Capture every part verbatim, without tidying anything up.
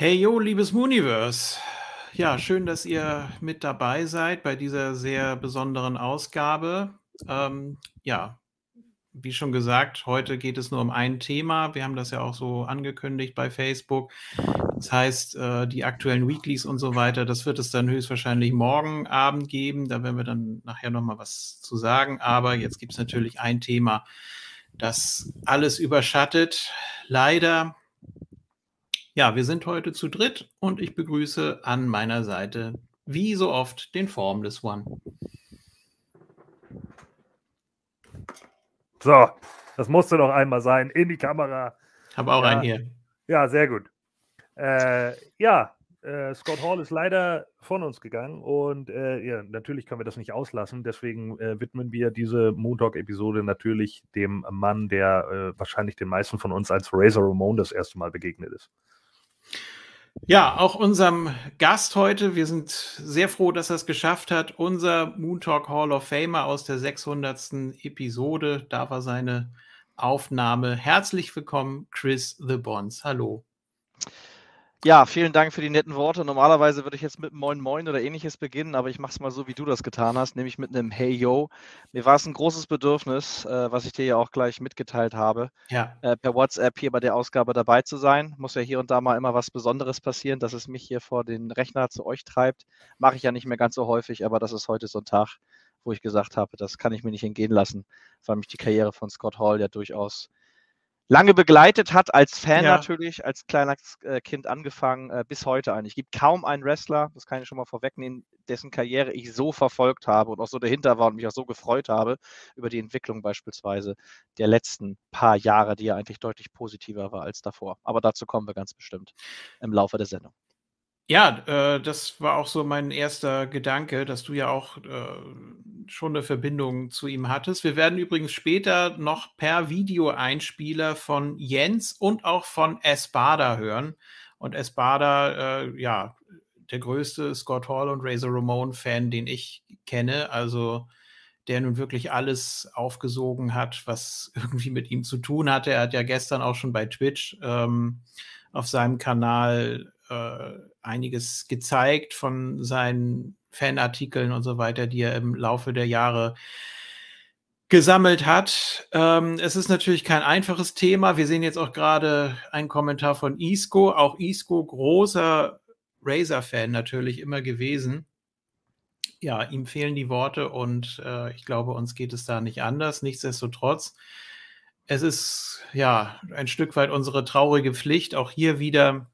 Hey yo, liebes Mooniverse. Ja, schön, dass ihr mit dabei seid bei dieser sehr besonderen Ausgabe. Ähm, ja, wie schon gesagt, heute geht es nur um ein Thema. Wir haben das ja auch so angekündigt bei Facebook. Das heißt, äh, die aktuellen Weeklies und so weiter, das wird es dann höchstwahrscheinlich morgen Abend geben. Da werden wir dann nachher nochmal was zu sagen. Aber jetzt gibt es natürlich ein Thema, das alles überschattet. Leider. Ja, wir sind heute zu dritt und ich begrüße an meiner Seite, wie so oft, den Formless One. So, das musste noch einmal sein, in die Kamera. Habe auch ja, einen hier. Ja, sehr gut. Äh, ja, äh, Scott Hall ist leider von uns gegangen und äh, ja, natürlich können wir das nicht auslassen, deswegen äh, widmen wir diese Moon Talk-Episode natürlich dem Mann, der äh, wahrscheinlich den meisten von uns als Razor Ramon das erste Mal begegnet ist. Ja, auch unserem Gast heute, wir sind sehr froh, dass er es geschafft hat, unser Moon Talk Hall of Famer aus der sechshundertsten Episode, da war seine Aufnahme. Herzlich willkommen, Chris The Bonds, hallo. Ja, vielen Dank für die netten Worte. Normalerweise würde ich jetzt mit Moin Moin oder ähnliches beginnen, aber ich mache es mal so, wie du das getan hast, nämlich mit einem Hey Yo. Mir war es ein großes Bedürfnis, äh, was ich dir ja auch gleich mitgeteilt habe, ja. äh, per WhatsApp hier bei der Ausgabe dabei zu sein. Muss ja hier und da mal immer was Besonderes passieren, dass es mich hier vor den Rechner zu euch treibt. Mache ich ja nicht mehr ganz so häufig, aber das ist heute so ein Tag, wo ich gesagt habe, das kann ich mir nicht entgehen lassen, weil mich die Karriere von Scott Hall ja durchaus lange begleitet hat, als Fan ja. natürlich, als kleines äh, Kind angefangen, äh, bis heute eigentlich. Es gibt kaum einen Wrestler, das kann ich schon mal vorwegnehmen, dessen Karriere ich so verfolgt habe und auch so dahinter war und mich auch so gefreut habe über die Entwicklung beispielsweise der letzten paar Jahre, die ja eigentlich deutlich positiver war als davor. Aber dazu kommen wir ganz bestimmt im Laufe der Sendung. Ja, äh, das war auch so mein erster Gedanke, dass du ja auch äh, schon eine Verbindung zu ihm hattest. Wir werden übrigens später noch per Videoeinspieler von Jens und auch von Esbada hören. Und Esbada, äh, ja, der größte Scott Hall und Razor Ramon-Fan, den ich kenne, also der nun wirklich alles aufgesogen hat, was irgendwie mit ihm zu tun hatte. Er hat ja gestern auch schon bei Twitch ähm, auf seinem Kanal Äh, einiges gezeigt von seinen Fanartikeln und so weiter, die er im Laufe der Jahre gesammelt hat. Ähm, es ist natürlich kein einfaches Thema. Wir sehen jetzt auch gerade einen Kommentar von Isco. Auch Isco, großer Razor-Fan natürlich immer gewesen. Ja, ihm fehlen die Worte und äh, ich glaube, uns geht es da nicht anders. Nichtsdestotrotz, es ist ja ein Stück weit unsere traurige Pflicht, auch hier wieder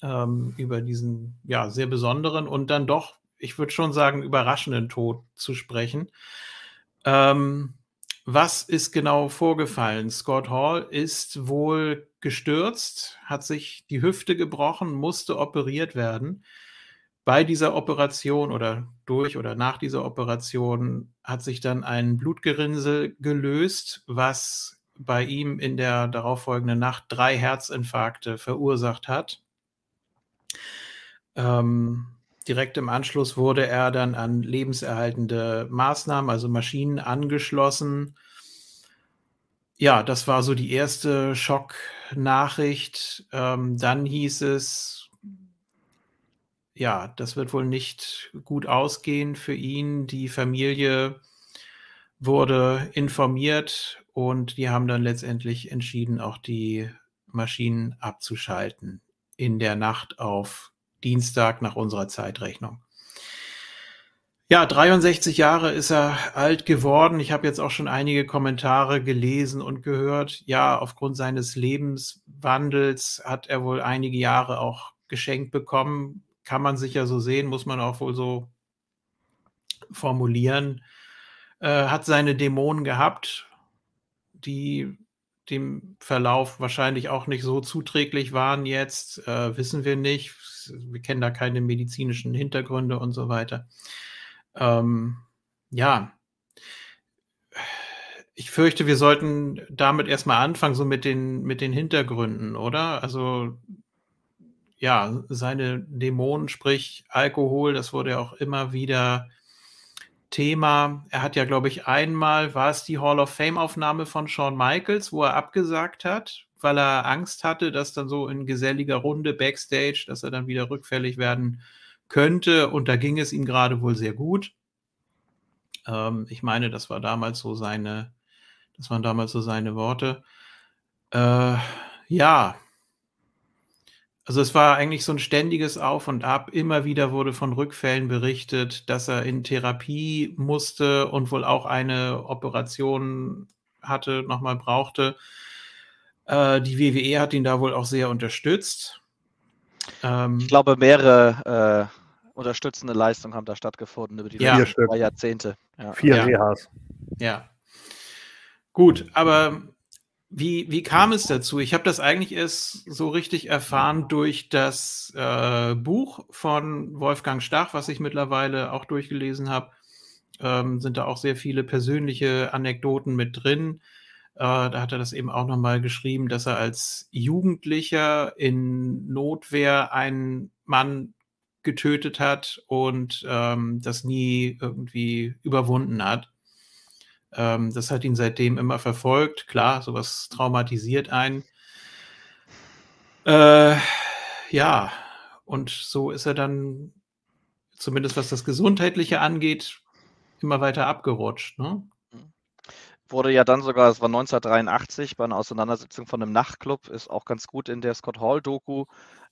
über diesen ja sehr besonderen und dann doch, ich würde schon sagen, überraschenden Tod zu sprechen. Ähm, was ist genau vorgefallen? Scott Hall ist wohl gestürzt, hat sich die Hüfte gebrochen, musste operiert werden. Bei dieser Operation oder durch oder nach dieser Operation hat sich dann ein Blutgerinnsel gelöst, was bei ihm in der darauffolgenden Nacht drei Herzinfarkte verursacht hat. Ähm, direkt im Anschluss wurde er dann an lebenserhaltende Maßnahmen, also Maschinen, angeschlossen. Ja, das war so die erste Schocknachricht. Ähm, dann hieß es, ja, das wird wohl nicht gut ausgehen für ihn. Die Familie wurde informiert und die haben dann letztendlich entschieden, auch die Maschinen abzuschalten. In der Nacht auf Dienstag nach unserer Zeitrechnung. Ja, dreiundsechzig Jahre ist er alt geworden. Ich habe jetzt auch schon einige Kommentare gelesen und gehört. Ja, aufgrund seines Lebenswandels hat er wohl einige Jahre auch geschenkt bekommen. Kann man sicher so sehen, muss man auch wohl so formulieren. Äh, hat seine Dämonen gehabt, die dem Verlauf wahrscheinlich auch nicht so zuträglich waren jetzt, äh, wissen wir nicht. Wir kennen da keine medizinischen Hintergründe und so weiter. Ähm, ja, ich fürchte, wir sollten damit erstmal anfangen, so mit den, mit den Hintergründen, oder? Also, ja, seine Dämonen, sprich Alkohol, das wurde ja auch immer wieder Thema. Er hat ja, glaube ich, einmal, war es die Hall of Fame-Aufnahme von Shawn Michaels, wo er abgesagt hat, weil er Angst hatte, dass dann so in geselliger Runde Backstage, dass er dann wieder rückfällig werden könnte. Und da ging es ihm gerade wohl sehr gut. Ähm, ich meine, das war damals so seine, das waren damals so seine Worte. Äh, ja. Also es war eigentlich so ein ständiges Auf und Ab. Immer wieder wurde von Rückfällen berichtet, dass er in Therapie musste und wohl auch eine Operation hatte, nochmal brauchte. Äh, die W W E hat ihn da wohl auch sehr unterstützt. Ähm, ich glaube, mehrere äh, unterstützende Leistungen haben da stattgefunden über die ja. letzten zwei Jahrzehnte. Ja. Vier ja. Rehas. Ja. Gut, aber Wie, wie kam es dazu? Ich habe das eigentlich erst so richtig erfahren durch das äh, Buch von Wolfgang Stach, was ich mittlerweile auch durchgelesen habe. Ähm, sind da auch sehr viele persönliche Anekdoten mit drin. Äh, da hat er das eben auch nochmal geschrieben, dass er als Jugendlicher in Notwehr einen Mann getötet hat und ähm, das nie irgendwie überwunden hat. Das hat ihn seitdem immer verfolgt. Klar, sowas traumatisiert einen. Äh, ja, und so ist er dann, zumindest was das Gesundheitliche angeht, immer weiter abgerutscht. Ne? Wurde ja dann sogar, es war neunzehnhundertdreiundachtzig, bei einer Auseinandersetzung von einem Nachtclub, ist auch ganz gut in der Scott Hall-Doku,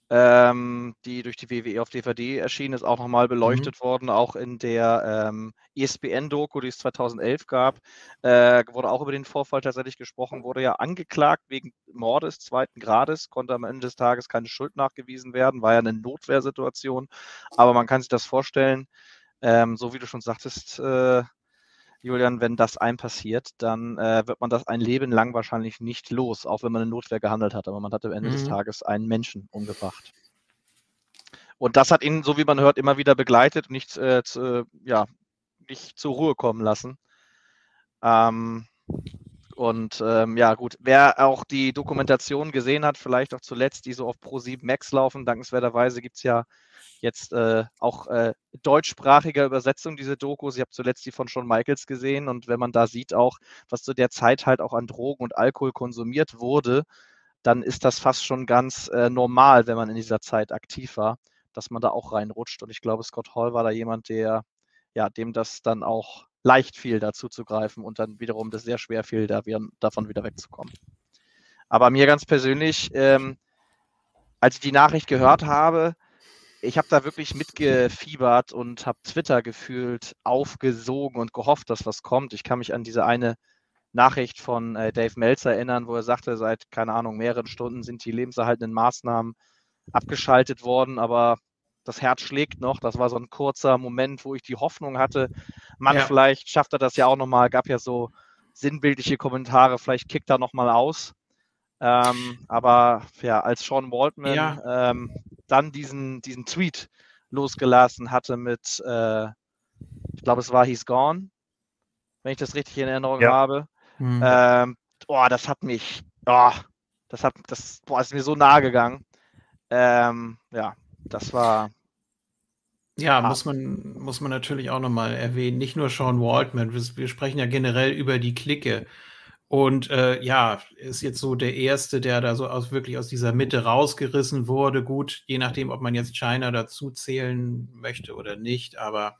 Ähm, die durch die W W E auf D V D erschienen ist, auch nochmal beleuchtet mhm. worden, auch in der ähm, E S P N-Doku, die es zweitausendelf gab, äh, wurde auch über den Vorfall tatsächlich gesprochen, wurde ja angeklagt wegen Mordes zweiten Grades, konnte am Ende des Tages keine Schuld nachgewiesen werden, war ja eine Notwehrsituation, aber man kann sich das vorstellen, ähm, so wie du schon sagtest, äh, Julian, wenn das einem passiert, dann äh, wird man das ein Leben lang wahrscheinlich nicht los, auch wenn man in Notwehr gehandelt hat. Aber man hat am Ende mhm. des Tages einen Menschen umgebracht. Und das hat ihn, so wie man hört, immer wieder begleitet und nicht, äh, zu, ja, nicht zur Ruhe kommen lassen. Ähm, und ähm, ja gut, wer auch die Dokumentation gesehen hat, vielleicht auch zuletzt, die so auf Pro sieben Max laufen, dankenswerterweise gibt es ja jetzt äh, auch äh, deutschsprachiger Übersetzung diese Dokus. Ich habe zuletzt die von Shawn Michaels gesehen und wenn man da sieht auch, was zu der Zeit halt auch an Drogen und Alkohol konsumiert wurde, dann ist das fast schon ganz äh, normal, wenn man in dieser Zeit aktiv war, dass man da auch reinrutscht. Und ich glaube, Scott Hall war da jemand, der ja dem das dann auch leicht fiel, dazu zu greifen und dann wiederum das sehr schwer fiel, da wir, davon wieder wegzukommen. Aber mir ganz persönlich, ähm, als ich die Nachricht gehört habe, ich habe da wirklich mitgefiebert und habe Twitter gefühlt aufgesogen und gehofft, dass was kommt. Ich kann mich an diese eine Nachricht von äh, Dave Meltzer erinnern, wo er sagte, seit, keine Ahnung, mehreren Stunden sind die lebenserhaltenden Maßnahmen abgeschaltet worden, aber das Herz schlägt noch. Das war so ein kurzer Moment, wo ich die Hoffnung hatte, Mann, ja. vielleicht schafft er das ja auch nochmal. Gab ja so sinnbildliche Kommentare, vielleicht kickt er nochmal aus. Ähm, aber ja, als Sean Waltman ja. ähm, dann diesen, diesen Tweet losgelassen hatte mit, äh, ich glaube, es war He's Gone, wenn ich das richtig in Erinnerung ja. habe. Mhm. Ähm, oh, das hat mich, oh, das hat, das boah, ist mir so nahe gegangen. Ähm, ja, das war. Ja, muss man, muss man natürlich auch nochmal erwähnen, nicht nur Sean Waltman, wir, wir sprechen ja generell über die Clique. Und äh, ja, ist jetzt so der Erste, der da so aus, wirklich aus dieser Mitte rausgerissen wurde. Gut, je nachdem, ob man jetzt China dazu zählen möchte oder nicht, aber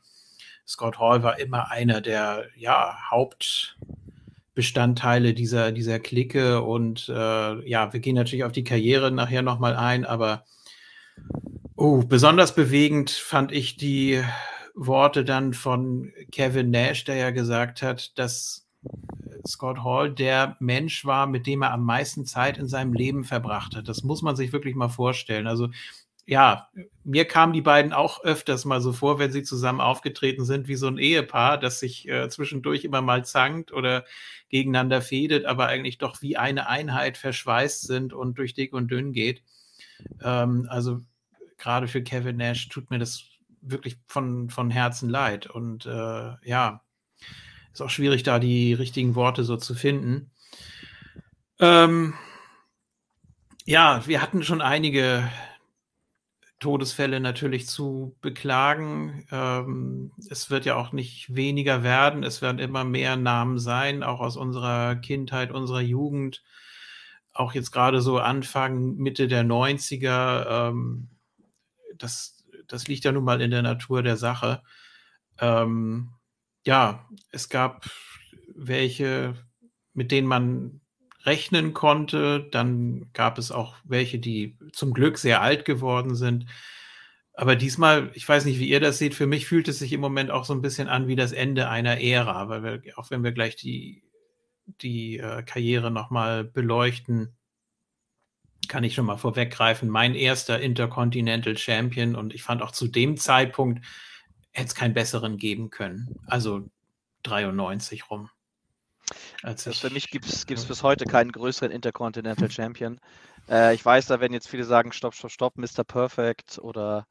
Scott Hall war immer einer der ja, Hauptbestandteile dieser, dieser Clique. Und äh, ja, wir gehen natürlich auf die Karriere nachher nochmal ein, aber oh, besonders bewegend fand ich die Worte dann von Kevin Nash, der ja gesagt hat, dass Scott Hall der Mensch war, mit dem er am meisten Zeit in seinem Leben verbracht hat. Das muss man sich wirklich mal vorstellen. Also ja, mir kamen die beiden auch öfters mal so vor, wenn sie zusammen aufgetreten sind, wie so ein Ehepaar, das sich äh, zwischendurch immer mal zankt oder gegeneinander fehdet, aber eigentlich doch wie eine Einheit verschweißt sind und durch dick und dünn geht. Ähm, also gerade für Kevin Nash tut mir das wirklich von, von Herzen leid. Und äh, ja, ist auch schwierig, da die richtigen Worte so zu finden. Ähm, ja, wir hatten schon einige Todesfälle natürlich zu beklagen. Ähm, es wird ja auch nicht weniger werden. Es werden immer mehr Namen sein, auch aus unserer Kindheit, unserer Jugend. auch jetzt gerade so Anfang, Mitte der neunziger, ähm, das, das liegt ja nun mal in der Natur der Sache. Ähm, ja, es gab welche, mit denen man rechnen konnte, dann gab es auch welche, die zum Glück sehr alt geworden sind. Aber diesmal, ich weiß nicht, wie ihr das seht, für mich fühlt es sich im Moment auch so ein bisschen an wie das Ende einer Ära, weil wir, auch wenn wir gleich die, die äh, Karriere nochmal beleuchten, kann ich schon mal vorweggreifen, mein erster Intercontinental Champion, und ich fand auch zu dem Zeitpunkt, hätte es keinen besseren geben können, also dreiundneunzig rum. Also für mich gibt es bis heute keinen größeren Intercontinental Champion. Äh, ich weiß, da werden jetzt viele sagen, stopp, stopp, stopp, Mister Perfect oder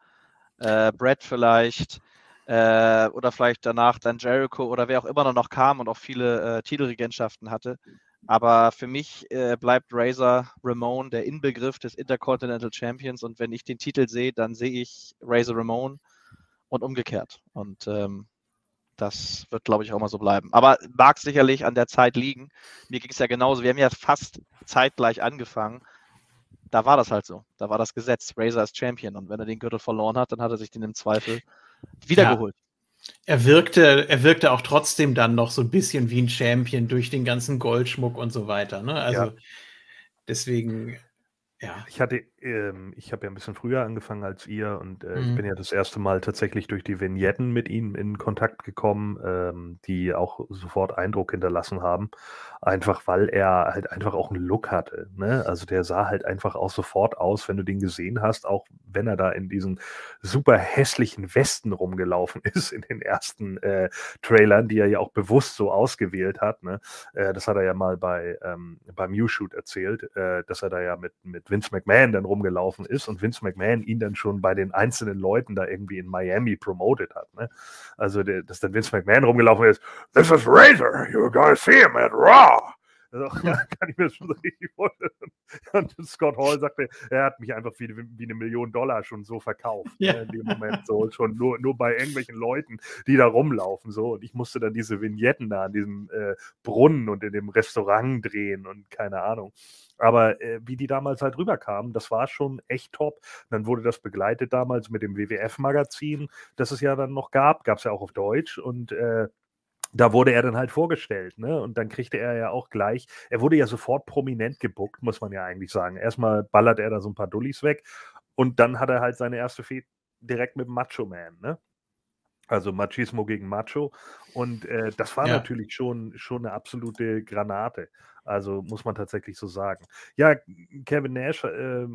äh, Bret vielleicht äh, oder vielleicht danach dann Jericho oder wer auch immer noch kam und auch viele äh, Titelregentschaften hatte. Aber für mich äh, bleibt Razor Ramon der Inbegriff des Intercontinental Champions, und wenn ich den Titel sehe, dann sehe ich Razor Ramon und umgekehrt. Und ähm, das wird, glaube ich, auch mal so bleiben. Aber mag sicherlich an der Zeit liegen. Mir ging es ja genauso. Wir haben ja fast zeitgleich angefangen. Da war das halt so. Da war das Gesetz. Razor ist Champion. Und wenn er den Gürtel verloren hat, dann hat er sich den im Zweifel wiedergeholt. Ja. Er wirkte, er wirkte auch trotzdem dann noch so ein bisschen wie ein Champion durch den ganzen Goldschmuck und so weiter. Ne? Also ja. Deswegen... Ja. Ich hatte, ähm, ich habe ja ein bisschen früher angefangen als ihr, und äh, mhm. ich bin ja das erste Mal tatsächlich durch die Vignetten mit ihm in Kontakt gekommen, ähm, die auch sofort Eindruck hinterlassen haben, einfach weil er halt einfach auch einen Look hatte, ne? Also der sah halt einfach auch sofort aus, wenn du den gesehen hast, auch wenn er da in diesen super hässlichen Westen rumgelaufen ist in den ersten äh, Trailern, die er ja auch bewusst so ausgewählt hat, ne? Äh, das hat er ja mal bei ähm, beim U-Shoot erzählt, äh, dass er da ja mit, mit Vince McMahon dann rumgelaufen ist und Vince McMahon ihn dann schon bei den einzelnen Leuten da irgendwie in Miami promoted hat. Ne? Also, der, dass dann Vince McMahon rumgelaufen ist, this is Razor, you're gonna see him at Raw. Also, kann ich mir schon so richtig vorstellen. Und Scott Hall sagte, er hat mich einfach wie, wie eine Million Dollar schon so verkauft. Ja. Ne, in dem Moment so, schon nur, nur bei irgendwelchen Leuten, die da rumlaufen. So. Und ich musste dann diese Vignetten da an diesem äh, Brunnen und in dem Restaurant drehen und keine Ahnung. Aber äh, wie die damals halt rüberkamen, das war schon echt top. Dann wurde das begleitet damals mit dem W W F-Magazin, das es ja dann noch gab. Gab es ja auch auf Deutsch, und äh, da wurde er dann halt vorgestellt, ne? Und dann kriegte er ja auch gleich, er wurde ja sofort prominent gebuckt, muss man ja eigentlich sagen. Erstmal ballert er da so ein paar Dullis weg, und dann hat er halt seine erste Fehde direkt mit Macho Man, ne? Also Machismo gegen Macho, und äh, das war ja natürlich schon, schon eine absolute Granate. Also muss man tatsächlich so sagen. Ja, Kevin Nash, äh,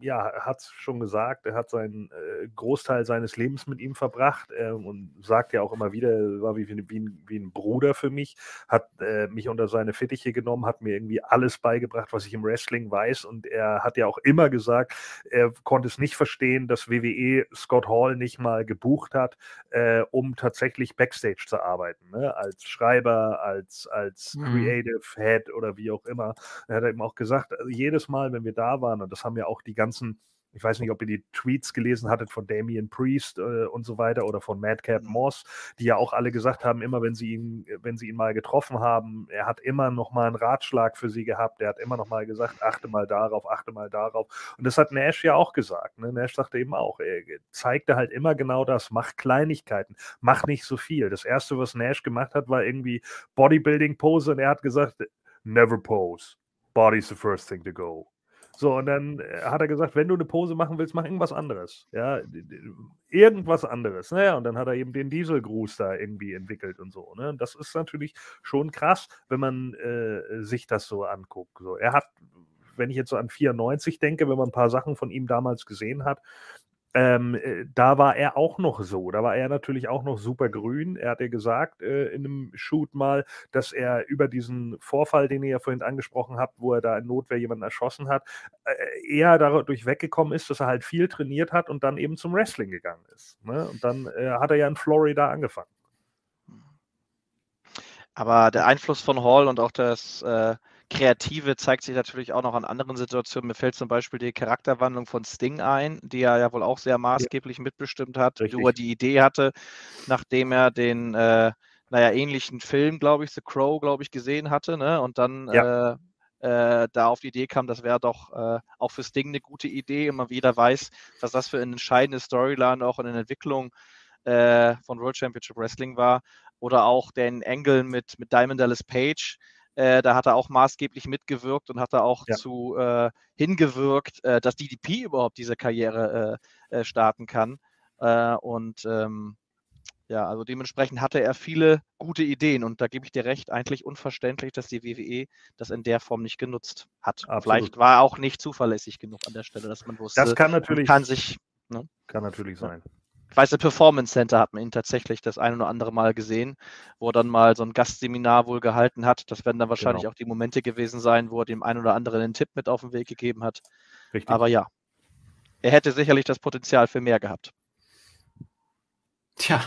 ja, hat es schon gesagt, er hat seinen äh, Großteil seines Lebens mit ihm verbracht, äh, und sagt ja auch immer wieder, war wie, wie, ein, wie ein Bruder für mich, hat äh, mich unter seine Fittiche genommen, hat mir irgendwie alles beigebracht, was ich im Wrestling weiß, und er hat ja auch immer gesagt, er konnte es nicht verstehen, dass W W E Scott Hall nicht mal gebucht hat, äh, um tatsächlich Backstage zu arbeiten, ne? Als Schreiber, als, als mhm. Creative Head oder wie auch immer. Er hat eben auch gesagt, also jedes Mal, wenn wir da waren, und das haben ja auch die ganzen ich weiß nicht, ob ihr die Tweets gelesen hattet von Damian Priest äh, und so weiter oder von Madcap Moss, die ja auch alle gesagt haben, immer wenn sie ihn, wenn sie ihn mal getroffen haben, er hat immer noch mal einen Ratschlag für sie gehabt, er hat immer noch mal gesagt, achte mal darauf, achte mal darauf. Und das hat Nash ja auch gesagt. Ne? Nash sagte eben auch, er zeigte halt immer genau das, mach Kleinigkeiten, mach nicht so viel. Das Erste, was Nash gemacht hat, war irgendwie Bodybuilding-Pose, und er hat gesagt, never pose, body's the first thing to go. So, und dann hat er gesagt, wenn du eine Pose machen willst, mach irgendwas anderes. Ja, irgendwas anderes. Naja, und dann hat er eben den Dieselgruß da irgendwie entwickelt und so. Ne? Und das ist natürlich schon krass, wenn man äh, sich das so anguckt. So, er hat, wenn ich jetzt so an vierundneunzig denke, wenn man ein paar Sachen von ihm damals gesehen hat, Ähm, äh, da war er auch noch so, da war er natürlich auch noch super grün. Er hat ja gesagt äh, in einem Shoot mal, dass er über diesen Vorfall, den ihr ja vorhin angesprochen habt, wo er da in Notwehr jemanden erschossen hat, äh, eher dadurch weggekommen ist, dass er halt viel trainiert hat und dann eben zum Wrestling gegangen ist. Ne? Und dann äh, hat er ja in Florida angefangen. Aber der Einfluss von Hall und auch das äh, Kreative zeigt sich natürlich auch noch an anderen Situationen. Mir fällt zum Beispiel die Charakterwandlung von Sting ein, die er ja wohl auch sehr maßgeblich ja. mitbestimmt hat, wo er die Idee hatte, nachdem er den äh, naja, ähnlichen Film, glaube ich, The Crow, glaube ich, gesehen hatte, ne? Und dann ja. äh, äh, da auf die Idee kam, das wäre doch äh, auch für Sting eine gute Idee. Immer wieder weiß, was das für eine entscheidende Storyline auch in der Entwicklung äh, von World Championship Wrestling war. Oder auch den Angle mit, mit Diamond Dallas Page. Äh, da hat er auch maßgeblich mitgewirkt und hat er auch ja. zu äh, hingewirkt, äh, dass D D P überhaupt diese Karriere äh, äh, starten kann. Äh, und ähm, ja, also dementsprechend hatte er viele gute Ideen und da gebe ich dir recht, eigentlich unverständlich, dass die W W E das in der Form nicht genutzt hat. Absolut. Vielleicht war er auch nicht zuverlässig genug an der Stelle, dass man wusste, das kann natürlich, kann sich, ne? Kann natürlich sein. Ich weiß, der Performance Center hat man ihn tatsächlich das ein oder andere Mal gesehen, wo er dann mal so ein Gastseminar wohl gehalten hat. Das werden dann wahrscheinlich genau. auch die Momente gewesen sein, wo er dem einen oder anderen einen Tipp mit auf den Weg gegeben hat. Richtig. Aber ja, er hätte sicherlich das Potenzial für mehr gehabt. Tja.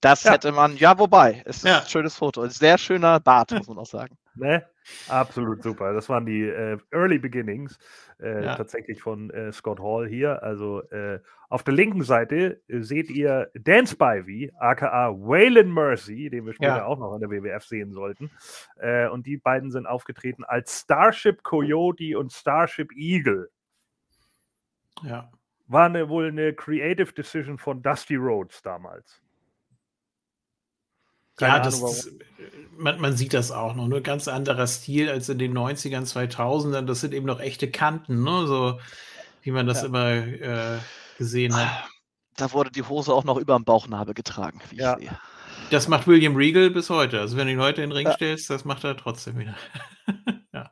Das ja. hätte man, ja, wobei, es ist ja. ein schönes Foto. Ein sehr schöner Bart, muss man auch sagen. Ne? Absolut super. Das waren die äh, Early Beginnings äh, ja. tatsächlich von äh, Scott Hall hier. Also äh, auf der linken Seite äh, seht ihr Dan Spivey, aka Waylon Mercy, den wir später ja. auch noch in der W W F sehen sollten. Äh, und die beiden sind aufgetreten als Starship Coyote und Starship Eagle. Ja. War eine, wohl eine Creative Decision von Dusty Rhodes damals. Keine ja, Ahnung, das, man, man sieht das auch noch. Nur ganz anderer Stil als in den neunzigern, zweitausendern. Das sind eben noch echte Kanten, ne? So wie man das ja. immer äh, gesehen hat. Da wurde die Hose auch noch über dem Bauchnabel getragen, wie ja. ich sehe. Das macht William Regal bis heute. Also wenn du ihn heute in den Ring ja. stellst, das macht er trotzdem wieder. ja.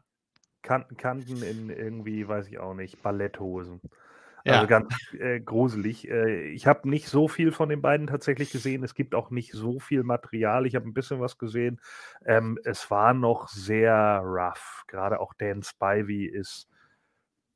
Kanten, Kanten in irgendwie, weiß ich auch nicht, Balletthosen. Also ja. ganz äh, gruselig. Äh, ich habe nicht so viel von den beiden tatsächlich gesehen. Es gibt auch nicht so viel Material. Ich habe ein bisschen was gesehen. Ähm, es war noch sehr rough. Gerade auch Dan Spivey ist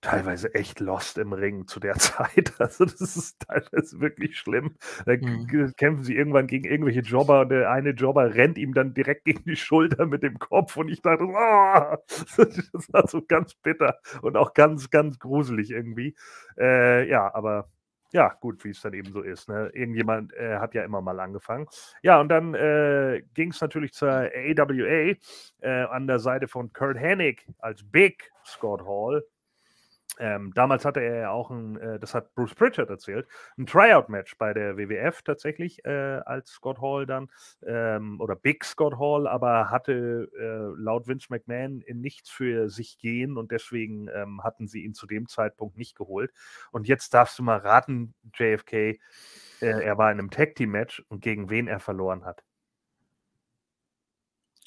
teilweise echt lost im Ring zu der Zeit. Also das ist teilweise wirklich schlimm. Da mhm. kämpfen sie irgendwann gegen irgendwelche Jobber und der eine Jobber rennt ihm dann direkt gegen die Schulter mit dem Kopf und ich dachte, oh! Das war so ganz bitter und auch ganz, ganz gruselig irgendwie. Äh, ja, aber ja, gut, wie es dann eben so ist. Ne? Irgendjemand äh, hat ja immer mal angefangen. Ja, und dann äh, ging es natürlich zur A W A äh, an der Seite von Curt Hennig als Big Scott Hall. Ähm, damals hatte er ja auch, ein, äh, das hat Bruce Pritchard erzählt, ein Tryout-Match bei der W W F tatsächlich äh, als Scott Hall dann, ähm, oder Big Scott Hall, aber hatte äh, laut Vince McMahon in nichts für sich gehen und deswegen ähm, hatten sie ihn zu dem Zeitpunkt nicht geholt. Und jetzt darfst du mal raten, J F K, äh, er war in einem Tag-Team-Match und gegen wen er verloren hat.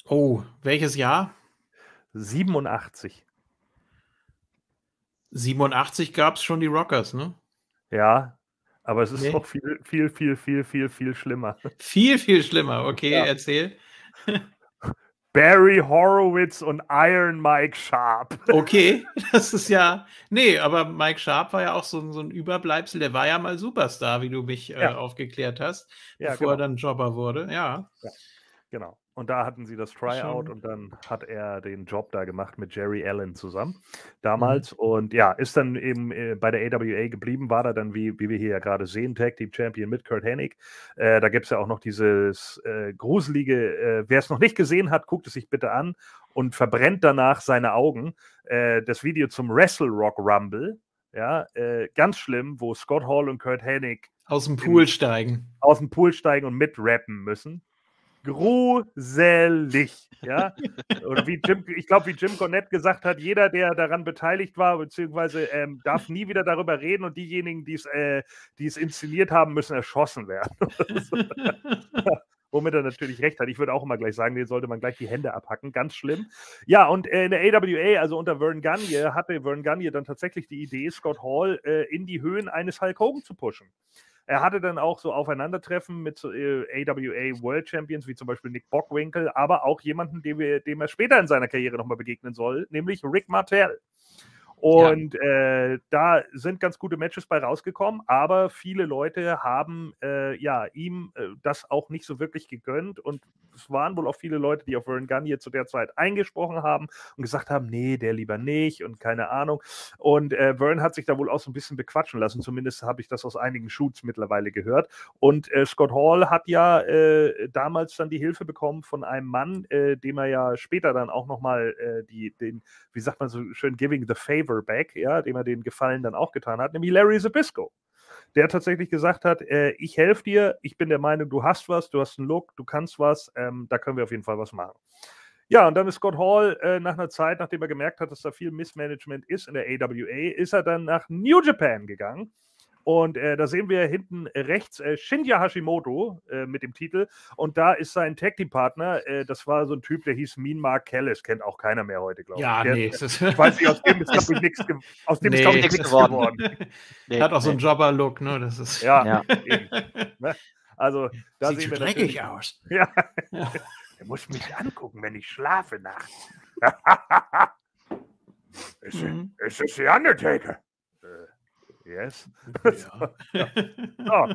Oh, welches Jahr? siebenundachtzig. siebenundachtzig gab es schon die Rockers, ne? Ja, aber es ist nee. noch viel, viel, viel, viel, viel, viel schlimmer. Viel, viel schlimmer, okay, ja. erzähl. Barry Horowitz und Iron Mike Sharp. Okay, das ist ja, nee, aber Mike Sharp war ja auch so, so ein Überbleibsel, der war ja mal Superstar, wie du mich äh, ja. aufgeklärt hast, ja, bevor genau. er dann Jobber wurde, ja. ja genau. Und da hatten sie das Tryout und dann hat er den Job da gemacht mit Jerry Allen zusammen damals. Mhm. Und ja, ist dann eben äh, bei der A W A geblieben, war da dann, wie, wie wir hier ja gerade sehen, Tag Team Champion mit Curt Hennig. Äh, da gibt es ja auch noch dieses äh, gruselige, äh, wer es noch nicht gesehen hat, guckt es sich bitte an und verbrennt danach seine Augen. Äh, das Video zum Wrestle Rock Rumble, ja, äh, ganz schlimm, wo Scott Hall und Curt Hennig aus dem Pool in, steigen. Aus dem Pool steigen und mitrappen müssen. Gruselig, ja. Und wie Jim, ich glaube, wie Jim Cornette gesagt hat, jeder, der daran beteiligt war, beziehungsweise ähm, darf nie wieder darüber reden und diejenigen, die äh, es inszeniert haben, müssen erschossen werden. Womit er natürlich recht hat. Ich würde auch immer gleich sagen, den sollte man gleich die Hände abhacken. Ganz schlimm. Ja, und äh, in der A W A, also unter Verne Gagne, hatte Verne Gagne dann tatsächlich die Idee, Scott Hall äh, in die Höhen eines Hulk Hogan zu pushen. Er hatte dann auch so Aufeinandertreffen mit äh, A W A World Champions, wie zum Beispiel Nick Bockwinkel, aber auch jemanden, dem, wir, dem er später in seiner Karriere nochmal begegnen soll, nämlich Rick Martel. Und ja. äh, da sind ganz gute Matches bei rausgekommen, aber viele Leute haben äh, ja ihm äh, das auch nicht so wirklich gegönnt, und es waren wohl auch viele Leute, die auf Verne Gagne zu der Zeit eingesprochen haben und gesagt haben, nee, der lieber nicht und keine Ahnung. Und äh, Verne hat sich da wohl auch so ein bisschen bequatschen lassen, zumindest habe ich das aus einigen Shoots mittlerweile gehört. Und äh, Scott Hall hat ja äh, damals dann die Hilfe bekommen von einem Mann, äh, dem er ja später dann auch nochmal äh, die, den, wie sagt man so schön, giving the favor back, ja, dem er den Gefallen dann auch getan hat, nämlich Larry Zbyszko, der tatsächlich gesagt hat, äh, ich helfe dir, ich bin der Meinung, du hast was, du hast einen Look, du kannst was, ähm, da können wir auf jeden Fall was machen. Ja, und dann ist Scott Hall äh, nach einer Zeit, nachdem er gemerkt hat, dass da viel Missmanagement ist in der A W A, ist er dann nach New Japan gegangen. Und äh, da sehen wir hinten rechts äh, Shinya Hashimoto äh, mit dem Titel. Und da ist sein Tag-Team-Partner, äh, das war so ein Typ, der hieß Mean Mark Callis. Kennt auch keiner mehr heute, glaube ich. Ja, der, nee. Äh, ich weiß nicht, aus dem ist, glaube ich, nichts ge nee, geworden. Nee, hat auch nee. so einen Jobber-Look, ne? Das ist ja, ja. Eben, ne? Also, da Sieht sehen wir dreckig aus. Ja. Ja. Er muss mich angucken, wenn ich schlafe nachts. es, mhm. es ist der Undertaker. Yes. Ja, ja. So.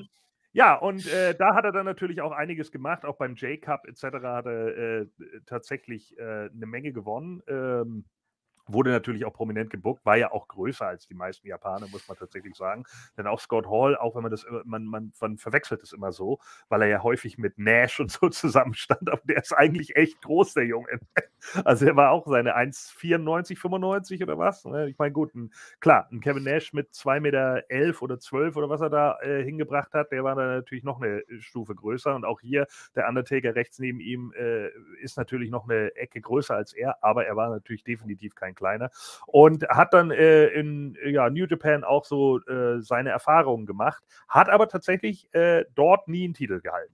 Ja, und äh, da hat er dann natürlich auch einiges gemacht, auch beim J-Cup et cetera hat er äh, tatsächlich äh, eine Menge gewonnen. Ähm, wurde natürlich auch prominent gebuckt, war ja auch größer als die meisten Japaner, muss man tatsächlich sagen. Denn auch Scott Hall, auch wenn man das, man, man, man verwechselt es immer so, weil er ja häufig mit Nash und so zusammenstand, aber der ist eigentlich echt groß, der Junge. Also er war auch seine eins Komma vierundneunzig, fünfundneunzig oder was? Ich meine, gut, ein, klar, ein Kevin Nash mit zwei Meter elf oder zwölf oder was er da äh, hingebracht hat, der war dann natürlich noch eine Stufe größer, und auch hier, der Undertaker rechts neben ihm äh, ist natürlich noch eine Ecke größer als er, aber er war natürlich definitiv kein Kleiner, und hat dann äh, in ja, New Japan auch so äh, seine Erfahrungen gemacht, hat aber tatsächlich äh, dort nie einen Titel gehalten.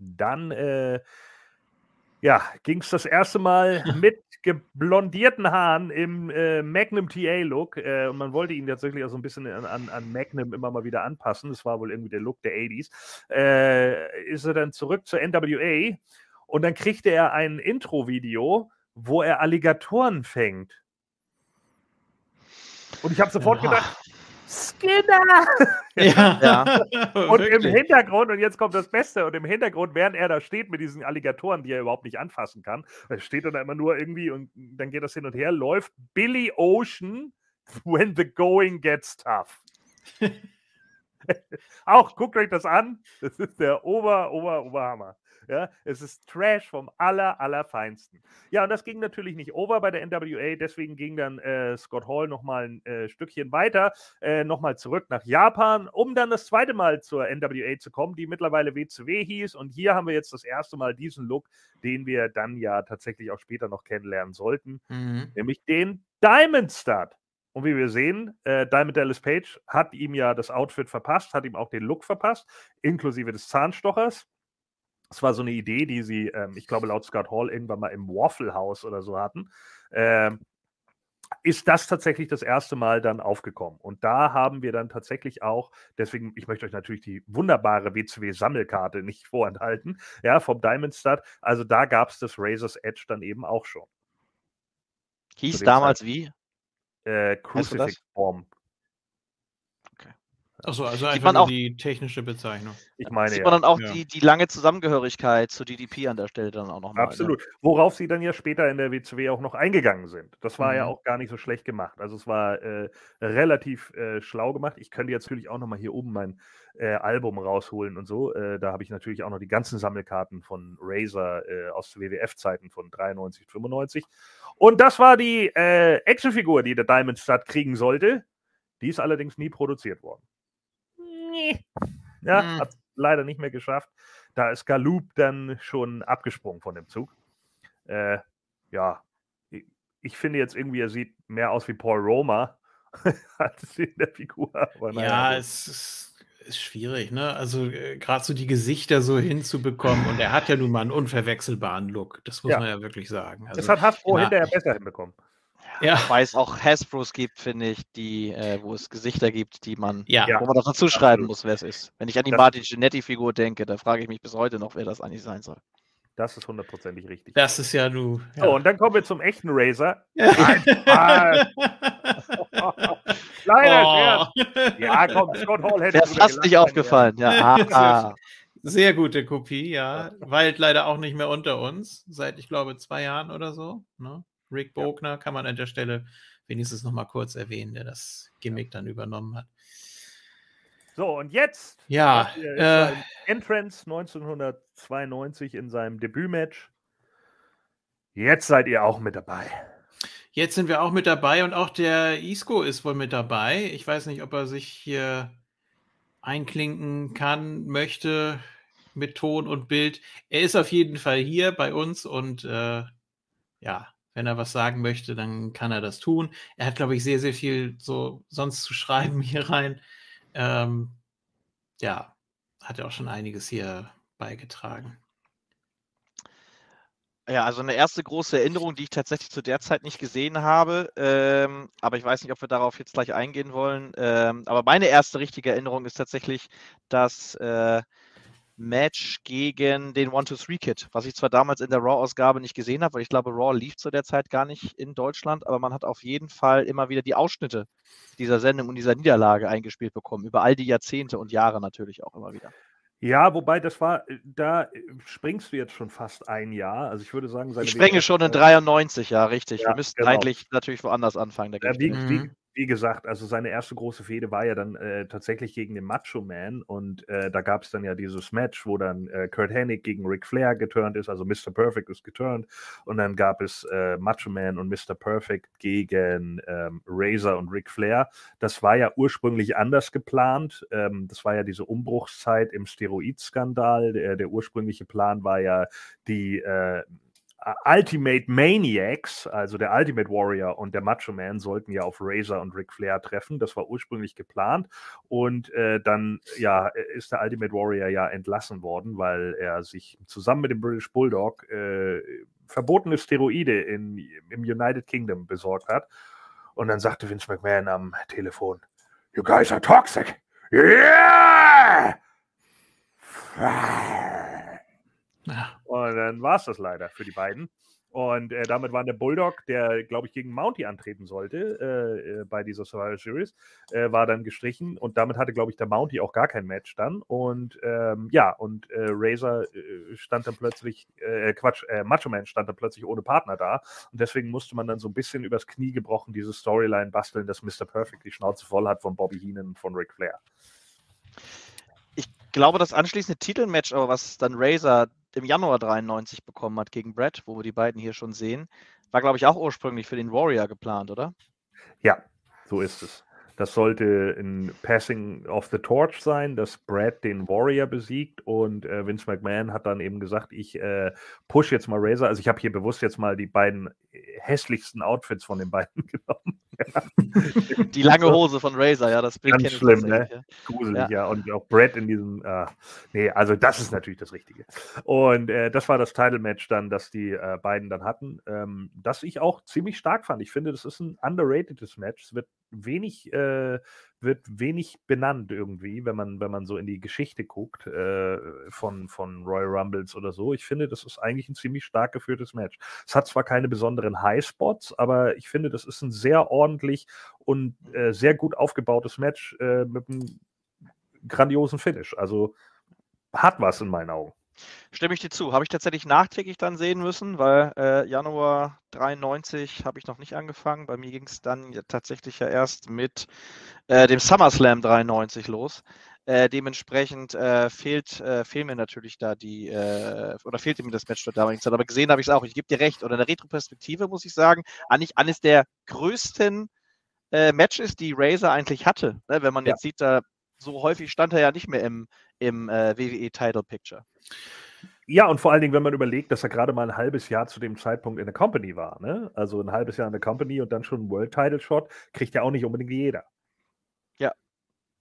Dann äh, Ja, ging es das erste Mal mit geblondierten Haaren im äh, Magnum-T A-Look. Äh, und man wollte ihn tatsächlich auch so ein bisschen an, an, an Magnum immer mal wieder anpassen. Das war wohl irgendwie der Look der achtziger. Äh, ist er dann zurück zur N W A, und dann kriegte er ein Intro-Video, wo er Alligatoren fängt. Und ich habe sofort gedacht... Skinner! Ja, ja. Und wirklich. Im Hintergrund, und jetzt kommt das Beste, und im Hintergrund, während er da steht mit diesen Alligatoren, die er überhaupt nicht anfassen kann, steht er da immer nur irgendwie, und dann geht das hin und her, läuft Billy Ocean, When the Going Gets Tough. Auch, guckt euch das an, das ist der Ober, Ober, Oberhammer. Ja, es ist Trash vom aller, allerfeinsten. Ja, und das ging natürlich nicht over bei der N W A, deswegen ging dann äh, Scott Hall nochmal ein äh, Stückchen weiter, äh, nochmal zurück nach Japan, um dann das zweite Mal zur N W A zu kommen, die mittlerweile W C W hieß, und hier haben wir jetzt das erste Mal diesen Look, den wir dann ja tatsächlich auch später noch kennenlernen sollten, mhm. nämlich den Diamond Stud. Und wie wir sehen, äh, Diamond Dallas Page hat ihm ja das Outfit verpasst, hat ihm auch den Look verpasst, inklusive des Zahnstochers. Das war so eine Idee, die sie, ähm, ich glaube, laut Scott Hall irgendwann mal im Waffle House oder so hatten. Ähm, ist das tatsächlich das erste Mal dann aufgekommen? Und da haben wir dann tatsächlich auch, deswegen, ich möchte euch natürlich die wunderbare W C W-Sammelkarte nicht vorenthalten, ja, vom Diamond Stud. Also da gab es das Razor's Edge dann eben auch schon. Hieß damals Zeit, wie? Äh, Crucifix Bomb. Achso, also sieht einfach man auch, die technische Bezeichnung. Ich meine, sieht man ja. dann auch ja. die, die lange Zusammengehörigkeit zu D D P an der Stelle dann auch nochmal. Absolut. Ne? Worauf sie dann ja später in der W C W auch noch eingegangen sind. Das war mhm. ja auch gar nicht so schlecht gemacht. Also es war äh, relativ äh, schlau gemacht. Ich könnte jetzt natürlich auch nochmal hier oben mein äh, Album rausholen und so. Äh, da habe ich natürlich auch noch die ganzen Sammelkarten von Razor äh, aus W W F-Zeiten von dreiundneunzig, fünfundneunzig. Und das war die äh, Actionfigur, die der Diamond Stud kriegen sollte. Die ist allerdings nie produziert worden. Ja, hm. hat leider nicht mehr geschafft. Da ist Galoob dann schon abgesprungen von dem Zug. Äh, ja, ich, ich finde jetzt irgendwie, er sieht mehr aus wie Paul Roma als in der Figur. Aber naja, ja, es ist, ist schwierig, ne? Also äh, gerade so die Gesichter so hinzubekommen. Und er hat ja nun mal einen unverwechselbaren Look. Das muss ja. man ja wirklich sagen. Also, das hat Hasbro na, hinterher besser hinbekommen. Ja. Weil es auch Hasbros gibt, finde ich, die, äh, wo es Gesichter gibt, die man, ja. wo man doch dazu schreiben muss, wer es ist. Wenn ich an die Marty Jannetty-Figur denke, da frage ich mich bis heute noch, wer das eigentlich sein soll. Das ist hundertprozentig richtig. Das ist ja du. Ja. So, und dann kommen wir zum echten Razor. Nein, Leider, oh. Ja, komm, Scott Hall hätte es fast nicht aufgefallen. Ja. Ja. Sehr gute Kopie, ja. Wald leider auch nicht mehr unter uns, seit, ich glaube, zwei Jahren oder so. Ne? Rick Bogner ja. kann man an der Stelle wenigstens noch mal kurz erwähnen, der das Gimmick ja. dann übernommen hat. So, und jetzt ja, äh, Entrance neunzehnhundertzweiundneunzig in seinem Debütmatch. Jetzt seid ihr auch mit dabei. Jetzt sind wir auch mit dabei und auch der Isco ist wohl mit dabei. Ich weiß nicht, ob er sich hier einklinken kann, möchte mit Ton und Bild. Er ist auf jeden Fall hier bei uns und äh, ja, wenn er was sagen möchte, dann kann er das tun. Er hat, glaube ich, sehr, sehr viel so sonst zu schreiben hier rein. Ähm, ja, hat ja auch schon einiges hier beigetragen. Ja, also eine erste große Erinnerung, die ich tatsächlich zu der Zeit nicht gesehen habe, ähm, aber ich weiß nicht, ob wir darauf jetzt gleich eingehen wollen, ähm, aber meine erste richtige Erinnerung ist tatsächlich das äh, Match gegen den one two three Kid, was ich zwar damals in der Raw-Ausgabe nicht gesehen habe, weil ich glaube, Raw lief zu der Zeit gar nicht in Deutschland, aber man hat auf jeden Fall immer wieder die Ausschnitte dieser Sendung und dieser Niederlage eingespielt bekommen, über all die Jahrzehnte und Jahre natürlich auch immer wieder. Ja, wobei das war, da springst du jetzt schon fast ein Jahr. Also ich würde sagen, seine ich springe schon in dreiundneunzig, ja, richtig. Ja, wir müssten genau. eigentlich natürlich woanders anfangen. Ja, wie, wie, wie gesagt, also seine erste große Fehde war ja dann äh, tatsächlich gegen den Macho Man und äh, da gab es dann ja dieses Match, wo dann äh, Curt Hennig gegen Ric Flair geturnt ist, also Mister Perfect ist geturnt und dann gab es äh, Macho Man und Mister Perfect gegen ähm, Razor und Ric Flair. Das war ja ursprünglich anders geplant. Ähm, das war ja diese Umbruchszeit im Steroidskandal. Der, der ursprüngliche Plan war ja die äh, Ultimate Maniacs, also der Ultimate Warrior und der Macho Man sollten ja auf Razor und Ric Flair treffen. Das war ursprünglich geplant und äh, dann ja, ist der Ultimate Warrior ja entlassen worden, weil er sich zusammen mit dem British Bulldog äh, verbotene Steroide in, im United Kingdom besorgt hat. Und dann sagte Vince McMahon am Telefon, "You guys are toxic. Yeah!" Ja. Und dann war es das leider für die beiden. Und äh, damit war der Bulldog, der, glaube ich, gegen Mounty antreten sollte, äh, bei dieser Survivor Series, äh, war dann gestrichen. Und damit hatte, glaube ich, der Mounty auch gar kein Match dann. Und ähm, ja, und äh, Razor äh, stand dann plötzlich, äh, Quatsch, äh, Macho Man stand dann plötzlich ohne Partner da. Und deswegen musste man dann so ein bisschen übers Knie gebrochen diese Storyline basteln, dass Mister Perfect die Schnauze voll hat von Bobby Heenan und von Ric Flair. Ich glaube, das anschließende Titelmatch, aber was dann Razor im Januar dreiundneunzig bekommen hat gegen Bret, wo wir die beiden hier schon sehen, war, glaube ich, auch ursprünglich für den Warrior geplant, oder? Ja, so ist es. Das sollte ein Passing of the Torch sein, dass Bret den Warrior besiegt und äh, Vince McMahon hat dann eben gesagt, ich äh, push jetzt mal Razor, also ich habe hier bewusst jetzt mal die beiden hässlichsten Outfits von den beiden genommen. Ja. Die lange Hose von Razor, ja, das Bild ganz schlimm, ne? Ja. Gruselig, ja. ja. Und auch Bret in diesem, äh, nee, also das ist natürlich das Richtige. Und äh, das war das Title-Match dann, das die äh, beiden dann hatten, ähm, das ich auch ziemlich stark fand. Ich finde, das ist ein underratedes Match. Es wird wenig, äh, wird wenig benannt irgendwie, wenn man, wenn man so in die Geschichte guckt äh, von, von Royal Rumbles oder so. Ich finde, das ist eigentlich ein ziemlich stark geführtes Match. Es hat zwar keine besonderen Highspots, aber ich finde, das ist ein sehr ordentlich und äh, sehr gut aufgebautes Match äh, mit einem grandiosen Finish. Also hat was in meinen Augen. Stimme ich dir zu. Habe ich tatsächlich nachträglich dann sehen müssen, weil äh, Januar dreiundneunzig habe ich noch nicht angefangen. Bei mir ging es dann ja tatsächlich ja erst mit äh, dem SummerSlam dreiundneunzig los. Äh, dementsprechend äh, fehlt, äh, fehlt mir natürlich da die, äh, oder fehlte mir das Match dort damals. Aber gesehen habe ich es auch. Ich gebe dir recht. Oder in der Retroperspektive muss ich sagen, eigentlich eines der größten äh, Matches, die Razor eigentlich hatte. Ne? Wenn man ja. jetzt sieht, da so häufig stand er ja nicht mehr im, im äh, W W E-Title-Picture. Ja, und vor allen Dingen, wenn man überlegt, dass er gerade mal ein halbes Jahr zu dem Zeitpunkt in der Company war, ne? Also ein halbes Jahr in der Company und dann schon ein World-Title-Shot, kriegt ja auch nicht unbedingt jeder. Ja,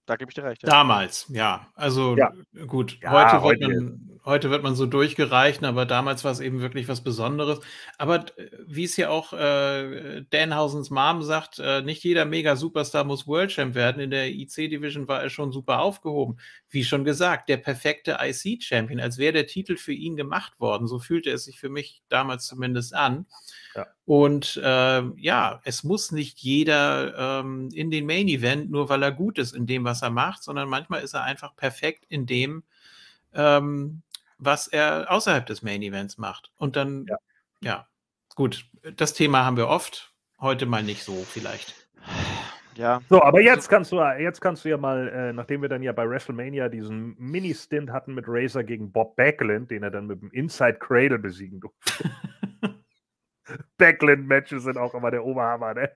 da gebe ich dir recht. Ja. Damals, ja. Also ja. gut, ja, heute, heute wird man heute wird man so durchgereicht, aber damals war es eben wirklich was Besonderes. Aber wie es ja auch äh, Danhausens Mom sagt, äh, nicht jeder Mega-Superstar muss World Champ werden. In der I C-Division war er schon super aufgehoben. Wie schon gesagt, der perfekte I C-Champion, als wäre der Titel für ihn gemacht worden. So fühlte es sich für mich damals zumindest an. Ja. Und äh, ja, es muss nicht jeder ähm, in den Main-Event, nur weil er gut ist in dem, was er macht, sondern manchmal ist er einfach perfekt in dem, ähm, was er außerhalb des Main-Events macht. Und dann, ja. ja, gut, das Thema haben wir oft, heute mal nicht so vielleicht. Ja. So, aber jetzt kannst du, jetzt kannst du ja mal, äh, nachdem wir dann ja bei WrestleMania diesen Mini-Stint hatten mit Razor gegen Bob Backlund, den er dann mit dem Inside Cradle besiegen durfte. Backlund-Matches sind auch immer der Oberhammer, ne?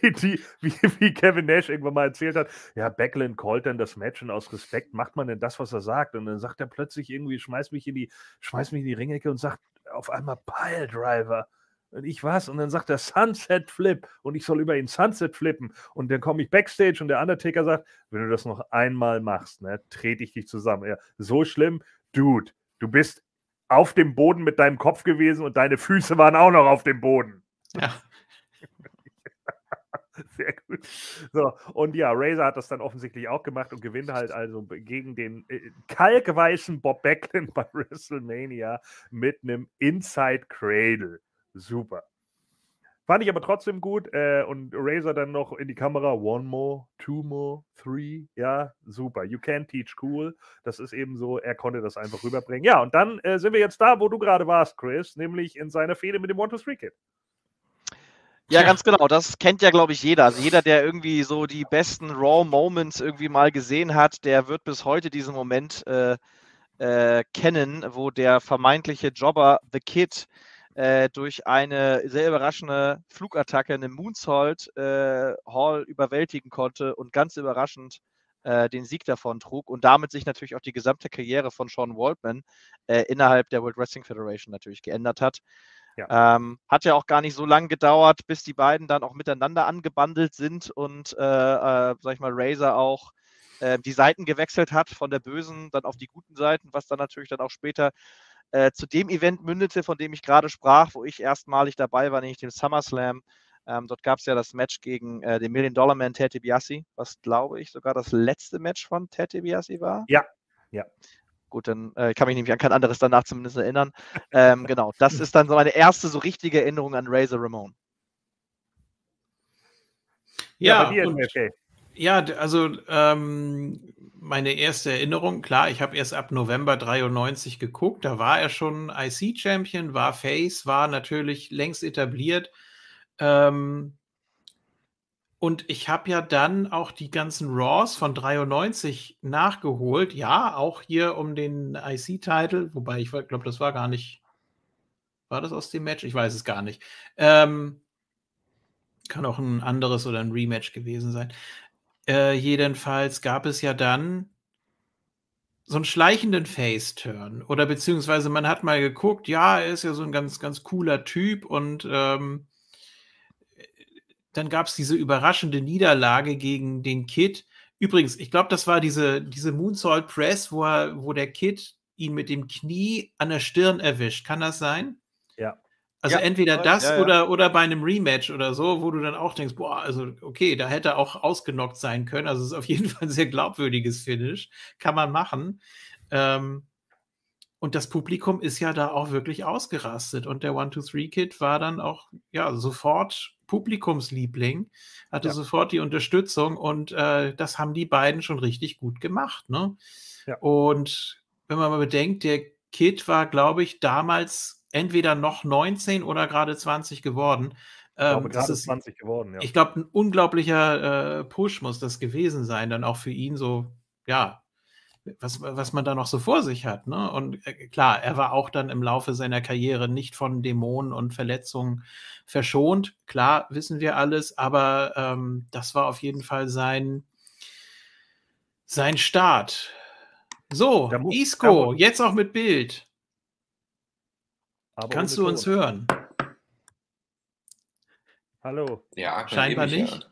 wie, die, wie, wie Kevin Nash irgendwann mal erzählt hat, ja, Backlund callt dann das Match und aus Respekt macht man denn das, was er sagt. Und dann sagt er plötzlich irgendwie, schmeiß mich in die, schmeiß mich in die Ringecke und sagt auf einmal Piledriver. Und ich was? Und dann sagt er Sunset Flip und ich soll über ihn Sunset flippen. Und dann komme ich Backstage und der Undertaker sagt, wenn du das noch einmal machst, ne, trete ich dich zusammen. Ja, so schlimm? Dude, du bist auf dem Boden mit deinem Kopf gewesen und deine Füße waren auch noch auf dem Boden. Ja. Sehr gut. So, und ja, Razor hat das dann offensichtlich auch gemacht und gewinnt halt also gegen den äh, kalkweißen Bob Backlund bei WrestleMania mit einem Inside Cradle. Super. Fand ich aber trotzdem gut. Äh, und Razor dann noch in die Kamera. One more, two more, three. Ja, super. You can teach cool. Das ist eben so, er konnte das einfach rüberbringen. Ja, und dann äh, sind wir jetzt da, wo du gerade warst, Chris, nämlich in seiner Fehde mit dem one two three Kid. Ja, ganz genau. Das kennt ja, glaube ich, jeder. Also jeder, der irgendwie so die besten Raw Moments irgendwie mal gesehen hat, der wird bis heute diesen Moment äh, äh, kennen, wo der vermeintliche Jobber, The Kid, durch eine sehr überraschende Flugattacke einen Moonsault äh, Hall überwältigen konnte und ganz überraschend äh, den Sieg davon trug und damit sich natürlich auch die gesamte Karriere von Sean Waltman äh, innerhalb der World Wrestling Federation natürlich geändert hat. Ja. Ähm, hat ja auch gar nicht so lange gedauert, bis die beiden dann auch miteinander angebandelt sind und, äh, äh, sag ich mal, Razor auch äh, die Seiten gewechselt hat, von der bösen dann auf die guten Seiten, was dann natürlich dann auch später Äh, zu dem Event mündete, von dem ich gerade sprach, wo ich erstmalig dabei war, nämlich dem SummerSlam. Ähm, dort gab es ja das Match gegen äh, den Million-Dollar-Man Ted DiBiase, was, glaube ich, sogar das letzte Match von Ted DiBiase war. Ja, ja. Gut, dann äh, kann mich nämlich an kein anderes danach zumindest erinnern. Ähm, genau, das ist dann so meine erste so richtige Erinnerung an Razor Ramon. Ja, ja, bei dir und, okay. ja also ähm, meine erste Erinnerung, klar, ich habe erst ab November dreiundneunzig geguckt, da war er schon I C-Champion, war Face, war natürlich längst etabliert. Ähm und ich habe ja dann auch die ganzen Raws von dreiundneunzig nachgeholt, ja, auch hier um den I C-Titel, wobei ich glaube, das war gar nicht, war das aus dem Match? Ich weiß es gar nicht. Ähm kann auch ein anderes oder ein Rematch gewesen sein. Äh, jedenfalls gab es ja dann so einen schleichenden Face-Turn oder beziehungsweise man hat mal geguckt, ja, er ist ja so ein ganz, ganz cooler Typ und ähm, dann gab es diese überraschende Niederlage gegen den Kid. Übrigens, ich glaube, das war diese, diese Moonsault Press, wo, er, wo der Kid ihn mit dem Knie an der Stirn erwischt. Kann das sein? Ja. Also ja, entweder das ja, ja. Oder, oder bei einem Rematch oder so, wo du dann auch denkst, boah, also okay, da hätte er auch ausgenockt sein können. Also es ist auf jeden Fall ein sehr glaubwürdiges Finish. Kann man machen. Ähm, und das Publikum ist ja da auch wirklich ausgerastet. Und der one two three Kid war dann auch ja sofort Publikumsliebling, hatte ja. sofort die Unterstützung. Und äh, das haben die beiden schon richtig gut gemacht. Ne? Ja. Und wenn man mal bedenkt, der Kid war, glaube ich, damals entweder noch neunzehn oder gerade zwanzig geworden. Ich glaube, ähm, gerade ist, zwanzig geworden, ja. Ich glaube, ein unglaublicher äh, Push muss das gewesen sein, dann auch für ihn so, ja, was, was man da noch so vor sich hat. Ne? Und äh, klar, er war auch dann im Laufe seiner Karriere nicht von Dämonen und Verletzungen verschont. Klar, wissen wir alles, aber ähm, das war auf jeden Fall sein, sein Start. So, Isco, jetzt auch mit Bild. Aber kannst du uns Ton. hören? Hallo. Ja, scheinbar nicht.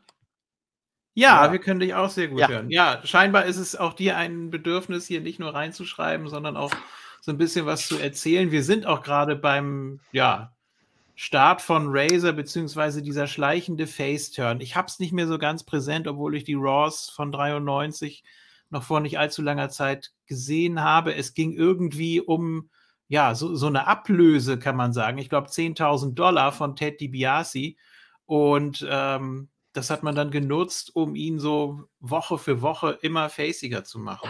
Ja, ja, wir können dich auch sehr gut ja. hören. Ja, scheinbar ist es auch dir ein Bedürfnis, hier nicht nur reinzuschreiben, sondern auch so ein bisschen was zu erzählen. Wir sind auch gerade beim ja, Start von Razor, beziehungsweise dieser schleichende Face-Turn. Ich habe es nicht mehr so ganz präsent, obwohl ich die Raws von dreiundneunzig noch vor nicht allzu langer Zeit gesehen habe. Es ging irgendwie um ja, so, so eine Ablöse, kann man sagen. Ich glaube, zehntausend Dollar von Ted DiBiase. Und ähm, das hat man dann genutzt, um ihn so Woche für Woche immer faciger zu machen.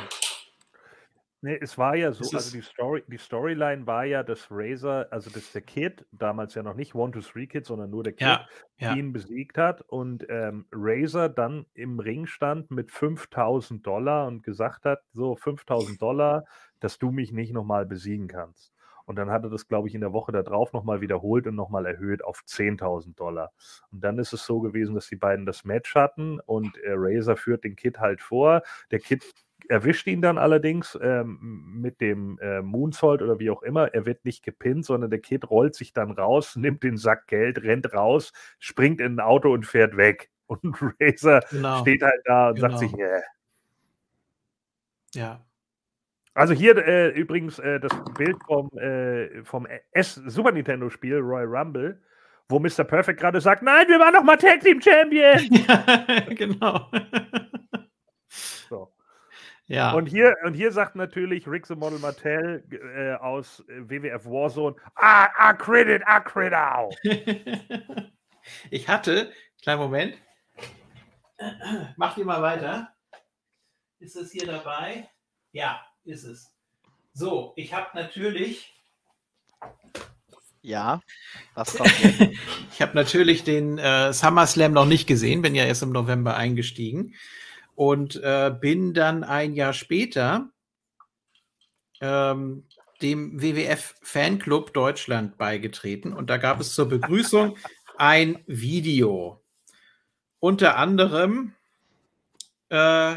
Nee, es war ja so, es also die Story, die Storyline war ja, dass Razor, also dass der Kid, damals ja noch nicht one two three Kid, sondern nur der Kid, ja, ja. ihn besiegt hat und ähm, Razor dann im Ring stand mit fünftausend Dollar und gesagt hat, so fünftausend Dollar, dass du mich nicht nochmal besiegen kannst. Und dann hat er das, glaube ich, in der Woche darauf nochmal wiederholt und nochmal erhöht auf zehntausend Dollar. Und dann ist es so gewesen, dass die beiden das Match hatten und äh, Razor führt den Kid halt vor. Der Kid erwischt ihn dann allerdings ähm, mit dem äh, Moonsault oder wie auch immer. Er wird nicht gepinnt, sondern der Kid rollt sich dann raus, nimmt den Sack Geld, rennt raus, springt in ein Auto und fährt weg. Und Razor genau. steht halt da und genau. sagt sich, yeah. ja. Also hier äh, übrigens äh, das Bild vom, äh, vom S Super Nintendo-Spiel Royal Rumble, wo Mister Perfect gerade sagt, nein, wir waren noch mal Tag Team Champion! Ja, genau. So. Ja. Und, hier, und hier sagt natürlich Rick the Model Martel äh, aus W W F Warzone, ah, ah, credit, ah, credit au. Ich hatte, kleinen Moment, mach dir mal weiter. Ist das hier dabei? Ja. Ist es. So, ich habe natürlich... Ja, was kommt jetzt? Ich habe natürlich den äh, SummerSlam noch nicht gesehen, bin ja erst im November eingestiegen und äh, bin dann ein Jahr später ähm, dem W W F-Fanclub Deutschland beigetreten und da gab es zur Begrüßung ein Video. Unter anderem... Äh,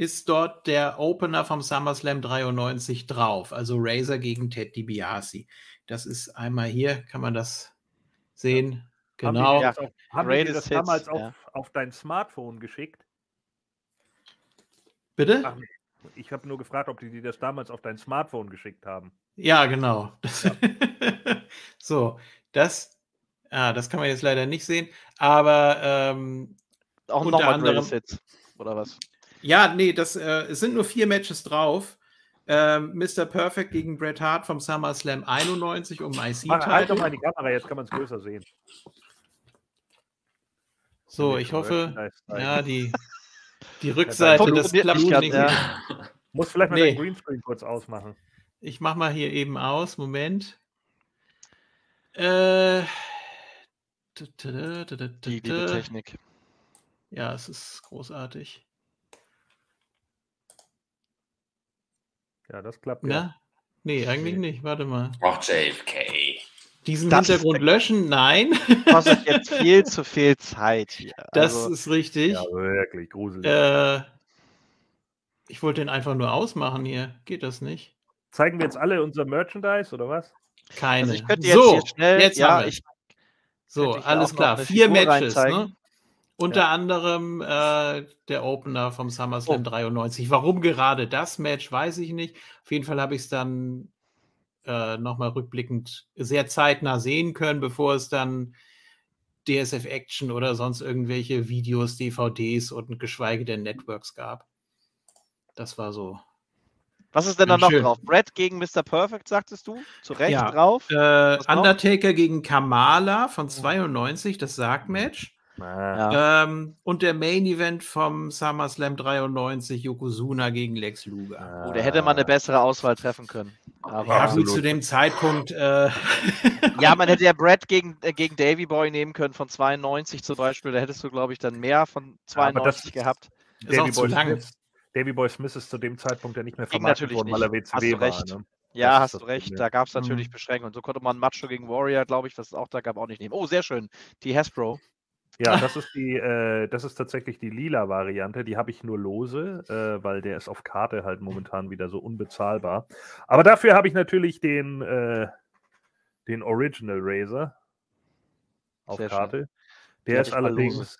ist dort der Opener vom SummerSlam dreiundneunzig drauf, also Razor gegen Ted DiBiase. Das ist einmal hier, kann man das sehen? Ja. Genau. Haben wir dir das damals ja. auf, auf dein Smartphone geschickt? Bitte? Ach, ich habe nur gefragt, ob die dir das damals auf dein Smartphone geschickt haben. Ja, genau. Ja. So, das, ah, das kann man jetzt leider nicht sehen, aber ähm, auch nochmal Greatest Hits oder was? Ja, nee, das, äh, es sind nur vier Matches drauf. Ähm, Mister Perfect gegen Bret Hart vom SummerSlam einundneunzig um I C-Title. Halt doch mal die Kamera, jetzt kann man es größer sehen. So, ich hoffe, ja, die, die Rückseite, das klappt nicht. Ja. Muss vielleicht mal nee. den Greenscreen kurz ausmachen. Ich mach mal hier eben aus, Moment. Äh, die liebe Technik. Ja, es ist großartig. Ja, das klappt ja. Na? Nee, eigentlich nee. nicht. Warte mal. Ach, J F K. Diesen das Hintergrund löschen? Nein. Das kostet jetzt viel zu viel Zeit hier. Das also, ist richtig. Ja, wirklich gruselig. Äh, ich wollte den einfach nur ausmachen hier. Geht das nicht? Zeigen wir jetzt alle unser Merchandise oder was? Keine. Also ich könnte jetzt so, hier schnell, jetzt ja, haben ich, so, alles klar. Vier Matches, ne? Unter ja. anderem äh, der Opener vom SummerSlam oh. dreiundneunzig. Warum gerade das Match, weiß ich nicht. Auf jeden Fall habe ich es dann äh, nochmal rückblickend sehr zeitnah sehen können, bevor es dann D S F Action oder sonst irgendwelche Videos, D V Ds und geschweige denn Networks gab. Das war so. Was ist denn da noch schön. drauf? Bret gegen Mister Perfect, sagtest du? Zu Recht ja. drauf? Äh, Undertaker noch? gegen Kamala von zweiundneunzig, das Sarg-Match. Ja. Ähm, und der Main Event vom SummerSlam dreiundneunzig, Yokozuna gegen Lex Luger. Oh, da hätte man eine bessere Auswahl treffen können. Aber ja, absolut. Gut, zu dem Zeitpunkt. Äh ja, man hätte ja Bret gegen, äh, gegen Davey Boy nehmen können von zweiundneunzig zum Beispiel. Da hättest du, glaube ich, dann mehr von zweiundneunzig ja, gehabt. Ist Davey auch zu lang. Davey Boy Smith ist zu dem Zeitpunkt ja nicht mehr vermarktet worden, weil er W C W war. Ne? Ja, hast du recht, da gab es natürlich mhm. Beschränkungen. So konnte man Macho gegen Warrior, glaube ich, was es auch da gab, auch nicht nehmen. Oh, sehr schön. Die Hasbro. Ja, das ist die, äh, das ist tatsächlich die lila Variante, die habe ich nur lose, äh, weil der ist auf Karte halt momentan wieder so unbezahlbar. Aber dafür habe ich natürlich den, äh, den Original Razor auf Sehr Karte. Schön. Der, der ist allerdings,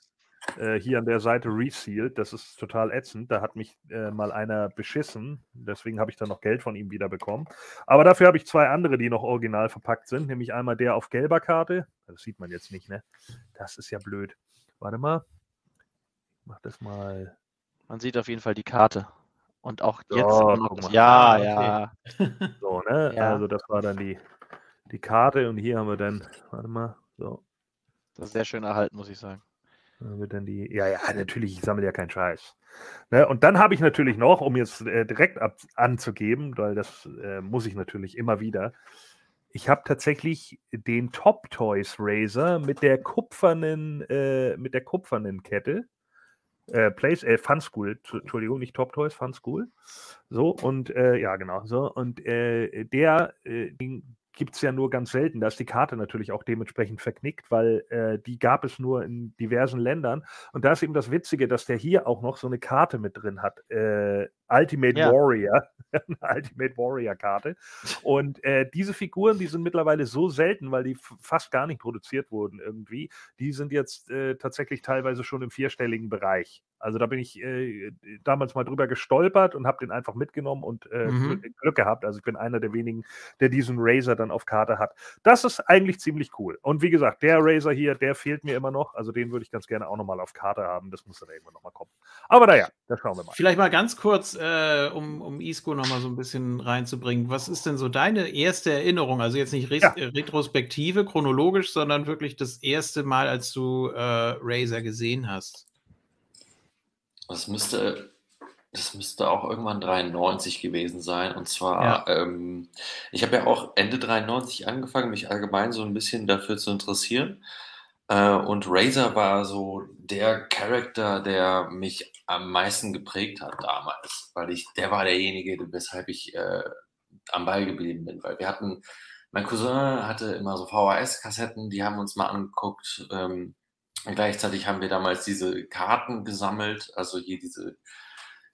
äh, hier an der Seite resealed. Das ist total ätzend. Da hat mich äh, mal einer beschissen. Deswegen habe ich dann noch Geld von ihm wieder bekommen. Aber dafür habe ich zwei andere, die noch original verpackt sind. Nämlich einmal der auf gelber Karte. Das sieht man jetzt nicht, ne? Das ist ja blöd. Warte mal. Ich mach das mal. Man sieht auf jeden Fall die Karte. Und auch jetzt. Oh, noch ja, ah, ja. Okay. So, ne? Ja. Also das war dann die, die Karte. Und hier haben wir dann, warte mal, so. Das ist sehr schön erhalten, muss ich sagen. Dann wird dann die, ja, ja, natürlich, ich sammle ja keinen Scheiß. Ne? Und dann habe ich natürlich noch, um jetzt äh, direkt ab, anzugeben, weil das äh, muss ich natürlich immer wieder, ich habe tatsächlich den Top Toys Razor mit der kupfernen, äh, mit der kupfernen Kette. Äh, Place, äh, Fun School, Entschuldigung, nicht Top Toys, Fun School. So, und äh, ja, genau, so. Und äh, der äh, den gibt es ja nur ganz selten. Da ist die Karte natürlich auch dementsprechend verknickt, weil äh, die gab es nur in diversen Ländern. Und da ist eben das Witzige, dass der hier auch noch so eine Karte mit drin hat. Äh, Ultimate ja. Warrior. Eine Ultimate Warrior Karte. Und äh, diese Figuren, die sind mittlerweile so selten, weil die fast gar nicht produziert wurden irgendwie. Die sind jetzt äh, tatsächlich teilweise schon im vierstelligen Bereich. Also da bin ich äh, damals mal drüber gestolpert und habe den einfach mitgenommen und äh, mhm. Glück gehabt. Also ich bin einer der wenigen, der diesen Razor dann auf Karte hat. Das ist eigentlich ziemlich cool. Und wie gesagt, der Razor hier, der fehlt mir immer noch. Also den würde ich ganz gerne auch nochmal auf Karte haben. Das muss dann irgendwann nochmal kommen. Aber naja, da schauen wir mal. Vielleicht mal ganz kurz, äh, um, um Isco nochmal so ein bisschen reinzubringen. Was ist denn so deine erste Erinnerung? Also jetzt nicht re ja. retrospektive, chronologisch, sondern wirklich das erste Mal, als du äh, Razor gesehen hast. Das müsste, das müsste auch irgendwann dreiundneunzig gewesen sein. Und zwar, ja. ähm, ich habe ja auch Ende dreiundneunzig angefangen, mich allgemein so ein bisschen dafür zu interessieren. Äh, und Razor war so der Charakter, der mich am meisten geprägt hat damals. Weil ich, der war derjenige, weshalb ich äh, am Ball geblieben bin. Weil wir hatten, mein Cousin hatte immer so V H S-Kassetten, die haben wir uns mal angeguckt. Ähm, Und gleichzeitig haben wir damals diese Karten gesammelt, also hier diese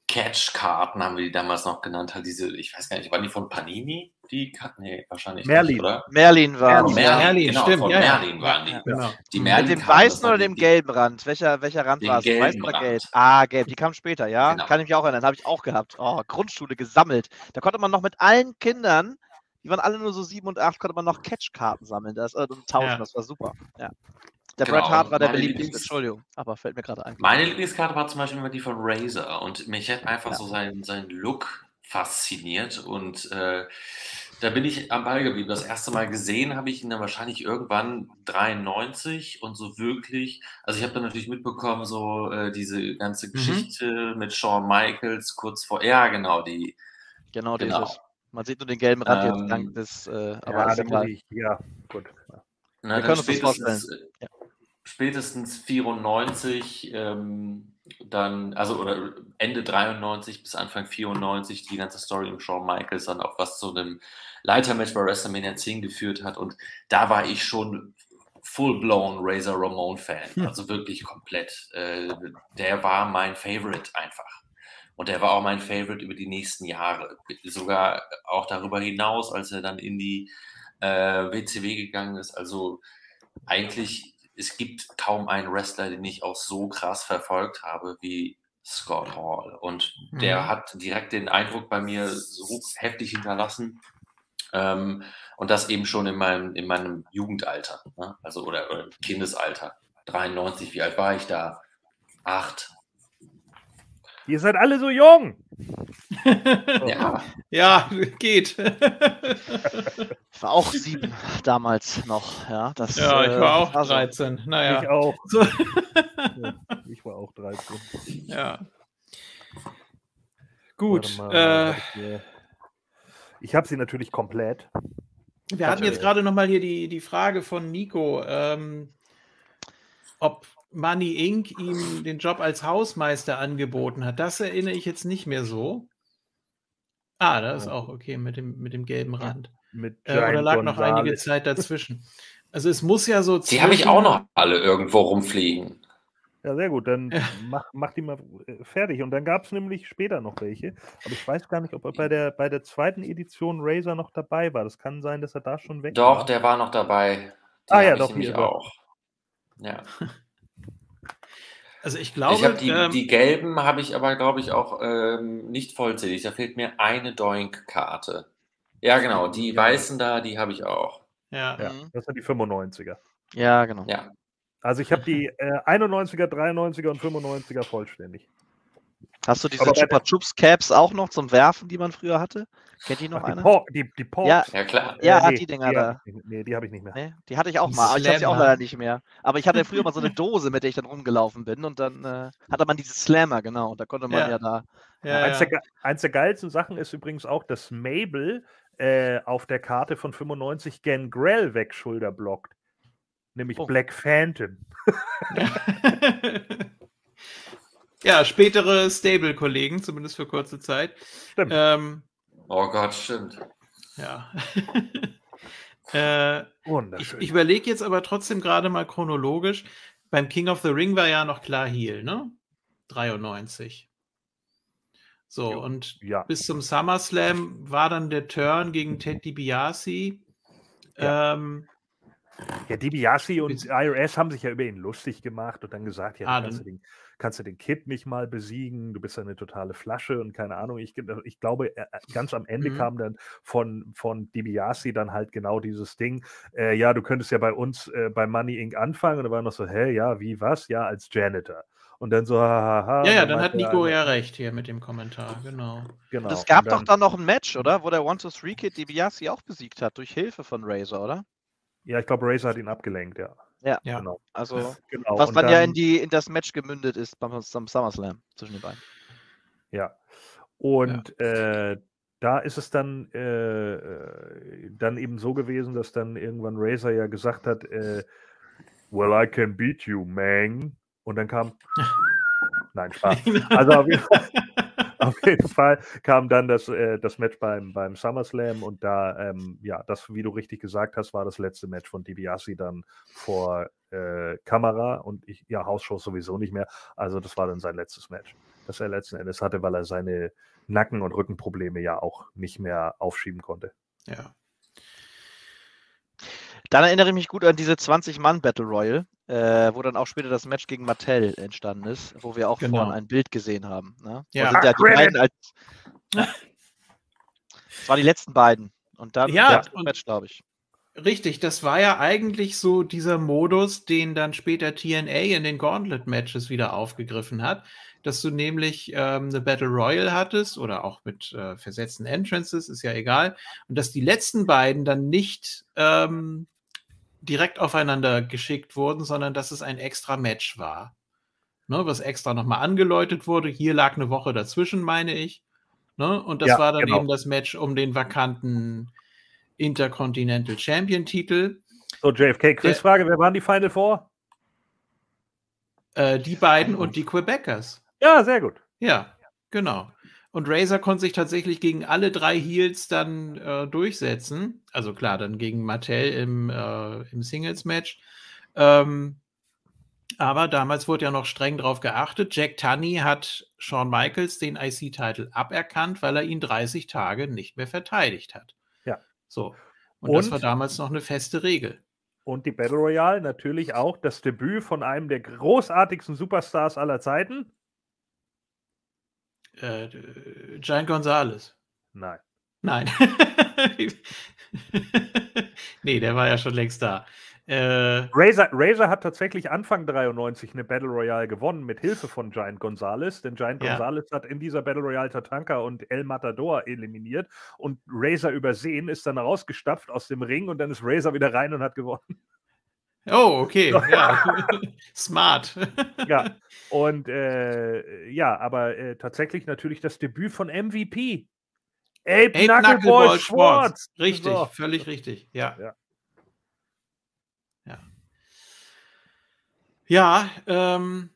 Catch-Karten haben wir die damals noch genannt, halt diese, ich weiß gar nicht, waren die von Panini, die Karten? Nee, wahrscheinlich Merlin. Nicht, oder? Merlin war Merlin, Merlin genau, stimmt. Von ja, Merlin waren die. Ja, genau. Die Merlin mit dem weißen oder dem gelben Rand? Welcher, welcher Rand war es? Weiß oder gelb? Ah, gelb, die kam später, ja, genau. Kann ich mich auch erinnern, habe ich auch gehabt. Oh, Grundschule gesammelt. Da konnte man noch mit allen Kindern, die waren alle nur so sieben und acht, konnte man noch Catch-Karten sammeln das, äh, und tauschen, ja. Das war super, ja. Der genau, Bret Hart war der beliebteste, Lieblings Entschuldigung, aber fällt mir gerade ein. Meine Lieblingskarte war zum Beispiel immer die von Razor und mich hat einfach ja. so seinen, seinen Look fasziniert und äh, da bin ich am Ball geblieben. Das erste Mal gesehen habe ich ihn dann wahrscheinlich irgendwann dreiundneunzig und so wirklich, also ich habe dann natürlich mitbekommen, so äh, diese ganze Geschichte mhm. mit Shawn Michaels kurz vor, ja genau, die. Genau, genau. Dieses, man sieht nur den gelben Rand ähm, jetzt lang des, äh, aber ja, da ich, ja, gut. Na, wir können uns das vorstellen. Ja. Spätestens vierundneunzig, ähm, dann, also oder Ende dreiundneunzig bis Anfang vierundneunzig, die ganze Story um Shawn Michaels dann auch was zu einem Leitermatch bei WrestleMania zehn geführt hat. Und da war ich schon full-blown Razor Ramon-Fan, hm. also wirklich komplett. Äh, der war mein Favorite einfach. Und der war auch mein Favorite über die nächsten Jahre. Sogar auch darüber hinaus, als er dann in die äh, W C W gegangen ist. Also eigentlich. Es gibt kaum einen Wrestler, den ich auch so krass verfolgt habe wie Scott Hall. Und der mhm. hat direkt den Eindruck bei mir so heftig hinterlassen. Ähm, und das eben schon in meinem, in meinem Jugendalter, ne? Also oder, oder Kindesalter. dreiundneunzig, wie alt war ich da? Acht. Ihr seid alle so jung! Ja. Ja, geht. Ich war auch sieben damals noch. Ja, das, ja ich war äh, auch war dreizehn. So. Naja. Ich auch. So. Ja, ich war auch dreizehn. Ja. Gut. Mal, äh, ich habe sie natürlich komplett. Wir hatten jetzt gerade nochmal hier die, die Frage von Nico, ähm, ob Money Incorporated ihm den Job als Hausmeister angeboten hat. Das erinnere ich jetzt nicht mehr so. Ah, da ist auch okay mit dem, mit dem gelben Rand. Mit äh, oder lag González. Noch einige Zeit dazwischen. Also es muss ja so... Die habe ich auch noch alle irgendwo rumfliegen. Ja, sehr gut. Dann ja. mach, mach die mal fertig. Und dann gab es nämlich später noch welche. Aber ich weiß gar nicht, ob er bei der, bei der zweiten Edition Razor noch dabei war. Das kann sein, dass er da schon weg war. Doch, der war noch dabei. Den ah ja, doch. Ich auch. Ja. Also ich glaube, ich hab die, ähm, die gelben habe ich aber, glaube ich, auch ähm, nicht vollzählig. Da fehlt mir eine Doink-Karte. Ja, genau. Die ja. weißen da, die habe ich auch. Ja. ja. Das sind die fünfundneunziger. Ja, genau. Ja. Also ich habe die äh, einundneunziger, dreiundneunziger und fünfundneunziger vollständig. Hast du diese Chupa Chups Caps auch noch zum Werfen, die man früher hatte? Kennt die noch Ach, die einer? Po die die Pops. Ja, ja, klar. Ja, ja nee, die Dinger die da. Nicht, nee, die habe ich nicht mehr. Nee, die hatte ich auch mal, aber ich habe sie auch leider nicht mehr. Aber ich hatte ja früher mal so eine Dose, mit der ich dann rumgelaufen bin und dann äh, hatte man diese Slammer, genau. Und da konnte man ja, ja da... Ja, ja. Eins, der, eins der geilsten Sachen ist übrigens auch, dass Mabel äh, auf der Karte von fünfundneunzig Gangrel wegschulder blockt. Nämlich oh. Black Phantom. Ja, spätere Stable-Kollegen, zumindest für kurze Zeit. Stimmt. Ähm, oh Gott, stimmt. Ja. äh, Wunderschön. Ich, ich überlege jetzt aber trotzdem gerade mal chronologisch. Beim King of the Ring war ja noch klar Heel, ne? dreiundneunzig. So, jo, und ja. bis zum SummerSlam war dann der Turn gegen Ted DiBiase. Ja. Ähm, Ja, DiBiase und I R S haben sich ja über ihn lustig gemacht und dann gesagt, ja, kannst du, den, kannst du den Kid nicht mal besiegen, du bist ja eine totale Flasche und keine Ahnung. Ich, ich glaube, ganz am Ende mhm. kam dann von, von DiBiase dann halt genau dieses Ding, äh, ja, du könntest ja bei uns äh, bei Money Incorporated anfangen und da war noch so, hä, ja, wie, was? Ja, als Janitor. Und dann so, hahaha. Ja, ja, dann hat Nico ja recht hier mit dem Kommentar, genau. genau. Es gab dann, doch dann noch ein Match, oder? Wo der one two three Kid DiBiase auch besiegt hat, durch Hilfe von Razor, oder? Ja, ich glaube, Razor hat ihn abgelenkt, ja. Ja, genau. Also, genau. was dann ja in, die, in das Match gemündet ist beim, beim SummerSlam zwischen den beiden. Ja, und ja. Äh, da ist es dann, äh, dann eben so gewesen, dass dann irgendwann Razor ja gesagt hat, äh, well, I can beat you, man. Und dann kam, nein, Spaß. Also auf jeden Fall, auf jeden Fall kam dann das, äh, das Match beim, beim SummerSlam und da, ähm, ja, das, wie du richtig gesagt hast, war das letzte Match von DiBiase dann vor äh, Kamera und ich, ja, Hausshow sowieso nicht mehr. Also das war dann sein letztes Match, das er letzten Endes hatte, weil er seine Nacken- und Rückenprobleme ja auch nicht mehr aufschieben konnte. Ja. Dann erinnere ich mich gut an diese zwanzig-Mann-Battle Royal, äh, wo dann auch später das Match gegen Martel entstanden ist, wo wir auch genau. vorhin ein Bild gesehen haben. Ne? Ja. Sind ja die beiden als, das waren die letzten beiden. Und dann ja, das und Match, glaube ich. Richtig, das war ja eigentlich so dieser Modus, den dann später T N A in den Gauntlet-Matches wieder aufgegriffen hat, dass du nämlich ähm, eine Battle Royal hattest oder auch mit äh, versetzten Entrances, ist ja egal, und dass die letzten beiden dann nicht ähm, direkt aufeinander geschickt wurden, sondern dass es ein extra Match war, ne, was extra nochmal angeläutet wurde. Hier lag eine Woche dazwischen, meine ich, ne? Und das ja, war dann genau. eben das Match um den vakanten Intercontinental Champion-Titel. So, J F K, Quizfrage, wer waren die Final Four? Äh, die beiden und die Quebecers. Ja, sehr gut. Ja, genau. Und Razor konnte sich tatsächlich gegen alle drei Heels dann äh, durchsetzen. Also klar, dann gegen Martel im, äh, im Singles-Match. Ähm, aber damals wurde ja noch streng drauf geachtet. Jack Tunney hat Shawn Michaels den I C-Titel aberkannt, weil er ihn dreißig Tage nicht mehr verteidigt hat. Ja. So. Und, Und das war damals noch eine feste Regel. Und die Battle Royale natürlich auch das Debüt von einem der großartigsten Superstars aller Zeiten. Äh, Giant González. Nein. Nein. Nee, der war ja schon längst da. Äh, Razor, Razor hat tatsächlich Anfang dreiundneunzig eine Battle Royale gewonnen mit Hilfe von Giant González, denn Giant ja. González hat in dieser Battle Royale Tatanka und El Matador eliminiert und Razor übersehen, ist dann rausgestapft aus dem Ring und dann ist Razor wieder rein und hat gewonnen. Oh, okay. Ja. Smart. Ja, und äh, ja, aber äh, tatsächlich natürlich das Debüt von M V P. Abe, Abe Knuckleball, Knuckleball Schwartz. Richtig, so. Völlig richtig. Ja. Ja, ja. ja ähm,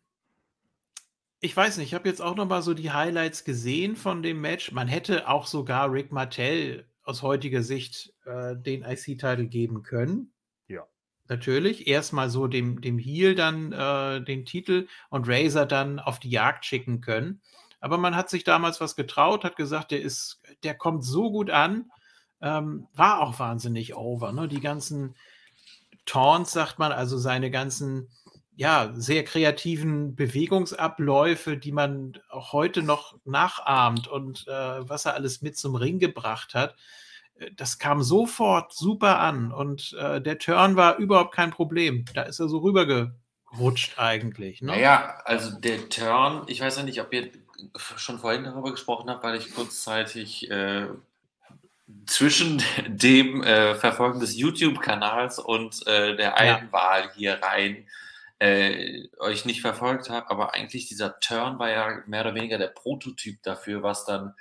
ich weiß nicht, ich habe jetzt auch noch mal so die Highlights gesehen von dem Match. Man hätte auch sogar Rick Martel aus heutiger Sicht äh, den I C-Titel geben können. Natürlich, erstmal so dem, dem Heel dann äh, den Titel und Razor dann auf die Jagd schicken können. Aber man hat sich damals was getraut, hat gesagt, der ist, der kommt so gut an, ähm, war auch wahnsinnig over. Ne? Die ganzen Taunts, sagt man, also seine ganzen ja, sehr kreativen Bewegungsabläufe, die man auch heute noch nachahmt, und äh, was er alles mit zum Ring gebracht hat, das kam sofort super an, und äh, der Turn war überhaupt kein Problem. Da ist er so rübergerutscht eigentlich. Ne? Naja, also der Turn, ich weiß ja nicht, ob ihr schon vorhin darüber gesprochen habt, weil ich kurzzeitig äh, zwischen dem äh, Verfolgen des YouTube-Kanals und äh, der Einwahl ja. hier rein Äh, euch nicht verfolgt habe, aber eigentlich dieser Turn war ja mehr oder weniger der Prototyp dafür, was dann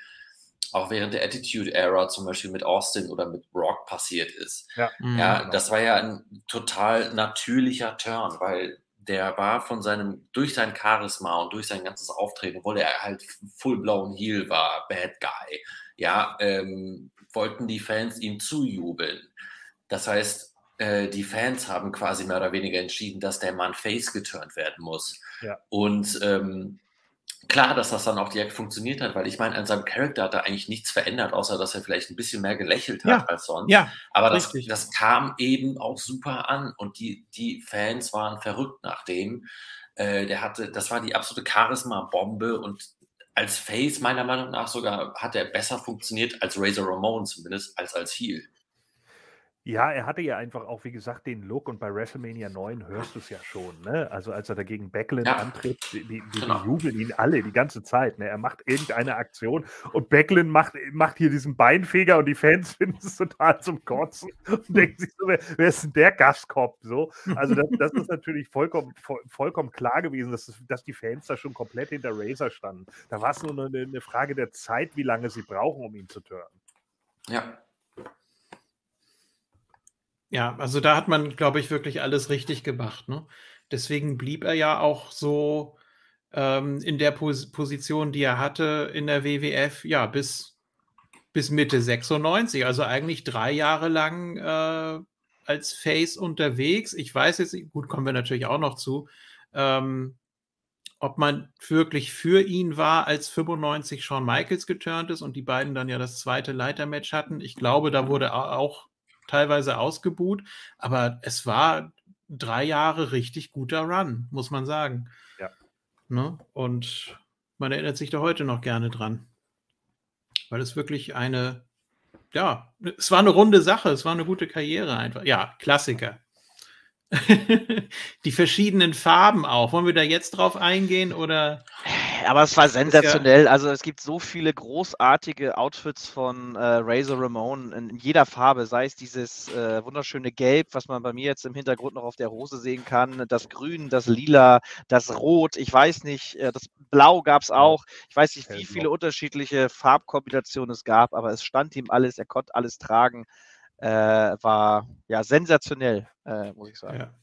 auch während der Attitude-Era zum Beispiel mit Austin oder mit Rock passiert ist. Ja. Ja, mhm. Das war ja ein total natürlicher Turn, weil der war von seinem, durch sein Charisma und durch sein ganzes Auftreten, obwohl er halt full-blown Heel war, Bad Guy, ja, ähm, wollten die Fans ihm zujubeln. Das heißt, die Fans haben quasi mehr oder weniger entschieden, dass der Mann face geturnt werden muss. Ja. Und ähm, klar, dass das dann auch direkt funktioniert hat, weil ich meine, an seinem Charakter hat er eigentlich nichts verändert, außer dass er vielleicht ein bisschen mehr gelächelt hat ja. als sonst. Ja, aber das, das kam eben auch super an, und die, die Fans waren verrückt nach dem. Äh, der hatte, das war die absolute Charisma-Bombe, und als Face meiner Meinung nach sogar hat er besser funktioniert als Razor Ramon zumindest, als als Heel. Ja, er hatte ja einfach auch, wie gesagt, den Look, und bei WrestleMania neun hörst du es ja schon, ne? Also als er dagegen Backlund ja. antritt, die, die, die genau. jubeln ihn alle die ganze Zeit, ne? Er macht irgendeine Aktion und Backlund macht, macht hier diesen Beinfeger, und die Fans finden es total zum Kotzen und denken sich so, wer, wer ist denn der Gaskopf? So? Also das, das ist natürlich vollkommen, voll, vollkommen klar gewesen, dass, dass die Fans da schon komplett hinter Razor standen. Da war es nur eine, eine Frage der Zeit, wie lange sie brauchen, um ihn zu turnen. Ja. Ja, also da hat man, glaube ich, wirklich alles richtig gemacht. Ne? Deswegen blieb er ja auch so ähm, in der Pos- Position, die er hatte in der W W F, ja, bis, bis Mitte sechsundneunzig. Also eigentlich drei Jahre lang äh, als Face unterwegs. Ich weiß jetzt, gut, kommen wir natürlich auch noch zu, ähm, ob man wirklich für ihn war, als fünfundneunzig Shawn Michaels geturnt ist und die beiden dann ja das zweite Leitermatch hatten. Ich glaube, da wurde auch teilweise ausgebuht, aber es war drei Jahre richtig guter Run, muss man sagen. Ja. Ne? Und man erinnert sich da heute noch gerne dran. Weil es wirklich eine, ja, es war eine runde Sache, es war eine gute Karriere einfach. Ja, Klassiker. Die verschiedenen Farben auch. Wollen wir da jetzt drauf eingehen oder? Aber es war sensationell. Also es gibt so viele großartige Outfits von äh, Razor Ramon in, in jeder Farbe. Sei es dieses äh, wunderschöne Gelb, was man bei mir jetzt im Hintergrund noch auf der Hose sehen kann, das Grün, das Lila, das Rot, ich weiß nicht, äh, das Blau gab es auch. Ich weiß nicht, wie viele unterschiedliche Farbkombinationen es gab, aber es stand ihm alles, er konnte alles tragen. Äh, war ja sensationell, äh, muss ich sagen. Ja.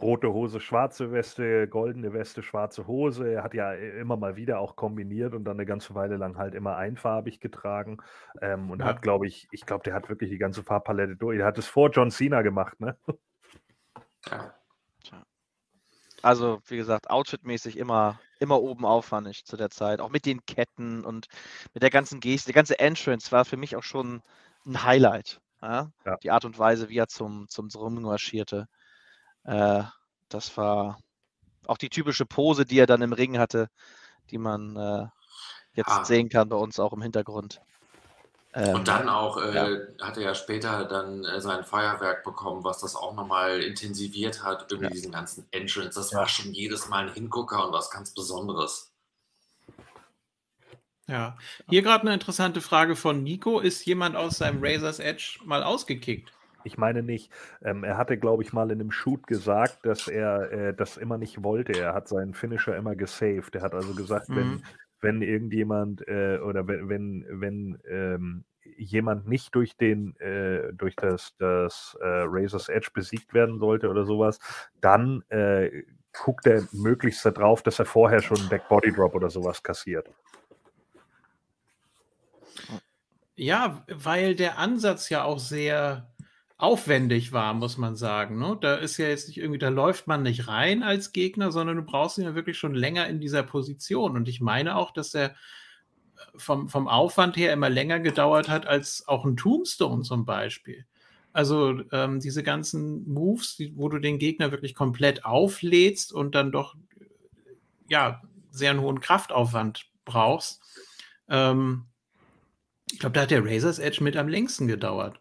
Rote Hose, schwarze Weste, goldene Weste, schwarze Hose. Er hat ja immer mal wieder auch kombiniert und dann eine ganze Weile lang halt immer einfarbig getragen. Ähm, und ja. hat, glaube ich, ich glaube, der hat wirklich die ganze Farbpalette durch. Er hat es vor John Cena gemacht, ne? Ja. Also, wie gesagt, outfitmäßig immer, immer oben auf, fand ich zu der Zeit. Auch mit den Ketten und mit der ganzen Geste. Die ganze Entrance war für mich auch schon ein Highlight. Ja? Ja. Die Art und Weise, wie er zum, zum Ring marschierte. Äh, das war auch die typische Pose, die er dann im Ring hatte, die man äh, jetzt ah. sehen kann bei uns auch im Hintergrund. Ähm, und dann auch äh, ja. hat er ja später dann äh, sein Feuerwerk bekommen, was das auch nochmal intensiviert hat über ja. diesen ganzen Entrance. Das ja. war schon jedes Mal ein Hingucker und was ganz Besonderes. Ja, hier gerade eine interessante Frage von Nico. Ist jemand aus seinem Razor's Edge mal ausgekickt? Ich meine nicht. Ähm, er hatte, glaube ich, mal in einem Shoot gesagt, dass er äh, das immer nicht wollte. Er hat seinen Finisher immer gesaved. Er hat also gesagt, mhm. wenn, wenn irgendjemand äh, oder wenn, wenn, wenn ähm, jemand nicht durch den äh, durch das, das äh, Razor's Edge besiegt werden sollte oder sowas, dann äh, guckt er möglichst darauf, dass er vorher schon einen Back-Body-Drop oder sowas kassiert. Ja, weil der Ansatz ja auch sehr aufwendig war, muss man sagen. Ne? Da ist ja jetzt nicht irgendwie, da läuft man nicht rein als Gegner, sondern du brauchst ihn ja wirklich schon länger in dieser Position. Und ich meine auch, dass der vom, vom Aufwand her immer länger gedauert hat als auch ein Tombstone zum Beispiel. Also ähm, diese ganzen Moves, die, wo du den Gegner wirklich komplett auflädst und dann doch ja sehr einen hohen Kraftaufwand brauchst. Ähm, ich glaube, da hat der Razor's Edge mit am längsten gedauert.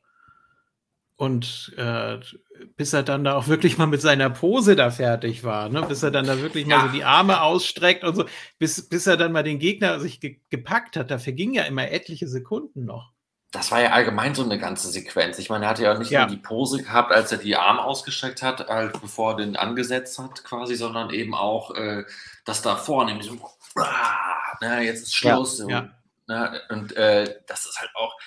Und äh, bis er dann da auch wirklich mal mit seiner Pose da fertig war, ne? Bis er dann da wirklich ja. mal so die Arme ausstreckt und so, bis, bis er dann mal den Gegner sich ge gepackt hat, da vergingen ja immer etliche Sekunden noch. Das war ja allgemein so eine ganze Sequenz. Ich meine, er hatte ja nicht ja. nur die Pose gehabt, als er die Arme ausgestreckt hat, halt bevor er den angesetzt hat quasi, sondern eben auch äh, das da vorne, in diesem, na, jetzt ist Schluss. Ja. Und, ja. Na, und äh, das ist halt auch...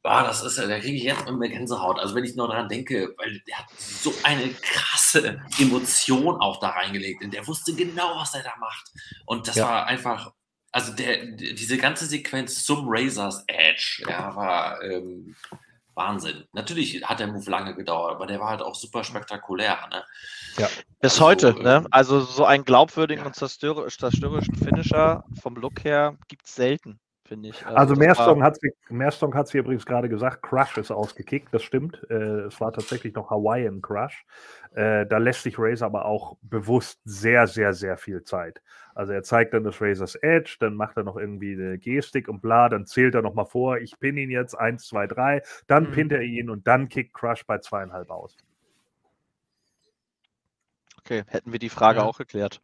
Boah, das ist, da kriege ich jetzt immer Gänsehaut. Also wenn ich nur daran denke, weil der hat so eine krasse Emotion auch da reingelegt. Und der wusste genau, was er da macht. Und das ja. war einfach, also der, diese ganze Sequenz zum Razor's Edge, ja, war ähm, Wahnsinn. Natürlich hat der Move lange gedauert, aber der war halt auch super spektakulär. Ne? Ja. Bis also, heute, ähm, ne? Also so einen glaubwürdigen ja. und zerstörerischen Finisher vom Look her gibt es selten. Ich. Also, also Mehrstong hat es hier übrigens gerade gesagt, Crush ist ausgekickt, das stimmt. Äh, es war tatsächlich noch Hawaiian Crush. Äh, da lässt sich Razor aber auch bewusst sehr, sehr, sehr viel Zeit. Also er zeigt dann das Razor's Edge, dann macht er noch irgendwie eine Gestik und bla, dann zählt er nochmal vor, ich pinne ihn jetzt, eins, zwei, drei, dann mhm. pinnt er ihn und dann kickt Crush bei zweieinhalb aus. Okay, hätten wir die Frage ja. auch geklärt.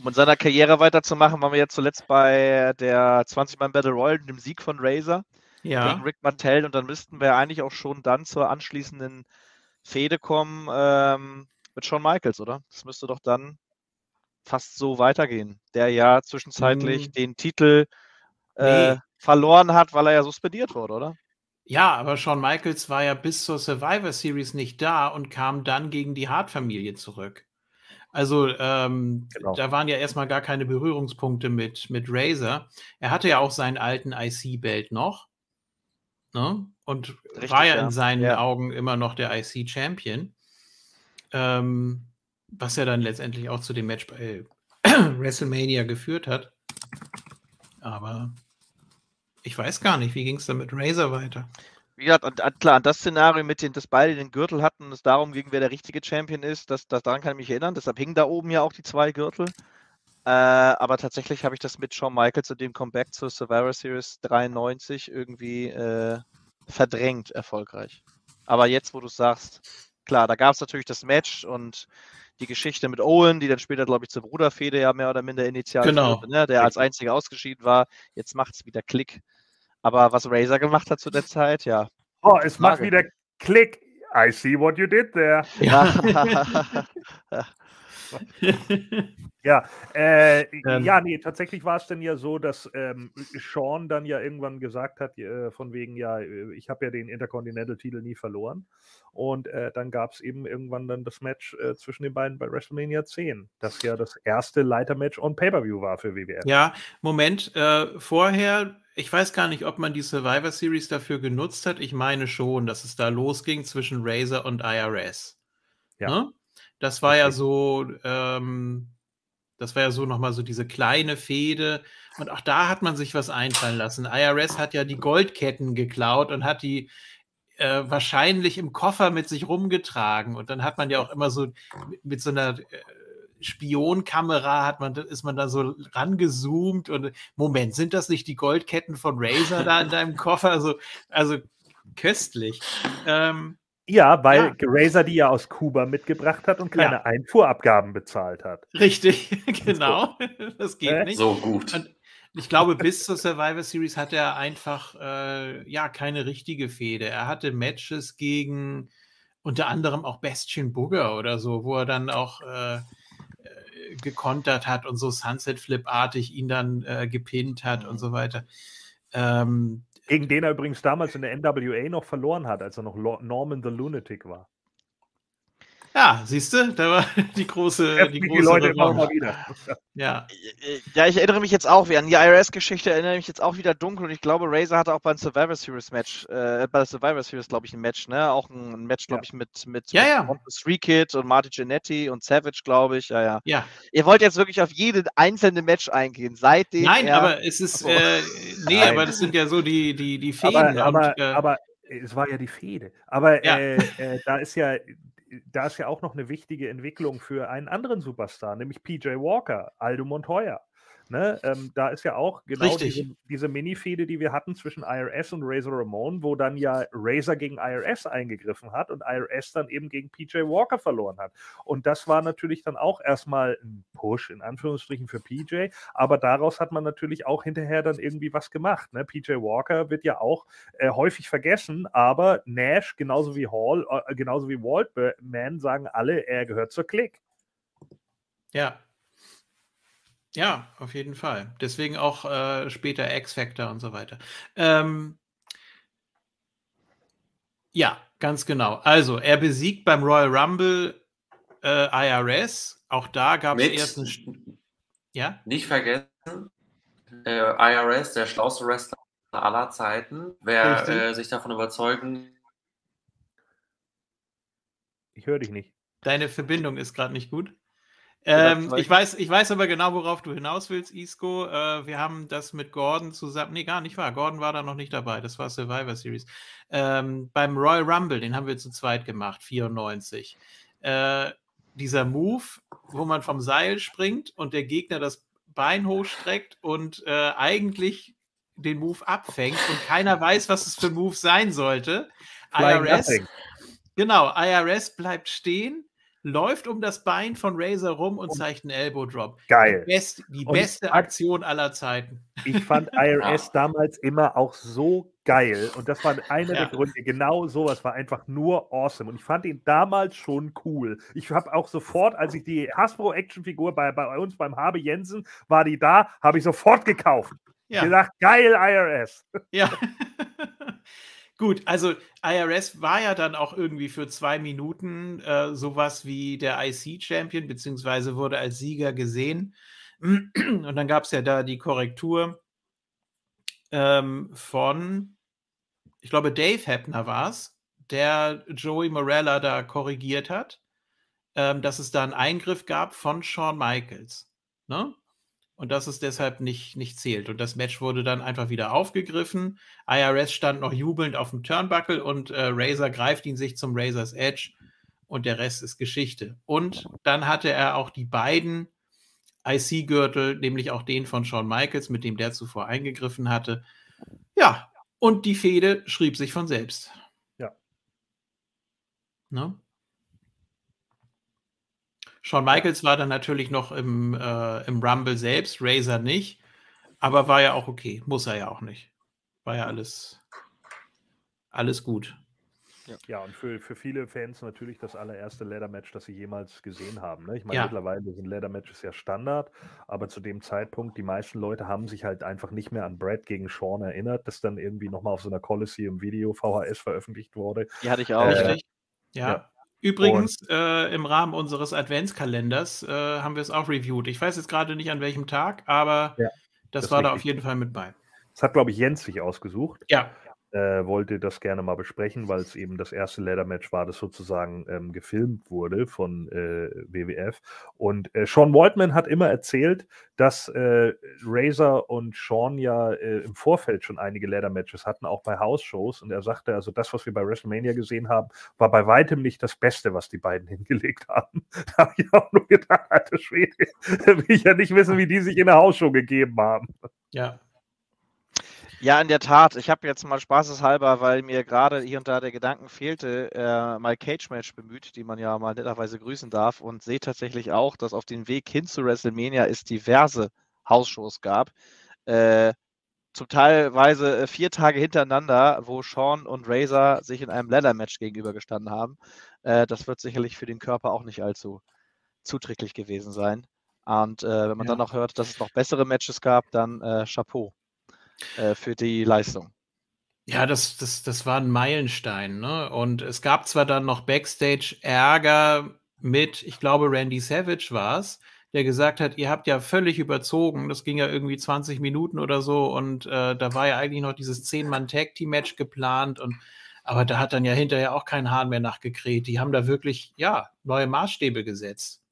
Um in seiner Karriere weiterzumachen, waren wir jetzt zuletzt bei der zwanzig Mann Battle Royal, dem Sieg von Razor ja. gegen Rick Martel. Und dann müssten wir eigentlich auch schon dann zur anschließenden Fehde kommen ähm, mit Shawn Michaels, oder? Das müsste doch dann fast so weitergehen. Der ja zwischenzeitlich mhm. den Titel äh, nee. verloren hat, weil er ja suspendiert wurde, oder? Ja, aber Shawn Michaels war ja bis zur Survivor Series nicht da und kam dann gegen die Hart-Familie zurück. Also ähm, genau. da waren ja erstmal gar keine Berührungspunkte mit, mit Razor. Er hatte ja auch seinen alten I C-Belt noch, ne? Und Richtig, war ja in seinen ja. Augen immer noch der I C-Champion, ähm, was ja dann letztendlich auch zu dem Match bei WrestleMania geführt hat. Aber ich weiß gar nicht, wie ging es dann mit Razor weiter? Wie gesagt, und, und klar, an das Szenario, mit dem, dass beide den Gürtel hatten und es darum ging, wer der richtige Champion ist, das, das, daran kann ich mich erinnern. Deshalb hingen da oben ja auch die zwei Gürtel. Äh, aber tatsächlich habe ich das mit Shawn Michaels und dem Comeback zur Survivor Series dreiundneunzig irgendwie äh, verdrängt erfolgreich. Aber jetzt, wo du es sagst, klar, da gab es natürlich das Match und die Geschichte mit Owen, die dann später, glaube ich, zur Bruderfehde ja mehr oder minder initial genau. wurde, ne? Der als einziger ausgeschieden war. Jetzt macht es wieder Klick. Aber was Razor gemacht hat zu der Zeit, ja. Oh, es macht wieder Klick. I see what you did there. Ja, ja, äh, ähm. ja, nee, tatsächlich war es denn ja so, dass ähm, Shawn dann ja irgendwann gesagt hat, äh, von wegen, ja, ich habe ja den Intercontinental-Titel nie verloren. Und äh, dann gab es eben irgendwann dann das Match äh, zwischen den beiden bei WrestleMania zehn, das ja das erste Leiter-Match on Pay-Per-View war für W W F. Ja, Moment, äh, vorher... Ich weiß gar nicht, ob man die Survivor Series dafür genutzt hat. Ich meine schon, dass es da losging zwischen Razor und I R S. Ja. Ne? Das war okay. ja so, ähm, das war ja so nochmal so diese kleine Fehde. Und auch da hat man sich was einfallen lassen. I R S hat ja die Goldketten geklaut und hat die äh, wahrscheinlich im Koffer mit sich rumgetragen. Und dann hat man ja auch immer so mit so einer... Äh, Spionkamera hat man, ist man da so rangezoomt und Moment, sind das nicht die Goldketten von Razor da in deinem Koffer? Also, also köstlich. Ähm, ja, weil ja. Razor die ja aus Kuba mitgebracht hat und keine ja. Einfuhrabgaben bezahlt hat. Richtig, genau. Das geht äh? nicht. So gut. Und ich glaube, bis zur Survivor Series hat er einfach äh, ja, keine richtige Fehde. Er hatte Matches gegen unter anderem auch Bastian Booger oder so, wo er dann auch äh, gekontert hat und so Sunset-Flip-artig ihn dann äh, gepinnt hat und so weiter. Ähm, Gegen den er übrigens damals in der N W A noch verloren hat, als er noch Norman the Lunatic war. Ja, siehst du, da war die große... Die, die große Leute immer mal wieder. Ja. ja, ich erinnere mich jetzt auch wieder an die I R S-Geschichte, erinnere mich jetzt auch wieder dunkel und ich glaube, Razor hatte auch beim Survivor Series Match, äh, bei der Survivor Series, glaube ich, ein Match, ne? Auch ein Match, glaube ja. ich, mit mit, ja, mit ja. one two three Kid und Marty Jannetty und Savage, glaube ich, ja, ja, ja. Ihr wollt jetzt wirklich auf jeden einzelnen Match eingehen, seitdem... Nein, er... aber es ist... Oh. Äh, nee, Nein. aber das sind ja so die, die, die Fäden. Aber... Und, aber, äh, aber es war ja die Fehde. Aber ja. Äh, äh, da ist ja da ist ja auch noch eine wichtige Entwicklung für einen anderen Superstar, nämlich P J Walker, Aldo Montoya. Ne? Ähm, da ist ja auch genau diese, diese Mini-Fehde, die wir hatten zwischen I R S und Razor Ramon, wo dann ja Razor gegen I R S eingegriffen hat und I R S dann eben gegen P J Walker verloren hat. Und das war natürlich dann auch erstmal ein Push, in Anführungsstrichen, für P J, aber daraus hat man natürlich auch hinterher dann irgendwie was gemacht. Ne? P J Walker wird ja auch äh, häufig vergessen, aber Nash, genauso wie Hall, äh, genauso wie Waltman, sagen alle, er gehört zur Clique. Ja. Ja, auf jeden Fall. Deswegen auch äh, später X-Factor und so weiter. Ähm, ja, ganz genau. Also, er besiegt beim Royal Rumble äh, I R S. Auch da gab es erst eine... St ja? Nicht vergessen, äh, I R S, der schlauste Wrestler aller Zeiten. Wer äh, sich davon überzeugen... Ich höre dich nicht. Deine Verbindung ist gerade nicht gut. Ähm, ich, weiß, ich weiß aber genau, worauf du hinaus willst, Isco. Äh, wir haben das mit Gordon zusammen... Nee, gar nicht wahr. Gordon war da noch nicht dabei. Das war Survivor Series. Ähm, beim Royal Rumble, den haben wir zu zweit gemacht, vierundneunzig. Äh, dieser Move, wo man vom Seil springt und der Gegner das Bein hochstreckt und äh, eigentlich den Move abfängt und keiner weiß, was es für ein Move sein sollte. I R S, genau, I R S bleibt stehen, läuft um das Bein von Razor rum und zeigt einen Elbow Drop. Geil. Die, best, die beste Aktion aller Zeiten. Ich fand I R S ja. damals immer auch so geil. Und das war einer ja. der Gründe. Genau sowas war einfach nur awesome. Und ich fand ihn damals schon cool. Ich habe auch sofort, als ich die Hasbro-Action-Figur bei, bei uns beim Habe Jensen, war die da, habe ich sofort gekauft. Ja. Ich dachte, geil, I R S. Ja. Gut, also I R S war ja dann auch irgendwie für zwei Minuten äh, sowas wie der I C-Champion, beziehungsweise wurde als Sieger gesehen. Und dann gab es ja da die Korrektur ähm, von, ich glaube, Dave Hebner war es, der Joey Morella da korrigiert hat, ähm, dass es da einen Eingriff gab von Shawn Michaels. Ne? Und dass es deshalb nicht, nicht zählt. Und das Match wurde dann einfach wieder aufgegriffen. I R S stand noch jubelnd auf dem Turnbuckle und äh, Razor greift ihn sich zum Razor's Edge und der Rest ist Geschichte. Und dann hatte er auch die beiden I C-Gürtel, nämlich auch den von Shawn Michaels, mit dem der zuvor eingegriffen hatte. Ja, und die Fehde schrieb sich von selbst. Ja. Ne? Shawn Michaels war dann natürlich noch im, äh, im Rumble selbst, Razor nicht, aber war ja auch okay, muss er ja auch nicht. War ja alles, alles gut. Ja, ja, und für, für viele Fans natürlich das allererste Leather-Match, das sie jemals gesehen haben. Ne? Ich meine, ja. mittlerweile sind Leather-Matches ja Standard, aber zu dem Zeitpunkt, die meisten Leute haben sich halt einfach nicht mehr an Bret gegen Shawn erinnert, das dann irgendwie nochmal auf so einer Coliseum-Video V H S veröffentlicht wurde. Die hatte ich auch. Äh, Richtig. Ja. ja. Übrigens, äh, im Rahmen unseres Adventskalenders äh, haben wir es auch reviewed. Ich weiß jetzt gerade nicht, an welchem Tag, aber ja, das, das war da auf jeden Fall mit bei. Das hat, glaube ich, Jens sich ausgesucht. Ja. Äh, wollte das gerne mal besprechen, weil es eben das erste Leather-Match war, das sozusagen ähm, gefilmt wurde von äh, W W F. Und äh, Sean Waltman hat immer erzählt, dass äh, Razor und Sean ja äh, im Vorfeld schon einige Leather-Matches hatten, auch bei House-Shows. Und er sagte, also das, was wir bei WrestleMania gesehen haben, war bei weitem nicht das Beste, was die beiden hingelegt haben. Da habe ich auch nur gedacht, alter Schwede, will ich ja nicht wissen, wie die sich in der House-Show gegeben haben. Ja. Ja, in der Tat. Ich habe jetzt mal spaßeshalber, weil mir gerade hier und da der Gedanken fehlte, äh, mal Cage Match bemüht, die man ja mal netterweise grüßen darf, und sehe tatsächlich auch, dass auf dem Weg hin zu WrestleMania es diverse Hausshows gab. Äh, zum Teilweise vier Tage hintereinander, wo Shawn und Razor sich in einem Leather-Match gegenübergestanden haben. Äh, das wird sicherlich für den Körper auch nicht allzu zuträglich gewesen sein. Und äh, wenn man ja. dann noch hört, dass es noch bessere Matches gab, dann äh, Chapeau für die Leistung. Ja, das, das, das war ein Meilenstein. Ne? Und es gab zwar dann noch Backstage-Ärger mit, ich glaube, Randy Savage war es, der gesagt hat, ihr habt ja völlig überzogen, das ging ja irgendwie zwanzig Minuten oder so, und äh, da war ja eigentlich noch dieses zehn Mann Tag Team Match geplant, und aber da hat dann ja hinterher auch kein Hahn mehr nachgekräht. Die haben da wirklich, ja, neue Maßstäbe gesetzt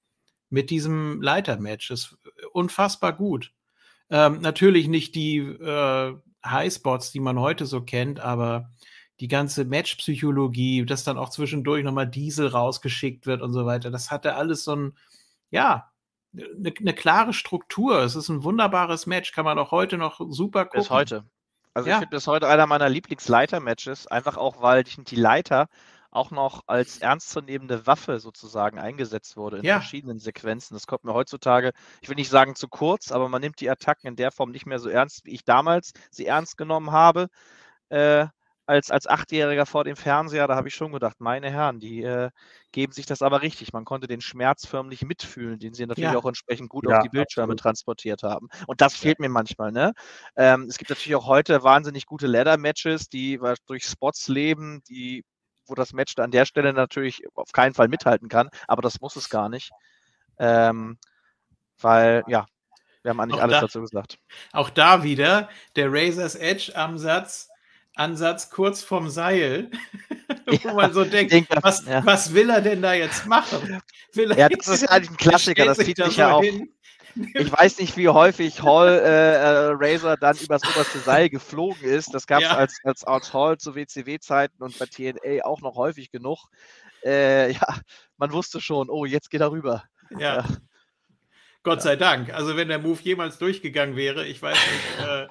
mit diesem Leiter-Match. Das ist unfassbar gut. Ähm, natürlich nicht die äh, Highspots, die man heute so kennt, aber die ganze Matchpsychologie, dass dann auch zwischendurch nochmal Diesel rausgeschickt wird und so weiter, das hatte alles so ein, ja, eine, eine klare Struktur. Es ist ein wunderbares Match, kann man auch heute noch super gucken. Bis heute. Also ja. Ich finde bis heute einer meiner Lieblingsleiter-Matches, einfach auch, weil die Leiter auch noch als ernstzunehmende Waffe sozusagen eingesetzt wurde in ja. verschiedenen Sequenzen. Das kommt mir heutzutage, ich will nicht sagen zu kurz, aber man nimmt die Attacken in der Form nicht mehr so ernst, wie ich damals sie ernst genommen habe. Äh, als, als Achtjähriger vor dem Fernseher, da habe ich schon gedacht, meine Herren, die äh, geben sich das aber richtig. Man konnte den Schmerz förmlich mitfühlen, den sie natürlich ja. auch entsprechend gut ja, auf die Bildschirme absolut. transportiert haben. Und das fehlt mir manchmal. Ne? Ähm, es gibt natürlich auch heute wahnsinnig gute Ladder-Matches, die durch Spots leben, die wo das Match an der Stelle natürlich auf keinen Fall mithalten kann, aber das muss es gar nicht. Ähm, weil, ja, wir haben eigentlich auch alles da, dazu gesagt. Auch da wieder der Razor's Edge am Satz, Ansatz kurz vorm Seil, wo ja, man so denkt, denke, was, ja. was will er denn da jetzt machen? Will er ja, das ist eigentlich ein Klassiker, das zieht sich ja auch. Ich weiß nicht, wie häufig Hall äh, Razor dann übers oberste Seil geflogen ist. Das gab es ja. als, als, als Hall zu W C W-Zeiten und bei T N A auch noch häufig genug. Äh, ja, man wusste schon, oh, jetzt geht er rüber. Ja. ja. Gott sei Dank. Also wenn der Move jemals durchgegangen wäre, ich weiß nicht, äh,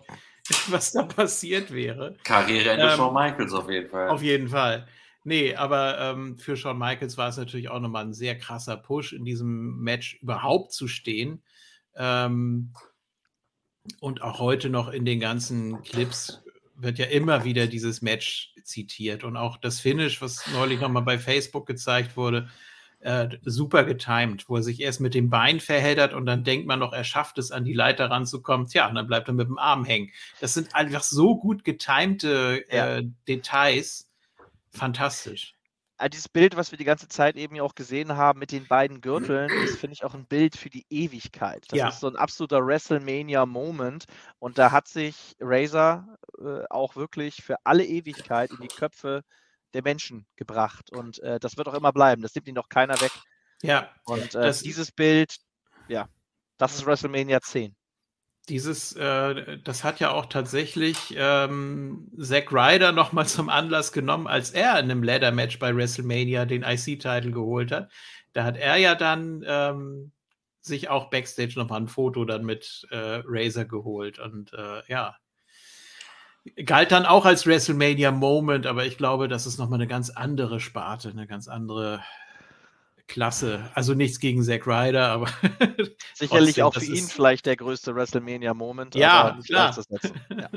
was da passiert wäre. Karriereende ähm, Shawn Michaels auf jeden Fall. Auf jeden Fall. Nee, aber ähm, für Shawn Michaels war es natürlich auch nochmal ein sehr krasser Push, in diesem Match überhaupt zu stehen. Ähm, und auch heute noch in den ganzen Clips wird ja immer wieder dieses Match zitiert und auch das Finish, was neulich nochmal bei Facebook gezeigt wurde, äh, super getimed, wo er sich erst mit dem Bein verheddert und dann denkt man noch, er schafft es, an die Leiter ranzukommen, tja, und dann bleibt er mit dem Arm hängen. Das sind einfach so gut getimte äh, ja. Details, fantastisch. Also dieses Bild, was wir die ganze Zeit eben ja auch gesehen haben mit den beiden Gürteln, ist, finde ich, auch ein Bild für die Ewigkeit. Das ja. ist so ein absoluter WrestleMania-Moment. Und da hat sich Razor äh, auch wirklich für alle Ewigkeit in die Köpfe der Menschen gebracht. Und äh, das wird auch immer bleiben. Das nimmt ihn doch keiner weg. Ja. Und äh, das, dieses Bild, ja, das ist WrestleMania zehn. Dieses, äh, das hat ja auch tatsächlich ähm, Zack Ryder nochmal zum Anlass genommen, als er in einem Ladder-Match bei WrestleMania den I C-Titel geholt hat. Da hat er ja dann ähm, sich auch Backstage nochmal ein Foto dann mit äh, Razor geholt. Und äh, ja, galt dann auch als WrestleMania-Moment, aber ich glaube, das ist nochmal eine ganz andere Sparte, eine ganz andere Klasse. Also nichts gegen Zack Ryder, aber sicherlich trotzdem, auch für ihn vielleicht der größte WrestleMania-Moment. Ja, aber klar. Das das ja.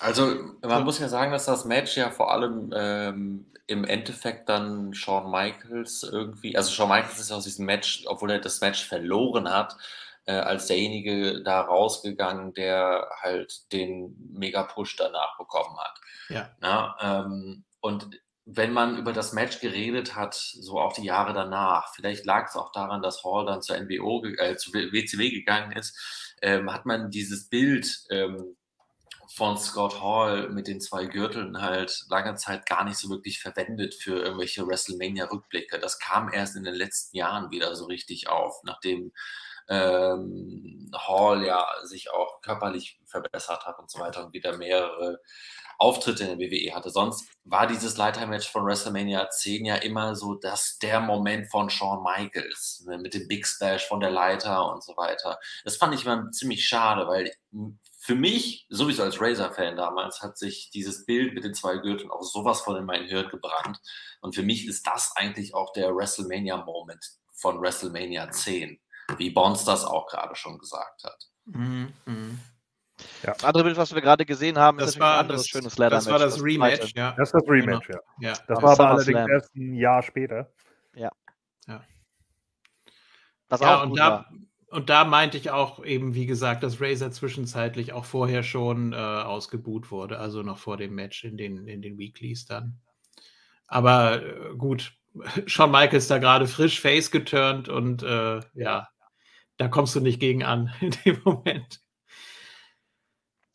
Also man so. muss ja sagen, dass das Match ja vor allem ähm, im Endeffekt dann Shawn Michaels irgendwie, also Shawn Michaels ist aus diesem Match, obwohl er das Match verloren hat, äh, als derjenige da rausgegangen, der halt den Mega-Push danach bekommen hat. Ja. Na, ähm, und wenn man über das Match geredet hat, so auch die Jahre danach, vielleicht lag es auch daran, dass Hall dann zur N W O, äh, zu W C W gegangen ist, ähm, hat man dieses Bild ähm, von Scott Hall mit den zwei Gürteln halt lange Zeit gar nicht so wirklich verwendet für irgendwelche WrestleMania-Rückblicke. Das kam erst in den letzten Jahren wieder so richtig auf, nachdem ähm, Hall ja sich auch körperlich verbessert hat und so weiter und wieder mehrere Auftritte in der W W E hatte. Sonst war dieses Leiter-Match von WrestleMania zehn ja immer so, dass der Moment von Shawn Michaels, ne, mit dem Big Splash von der Leiter und so weiter. Das fand ich mal ziemlich schade, weil für mich, sowieso als Razor-Fan damals, hat sich dieses Bild mit den zwei Gürteln auch sowas von in mein Hirn gebrannt. Und für mich ist das eigentlich auch der WrestleMania-Moment von WrestleMania zehn, wie Bonds das auch gerade schon gesagt hat. Mhm. Ja. Das andere Bild, was wir gerade gesehen haben, das ist war ein anderes das, schönes Ladder-Match. Das war das Rematch, ja. Das ist das Rematch, genau. ja. ja. Das, das war aber allerdings erst ein Jahr später. Ja. ja. Das ja auch und, gut da, war. und da meinte ich auch eben, wie gesagt, dass Razor zwischenzeitlich auch vorher schon äh, ausgebuht wurde, also noch vor dem Match in den, in den Weeklies dann. Aber äh, gut, Shawn Michaels da gerade frisch face geturnt und äh, ja, da kommst du nicht gegen an in dem Moment.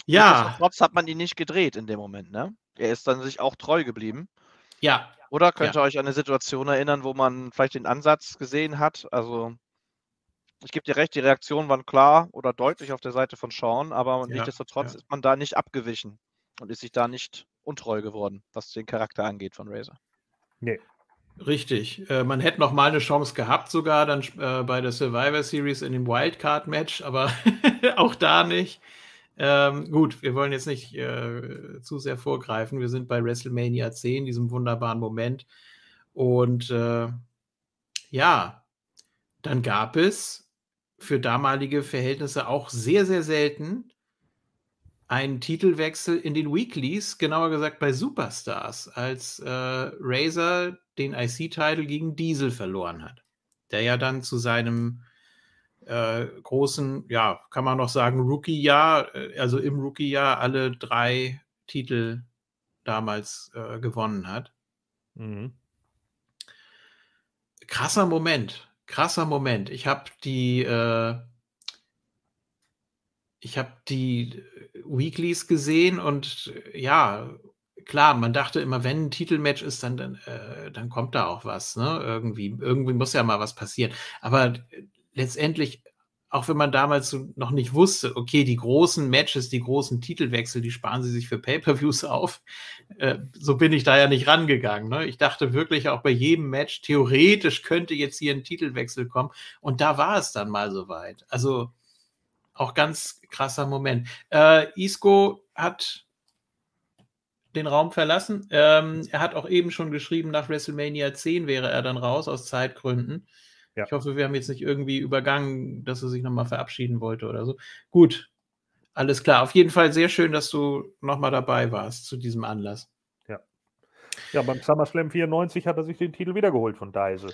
Ja. Trotz hat man ihn nicht gedreht in dem Moment, ne? Er ist dann sich auch treu geblieben. Ja. Oder könnt ihr ja. euch an eine Situation erinnern, wo man vielleicht den Ansatz gesehen hat? Also, ich gebe dir recht, die Reaktionen waren klar oder deutlich auf der Seite von Shawn, aber ja. nichtsdestotrotz ja. ist man da nicht abgewichen und ist sich da nicht untreu geworden, was den Charakter angeht von Razor. Nee. Richtig. Äh, man hätte noch mal eine Chance gehabt sogar dann äh, bei der Survivor Series in dem Wildcard-Match, aber auch da nicht. Ähm, gut, wir wollen jetzt nicht äh, zu sehr vorgreifen. Wir sind bei WrestleMania zehn, diesem wunderbaren Moment. Und äh, ja, dann gab es für damalige Verhältnisse auch sehr, sehr selten einen Titelwechsel in den Weeklies, genauer gesagt bei Superstars, als äh, Razor den I C-Titel gegen Diesel verloren hat, der ja dann zu seinem äh, großen, ja, kann man noch sagen, Rookie-Jahr, also im Rookie-Jahr alle drei Titel damals äh, gewonnen hat. Mhm. Krasser Moment, krasser Moment. Ich habe die, äh, ich habe die Weeklies gesehen und ja, klar, man dachte immer, wenn ein Titelmatch ist, dann, dann, äh, dann kommt da auch was, ne? Irgendwie, irgendwie muss ja mal was passieren. Aber letztendlich, auch wenn man damals so noch nicht wusste, okay, die großen Matches, die großen Titelwechsel, die sparen sie sich für Pay-Per-Views auf, äh, so bin ich da ja nicht rangegangen, ne? Ich dachte wirklich auch bei jedem Match, theoretisch könnte jetzt hier ein Titelwechsel kommen. Und da war es dann mal soweit. Also auch ganz krasser Moment. Äh, Isco hat den Raum verlassen. Ähm, er hat auch eben schon geschrieben, nach WrestleMania zehn wäre er dann raus, aus Zeitgründen. Ja. Ich hoffe, wir haben jetzt nicht irgendwie übergangen, dass er sich nochmal verabschieden wollte oder so. Gut, alles klar. Auf jeden Fall sehr schön, dass du nochmal dabei warst zu diesem Anlass. Ja, ja, beim SummerSlam vierundneunzig hat er sich den Titel wiedergeholt von Diesel.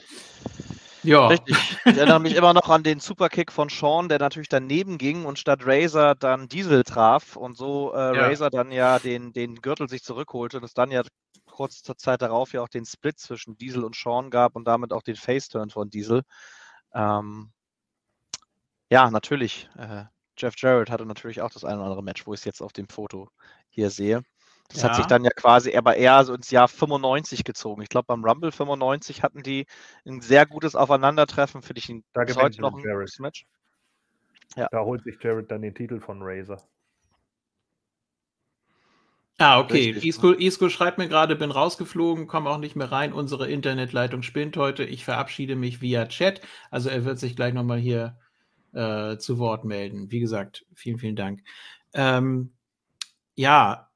Ja. Richtig. Ich erinnere mich immer noch an den Superkick von Shawn, der natürlich daneben ging und statt Razor dann Diesel traf und so äh, ja. Razor dann ja den, den Gürtel sich zurückholte und es dann ja kurz zur Zeit darauf ja auch den Split zwischen Diesel und Shawn gab und damit auch den Face-Turn von Diesel. Ähm, ja, natürlich. Äh, Jeff Jarrett hatte natürlich auch das ein oder andere Match, wo ich es jetzt auf dem Foto hier sehe. Das ja. hat sich dann ja quasi aber eher so ins Jahr fünfundneunzig gezogen. Ich glaube, beim Rumble fünfundneunzig hatten die ein sehr gutes Aufeinandertreffen. Finde ich ein, da bis heute noch ein Jarrett. Gutes Match. Ja. Da holt sich Jarrett dann den Titel von Razor. Ah, okay. Isco, Isco schreibt mir gerade, bin rausgeflogen, komme auch nicht mehr rein. Unsere Internetleitung spinnt heute. Ich verabschiede mich via Chat. Also er wird sich gleich nochmal hier äh, zu Wort melden. Wie gesagt, vielen, vielen Dank. Ähm, ja,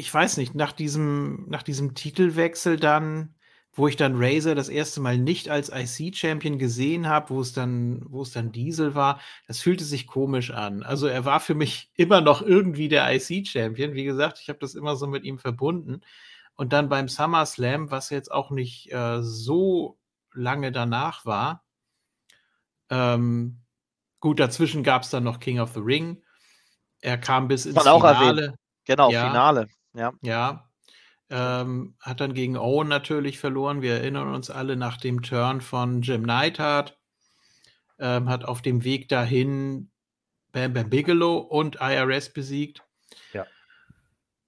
ich weiß nicht, nach diesem, nach diesem Titelwechsel dann, wo ich dann Razor das erste Mal nicht als I C-Champion gesehen habe, wo es dann, wo es dann Diesel war, das fühlte sich komisch an. Also er war für mich immer noch irgendwie der I C-Champion. Wie gesagt, ich habe das immer so mit ihm verbunden. Und dann beim SummerSlam, was jetzt auch nicht äh, so lange danach war, ähm, gut, dazwischen gab es dann noch King of the Ring. Er kam bis ins Finale. Genau, ja. Finale. Ja, ja. Ähm, hat dann gegen Owen natürlich verloren. Wir erinnern uns alle nach dem Turn von Jim Neidhart. Ähm, hat auf dem Weg dahin Bam Bam Bigelow und I R S besiegt. Ja.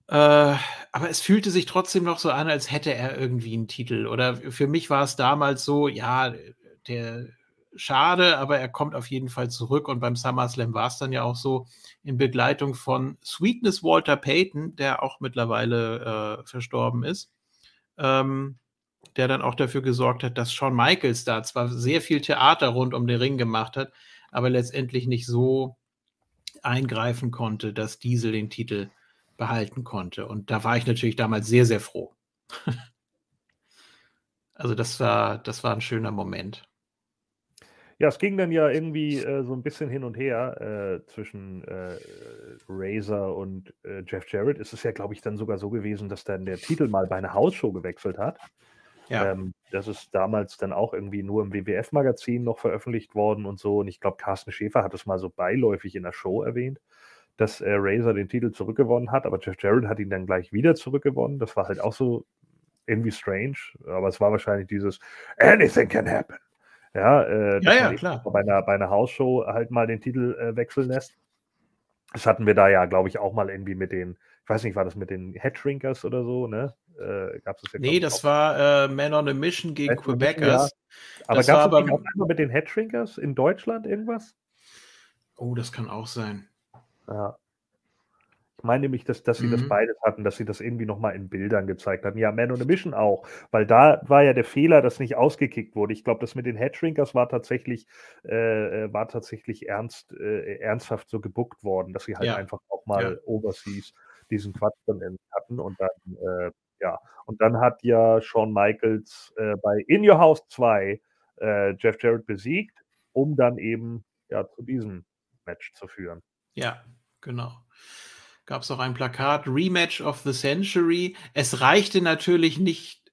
Äh, aber es fühlte sich trotzdem noch so an, als hätte er irgendwie einen Titel. Oder für mich war es damals so, ja, der schade, aber er kommt auf jeden Fall zurück. Und beim SummerSlam war es dann ja auch so, in Begleitung von Sweetness Walter Payton, der auch mittlerweile äh, verstorben ist, ähm, der dann auch dafür gesorgt hat, dass Shawn Michaels da zwar sehr viel Theater rund um den Ring gemacht hat, aber letztendlich nicht so eingreifen konnte, dass Diesel den Titel behalten konnte. Und da war ich natürlich damals sehr, sehr froh. Also das war, das war ein schöner Moment. Ja, es ging dann ja irgendwie äh, so ein bisschen hin und her äh, zwischen äh, Razor und äh, Jeff Jarrett. Es ist ja, glaube ich, dann sogar so gewesen, dass dann der Titel mal bei einer Hausshow gewechselt hat. Ja. Ähm, das ist damals dann auch irgendwie nur im W W F-Magazin noch veröffentlicht worden und so. Und ich glaube, Carsten Schäfer hat es mal so beiläufig in der Show erwähnt, dass äh, Razor den Titel zurückgewonnen hat, aber Jeff Jarrett hat ihn dann gleich wieder zurückgewonnen. Das war halt auch so irgendwie strange, aber es war wahrscheinlich dieses Anything can happen. Ja, äh, ja, ja klar. Bei einer, bei einer Hausshow halt mal den Titel äh, wechseln lässt. Das hatten wir da ja, glaube ich, auch mal irgendwie mit den, ich weiß nicht, war das mit den Headshrinkers oder so, ne? Äh, gab's das ja, nee, das war äh, Man on a Mission gegen Quebecers. Ja. Aber gab es auch einmal mit den Headshrinkers in Deutschland irgendwas? Oh, das kann auch sein. Ja. Ich meine nämlich, dass, dass sie mhm. das beides hatten, dass sie das irgendwie nochmal in Bildern gezeigt hatten. Ja, Man on a Mission auch, weil da war ja der Fehler, dass nicht ausgekickt wurde. Ich glaube, das mit den Headshrinkers war tatsächlich, äh, war tatsächlich ernst, äh, ernsthaft so gebuckt worden, dass sie halt ja. einfach auch mal ja. overseas diesen Quatsch dann hatten und dann, äh, ja, und dann hat ja Shawn Michaels äh, bei In Your House zwei äh, Jeff Jarrett besiegt, um dann eben ja zu diesem Match zu führen. Ja, genau. Gab es auch ein Plakat, Rematch of the Century. Es reichte natürlich nicht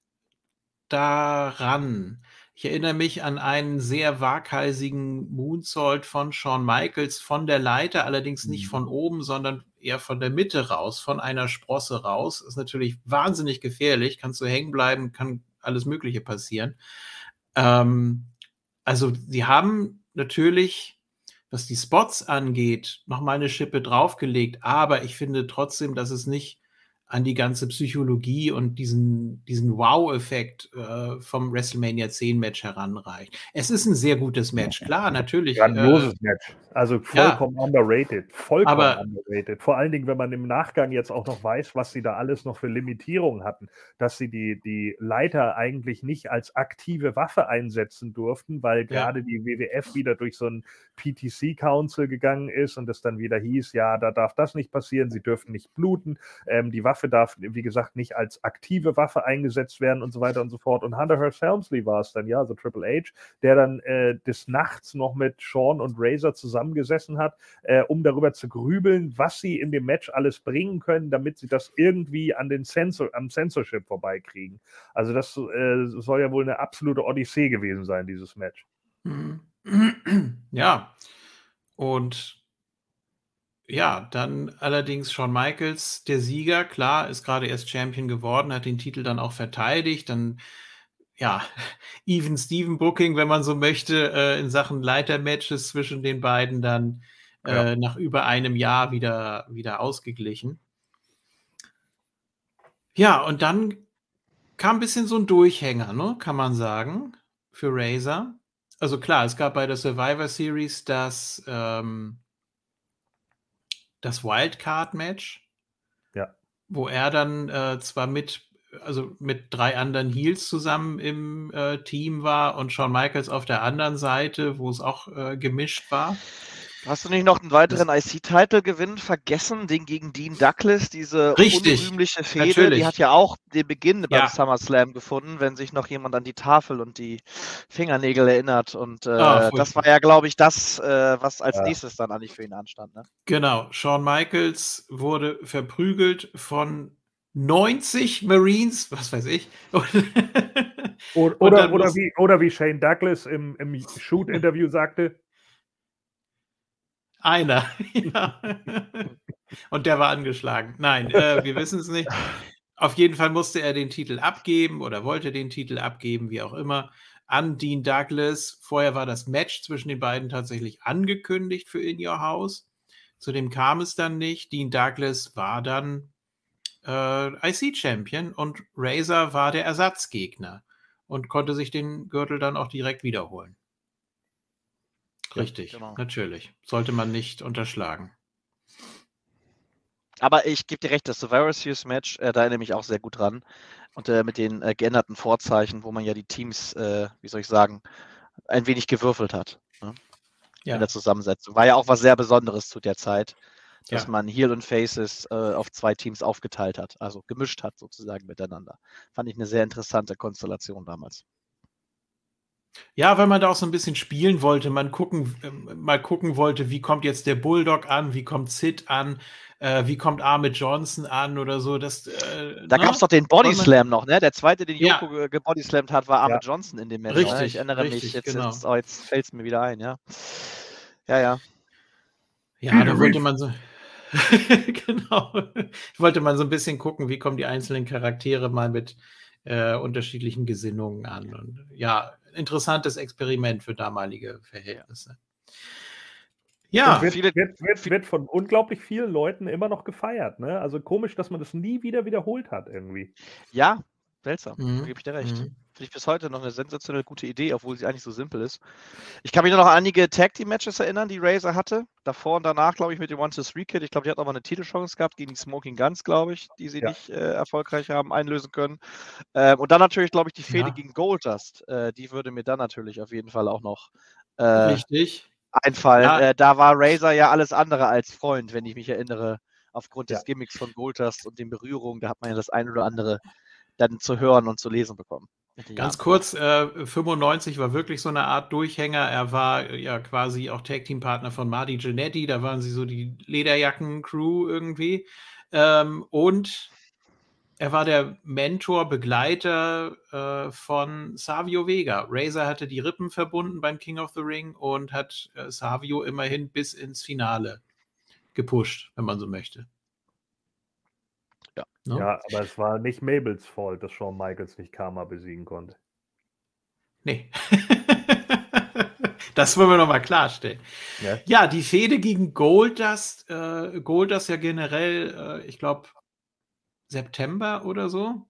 daran. Ich erinnere mich an einen sehr waghalsigen Moonsault von Shawn Michaels von der Leiter, allerdings nicht von oben, sondern eher von der Mitte raus, von einer Sprosse raus. Ist natürlich wahnsinnig gefährlich, kannst du hängen bleiben, kann alles Mögliche passieren. Ähm, also sie haben natürlich, was die Spots angeht, nochmal eine Schippe draufgelegt. Aber ich finde trotzdem, dass es nicht an die ganze Psychologie und diesen, diesen Wow-Effekt äh, vom WrestleMania zehn-Match heranreicht. Es ist ein sehr gutes Match, klar, natürlich. Ein grandioses äh, Match, also vollkommen ja, underrated, vollkommen aber, underrated. Vor allen Dingen, wenn man im Nachgang jetzt auch noch weiß, was sie da alles noch für Limitierungen hatten, dass sie die, die Leiter eigentlich nicht als aktive Waffe einsetzen durften, weil gerade ja. die W W F wieder durch so einen P T C-Council gegangen ist und es dann wieder hieß, ja, da darf das nicht passieren, sie dürfen nicht bluten, ähm, die Waffe darf, wie gesagt, nicht als aktive Waffe eingesetzt werden und so weiter und so fort. Und Hunter Hearst Helmsley war es dann, ja, also Triple H, der dann äh, des Nachts noch mit Shawn und Razor zusammengesessen hat, äh, um darüber zu grübeln, was sie in dem Match alles bringen können, damit sie das irgendwie an den Censor, am Censorship vorbeikriegen. Also das äh, soll ja wohl eine absolute Odyssee gewesen sein, dieses Match. Ja. Und ja, dann allerdings Shawn Michaels, der Sieger, klar, ist gerade erst Champion geworden, hat den Titel dann auch verteidigt, dann, ja, Even Steven Booking, wenn man so möchte, äh, in Sachen Leitermatches zwischen den beiden dann äh, ja. nach über einem Jahr wieder, wieder ausgeglichen. Ja, und dann kam ein bisschen so ein Durchhänger, ne, kann man sagen, für Razor. Also klar, es gab bei der Survivor Series das, ähm, das Wildcard-Match, ja. wo er dann äh, zwar mit, also mit drei anderen Heels zusammen im äh, Team war und Shawn Michaels auf der anderen Seite, wo es auch äh, gemischt war. Hast du nicht noch einen weiteren I C-Title-Gewinn vergessen? Den gegen Dean Douglas, diese Richtig, unrühmliche Fehde, natürlich. Die hat ja auch den Beginn beim ja. SummerSlam gefunden, wenn sich noch jemand an die Tafel und die Fingernägel erinnert. Und äh, ah, das war ja, glaube ich, das, äh, was als ja. nächstes dann eigentlich für ihn anstand. Ne? Genau, Shawn Michaels wurde verprügelt von neunzig Marines, was weiß ich. oder, oder, oder, wie, oder wie Shane Douglas im, im Shoot-Interview sagte, einer, ja. Und der war angeschlagen. Nein, äh, wir wissen es nicht. Auf jeden Fall musste er den Titel abgeben oder wollte den Titel abgeben, wie auch immer, an Dean Douglas. Vorher war das Match zwischen den beiden tatsächlich angekündigt für In Your House. Zudem kam es dann nicht. Dean Douglas war dann äh, I C-Champion und Razor war der Ersatzgegner und konnte sich den Gürtel dann auch direkt wiederholen. Richtig, genau. Natürlich. Sollte man nicht unterschlagen. Aber ich gebe dir recht, das Survivor Series Match, äh, da erinnere ich mich auch sehr gut dran. Und äh, mit den äh, geänderten Vorzeichen, wo man ja die Teams, äh, wie soll ich sagen, ein wenig gewürfelt hat. Ne? Ja. In der Zusammensetzung. War ja auch was sehr Besonderes zu der Zeit, dass ja. man Heel und Faces äh, auf zwei Teams aufgeteilt hat, also gemischt hat sozusagen miteinander. Fand ich eine sehr interessante Konstellation damals. Ja, weil man da auch so ein bisschen spielen wollte, man gucken, äh, mal gucken wollte, wie kommt jetzt der Bulldog an, wie kommt Sid an, äh, wie kommt Ahmed Johnson an oder so. Das, äh, da gab es doch den Bodyslam noch, ne? Der zweite, den Yoko ja. gebodyslammt hat, war Ahmed ja. Johnson in dem Match. Richtig, ne? Ich erinnere richtig, mich, jetzt, genau. jetzt, oh, jetzt fällt es mir wieder ein, ja. Ja, ja. Ja, da wollte man so... genau. wollte man so ein bisschen gucken, wie kommen die einzelnen Charaktere mal mit äh, unterschiedlichen Gesinnungen an. Und ja, interessantes Experiment für damalige Verhältnisse. Ja, wird, viele, wird, wird, wird von unglaublich vielen Leuten immer noch gefeiert. Ne? Also komisch, dass man das nie wieder wiederholt hat irgendwie. Ja, Seltsam, mhm. da gebe ich dir recht. Mhm. Finde ich bis heute noch eine sensationell gute Idee, obwohl sie eigentlich so simpel ist. Ich kann mich nur noch an einige Tag-Team-Matches erinnern, die Razor hatte. Davor und danach, glaube ich, mit dem one two three Kid. Ich glaube, die hat auch mal eine Titelchance gehabt gegen die Smoking Guns, glaube ich, die sie ja. nicht äh, erfolgreich haben einlösen können. Ähm, und dann natürlich, glaube ich, die Fehde ja. gegen Goldust. Äh, die würde mir dann natürlich auf jeden Fall auch noch äh, Richtig. einfallen. Ja. Äh, da war Razor ja alles andere als Freund, wenn ich mich erinnere, aufgrund ja. des Gimmicks von Goldust und den Berührungen. Da hat man ja das ein oder andere dann zu hören und zu lesen bekommen. Ganz kurz, äh, fünfundneunzig war wirklich so eine Art Durchhänger. Er war ja quasi auch Tag-Team-Partner von Marty Jannetty. Da waren sie so die Lederjacken-Crew irgendwie. Ähm, und er war der Mentor, Begleiter äh, von Savio Vega. Razor hatte die Rippen verbunden beim King of the Ring und hat äh, Savio immerhin bis ins Finale gepusht, wenn man so möchte. Ja. No? Ja, aber es war nicht Mabels Fault, dass Shawn Michaels nicht Karma besiegen konnte. Nee. Das wollen wir nochmal klarstellen. Ja. ja, die Fehde gegen Goldust, äh, Goldust ja generell, äh, ich glaube, September oder so.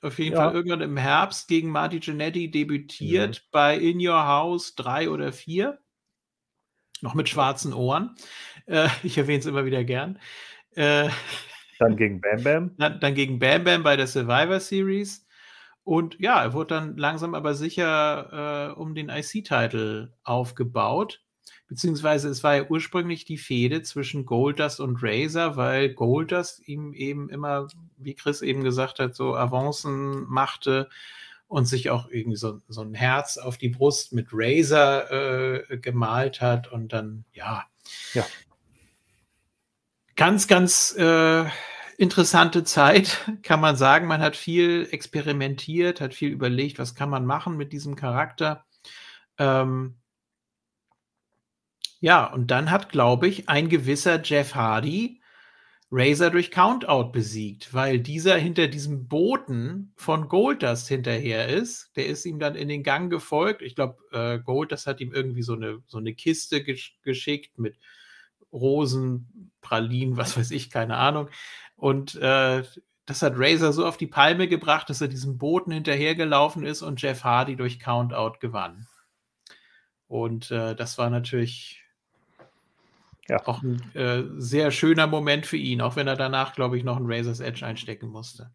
Auf jeden ja. Fall irgendwann im Herbst gegen Marty Jannetty debütiert ja. bei In Your House drei oder vier. Noch mit schwarzen Ohren. Äh, ich erwähne es immer wieder gern. Äh, Dann gegen Bam Bam. Dann, dann gegen Bam Bam bei der Survivor Series. Und ja, er wurde dann langsam aber sicher äh, um den I C-Title aufgebaut. Beziehungsweise es war ja ursprünglich die Fehde zwischen Goldust und Razor, weil Goldust ihm eben immer, wie Chris eben gesagt hat, so Avancen machte und sich auch irgendwie so, so ein Herz auf die Brust mit Razor äh, gemalt hat. Und dann, ja. Ja. Ganz, ganz äh, interessante Zeit, kann man sagen. Man hat viel experimentiert, hat viel überlegt, was kann man machen mit diesem Charakter. Ähm ja, und dann hat, glaube ich, ein gewisser Jeff Hardy Razor durch Countout besiegt, weil dieser hinter diesem Boten von Goldust hinterher ist. Der ist ihm dann in den Gang gefolgt. Ich glaube, äh, Goldust hat ihm irgendwie so eine, so eine Kiste gesch- geschickt mit Rosen, Pralinen, was weiß ich, keine Ahnung. Und äh, das hat Razor so auf die Palme gebracht, dass er diesem Boten hinterhergelaufen ist und Jeff Hardy durch Countout gewann. Und äh, das war natürlich ja. auch ein äh, sehr schöner Moment für ihn, auch wenn er danach, glaube ich, noch ein Razor's Edge einstecken musste.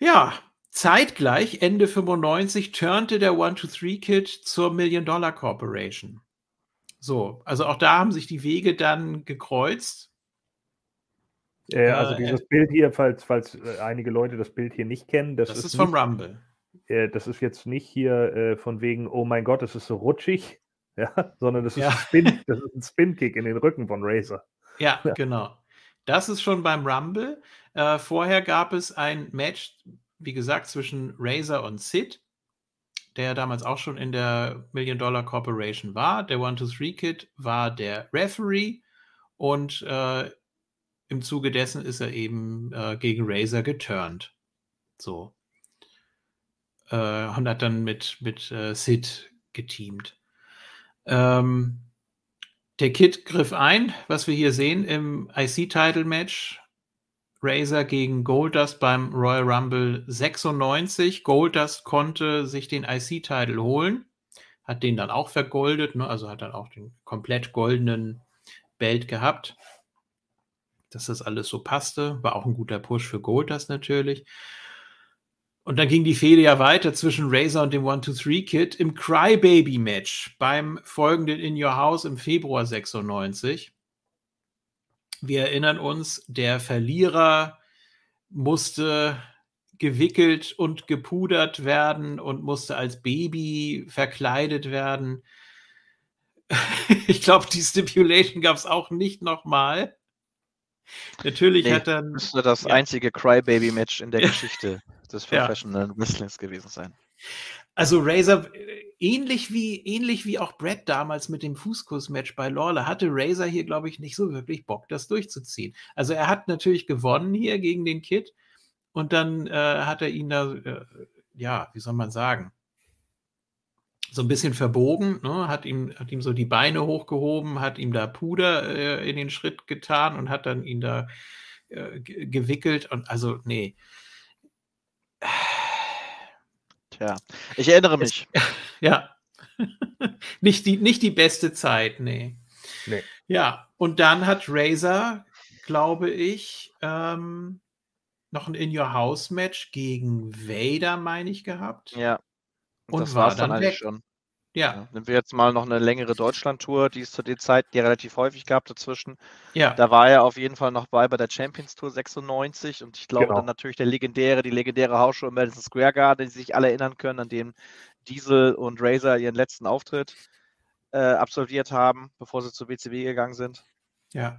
Ja, zeitgleich, Ende fünfundneunzig, turnte der one two three Kid zur Million Dollar Corporation. So, also auch da haben sich die Wege dann gekreuzt. Äh, also dieses äh, Bild hier, falls, falls einige Leute das Bild hier nicht kennen. Das, das ist, ist vom nicht, Rumble. Äh, das ist jetzt nicht hier äh, von wegen, oh mein Gott, es ist so rutschig, ja, sondern das ist, ja. ein, Spin, das ist ein Spin-Kick in den Rücken von Razor. Ja, ja. genau. Das ist schon beim Rumble. Äh, vorher gab es ein Match, wie gesagt, zwischen Razor und Sid, der damals auch schon in der Million Dollar Corporation war. Der one two three Kid war der Referee und äh, im Zuge dessen ist er eben äh, gegen Razor geturnt. So. Äh, und hat dann mit, mit äh, Sid geteamt. Ähm, der Kid griff ein, was wir hier sehen im I C-Title-Match. Razor gegen Goldust beim Royal Rumble sechsundneunzig. Goldust konnte sich den I C-Title holen, hat den dann auch vergoldet, ne? Also hat dann auch den komplett goldenen Belt gehabt. Dass das alles so passte, war auch ein guter Push für Goldust natürlich. Und dann ging die Fehde ja weiter zwischen Razor und dem one two three Kid im Crybaby-Match beim folgenden In Your House im Februar sechsundneunzig. Wir erinnern uns, der Verlierer musste gewickelt und gepudert werden und musste als Baby verkleidet werden. Ich glaube, die Stipulation gab es auch nicht nochmal. Natürlich nee, hat dann... müsste das ja. einzige Crybaby-Match in der Geschichte des Professional Wrestlings ja. gewesen sein. Also Razor, ähnlich wie, ähnlich wie auch Bret damals mit dem Fußkuss-Match bei Lawler, hatte Razor hier, glaube ich, nicht so wirklich Bock, das durchzuziehen. Also er hat natürlich gewonnen hier gegen den Kid und dann äh, hat er ihn da, äh, ja, wie soll man sagen, so ein bisschen verbogen, ne? hat, ihm, hat ihm so die Beine hochgehoben, hat ihm da Puder äh, in den Schritt getan und hat dann ihn da äh, gewickelt und also, nee. ja. Ich erinnere mich. Es, ja. nicht, die, nicht die beste Zeit, nee. nee. Ja, und dann hat Razor, glaube ich, ähm, noch ein In-Your-House-Match gegen Vader, meine ich, gehabt. Ja. Und, und das war es dann, dann eigentlich schon. Ja. Ja. Nehmen wir jetzt mal noch eine längere Deutschland-Tour, die es zu den Zeiten ja relativ häufig gab dazwischen. Ja. Da war er auf jeden Fall noch bei bei der Champions-Tour sechsundneunzig und ich glaube genau. dann natürlich der legendäre, die legendäre Hausshow im Madison Square Garden, die sich alle erinnern können, an dem Diesel und Razor ihren letzten Auftritt äh, absolviert haben, bevor sie zur W C W gegangen sind. Ja.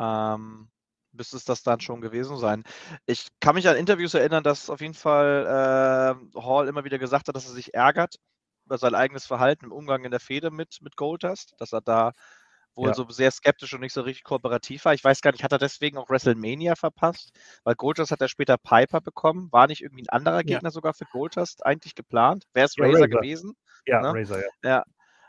Ähm, müsste es das dann schon gewesen sein. Ich kann mich an Interviews erinnern, dass auf jeden Fall äh, Hall immer wieder gesagt hat, dass er sich ärgert über sein eigenes Verhalten im Umgang in der Fehde mit, mit Goldust, dass er da wohl ja. so sehr skeptisch und nicht so richtig kooperativ war. Ich weiß gar nicht, hat er deswegen auch WrestleMania verpasst? Weil Goldust hat er später Piper bekommen. War nicht irgendwie ein anderer Gegner ja. sogar für Goldust eigentlich geplant? Wäre es ja, Razor, Razor gewesen? Ja, ne? Razor, ja. ja.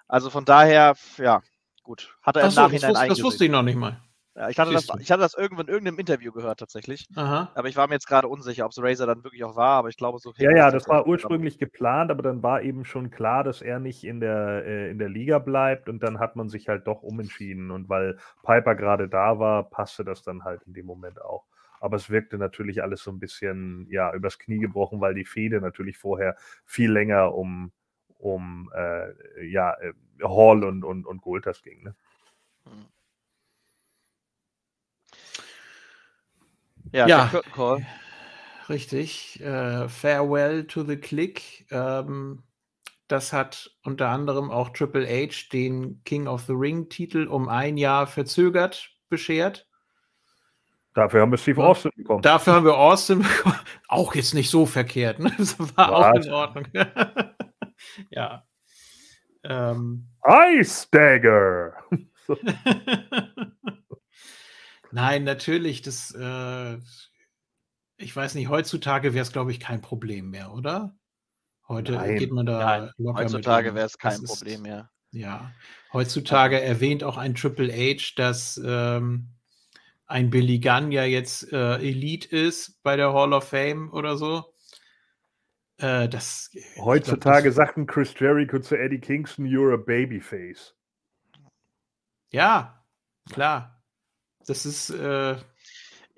Also von daher, ja, gut. Hat er Ach im so, Nachhinein das wusste, das wusste ich noch nicht mal. Ja, ich, hatte das, ich hatte das irgendwann in irgendeinem Interview gehört tatsächlich, Aha. aber ich war mir jetzt gerade unsicher, ob es Razor dann wirklich auch war, aber ich glaube so. Ja, ja, das war ursprünglich geplant, aber dann war eben schon klar, dass er nicht in der, äh, in der Liga bleibt und dann hat man sich halt doch umentschieden und weil Piper gerade da war, passte das dann halt in dem Moment auch. Aber es wirkte natürlich alles so ein bisschen, ja, übers Knie gebrochen, weil die Fehde natürlich vorher viel länger um, um äh, ja, Hall und, und, und Goldust ging, ne? Hm. Ja, ja. Curtain Call. Richtig. Äh, Farewell to the Click. Ähm, das hat unter anderem auch Triple H den King of the Ring-Titel um ein Jahr verzögert beschert. Dafür haben wir Steve Austin bekommen. Dafür haben wir Austin bekommen. Auch jetzt nicht so verkehrt. Ne? Das war Was? auch in Ordnung. ja. Ähm. Ice Dagger. Nein, natürlich, das, äh, ich weiß nicht, heutzutage wäre es, glaube ich, kein Problem mehr, oder? Heute Nein. geht man da Nein. locker Heutzutage wäre es kein das Problem ist, mehr. Ja, heutzutage ja. erwähnt auch ein Triple H, dass ähm, ein Billy Gunn ja jetzt äh, Elite ist bei der Hall of Fame oder so. Äh, das, heutzutage glaub, das, sagt ein Chris Jericho zu Eddie Kingston, you're a babyface. Ja, klar. Das ist, äh,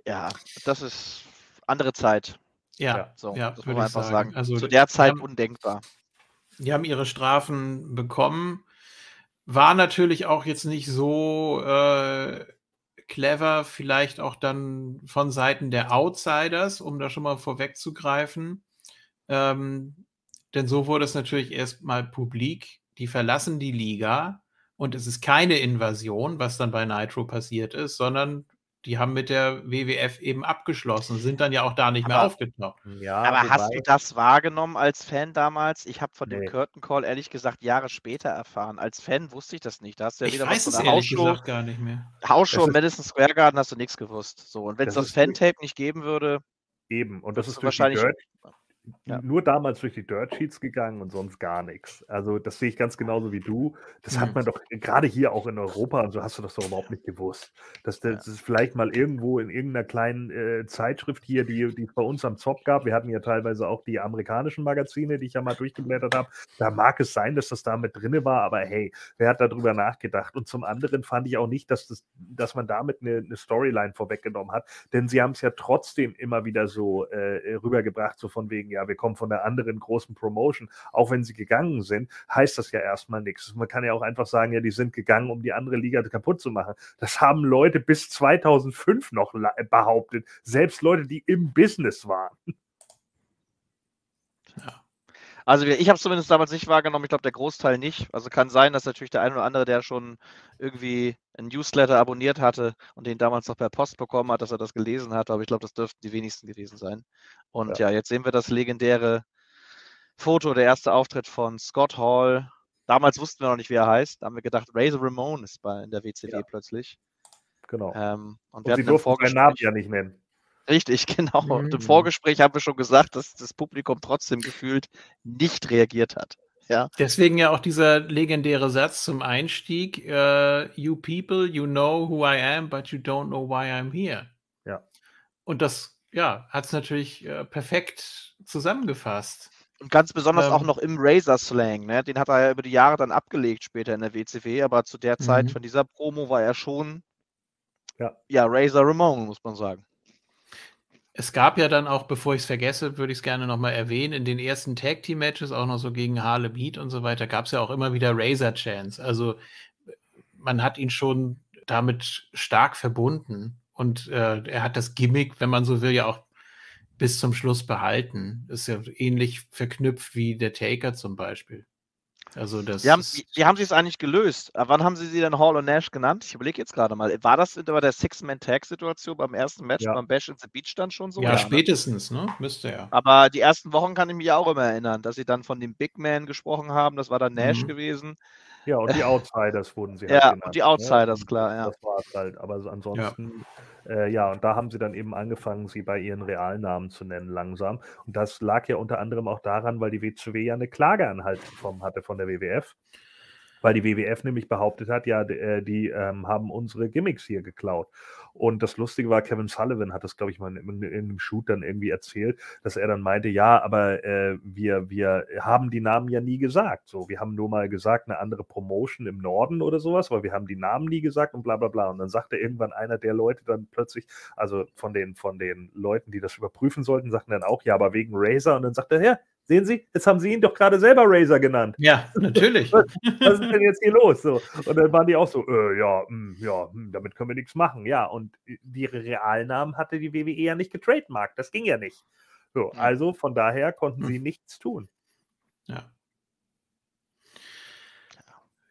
ja, das ist andere Zeit. Ja, ja so, ja, das muss man einfach sagen. sagen. Also, zu der Zeit haben, undenkbar. Die haben ihre Strafen bekommen. War natürlich auch jetzt nicht so äh, clever, vielleicht auch dann von Seiten der Outsiders, um da schon mal vorwegzugreifen. Ähm, denn so wurde es natürlich erstmal publik. Die verlassen die Liga. Und es ist keine Invasion, was dann bei Nitro passiert ist, sondern die haben mit der W W F eben abgeschlossen, sind dann ja auch da nicht aber, mehr aufgetaucht. Ja, aber hast du das wahrgenommen als Fan damals? Ich habe von nee. dem Curtain Call ehrlich gesagt Jahre später erfahren. Als Fan wusste ich das nicht. Da hast du ja ich wieder weiß was von der Hausshow gar nicht mehr. Hausshow im Madison Square Garden hast du nichts gewusst. So, und wenn es das, das Fan-Tape nicht geben würde, eben. Und das ist wahrscheinlich. Ja. Nur damals durch die Dirt Sheets gegangen und sonst gar nichts. Also das sehe ich ganz genauso wie du. Das hat man doch gerade hier auch in Europa und so hast du das doch überhaupt nicht gewusst. Dass das ist vielleicht mal irgendwo in irgendeiner kleinen äh, Zeitschrift hier, die, die es bei uns am Zopf gab. Wir hatten ja teilweise auch die amerikanischen Magazine, die ich ja mal durchgeblättert habe. Da mag es sein, dass das da mit drin war, aber hey, wer hat darüber nachgedacht? Und zum anderen fand ich auch nicht, dass, das, dass man damit eine, eine Storyline vorweggenommen hat, denn sie haben es ja trotzdem immer wieder so äh, rübergebracht, so von wegen ja, wir kommen von der anderen großen Promotion. Auch wenn sie gegangen sind, heißt das ja erstmal nichts. Man kann ja auch einfach sagen, ja, die sind gegangen, um die andere Liga kaputt zu machen. Das haben Leute bis zweitausendfünf noch behauptet. Selbst Leute, die im Business waren. Ja. Also ich habe es zumindest damals nicht wahrgenommen. Ich glaube, der Großteil nicht. Also kann sein, dass natürlich der ein oder andere, der schon irgendwie einen Newsletter abonniert hatte und den damals noch per Post bekommen hat, dass er das gelesen hat. Aber ich glaube, das dürften die wenigsten gewesen sein. Und ja, ja jetzt sehen wir das legendäre Foto, der erste Auftritt von Scott Hall. Damals wussten wir noch nicht, wie er heißt. Da haben wir gedacht, Razor Ramon ist bei in der W C W ja. plötzlich. Genau. Ähm, und, und wir sie durften seinen Namen ja nicht nennen. Richtig, genau. Mhm. Und im Vorgespräch haben wir schon gesagt, dass das Publikum trotzdem gefühlt nicht reagiert hat. Ja. Deswegen ja auch dieser legendäre Satz zum Einstieg, uh, you people, you know who I am, but you don't know why I'm here. Ja. Und das ja, hat es natürlich äh, perfekt zusammengefasst. Und ganz besonders ähm, auch noch im Razor-Slang, ne? Den hat er ja über die Jahre dann abgelegt später in der W C W, aber zu der Zeit von dieser Promo war er schon ja, ja Razor Ramon, muss man sagen. Es gab ja dann auch, bevor ich es vergesse, würde ich es gerne nochmal erwähnen, in den ersten Tag-Team-Matches, auch noch so gegen Harlem Heat und so weiter, gab es ja auch immer wieder Razor-Chants. Also man hat ihn schon damit stark verbunden und äh, er hat das Gimmick, wenn man so will, ja auch bis zum Schluss behalten. Ist ja ähnlich verknüpft wie der Taker zum Beispiel. Also das wie haben, haben sie es eigentlich gelöst? Wann haben sie sie denn Hall und Nash genantet? Ich überlege jetzt gerade mal. War das in der Six-Man-Tag-Situation beim ersten Match, ja. beim Bash in the Beach dann schon so? Ja, spätestens, ne? Müsste ja. Aber die ersten Wochen kann ich mich auch immer erinnern, dass sie dann von dem Big Man gesprochen haben. Das war dann Nash mhm. gewesen. Ja, und die Outsiders wurden sie halt ja, genannt. Ja, und die Outsiders, ne? Klar, ja. Das war es halt. Aber so ansonsten... Ja. Äh, ja, und da haben sie dann eben angefangen, sie bei ihren Realnamen zu nennen langsam. Und das lag ja unter anderem auch daran, weil die W C W ja eine Klage an Hals bekommen hatte von der W W F. Weil die W W F nämlich behauptet hat, ja, die, die ähm, haben unsere Gimmicks hier geklaut. Und das Lustige war, Kevin Sullivan hat das, glaube ich, mal in einem Shoot dann irgendwie erzählt, dass er dann meinte, ja, aber äh, wir, wir haben die Namen ja nie gesagt. So, wir haben nur mal gesagt, eine andere Promotion im Norden oder sowas, weil wir haben die Namen nie gesagt und bla bla bla. Und dann sagte irgendwann einer der Leute dann plötzlich, also von den, von den Leuten, die das überprüfen sollten, sagten dann auch, ja, aber wegen Razor. Und dann sagte er, ja, sehen Sie, jetzt haben Sie ihn doch gerade selber Razor genannt. Ja, natürlich. Was, was ist denn jetzt hier los? So. Und dann waren die auch so, äh, ja, mh, ja mh, damit können wir nichts machen. Ja, und ihre Realnamen hatte die W W E ja nicht getrademarkt. Das ging ja nicht. So, also von daher konnten sie nichts tun. Ja.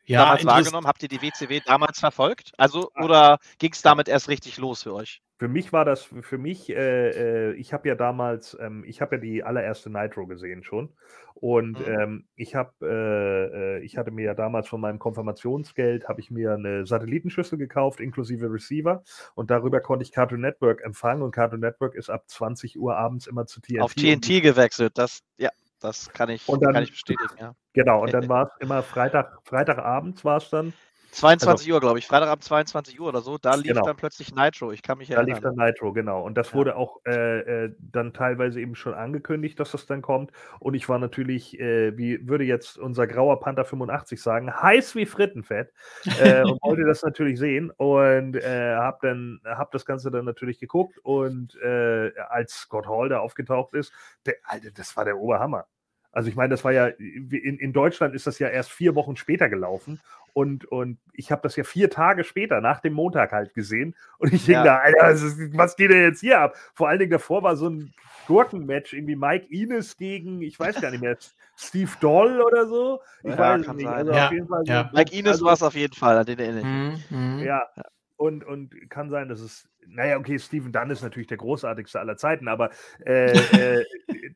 Ja, damals wahrgenommen, habt ihr die W C W damals verfolgt? Also, oder ging es damit erst richtig los für euch? Für mich war das, für mich, äh, äh, ich habe ja damals, ähm, ich habe ja die allererste Nitro gesehen schon und mhm. ähm, ich habe, äh, äh, ich hatte mir ja damals von meinem Konfirmationsgeld, habe ich mir eine Satellitenschüssel gekauft, inklusive Receiver, und darüber konnte ich Cartoon Network empfangen, und Cartoon Network ist ab zwanzig Uhr abends immer zu T N T. Auf T N T gewechselt, das, ja. Das kann ich, dann, kann ich bestätigen, ja. Genau, und dann war es immer Freitag, Freitagabend war es dann. zweiundzwanzig Uhr, glaube ich. Freitagabend zweiundzwanzig Uhr oder so. Da lief genau. dann plötzlich Nitro. Ich kann mich erinnern. Da lief dann Nitro, genau. Und das ja. wurde auch äh, äh, dann teilweise eben schon angekündigt, dass das dann kommt. Und ich war natürlich, äh, wie würde jetzt unser grauer Panther fünfundachtzig sagen, heiß wie Frittenfett. Äh, und wollte das natürlich sehen. Und äh, habe dann hab das Ganze dann natürlich geguckt. Und äh, als Scott Hall da aufgetaucht ist, der, Alter, das war der Oberhammer. Also ich meine, das war ja, in, in Deutschland ist das ja erst vier Wochen später gelaufen und, und ich habe das ja vier Tage später, nach dem Montag halt gesehen und ich ja. hing da, Alter, was geht denn jetzt hier ab? Vor allen Dingen davor war so ein Gurkenmatch, irgendwie Mike Ines gegen, ich weiß gar nicht mehr, Steve Doll oder so. Ich ja, weiß kann nicht. Sein. Also ja. auf jeden Fall ja. so, Mike Ines also, war es auf jeden Fall, an den erinnere ich mich. Mhm. Ja. Und, und kann sein, dass es, naja, okay, Steven Dunn ist natürlich der großartigste aller Zeiten, aber äh, äh,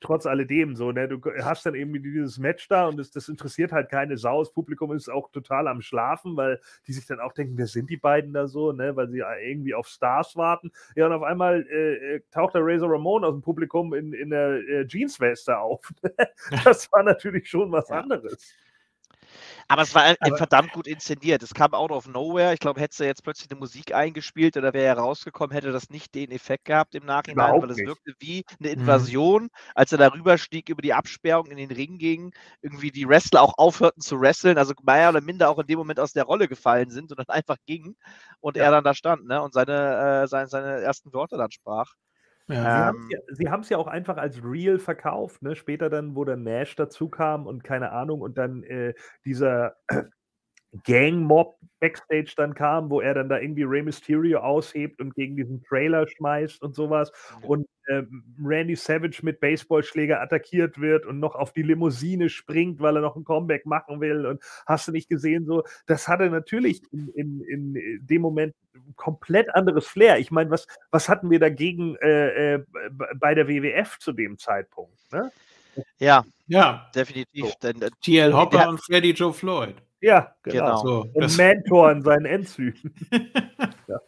trotz alledem so, ne, du hast dann eben dieses Match da und das, das interessiert halt keine Sau. Das Publikum ist auch total am Schlafen, weil die sich dann auch denken, wer sind die beiden da so, ne, weil sie irgendwie auf Stars warten. Ja, und auf einmal äh, taucht der Razor Ramon aus dem Publikum in, in der äh, Jeansweste auf. Das war natürlich schon was anderes. Aber es war aber verdammt gut inszeniert. Es kam out of nowhere. Ich glaube, hättest du jetzt plötzlich eine Musik eingespielt oder wäre er rausgekommen, hätte das nicht den Effekt gehabt im Nachhinein, Überhaupt weil es nicht. wirkte wie eine Invasion, mhm. als er darüber stieg, über die Absperrung in den Ring ging, irgendwie die Wrestler auch aufhörten zu wresteln, also mehr oder minder auch in dem Moment aus der Rolle gefallen sind und dann einfach gingen und ja. er dann da stand, ne? Und seine, äh, seine, seine ersten Worte dann sprach. Ja. Sie haben es ja, ja auch einfach als real verkauft, ne? Später dann, wo dann Nash dazu kam und keine Ahnung, und dann äh, dieser äh, Gang-Mob Backstage dann kam, wo er dann da irgendwie Rey Mysterio aushebt und gegen diesen Trailer schmeißt und sowas und äh, Randy Savage mit Baseballschläger attackiert wird und noch auf die Limousine springt, weil er noch ein Comeback machen will, und hast du nicht gesehen, so, das hatte natürlich in, in, in dem Moment komplett anderes Flair. Ich meine, was, was hatten wir dagegen äh, äh, bei der W W F zu dem Zeitpunkt, ne? Ja, ja, definitiv. So. T L Hopper ja. und Freddie Joe Floyd. Ja, genau. genau. So, und Mentoren seinen Endzügen. ja.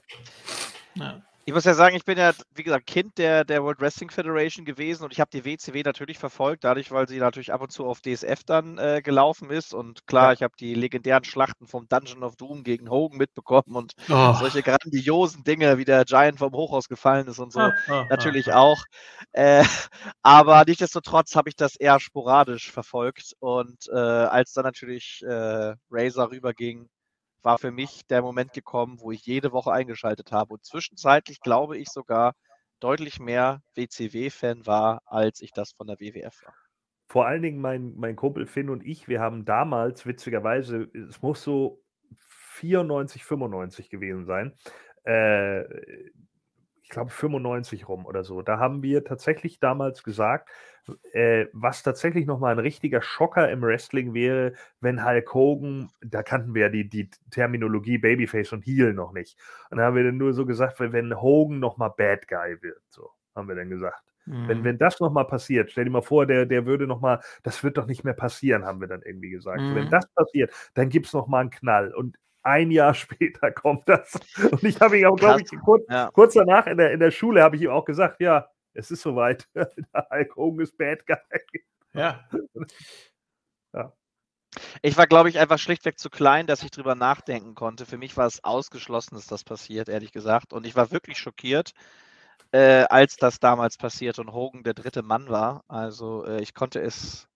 Ja. Ich muss ja sagen, ich bin ja, wie gesagt, Kind der, der World Wrestling Federation gewesen und ich habe die W C W natürlich verfolgt, dadurch, weil sie natürlich ab und zu auf D S F dann äh, gelaufen ist und klar, ich habe die legendären Schlachten vom Dungeon of Doom gegen Hogan mitbekommen und oh. solche grandiosen Dinge, wie der Giant vom Hochhaus gefallen ist und so, oh, oh, natürlich oh, oh. auch. Äh, aber nichtsdestotrotz habe ich das eher sporadisch verfolgt und äh, als dann natürlich äh, Razor rüberging, war für mich der Moment gekommen, wo ich jede Woche eingeschaltet habe und zwischenzeitlich glaube ich sogar deutlich mehr W C W-Fan war, als ich das von der W W F war. Vor allen Dingen mein, mein Kumpel Finn und ich, wir haben damals, witzigerweise, es muss so vierundneunzig, fünfundneunzig gewesen sein, äh, ich glaube fünfundneunzig rum oder so, da haben wir tatsächlich damals gesagt, Äh, was tatsächlich nochmal ein richtiger Schocker im Wrestling wäre, wenn Hulk Hogan, da kannten wir ja die, die Terminologie Babyface und Heel noch nicht. Und da haben wir dann nur so gesagt, wenn Hogan nochmal Bad Guy wird, so haben wir dann gesagt. Mhm. Wenn, wenn das nochmal passiert, stell dir mal vor, der, der würde nochmal, das wird doch nicht mehr passieren, haben wir dann irgendwie gesagt. Mhm. Wenn das passiert, dann gibt es nochmal einen Knall und ein Jahr später kommt das. Und ich habe ihn auch, glaube ich, kurz, ja. kurz danach in der, in der Schule habe ich ihm auch gesagt, ja, es ist soweit. Hulk Hogan ist Bad Guy. Ja. ja. Ich war, glaube ich, einfach schlichtweg zu klein, dass ich drüber nachdenken konnte. Für mich war es ausgeschlossen, dass das passiert, ehrlich gesagt. Und ich war wirklich schockiert, äh, als das damals passiert und Hogan der dritte Mann war. Also äh, ich konnte es,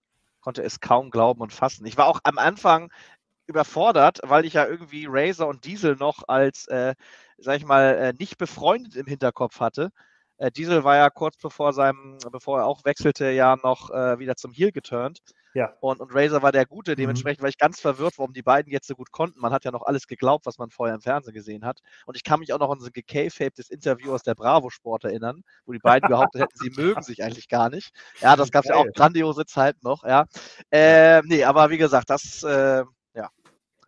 konnte es kaum glauben und fassen. Ich war auch am Anfang überfordert, weil ich ja irgendwie Razor und Diesel noch als, äh, sag ich mal, äh, nicht befreundet im Hinterkopf hatte. Diesel war ja kurz bevor seinem, bevor er auch wechselte, ja noch äh, wieder zum Heel geturnt. Ja. Und, und Razor war der Gute. Dementsprechend mhm. war ich ganz verwirrt, warum die beiden jetzt so gut konnten. Man hat ja noch alles geglaubt, was man vorher im Fernsehen gesehen hat. Und ich kann mich auch noch an so ein gecayfabtes Interview aus der Bravo-Sport erinnern, wo die beiden behauptet hätten, sie mögen sich eigentlich gar nicht. Ja, das gab es ja auch grandiose Zeiten noch. Ja. Äh, nee, aber wie gesagt, das, äh, ja.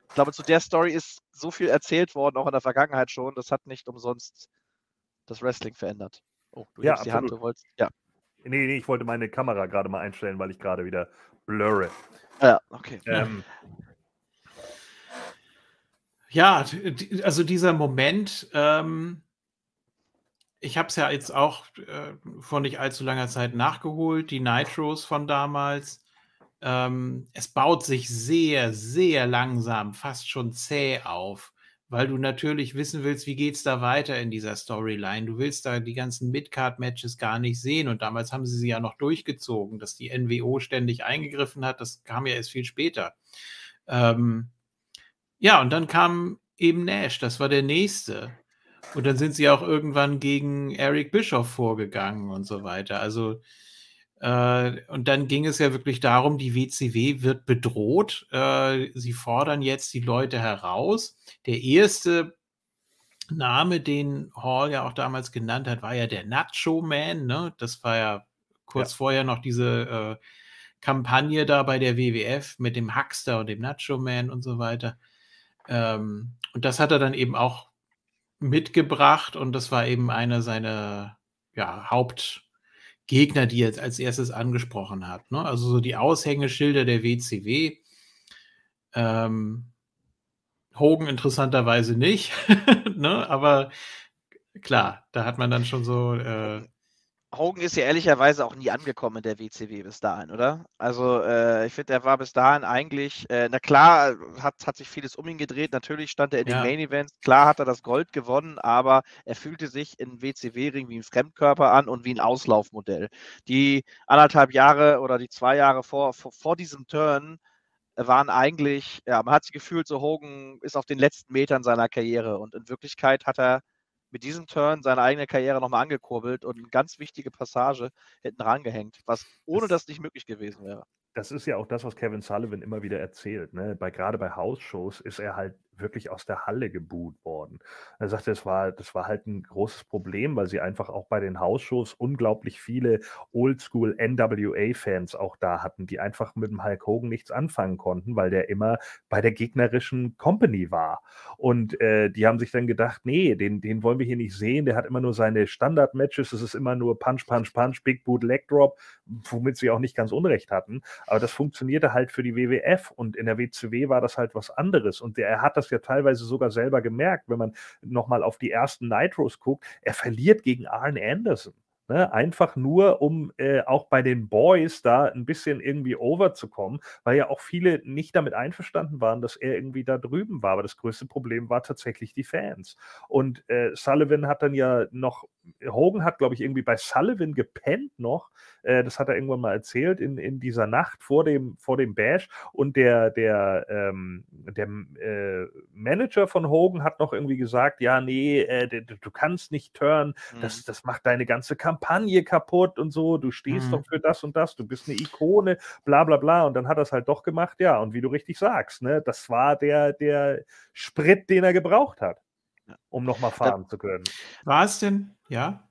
Ich glaube, zu der Story ist so viel erzählt worden, auch in der Vergangenheit schon. Das hat nicht umsonst das Wrestling verändert. Oh, du ja, die Hand, du wolltest. Ja. Nee, nee, ich wollte meine Kamera gerade mal einstellen, weil ich gerade wieder blurre. Ja, okay. Ähm. Ja, also dieser Moment, ähm, ich habe es ja jetzt auch äh, vor nicht allzu langer Zeit nachgeholt, die Nitros von damals. Ähm, es baut sich sehr, sehr langsam, fast schon zäh auf. Weil du natürlich wissen willst, wie geht es da weiter in dieser Storyline. Du willst da die ganzen Midcard-Matches gar nicht sehen. Und damals haben sie sie ja noch durchgezogen, dass die N W O ständig eingegriffen hat. Das kam ja erst viel später. Ähm, ja, und dann kam eben Nash. Das war der Nächste. Und dann sind sie auch irgendwann gegen Eric Bischoff vorgegangen und so weiter. Also äh, und dann ging es ja wirklich darum, die W C W wird bedroht. Äh, sie fordern jetzt die Leute heraus. Der erste Name, den Hall ja auch damals genannt hat, war ja der Nacho Man. Ne? Das war ja kurz ja. vorher noch diese äh, Kampagne da bei der W W F mit dem Huckster und dem Nacho Man und so weiter. Ähm, und das hat er dann eben auch mitgebracht und das war eben einer seiner ja, Hauptgegner, die er jetzt als erstes angesprochen hat. Ne? Also so die Aushängeschilder der W C W. Ähm, Hogan interessanterweise nicht, ne? Aber klar, da hat man dann schon so... Äh Hogan ist ja ehrlicherweise auch nie angekommen in der W C W bis dahin, oder? Also äh, ich finde, er war bis dahin eigentlich, äh, na klar, hat, hat sich vieles um ihn gedreht, natürlich stand er in ja. den Main Events, klar hat er das Gold gewonnen, aber er fühlte sich in W C W-Ring wie ein Fremdkörper an und wie ein Auslaufmodell. Die anderthalb Jahre oder die zwei Jahre vor, vor, vor diesem Turn waren eigentlich, ja, man hat sich gefühlt, so Hogan ist auf den letzten Metern seiner Karriere und in Wirklichkeit hat er mit diesem Turn seine eigene Karriere nochmal angekurbelt und eine ganz wichtige Passage hinten rangehängt, was ohne das, das nicht möglich gewesen wäre. Das ist ja auch das, was Kevin Sullivan immer wieder erzählt. Ne? Bei, gerade bei House-Shows ist er halt wirklich aus der Halle gebuht worden. Er sagte, das war, das war halt ein großes Problem, weil sie einfach auch bei den House-Shows unglaublich viele Oldschool-N W A-Fans auch da hatten, die einfach mit dem Hulk Hogan nichts anfangen konnten, weil der immer bei der gegnerischen Company war. Und äh, die haben sich dann gedacht, nee, den, den wollen wir hier nicht sehen, der hat immer nur seine Standard-Matches, es ist immer nur Punch, Punch, Punch, Big Boot, Leg Drop, womit sie auch nicht ganz Unrecht hatten. Aber das funktionierte halt für die W W F und in der W C W war das halt was anderes und der, er hat das das ja teilweise sogar selber gemerkt, wenn man nochmal auf die ersten Nitros guckt, er verliert gegen Arn Anderson. Ne? Einfach nur, um äh, auch bei den Boys da ein bisschen irgendwie overzukommen, weil ja auch viele nicht damit einverstanden waren, dass er irgendwie da drüben war. Aber das größte Problem war tatsächlich die Fans. Und äh, Sullivan hat dann ja noch, Hogan hat, glaube ich, irgendwie bei Sullivan gepennt noch, äh, das hat er irgendwann mal erzählt, in, in dieser Nacht vor dem, vor dem Bash. Und der, der, ähm, der äh, Manager von Hogan hat noch irgendwie gesagt, ja, nee, äh, du kannst nicht turnen, das, das macht deine ganze Kampagne Kampagne kaputt und so, du stehst mhm. doch für das und das, du bist eine Ikone, bla bla bla, und dann hat er es halt doch gemacht, ja, und wie du richtig sagst, ne, das war der, der Sprit, den er gebraucht hat, um nochmal fahren da, zu können. War es denn, ja?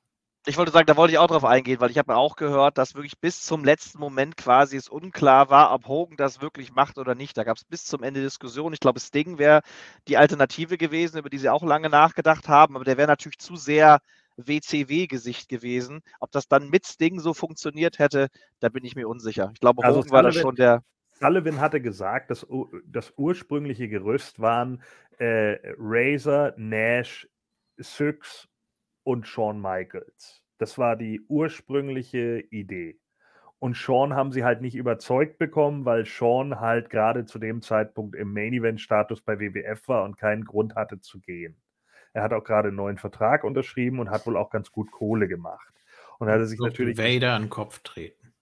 Ich wollte sagen, da wollte ich auch drauf eingehen, weil ich habe auch gehört, dass wirklich bis zum letzten Moment quasi es unklar war, ob Hogan das wirklich macht oder nicht. Da gab es bis zum Ende Diskussion. Ich glaube, Sting wäre die Alternative gewesen, über die sie auch lange nachgedacht haben, aber der wäre natürlich zu sehr W C W-Gesicht gewesen. Ob das dann mit Sting so funktioniert hätte, da bin ich mir unsicher. Ich glaube, Hogan also war das schon der... Sullivan hatte gesagt, dass das ursprüngliche Gerüst waren äh, Razor, Nash, Six und Shawn Michaels. Das war die ursprüngliche Idee. Und Shawn haben sie halt nicht überzeugt bekommen, weil Shawn halt gerade zu dem Zeitpunkt im Main-Event-Status bei W W F war und keinen Grund hatte zu gehen. Er hat auch gerade einen neuen Vertrag unterschrieben und hat wohl auch ganz gut Kohle gemacht. Und hat er sich natürlich... Vader an den Kopf treten.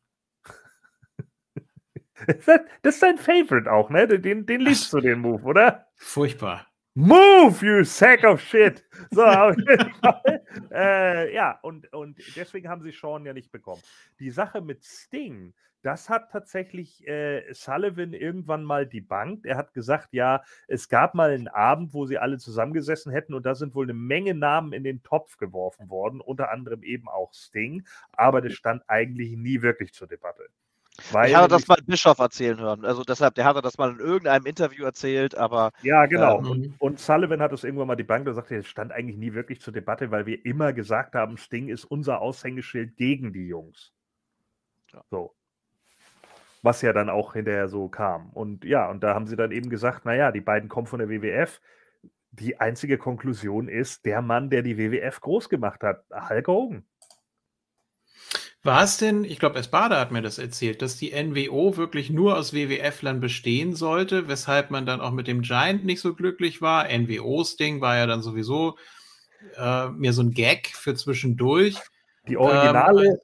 Das ist dein Favorite auch, ne? Den, den liebst du, den Move, oder? Furchtbar. Move, you sack of shit! So, auf jeden Fall. Äh, ja, und, und deswegen haben sie Shawn ja nicht bekommen. Die Sache mit Sting... Das hat tatsächlich äh, Sullivan irgendwann mal debunked. Er hat gesagt, ja, es gab mal einen Abend, wo sie alle zusammengesessen hätten und da sind wohl eine Menge Namen in den Topf geworfen worden, unter anderem eben auch Sting, aber das stand eigentlich nie wirklich zur Debatte. Weil ich hatte das mal Bischof erzählen hören, also deshalb, der hatte das mal in irgendeinem Interview erzählt, aber... Ja, genau, ähm, und, und Sullivan hat das irgendwann mal debunked und sagte, es stand eigentlich nie wirklich zur Debatte, weil wir immer gesagt haben, Sting ist unser Aushängeschild gegen die Jungs. Ja. So. Was ja dann auch hinterher so kam. Und ja, und da haben sie dann eben gesagt, naja, die beiden kommen von der W W F. Die einzige Konklusion ist, der Mann, der die W W F groß gemacht hat, Hulk Hogan. War es denn, ich glaube, Esbada hat mir das erzählt, dass die N W O wirklich nur aus W W F-Lern bestehen sollte, weshalb man dann auch mit dem Giant nicht so glücklich war. N W Os Ding war ja dann sowieso äh, mehr so ein Gag für zwischendurch. Die originale... Ähm,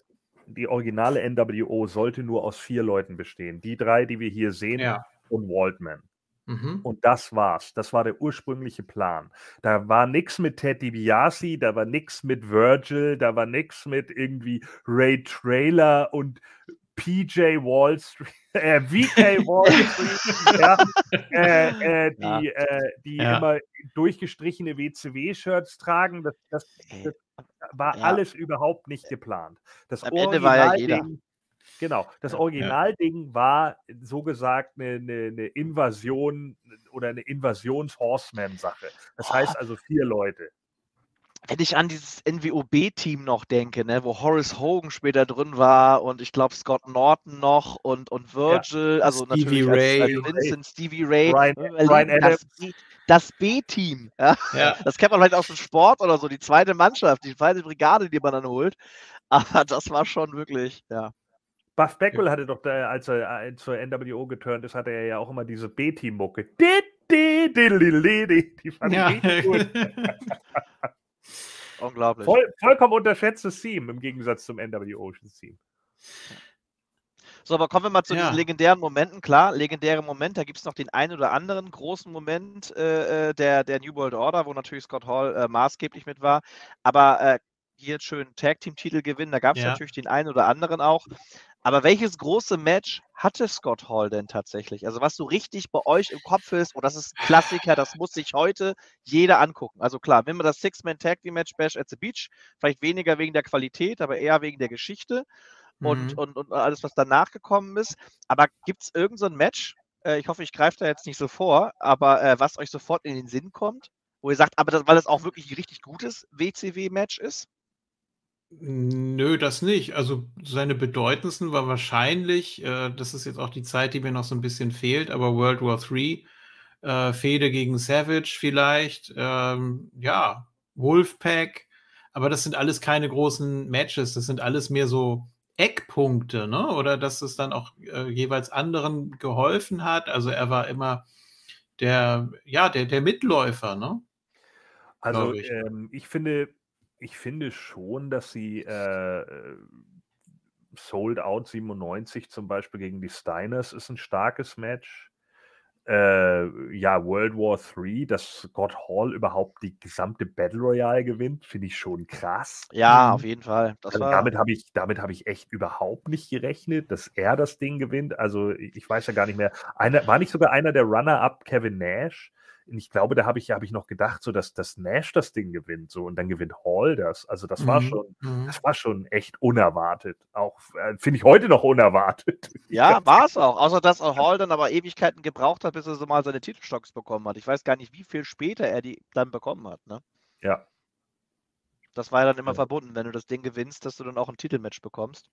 Die originale N W O sollte nur aus vier Leuten bestehen. Die drei, die wir hier sehen, ja. Und Waltman. Mhm. Und das war's. Das war der ursprüngliche Plan. Da war nichts mit Ted DiBiase, da war nichts mit Virgil, da war nichts mit irgendwie Ray Traylor und P J Wall Street, äh, V K Wall Street, ja, äh, äh, die, äh, die ja. immer durchgestrichene W C W-Shirts tragen. Das, das, das war ja. alles überhaupt nicht geplant. Das Am Original Ende war ja jeder. Ding, genau, das Originalding ja. war, so gesagt, eine, eine, eine Invasion oder eine Invasions-Horseman-Sache. Das oh. heißt also vier Leute. Wenn ich an dieses N W O B-Team noch denke, ne, wo Horace Hogan später drin war und ich glaube Scott Norton noch und, und Virgil, ja. also Stevie natürlich Ray. Als, als Vincent, Stevie Ray, Brian, äh, Brian das, das B-Team, ja. Ja. Das kennt man vielleicht aus dem Sport oder so, die zweite Mannschaft, die zweite Brigade, die man dann holt, aber das war schon wirklich, ja. Buff Bagwell hatte doch, da, als er zur N W O geturnt ist, hatte er ja auch immer diese B-Team-Mucke. Die, die, die, die, die fand ja. ich richtig gut. Unglaublich. Voll, vollkommen unterschätztes Team im Gegensatz zum N W O-Team. So, aber kommen wir mal zu ja. diesen legendären Momenten. Klar, legendäre Moment, da gibt es noch den einen oder anderen großen Moment äh, der, der New World Order, wo natürlich Scott Hall äh, maßgeblich mit war. Aber äh, hier schön Tag-Team-Titel gewinnen, da gab es ja. natürlich den einen oder anderen auch. Aber welches große Match hatte Scott Hall denn tatsächlich? Also was so richtig bei euch im Kopf ist, und oh, das ist ein Klassiker, das muss sich heute jeder angucken. Also klar, wenn wir das Six-Man-Tag-Team-Match Bash at the Beach, vielleicht weniger wegen der Qualität, aber eher wegen der Geschichte und, mhm. und, und alles, was danach gekommen ist. Aber gibt es irgend so ein Match, äh, ich hoffe, ich greife da jetzt nicht so vor, aber äh, was euch sofort in den Sinn kommt, wo ihr sagt, aber das, weil es auch wirklich ein richtig gutes W C W-Match ist? Nö, das nicht. Also seine bedeutendsten war wahrscheinlich, äh, das ist jetzt auch die Zeit, die mir noch so ein bisschen fehlt, aber World War drei, äh, Fehde gegen Savage vielleicht, ähm, ja, Wolfpack, aber das sind alles keine großen Matches, das sind alles mehr so Eckpunkte, ne? Oder dass es dann auch äh, jeweils anderen geholfen hat, also er war immer der, ja, der, der Mitläufer, ne? Also ich. Ähm, ich finde, ich finde schon, dass sie äh, Sold Out siebenundneunzig zum Beispiel gegen die Steiners ist ein starkes Match. Äh, ja, World War drei, dass Scott Hall überhaupt die gesamte Battle Royale gewinnt, finde ich schon krass. Ja, auf jeden Fall. Das also war... Damit habe ich, damit habe ich echt überhaupt nicht gerechnet, dass er das Ding gewinnt. Also ich weiß ja gar nicht mehr. Einer, war nicht sogar einer der Runner-Up Kevin Nash? Ich glaube, da habe ich, hab ich noch gedacht, so dass, dass Nash das Ding gewinnt, so, und dann gewinnt Hall das. Also das war mhm. schon, das war schon echt unerwartet. Auch äh, finde ich heute noch unerwartet. Ja, war es auch. Außer dass Hall dann aber Ewigkeiten gebraucht hat, bis er so mal seine Titelstocks bekommen hat. Ich weiß gar nicht, wie viel später er die dann bekommen hat. Ne? Ja. Das war ja dann immer ja. verbunden, wenn du das Ding gewinnst, dass du dann auch ein Titelmatch bekommst.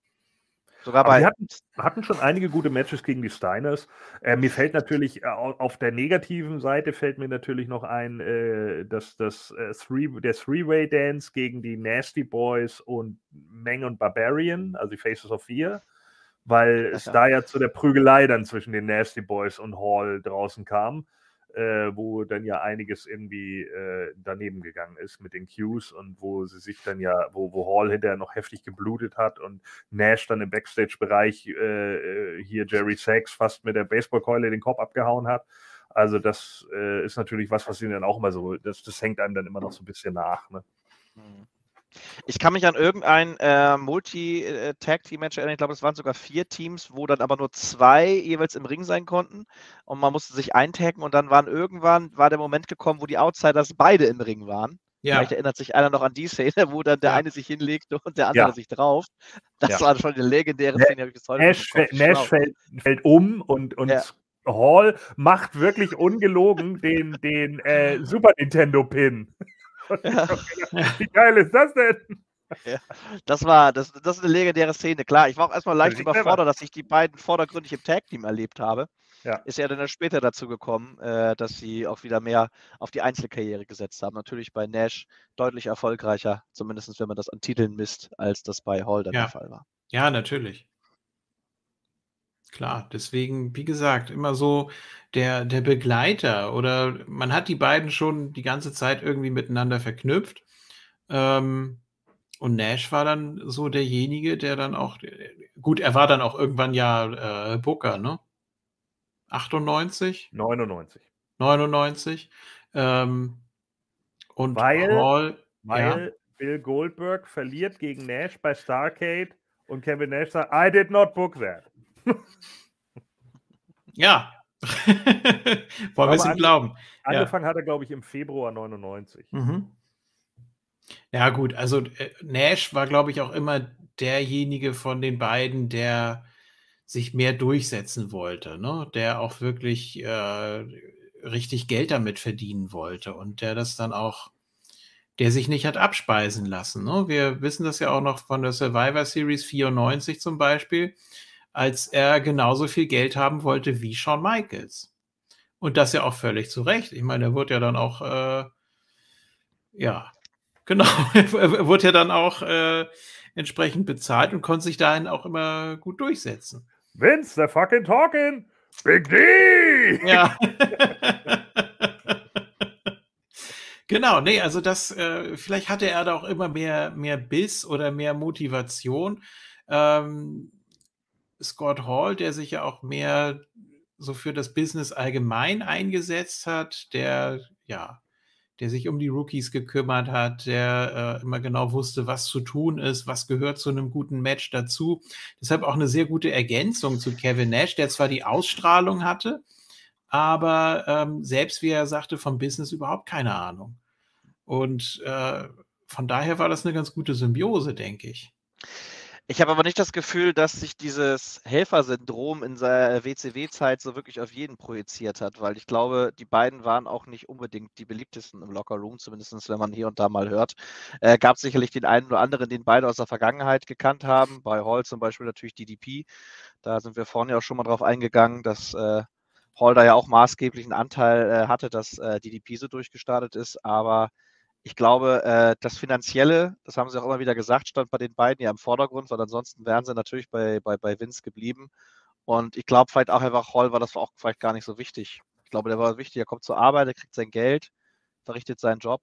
Sogar bei wir hatten, hatten schon einige gute Matches gegen die Steiners. Äh, mir fällt natürlich, äh, auf der negativen Seite fällt mir natürlich noch ein, äh, dass das, äh, Three, der Three-Way-Dance gegen die Nasty Boys und Meng und Barbarian, also die Faces of Fear, weil es da ja zu der Prügelei dann zwischen den Nasty Boys und Hall draußen kam, äh, wo dann ja einiges irgendwie äh, daneben gegangen ist mit den Cues und wo sie sich dann ja, wo, wo Hall hinterher noch heftig geblutet hat und Nash dann im Backstage-Bereich äh, hier Jerry Sachs fast mit der Baseballkeule den Kopf abgehauen hat. Also das äh, ist natürlich was, was ihnen dann auch immer so, das, das hängt einem dann immer noch so ein bisschen nach. Ne? Ich kann mich an irgendein äh, Multi-Tag-Team-Match erinnern, ich glaube, es waren sogar vier Teams, wo dann aber nur zwei jeweils im Ring sein konnten und man musste sich eintaggen und dann waren irgendwann, war der Moment gekommen, wo die Outsiders beide im Ring waren. Ja. Vielleicht erinnert sich einer noch an die Szene, wo dann der ja. eine sich hinlegte und der andere ja. sich drauf. Das ja. war schon eine legendäre Szene, habe ich bis heute Nash, Nash fällt, fällt um und, und ja. Hall macht wirklich ungelogen den, den äh, Super-Nintendo-Pin. Ja. Wie geil ist das denn? Ja, das war, das, das ist eine legendäre Szene, klar. Ich war auch erstmal leicht überfordert, dass ich die beiden vordergründig im Tag-Team erlebt habe. Ja. Ist ja dann später dazu gekommen, dass sie auch wieder mehr auf die Einzelkarriere gesetzt haben. Natürlich bei Nash deutlich erfolgreicher, zumindest wenn man das an Titeln misst, als das bei Hall dann ja. der Fall war. Ja, natürlich. Klar, deswegen, wie gesagt, immer so der, der Begleiter oder man hat die beiden schon die ganze Zeit irgendwie miteinander verknüpft. Ähm, und Nash war dann so derjenige, der dann auch, gut, er war dann auch irgendwann ja äh, Booker, ne? achtundneunzig? neunundneunzig. neunundneunzig. Ähm, und weil, Hall, weil ja. Bill Goldberg verliert gegen Nash bei Starrcade und Kevin Nash sagt, I did not book that. Ja. Wollen wir es ihm glauben. Angefangen ja. hat er, glaube ich, im Februar neunundneunzig. Mhm. Ja gut, also Nash war, glaube ich, auch immer derjenige von den beiden, der sich mehr durchsetzen wollte, ne? Der auch wirklich äh, richtig Geld damit verdienen wollte und der das dann auch, der sich nicht hat abspeisen lassen, ne? Wir wissen das ja auch noch von der Survivor Series vierundneunzig zum Beispiel, als er genauso viel Geld haben wollte wie Shawn Michaels. Und das ja auch völlig zu Recht. Ich meine, er wurde ja dann auch, äh, ja, genau, er wurde ja dann auch äh, entsprechend bezahlt und konnte sich dahin auch immer gut durchsetzen. Vince, the fucking talking, Big D! Ja. Genau, nee, also das, äh, vielleicht hatte er da auch immer mehr, mehr Biss oder mehr Motivation. Ähm, Scott Hall, der sich ja auch mehr so für das Business allgemein eingesetzt hat, der, ja, der sich um die Rookies gekümmert hat, der äh, immer genau wusste, was zu tun ist, was gehört zu einem guten Match dazu. Deshalb auch eine sehr gute Ergänzung zu Kevin Nash, der zwar die Ausstrahlung hatte, aber ähm, selbst, wie er sagte, vom Business überhaupt keine Ahnung. Und äh, von daher war das eine ganz gute Symbiose, denke ich. Ich habe aber nicht das Gefühl, dass sich dieses Helfersyndrom in der W C W-Zeit so wirklich auf jeden projiziert hat, weil ich glaube, die beiden waren auch nicht unbedingt die beliebtesten im Lockerroom, zumindest wenn man hier und da mal hört. Äh, gab sicherlich den einen oder anderen, den beide aus der Vergangenheit gekannt haben, bei Hall zum Beispiel natürlich D D P, da sind wir vorhin ja auch schon mal drauf eingegangen, dass äh, Hall da ja auch maßgeblichen Anteil äh, hatte, dass äh, D D P so durchgestartet ist, aber ich glaube, äh, das Finanzielle, das haben sie auch immer wieder gesagt, stand bei den beiden ja im Vordergrund, weil ansonsten wären sie natürlich bei, bei, bei Vince geblieben. Und ich glaube, vielleicht auch einfach Hall war das auch vielleicht gar nicht so wichtig. Ich glaube, der war wichtig, er kommt zur Arbeit, er kriegt sein Geld, verrichtet seinen Job.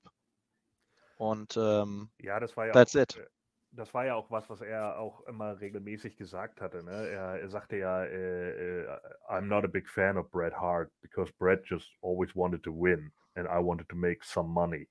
Und ähm, ja, das war ja that's auch, it. Das war ja auch was, was er auch immer regelmäßig gesagt hatte. Ne? Er, er sagte ja, äh, äh, I'm not a big fan of Bret Hart, because Bret just always wanted to win and I wanted to make some money.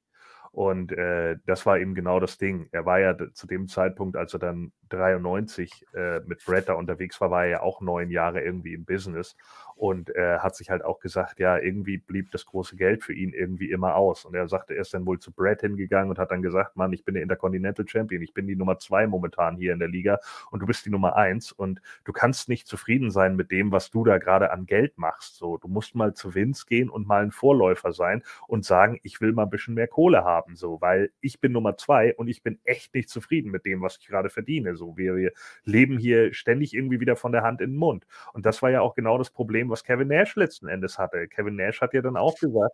Und äh, das war eben genau das Ding. Er war ja zu dem Zeitpunkt, als er dann dreiundneunzig äh, mit Bret da unterwegs war, war er ja auch neun Jahre irgendwie im Business und äh, hat sich halt auch gesagt, ja, irgendwie blieb das große Geld für ihn irgendwie immer aus. Und er sagte, er ist dann wohl zu Bret hingegangen und hat dann gesagt, Mann, ich bin der Intercontinental Champion, ich bin die Nummer zwei momentan hier in der Liga und du bist die Nummer eins und du kannst nicht zufrieden sein mit dem, was du da gerade an Geld machst. So, du musst mal zu Vince gehen und mal ein Vorläufer sein und sagen, ich will mal ein bisschen mehr Kohle haben, so, weil ich bin Nummer zwei und ich bin echt nicht zufrieden mit dem, was ich gerade verdiene. So, wir, wir leben hier ständig irgendwie wieder von der Hand in den Mund. Und das war ja auch genau das Problem, was Kevin Nash letzten Endes hatte. Kevin Nash hat ja dann auch gesagt,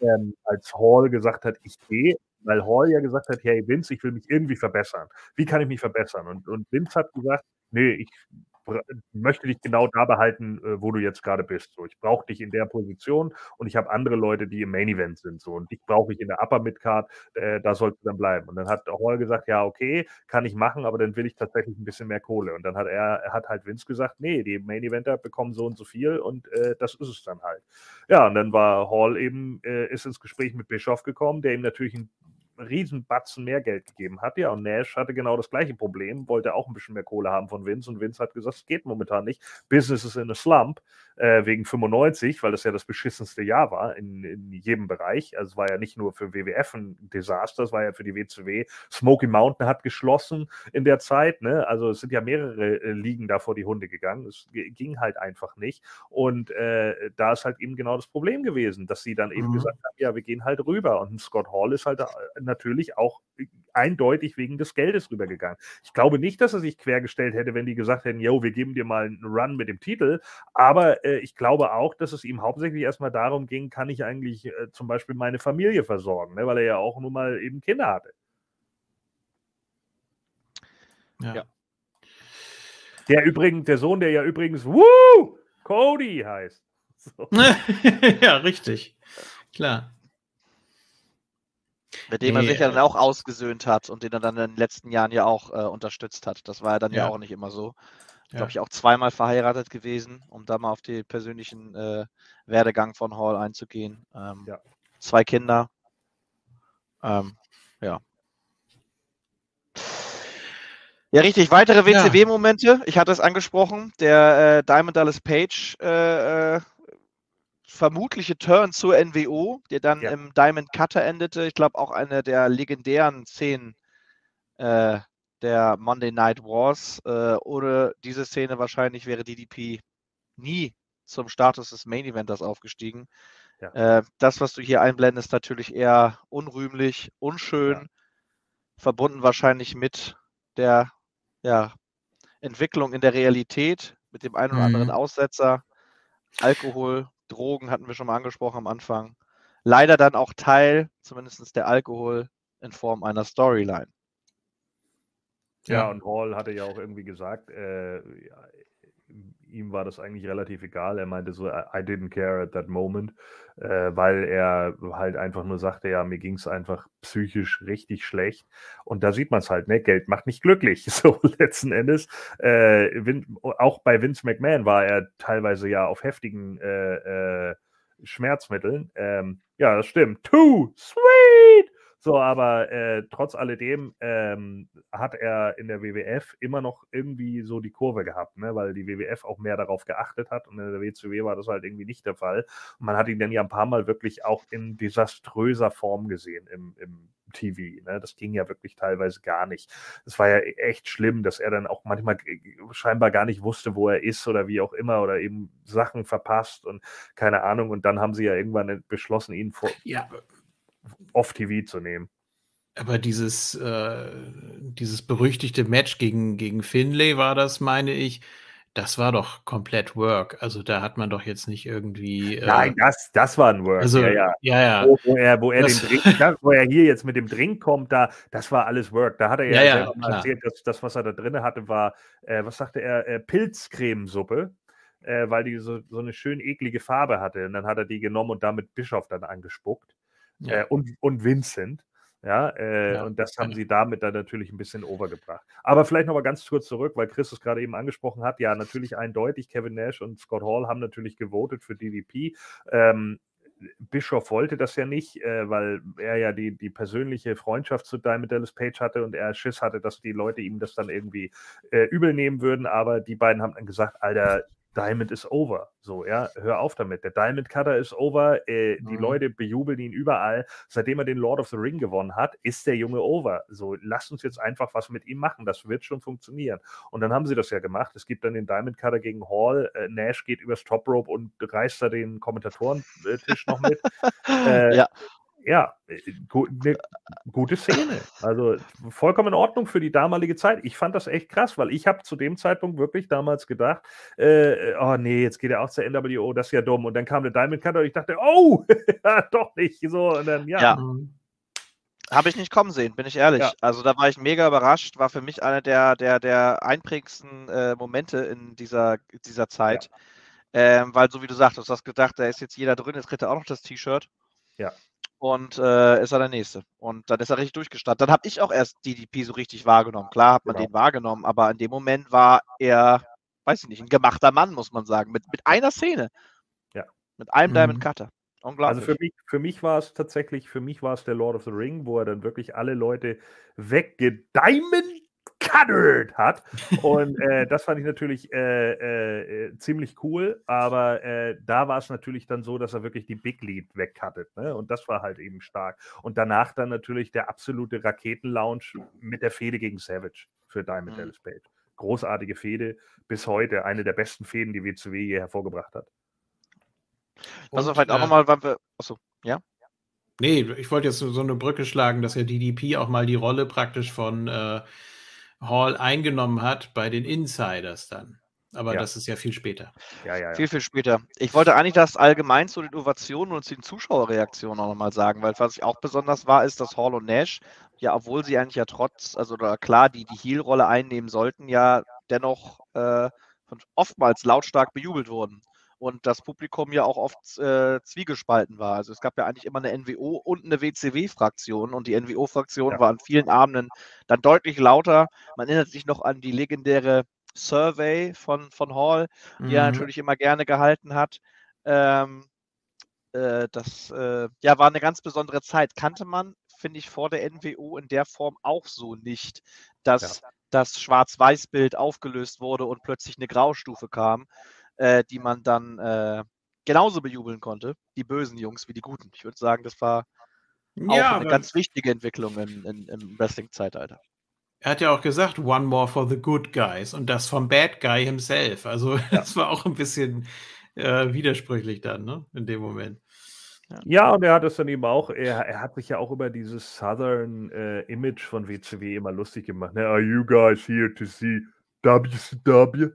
ähm, als Hall gesagt hat, ich gehe, weil Hall ja gesagt hat, hey Vince, ich will mich irgendwie verbessern. Wie kann ich mich verbessern? Und, und Vince hat gesagt, nee, ich möchte dich genau da behalten, wo du jetzt gerade bist. So, ich brauche dich in der Position und ich habe andere Leute, die im Main Event sind. So, und dich brauche ich in der Upper Midcard, äh, da sollst du dann bleiben. Und dann hat Hall gesagt, ja, okay, kann ich machen, aber dann will ich tatsächlich ein bisschen mehr Kohle. Und dann hat er, hat halt Vince gesagt, nee, die Main Eventer bekommen so und so viel und äh, das ist es dann halt. Ja, und dann war Hall eben, äh, ist ins Gespräch mit Bischoff gekommen, der ihm natürlich ein riesen Batzen mehr Geld gegeben hat. Ja, und Nash hatte genau das gleiche Problem, wollte auch ein bisschen mehr Kohle haben von Vince und Vince hat gesagt, es geht momentan nicht. Business is in a slump, äh, wegen fünfundneunzig, weil das ja das beschissenste Jahr war in, in jedem Bereich. Also es war ja nicht nur für W W F ein Desaster, es war ja für die W C W. Smoky Mountain hat geschlossen in der Zeit, ne? Also es sind ja mehrere äh, Ligen da vor die Hunde gegangen. Es ging halt einfach nicht. Und äh, da ist halt eben genau das Problem gewesen, dass sie dann eben mhm. gesagt haben, ja, wir gehen halt rüber. Und Scott Hall ist halt da, natürlich auch eindeutig wegen des Geldes rübergegangen. Ich glaube nicht, dass er sich quergestellt hätte, wenn die gesagt hätten, yo, wir geben dir mal einen Run mit dem Titel, aber äh, ich glaube auch, dass es ihm hauptsächlich erstmal darum ging, kann ich eigentlich äh, zum Beispiel meine Familie versorgen, ne? Weil er ja auch nun mal eben Kinder hatte. Ja. Ja. Der übrigens, der Sohn, der ja übrigens Woo! Cody heißt. So. Ja, richtig. Klar. Mit dem nee, er sich ja dann auch ausgesöhnt hat und den er dann in den letzten Jahren ja auch äh, unterstützt hat. Das war ja dann ja, ja auch nicht immer so. Ja. Glaube ich, auch zweimal verheiratet gewesen, um da mal auf den persönlichen äh, Werdegang von Hall einzugehen. Ähm, ja. Zwei Kinder. Ähm, ja. Ja, richtig. Weitere W C W-Momente. Ja. Ich hatte es angesprochen. Der äh, Diamond Dallas Page äh, äh, vermutliche Turn zur N W O, der dann ja. im Diamond Cutter endete. Ich glaube, auch eine der legendären Szenen äh, der Monday Night Wars. Äh, ohne diese Szene wahrscheinlich wäre D D P nie zum Status des Main Eventers aufgestiegen. Ja. Äh, das, was du hier einblendest, natürlich eher unrühmlich, unschön, ja. verbunden wahrscheinlich mit der ja, Entwicklung in der Realität, mit dem einen oder mhm. anderen Aussetzer, Alkohol, Drogen hatten wir schon mal angesprochen am Anfang. Leider dann auch Teil, zumindest der Alkohol, in Form einer Storyline. Ja, ja. Und Hall hatte ja auch irgendwie gesagt, äh, ja, ihm war das eigentlich relativ egal. Er meinte so, I didn't care at that moment, äh, weil er halt einfach nur sagte, ja, mir ging es einfach psychisch richtig schlecht. Und da sieht man es halt, ne? Geld macht nicht glücklich. So letzten Endes. Äh, Vin, auch bei Vince McMahon war er teilweise ja auf heftigen äh, äh, Schmerzmitteln. Ähm, ja, das stimmt. Too sweet! So, aber äh, trotz alledem ähm, hat er in der W W F immer noch irgendwie so die Kurve gehabt, ne? Weil die W W F auch mehr darauf geachtet hat und in der W C W war das halt irgendwie nicht der Fall. Und man hat ihn dann ja ein paar Mal wirklich auch in desaströser Form gesehen im, im T V. Ne? Das ging ja wirklich teilweise gar nicht. Es war ja echt schlimm, dass er dann auch manchmal scheinbar gar nicht wusste, wo er ist oder wie auch immer oder eben Sachen verpasst und keine Ahnung. Und dann haben sie ja irgendwann beschlossen, ihn vor... Ja. off-T V zu nehmen. Aber dieses, äh, dieses berüchtigte Match gegen, gegen Finlay war das, meine ich, Das war doch komplett Work. Also da hat man doch jetzt nicht irgendwie... Äh, Nein, das, das war ein Work. Also, ja, ja. ja, ja. Wo, wo, er, wo, er den Drink, da, wo er hier jetzt mit dem Drink kommt, da, das war alles Work. Da hat er ja, ja selber ja, erzählt, dass das, was er da drin hatte, war, äh, was sagte er, äh, Pilzcremesuppe, äh, weil die so, so eine schön eklige Farbe hatte. Und dann hat er die genommen und damit Bischof dann angespuckt. Ja. Äh, und, und Vincent. Ja, äh, ja, und das haben sie damit dann natürlich ein bisschen overgebracht. Aber vielleicht nochmal ganz kurz zurück, weil Chris es gerade eben angesprochen hat. Ja, natürlich eindeutig, Kevin Nash und Scott Hall haben natürlich gewotet für D D P. Ähm, Bischof wollte das ja nicht, äh, weil er ja die, die persönliche Freundschaft zu Diamond Dallas Page hatte und er Schiss hatte, dass die Leute ihm das dann irgendwie äh, übel nehmen würden. Aber die beiden haben dann gesagt, Alter, Diamond is over. So, ja, hör auf damit. Der Diamond Cutter is over. Äh, die mhm. Leute bejubeln ihn überall. Seitdem er den Lord of the Ring gewonnen hat, ist der Junge over. So, lasst uns jetzt einfach was mit ihm machen. Das wird schon funktionieren. Und dann haben sie das ja gemacht. Es gibt dann den Diamond Cutter gegen Hall. Äh, Nash geht übers Top Rope und reißt da den Kommentatoren-Tisch noch mit. Äh, ja. Ja, eine gute Szene. Also vollkommen in Ordnung für die damalige Zeit. Ich fand das echt krass, weil ich habe zu dem Zeitpunkt wirklich damals gedacht, äh, oh nee, jetzt geht er auch zur N W O, das ist ja dumm. Und dann kam der Diamond Cutter und ich dachte, oh, ja, doch nicht. So, und dann, ja. ja. Habe ich nicht kommen sehen, bin ich ehrlich. Ja. Also da war ich mega überrascht, war für mich einer der, der, der einprägsten äh, Momente in dieser, dieser Zeit. Ja. Ähm, weil so wie du sagtest, du hast gedacht, da ist jetzt jeder drin, jetzt kriegt er auch noch das T-Shirt. Ja. Und äh, ist er der Nächste. Und dann ist er richtig durchgestattet. Dann habe ich auch erst D D P so richtig wahrgenommen. Klar hat man genau. den wahrgenommen, aber in dem Moment war er, weiß ich nicht, ein gemachter Mann, muss man sagen. Mit, mit einer Szene. Ja. Mit einem mhm. Diamond Cutter. Unglaublich. Also für mich, für mich war es tatsächlich, für mich war es der Lord of the Ring, wo er dann wirklich alle Leute weggediamond cuttert hat. Und äh, das fand ich natürlich äh, äh, ziemlich cool, aber äh, da war es natürlich dann so, dass er wirklich die Big Lead wegcuttet, ne? Und das war halt eben stark. Und danach dann natürlich der absolute Raketen-Launch mit der Fehde gegen Savage für Diamond mhm. Dallas Page. Großartige Fehde, bis heute eine der besten Fehden, die W C W je hervorgebracht hat. Also vielleicht auch nochmal, wann wir... Achso, ja? Nee, ich wollte jetzt so eine Brücke schlagen, dass ja D D P auch mal die Rolle praktisch von äh, Hall eingenommen hat bei den Insiders dann. Aber ja. das ist ja viel später. Ja, ja, ja. Viel, viel später. Ich wollte eigentlich das allgemein zu den Innovationen und zu den Zuschauerreaktionen auch nochmal sagen, weil was ich auch besonders war, ist, dass Hall und Nash, ja, obwohl sie eigentlich ja trotz, also oder klar, die die Heel-Rolle einnehmen sollten, ja dennoch äh, oftmals lautstark bejubelt wurden. Und das Publikum ja auch oft äh, zwiegespalten war. Also es gab ja eigentlich immer eine N W O und eine W C W-Fraktion. Und die N W O-Fraktion ja. war an vielen Abenden dann deutlich lauter. Man erinnert sich noch an die legendäre Survey von, von Hall, mhm. die er natürlich immer gerne gehalten hat. Ähm, äh, das äh, ja, war eine ganz besondere Zeit. Kannte man, finde ich, vor der N W O in der Form auch so nicht, dass ja. das Schwarz-Weiß-Bild aufgelöst wurde und plötzlich eine Graustufe kam, die man dann äh, genauso bejubeln konnte, die bösen Jungs wie die guten. Ich würde sagen, das war auch ja, eine ganz wichtige Entwicklung in, in, im Wrestling-Zeitalter. Er hat ja auch gesagt, one more for the good guys und das vom bad guy himself. Also ja. das war auch ein bisschen äh, widersprüchlich dann, ne? In dem Moment. Ja. ja, und er hat das dann eben auch, er, er hat sich ja auch über dieses Southern äh, Image von W C W immer lustig gemacht. Ne? Are you guys here to see W C W?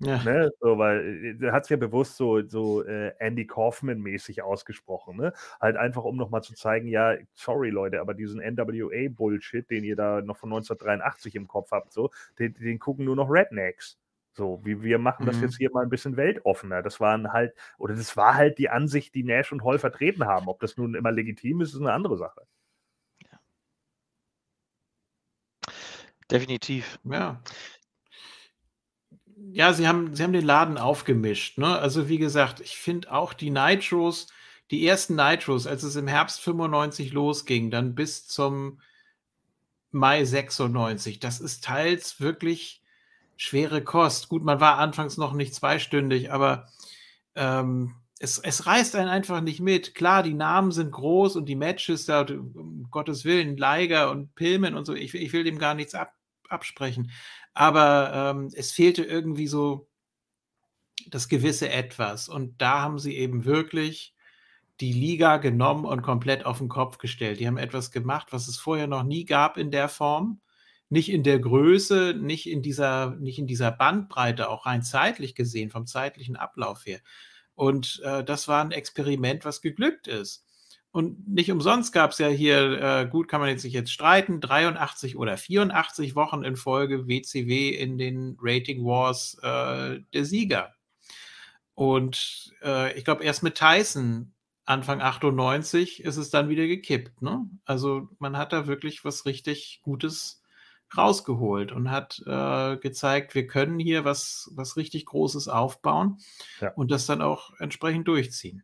Ja. Ne, so, weil er hat es ja bewusst so, so äh, Andy Kaufman-mäßig ausgesprochen, ne? Halt einfach, um nochmal zu zeigen, ja, sorry Leute, aber diesen N W A-Bullshit, den ihr da noch von neunzehnhundertdreiundachtzig im Kopf habt, so, den, den gucken nur noch Rednecks. So, wie wir machen das mhm. jetzt hier mal ein bisschen weltoffener. Das waren halt, oder das war halt die Ansicht, die Nash und Hall vertreten haben. Ob das nun immer legitim ist, ist eine andere Sache. Ja. Definitiv. Ja. Ja, sie haben, sie haben den Laden aufgemischt, ne? Also wie gesagt, ich finde auch die Nitros, die ersten Nitros, als es im Herbst fünfundneunzig losging, dann bis zum Mai sechsundneunzig, das ist teils wirklich schwere Kost. Gut, man war anfangs noch nicht zweistündig, aber ähm, es, es reißt einen einfach nicht mit. Klar, die Namen sind groß und die Matches da, um Gottes Willen, Liger und Pillman und so, ich, ich will dem gar nichts ab, absprechen. Aber ähm, es fehlte irgendwie so das gewisse Etwas. Und da haben sie eben wirklich die Liga genommen und komplett auf den Kopf gestellt. Die haben etwas gemacht, was es vorher noch nie gab in der Form. nicht in der Größe, nicht in dieser, nicht in dieser Bandbreite, auch rein zeitlich gesehen, vom zeitlichen Ablauf her. Und äh, das war ein Experiment, was geglückt ist. Und nicht umsonst gab es ja hier, äh, gut, kann man jetzt sich jetzt streiten, dreiundachtzig oder vierundachtzig Wochen in Folge W C W in den Rating Wars äh, der Sieger. Und äh, ich glaube, erst mit Tyson Anfang achtundneunzig ist es dann wieder gekippt, ne? Also man hat da wirklich was richtig Gutes rausgeholt und hat äh, gezeigt, wir können hier was, was richtig Großes aufbauen, ja, und das dann auch entsprechend durchziehen.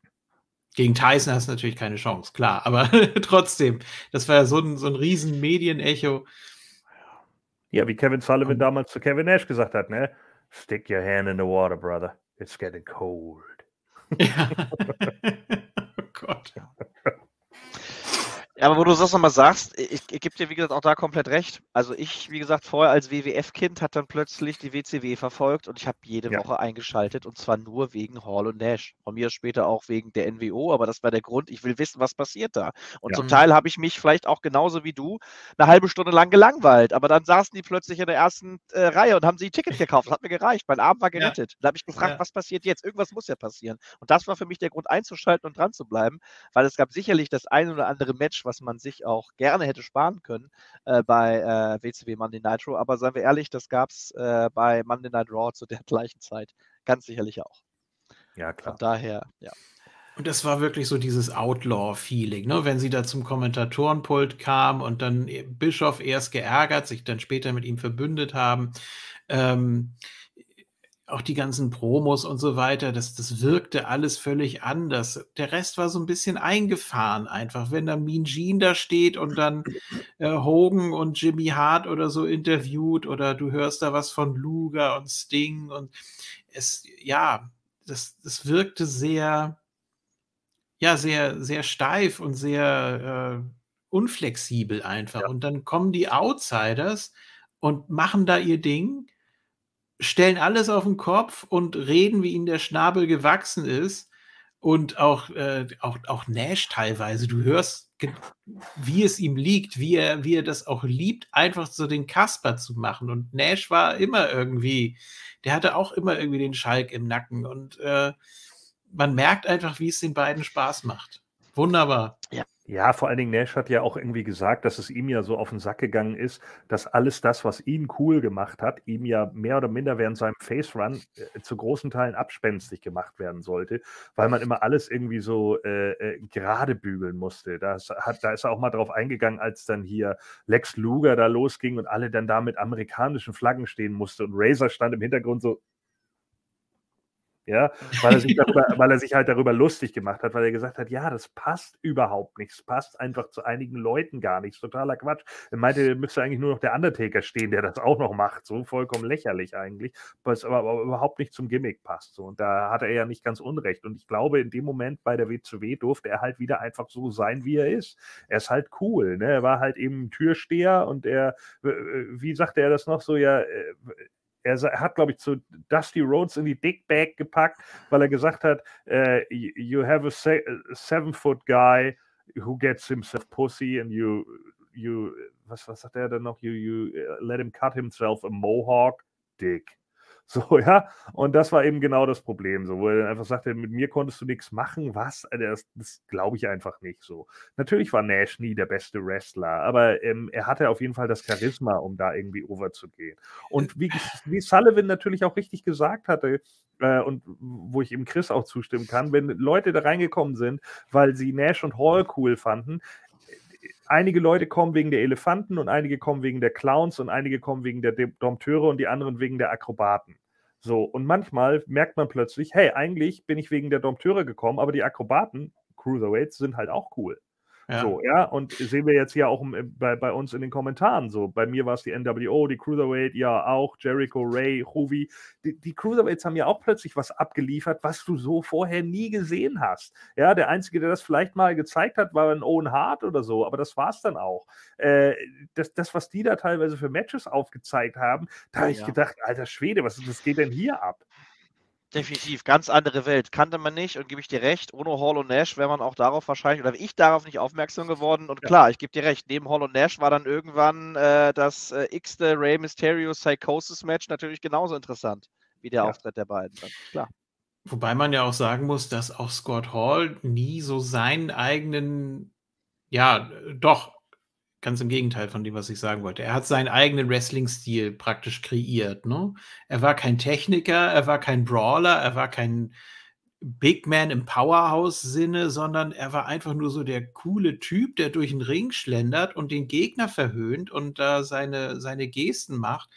Gegen Tyson hast du natürlich keine Chance, klar, aber trotzdem, das war ja so ein, so ein riesen Medienecho. Ja, wie Kevin Sullivan und damals zu Kevin Nash gesagt hat, ne? Stick your hand in the water, brother. It's getting cold. Ja. Oh Gott. Ja, aber wo du das nochmal sagst, ich, ich gebe dir, wie gesagt, auch da komplett recht. Also ich, wie gesagt, vorher als W W F-Kind hat dann plötzlich die W C W verfolgt und ich habe jede, ja, Woche eingeschaltet und zwar nur wegen Hall und Nash. Von mir später auch wegen der N W O, aber das war der Grund, ich will wissen, was passiert da. Und ja, zum Teil habe ich mich vielleicht auch genauso wie du eine halbe Stunde lang gelangweilt, aber dann saßen die plötzlich in der ersten äh, Reihe und haben sich ein Ticket gekauft. Das hat mir gereicht, mein Abend war gerettet. Ja. Da habe ich gefragt, ja, was passiert jetzt? Irgendwas muss ja passieren. Und das war für mich der Grund, einzuschalten und dran zu bleiben, weil es gab sicherlich das ein oder andere Match, was man sich auch gerne hätte sparen können äh, bei äh, W C W Monday Night Raw. Aber seien wir ehrlich, das gab es äh, bei Monday Night Raw zu der gleichen Zeit ganz sicherlich auch. Ja, klar. Von daher, ja. Und das war wirklich so dieses Outlaw-Feeling, ne? Wenn sie da zum Kommentatorenpult kam und dann Bischof erst geärgert, sich dann später mit ihm verbündet haben. Ähm, auch die ganzen Promos und so weiter, das, das wirkte alles völlig anders. Der Rest war so ein bisschen eingefahren einfach, wenn dann Mean Gene da steht und dann äh, Hogan und Jimmy Hart oder so interviewt oder du hörst da was von Luger und Sting und es, ja, das, das wirkte sehr, ja, sehr, sehr steif und sehr äh, unflexibel einfach. Ja. Und dann kommen die Outsiders und machen da ihr Ding, stellen alles auf den Kopf und reden, wie ihnen der Schnabel gewachsen ist. Und auch, äh, auch, auch Nash teilweise, du hörst, wie es ihm liegt, wie er, wie er das auch liebt, einfach so den Kasper zu machen. Und Nash war immer irgendwie, der hatte auch immer irgendwie den Schalk im Nacken. Und äh, man merkt einfach, wie es den beiden Spaß macht. Wunderbar. Ja. Ja, vor allen Dingen Nash hat ja auch irgendwie gesagt, dass es ihm ja so auf den Sack gegangen ist, dass alles das, was ihn cool gemacht hat, ihm ja mehr oder minder während seinem Face-Run äh, zu großen Teilen abspenstig gemacht werden sollte, weil man immer alles irgendwie so äh, äh, gerade bügeln musste. Das hat, da ist er auch mal drauf eingegangen, als dann hier Lex Luger da losging und alle dann da mit amerikanischen Flaggen stehen musste und Razor stand im Hintergrund so, ja, weil er sich darüber, weil er sich halt darüber lustig gemacht hat, weil er gesagt hat, ja, das passt überhaupt nichts, passt einfach zu einigen Leuten gar nichts, totaler Quatsch. Er meinte, müsste eigentlich nur noch der Undertaker stehen, der das auch noch macht, so vollkommen lächerlich eigentlich, was aber, aber überhaupt nicht zum Gimmick passt. So. Und da hat er ja nicht ganz Unrecht. Und ich glaube, in dem Moment bei der W C W durfte er halt wieder einfach so sein, wie er ist. Er ist halt cool, ne? Er war halt eben ein Türsteher und er, wie sagte er das noch so, ja, er hat, glaube ich, zu Dusty Rhodes in die Dickbag gepackt, weil er gesagt hat, uh, you have a se seven-foot guy who gets himself pussy and you, you, was, was sagt er denn noch? You, you let him cut himself a mohawk, dick. So, ja, und das war eben genau das Problem, so, wo er dann einfach sagte, mit mir konntest du nichts machen, was? Also das das glaube ich einfach nicht so. Natürlich war Nash nie der beste Wrestler, aber ähm, er hatte auf jeden Fall das Charisma, um da irgendwie over zu gehen. Und wie, wie Sullivan natürlich auch richtig gesagt hatte, äh, und wo ich eben Chris auch zustimmen kann, wenn Leute da reingekommen sind, weil sie Nash und Hall cool fanden, einige Leute kommen wegen der Elefanten und einige kommen wegen der Clowns und einige kommen wegen der Dompteure und die anderen wegen der Akrobaten. So, und manchmal merkt man plötzlich, hey, eigentlich bin ich wegen der Dompteure gekommen, aber die Akrobaten, Cruiserweights, sind halt auch cool. Ja. So, ja, und sehen wir jetzt ja auch bei, bei uns in den Kommentaren so. Bei mir war es die N W O, die Cruiserweight, ja auch, Jericho, Ray, Ruby. Die, die Cruiserweights haben ja auch plötzlich was abgeliefert, was du so vorher nie gesehen hast. Ja, der Einzige, der das vielleicht mal gezeigt hat, war ein Owen Hart oder so, aber das war es dann auch. Äh, das, das, was die da teilweise für Matches aufgezeigt haben, da ja, habe ich gedacht, alter Schwede, was, was geht denn hier ab? Definitiv, ganz andere Welt. Kannte man nicht und gebe ich dir recht, ohne Hall und Nash wäre man auch darauf wahrscheinlich, oder ich darauf nicht aufmerksam geworden. Und klar, ich gebe dir recht, neben Hall und Nash war dann irgendwann äh, das äh, x-te Rey Mysterio Psychosis Match natürlich genauso interessant wie der ja. Auftritt der beiden. Dann. Klar. Wobei man ja auch sagen muss, dass auch Scott Hall nie so seinen eigenen, ja, doch, ganz im Gegenteil von dem, was ich sagen wollte. Er hat seinen eigenen Wrestling-Stil praktisch kreiert, ne? Er war kein Techniker, er war kein Brawler, er war kein Big Man im Powerhouse-Sinne, sondern er war einfach nur so der coole Typ, der durch den Ring schlendert und den Gegner verhöhnt und da äh, seine, seine Gesten macht.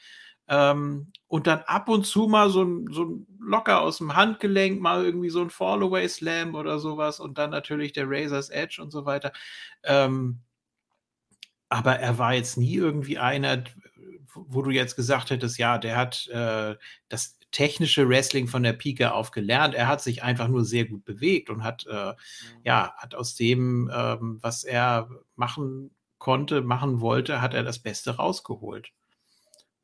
Ähm, und dann ab und zu mal so ein, so ein locker aus dem Handgelenk, mal irgendwie so ein Fall-Away-Slam oder sowas und dann natürlich der Razor's Edge und so weiter. Ähm, aber er war jetzt nie irgendwie einer, wo du jetzt gesagt hättest, ja, der hat äh, das technische Wrestling von der Pike auf gelernt. Er hat sich einfach nur sehr gut bewegt und hat, äh, mhm. ja, hat aus dem, ähm, was er machen konnte, machen wollte, hat er das Beste rausgeholt.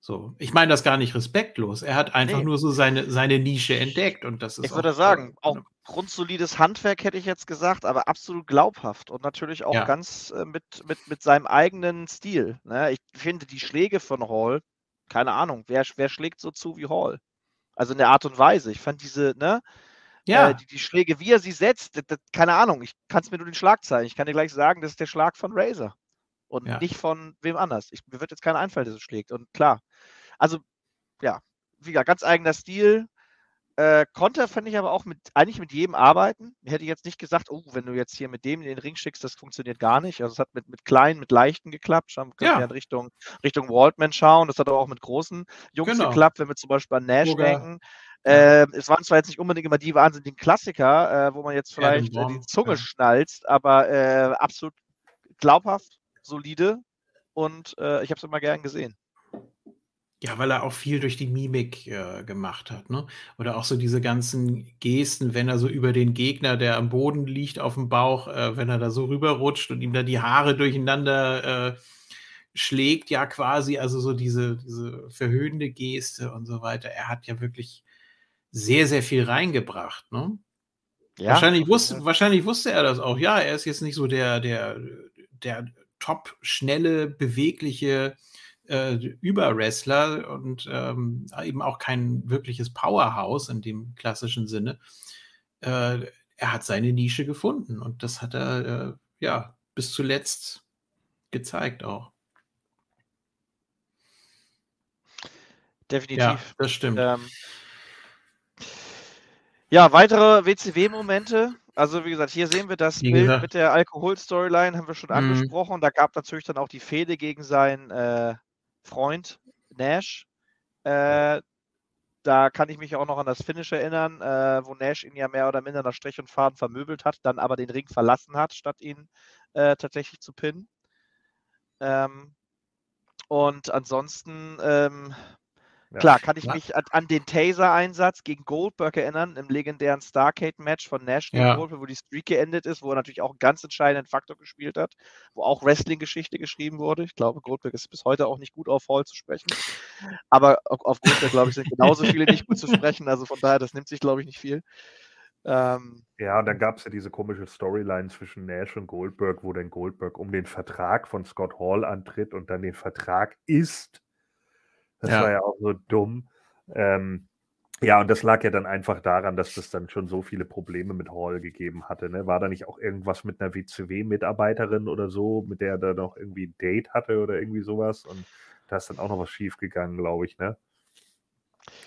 So. Ich meine das gar nicht respektlos. Er hat einfach nee. nur so seine, seine Nische entdeckt. Und das ist ich würde auch, sagen, auch grundsolides Handwerk hätte ich jetzt gesagt, aber absolut glaubhaft und natürlich auch ja. ganz äh, mit, mit, mit seinem eigenen Stil. Ne? Ich finde die Schläge von Hall, keine Ahnung, wer, wer schlägt so zu wie Hall? Also in der Art und Weise. Ich fand diese, ne, ja. äh, die, die Schläge, wie er sie setzt, das, das, keine Ahnung, ich kann es mir nur den Schlag zeigen. Ich kann dir gleich sagen, das ist der Schlag von Razor. Und ja. nicht von wem anders. Ich, mir wird jetzt kein Einfall, der so schlägt. Und klar, also, ja, wie gesagt, ganz eigener Stil. Äh, Konter fand ich aber auch mit, eigentlich mit jedem arbeiten. Hätte ich jetzt nicht gesagt, oh, wenn du jetzt hier mit dem in den Ring schickst, das funktioniert gar nicht. Also es hat mit, mit kleinen, mit leichten geklappt. Schauen, können ja. wir in Richtung, Richtung Waltman schauen. Das hat aber auch mit großen Jungs genau. geklappt, wenn wir zum Beispiel an Nash Luger. denken. Äh, es waren zwar jetzt nicht unbedingt immer die wahnsinnigen Klassiker, äh, wo man jetzt vielleicht ja, den Baum, die Zunge ja. schnalzt, aber äh, absolut glaubhaft. Solide und äh, ich habe es immer gern gesehen. Ja, weil er auch viel durch die Mimik äh, gemacht hat, ne? Oder auch so diese ganzen Gesten, wenn er so über den Gegner, der am Boden liegt, auf dem Bauch, äh, wenn er da so rüberrutscht und ihm da die Haare durcheinander äh, schlägt, ja quasi, also so diese, diese verhöhnende Geste und so weiter. Er hat ja wirklich sehr, sehr viel reingebracht, ne? Ja. Wahrscheinlich wusste, wahrscheinlich wusste er das auch. Ja, er ist jetzt nicht so der, der, der top, schnelle, bewegliche äh, Überwrestler und ähm, eben auch kein wirkliches Powerhouse in dem klassischen Sinne. Äh, er hat seine Nische gefunden und das hat er äh, ja bis zuletzt gezeigt auch. Definitiv. Ja, das stimmt. Ähm, ja, weitere W C W-Momente. Also wie gesagt, hier sehen wir das Wie Bild gesagt. mit der Alkohol-Storyline, haben wir schon mhm. angesprochen. Da gab es natürlich dann auch die Fehde gegen seinen äh, Freund Nash. Äh, da kann ich mich auch noch an das Finish erinnern, äh, wo Nash ihn ja mehr oder minder nach Strich und Faden vermöbelt hat, dann aber den Ring verlassen hat, statt ihn äh, tatsächlich zu pinnen. Ähm, und ansonsten... Ähm, Ja. Klar, kann ich mich an, an den Taser-Einsatz gegen Goldberg erinnern, im legendären Starcade-Match von Nash gegen ja. Goldberg, wo die Streak geendet ist, wo er natürlich auch einen ganz entscheidenden Faktor gespielt hat, wo auch Wrestling-Geschichte geschrieben wurde. Ich glaube, Goldberg ist bis heute auch nicht gut auf Hall zu sprechen, aber auf, auf Goldberg, glaube ich, sind genauso viele nicht gut zu sprechen, also von daher, das nimmt sich, glaube ich, nicht viel. Ähm, ja, und dann gab es ja diese komische Storyline zwischen Nash und Goldberg, wo dann Goldberg um den Vertrag von Scott Hall antritt und dann den Vertrag isst. Das ja. war ja auch so dumm. Ähm, ja, und das lag ja dann einfach daran, dass das dann schon so viele Probleme mit Hall gegeben hatte. Ne? War da nicht auch irgendwas mit einer W C W-Mitarbeiterin oder so, mit der er dann auch irgendwie ein Date hatte oder irgendwie sowas? Und da ist dann auch noch was schiefgegangen, glaube ich. Ne?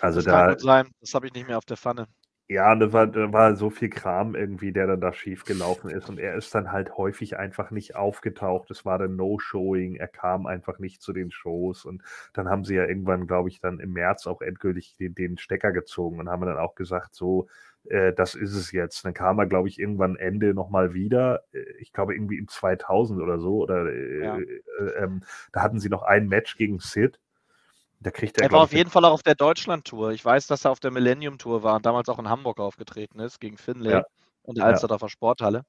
Also das da, kann gut sein. Das habe ich nicht mehr auf der Pfanne. Ja, da war, da war so viel Kram irgendwie, der dann da schief gelaufen ist. Und er ist dann halt häufig einfach nicht aufgetaucht. Es war dann No-Showing. Er kam einfach nicht zu den Shows. Und dann haben sie ja irgendwann, glaube ich, dann im März auch endgültig den, den Stecker gezogen und haben dann auch gesagt, so, äh, das ist es jetzt. Dann kam er, glaube ich, irgendwann Ende nochmal wieder. Ich glaube, irgendwie im zweitausend oder so. Oder äh, ja. äh, ähm, da hatten sie noch ein Match gegen Sid. Da kriegt er, er war auf jeden Fall auch auf der Deutschland-Tour. Ich weiß, dass er auf der Millennium-Tour war und damals auch in Hamburg aufgetreten ist, gegen Finlay ja. und die Alsterdorfer ja. Sporthalle.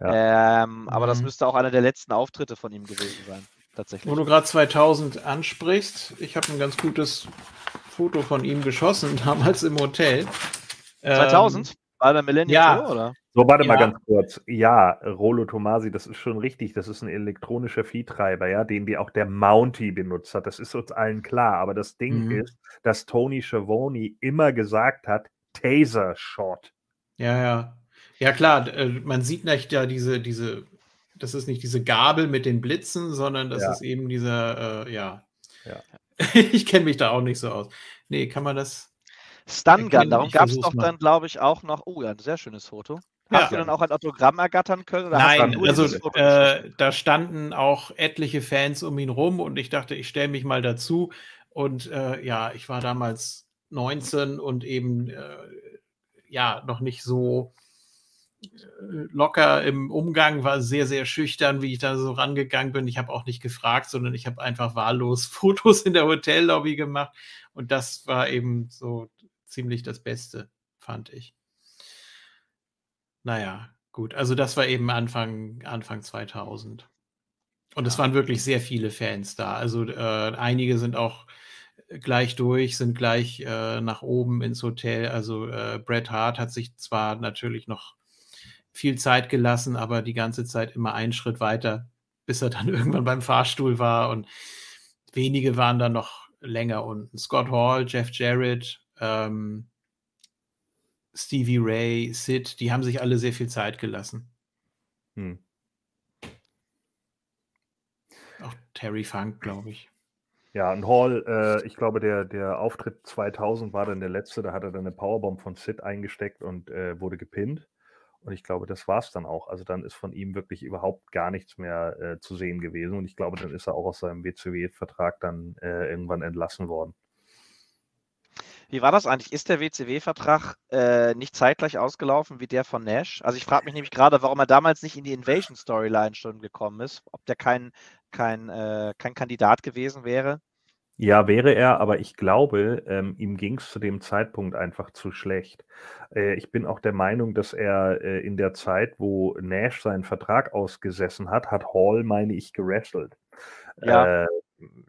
Ja. Ähm, aber mhm. das müsste auch einer der letzten Auftritte von ihm gewesen sein, tatsächlich. Wo du gerade zweitausend ansprichst, ich habe ein ganz gutes Foto von ihm geschossen, damals im Hotel. zweitausend? Ähm, War der Millennium ja. Show, oder? So, warte ja. mal ganz kurz. Ja, Rolo Tomasi, das ist schon richtig. Das ist ein elektronischer Viehtreiber, ja, den wir auch der Mountie benutzt hat. Das ist uns allen klar. Aber das Ding mhm. ist, dass Tony Schiavone immer gesagt hat, Taser Shot. Ja, ja. Ja, klar. Man sieht nicht ja diese, diese, das ist nicht diese Gabel mit den Blitzen, sondern das ja. ist eben dieser, äh, ja. ja. Ich kenne mich da auch nicht so aus. Nee, kann man das... Stungun, darum gab es doch mal. Dann, glaube ich, auch noch, oh ja, ein sehr schönes Foto. Ja. Hast du dann auch ein Autogramm ergattern können? Oder nein, also äh, da standen auch etliche Fans um ihn rum und ich dachte, ich stelle mich mal dazu und äh, ja, ich war damals neunzehn und eben äh, ja, noch nicht so äh, locker im Umgang, war sehr, sehr schüchtern, wie ich da so rangegangen bin. Ich habe auch nicht gefragt, sondern ich habe einfach wahllos Fotos in der Hotellobby gemacht und das war eben so ziemlich das Beste, fand ich. Naja, gut. Also das war eben Anfang, Anfang zweitausend. Und es waren wirklich sehr viele Fans da. Also äh, einige sind auch gleich durch, sind gleich äh, nach oben ins Hotel. Also äh, Bret Hart hat sich zwar natürlich noch viel Zeit gelassen, aber die ganze Zeit immer einen Schritt weiter, bis er dann irgendwann beim Fahrstuhl war. Und wenige waren dann noch länger unten. Scott Hall, Jeff Jarrett, Ähm, Stevie Ray, Sid, die haben sich alle sehr viel Zeit gelassen. Hm. Auch Terry Funk, glaube ich. Ja, und Hall, äh, ich glaube, der, der Auftritt zweitausend war dann der letzte, da hat er dann eine Powerbomb von Sid eingesteckt und äh, wurde gepinnt. Und ich glaube, das war es dann auch. Also dann ist von ihm wirklich überhaupt gar nichts mehr äh, zu sehen gewesen. Und ich glaube, dann ist er auch aus seinem W C W-Vertrag dann äh, irgendwann entlassen worden. Wie war das eigentlich? Ist der W C W-Vertrag äh, nicht zeitgleich ausgelaufen wie der von Nash? Also ich frage mich nämlich gerade, warum er damals nicht in die Invasion-Storyline schon gekommen ist, ob der kein, kein, äh, kein Kandidat gewesen wäre. Ja, wäre er, aber ich glaube, ähm, ihm ging es zu dem Zeitpunkt einfach zu schlecht. Äh, ich bin auch der Meinung, dass er äh, in der Zeit, wo Nash seinen Vertrag ausgesessen hat, hat Hall, meine ich, gewrestelt. Ja. Äh,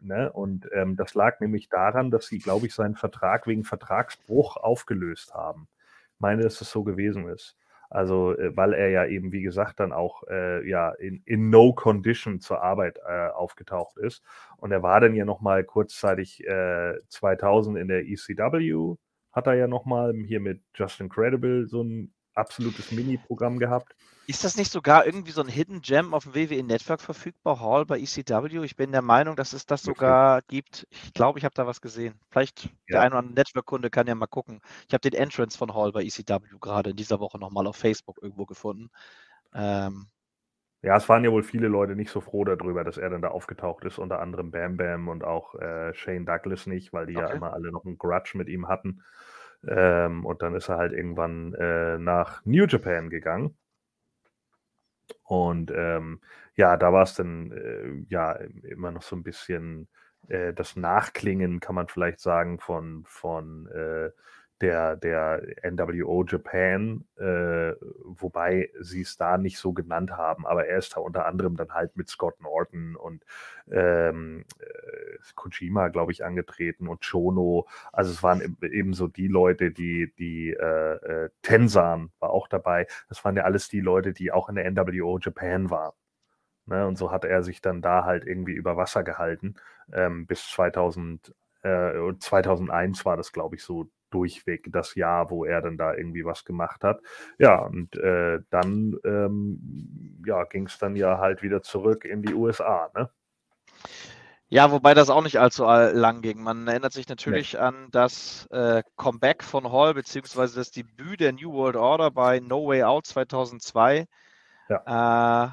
Ne? Und ähm, das lag nämlich daran, dass sie, glaube ich, seinen Vertrag wegen Vertragsbruch aufgelöst haben. Ich meine, dass das so gewesen ist. Also, äh, weil er ja eben, wie gesagt, dann auch äh, ja, in, in no condition zur Arbeit äh, aufgetaucht ist. Und er war dann ja nochmal kurzzeitig äh, zweitausend in der E C W, hat er ja nochmal hier mit Just Incredible so ein absolutes Mini-Programm gehabt. Ist das nicht sogar irgendwie so ein Hidden Gem auf dem W W E Network verfügbar, Hall bei E C W? Ich bin der Meinung, dass es das sogar gibt. Ich glaube, ich habe da was gesehen. Vielleicht ja. der ein oder andere Network-Kunde kann ja mal gucken. Ich habe den Entrance von Hall bei E C W gerade in dieser Woche nochmal auf Facebook irgendwo gefunden. Ähm, ja, es waren ja wohl viele Leute nicht so froh darüber, dass er dann da aufgetaucht ist, unter anderem Bam Bam und auch äh, Shane Douglas nicht, weil die okay. ja immer alle noch einen Grudge mit ihm hatten. Ähm, und dann ist er halt irgendwann äh, nach New Japan gegangen. Und ähm, ja, da war es dann äh, ja immer noch so ein bisschen äh, das Nachklingen, kann man vielleicht sagen, von, von äh, der, der N W O Japan, äh, wobei sie es da nicht so genannt haben, aber er ist da unter anderem dann halt mit Scott Norton und ähm, Kojima, glaube ich, angetreten und Chono, also es waren eben so die Leute, die, die äh, Tenzan war auch dabei, das waren ja alles die Leute, die auch in der N W O Japan waren. Ne? Und so hat er sich dann da halt irgendwie über Wasser gehalten, ähm, bis zweitausend, äh, zweitausendeins war das, glaube ich, so durchweg das Jahr, wo er dann da irgendwie was gemacht hat. Ja, und äh, dann ähm, ja, ging es dann ja halt wieder zurück in die U S A, ne? Ja, wobei das auch nicht allzu lang ging. Man erinnert sich natürlich nee. an das äh, Comeback von Hall, beziehungsweise das Debüt der New World Order bei No Way Out zweitausendzwei. Ja. Äh,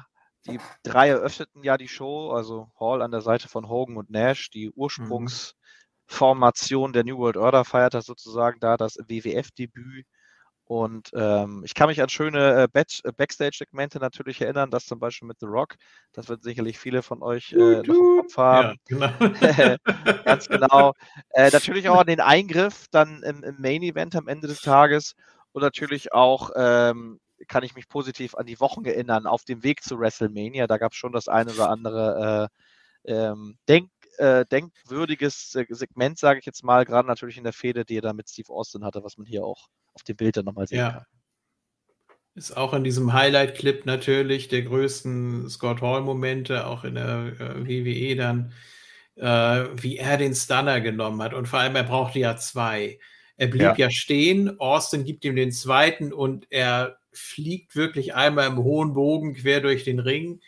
die drei eröffneten ja die Show, also Hall an der Seite von Hogan und Nash, die Ursprungs- mhm. Formation der New World Order feiert das sozusagen da das W W F-Debüt und ähm, ich kann mich an schöne äh, Backstage-Segmente natürlich erinnern, das zum Beispiel mit The Rock, das wird sicherlich viele von euch äh, noch im Kopf haben. Ja, genau. Ganz genau. Äh, natürlich auch an den Eingriff dann im, im Main-Event am Ende des Tages und natürlich auch ähm, kann ich mich positiv an die Wochen erinnern, auf dem Weg zu WrestleMania, da gab es schon das eine oder andere äh, ähm, Denk äh, denkwürdiges äh, Segment, sage ich jetzt mal, gerade natürlich in der Fehde, die er da mit Steve Austin hatte, was man hier auch auf dem Bild dann nochmal sehen ja. kann. Ist auch in diesem Highlight-Clip natürlich der größten Scott Hall-Momente, auch in der äh, W W E dann, äh, wie er den Stunner genommen hat. Und vor allem, er brauchte ja zwei. Er blieb ja, ja stehen, Austin gibt ihm den zweiten und er fliegt wirklich einmal im hohen Bogen quer durch den Ring.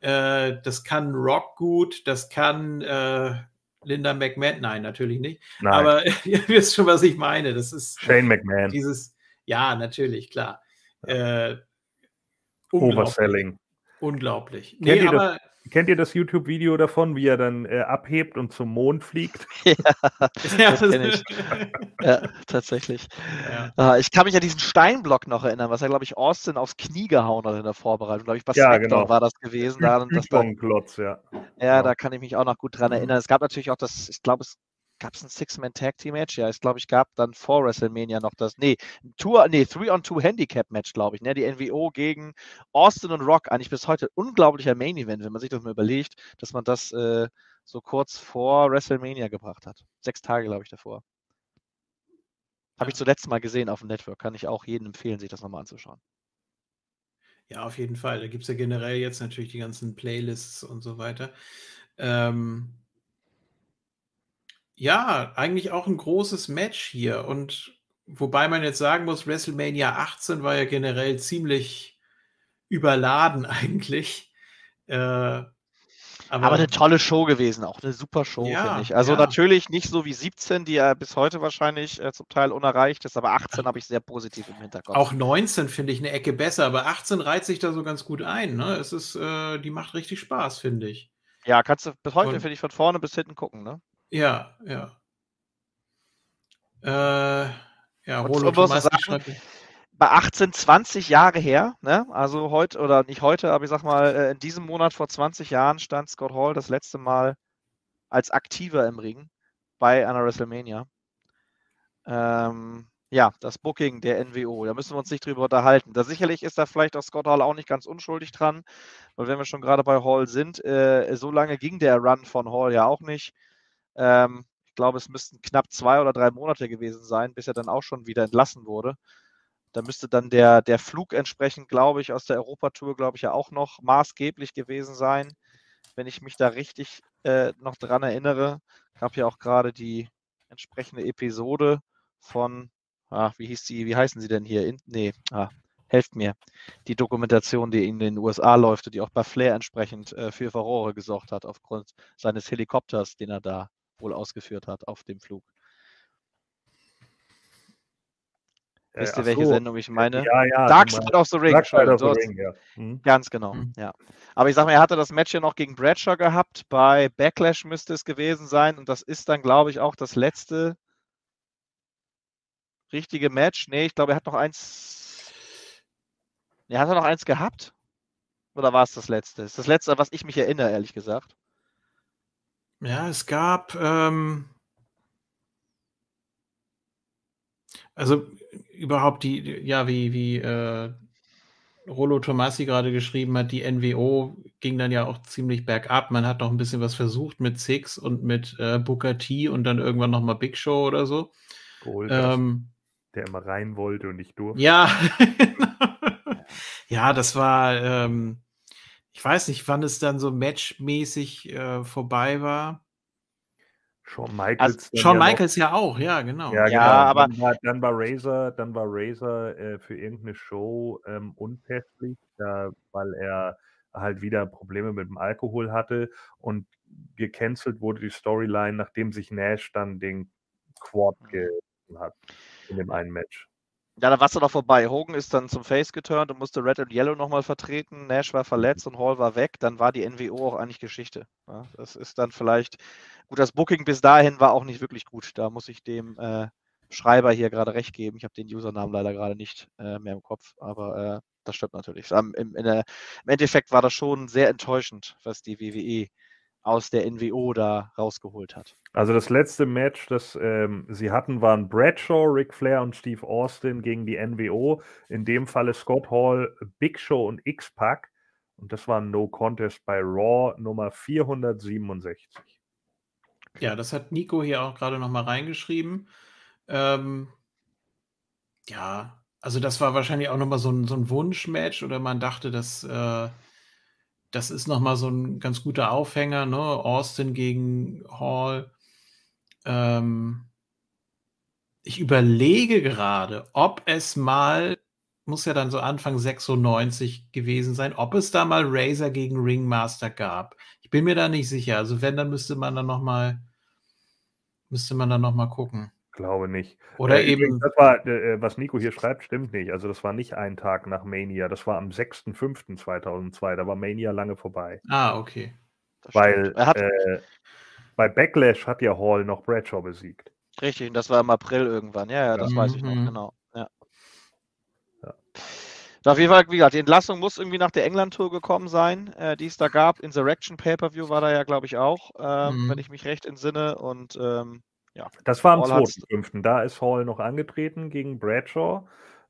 Äh, das kann Rock gut, das kann äh, Linda McMahon, nein, natürlich nicht. Nein. Aber ihr wisst schon, was ich meine. Das ist Shane McMahon. Dieses, ja, natürlich, klar. Äh, Overselling. Unglaublich. Nee, kennt, ihr aber, das, kennt ihr das YouTube-Video davon, wie er dann äh, abhebt und zum Mond fliegt? Ja, das kenne ich. Ja, tatsächlich. Ja. Ich kann mich an diesen Steinblock noch erinnern, was er, glaube ich, Austin aufs Knie gehauen hat in der Vorbereitung. Glaube ich, bei ja, Smackdown genau. war das gewesen. Da, das da, Klotz, ja, ja genau. Da kann ich mich auch noch gut dran erinnern. Es gab natürlich auch das, ich glaube, es gab es ein Six-Man-Tag-Team-Match? Ja, ich glaube, ich gab dann vor WrestleMania noch das, nee, nee Three-on-Two-Handicap-Match, glaube ich, ne? Die N W O gegen Austin und Rock, eigentlich bis heute unglaublicher Main-Event, wenn man sich das mal überlegt, dass man das äh, so kurz vor WrestleMania gebracht hat. Sechs Tage, glaube ich, davor. Habe ich zuletzt mal gesehen auf dem Network, kann ich auch jedem empfehlen, sich das nochmal anzuschauen. Ja, auf jeden Fall, da gibt es ja generell jetzt natürlich die ganzen Playlists und so weiter. Ähm... Ja, eigentlich auch ein großes Match hier und wobei man jetzt sagen muss, WrestleMania achtzehn war ja generell ziemlich überladen eigentlich. Äh, aber, aber eine tolle Show gewesen, auch eine super Show, ja, finde ich. Also ja. natürlich nicht so wie siebzehn, die ja bis heute wahrscheinlich äh, zum Teil unerreicht ist, aber achtzehn habe ich sehr positiv im Hinterkopf. Auch neunzehn finde ich eine Ecke besser, aber achtzehn reiht sich da so ganz gut ein. Ne? Es ist, äh, die macht richtig Spaß, finde ich. Ja, kannst du bis heute, finde ich, von vorne bis hinten gucken, ne? Ja, ja. Äh, ja, Rolo Thomas schreibt. Bei achtzehn, zwanzig Jahre her, ne? Also heute, oder nicht heute, aber ich sag mal, in diesem Monat vor zwanzig Jahren stand Scott Hall das letzte Mal als Aktiver im Ring bei einer WrestleMania. Ähm, ja, das Booking der N W O, da müssen wir uns nicht drüber unterhalten. Da sicherlich ist da vielleicht auch Scott Hall auch nicht ganz unschuldig dran, weil wenn wir schon gerade bei Hall sind, äh, so lange ging der Run von Hall ja auch nicht. Ähm, ich glaube, es müssten knapp zwei oder drei Monate gewesen sein, bis er dann auch schon wieder entlassen wurde. Da müsste dann der, der Flug entsprechend, glaube ich, aus der Europatour, glaube ich, ja auch noch maßgeblich gewesen sein, wenn ich mich da richtig äh, noch dran erinnere. Ich habe ja auch gerade die entsprechende Episode von, ah, wie hieß die, wie heißen sie denn hier? In, nee, ah, helft mir. Die Dokumentation, die in den U S A läuft, die auch bei Flair entsprechend äh, für Furore gesorgt hat, aufgrund seines Helikopters, den er da wohl ausgeführt hat auf dem Flug. Äh, Wisst ihr, welche so. Sendung ich meine? Ja, ja, Dark Side of the Ring. Dark Side of the Ring, ja. Mhm. Ganz genau, mhm. ja. Aber ich sag mal, er hatte das Match hier noch gegen Bradshaw gehabt, bei Backlash müsste es gewesen sein und das ist dann, glaube ich, auch das letzte richtige Match. Nee, ich glaube, er hat noch eins nee, hat er noch eins gehabt? Oder war es das letzte? Das ist das letzte, was ich mich erinnere, ehrlich gesagt. Ja, es gab, ähm, also überhaupt die, die ja, wie, wie äh, Rolo Tomasi gerade geschrieben hat, die N W O ging dann ja auch ziemlich bergab. Man hat noch ein bisschen was versucht mit Six und mit äh, Booker T und dann irgendwann nochmal Big Show oder so. Goldust, ähm, der immer rein wollte und nicht durfte. Ja, ja, das war, ähm, ich weiß nicht, wann es dann so matchmäßig äh, vorbei war. Shawn Michaels. Also, Shawn ja Michaels noch, ja auch, ja, genau. Ja, genau. Ja, aber dann war, dann war Razor, dann war Razor äh, für irgendeine Show ähm, unpässlich, äh, weil er halt wieder Probleme mit dem Alkohol hatte und gecancelt wurde die Storyline, nachdem sich Nash dann den Quad gegeben hat in dem einen Match. Ja, da war es dann auch vorbei. Hogan ist dann zum Face geturnt und musste Red und Yellow nochmal vertreten. Nash war verletzt und Hall war weg. Dann war die N W O auch eigentlich Geschichte. Ja, das ist dann vielleicht... Gut, das Booking bis dahin war auch nicht wirklich gut. Da muss ich dem äh, Schreiber hier gerade recht geben. Ich habe den Usernamen leider gerade nicht äh, mehr im Kopf. Aber äh, das stimmt natürlich. Im, im, in der, im Endeffekt war das schon sehr enttäuschend, was die W W E aus der N W O da rausgeholt hat. Also das letzte Match, das ähm, sie hatten, waren Bradshaw, Ric Flair und Steve Austin gegen die N W O. In dem Falle Scott Hall, Big Show und X-Pac. Und das war ein No-Contest bei Raw Nummer vierhundertsiebenundsechzig. Ja, das hat Nico hier auch gerade nochmal reingeschrieben. Ähm, ja, also das war wahrscheinlich auch nochmal so ein, so ein Wunschmatch, oder man dachte, dass, äh, das ist nochmal so ein ganz guter Aufhänger, ne? Austin gegen Hall. Ähm, ich überlege gerade, ob es mal, muss ja dann so Anfang sechsundneunzig gewesen sein, ob es da mal Razor gegen Ringmaster gab. Ich bin mir da nicht sicher. Also wenn, dann müsste man dann nochmal müsste man dann noch mal gucken. Glaube nicht. Oder äh, eben... Das war, äh, was Nico hier schreibt, stimmt nicht. Also das war nicht ein Tag nach Mania. Das war am sechsten fünften zweitausendzwei. Da war Mania lange vorbei. Ah, okay. Das Weil er hat... äh, bei Backlash hat ja Hall noch Bradshaw besiegt. Richtig, und das war im April irgendwann. Ja, ja, das mhm. weiß ich noch, genau. Ja. Ja. Auf jeden Fall, wie gesagt, die Entlassung muss irgendwie nach der England-Tour gekommen sein, äh, die es da gab. Insurrection Pay-Per-View war da ja, glaube ich, auch, ähm, mhm. wenn ich mich recht entsinne. Und ähm, ja. Das war am zweiten fünften Da ist Hall noch angetreten gegen Bradshaw.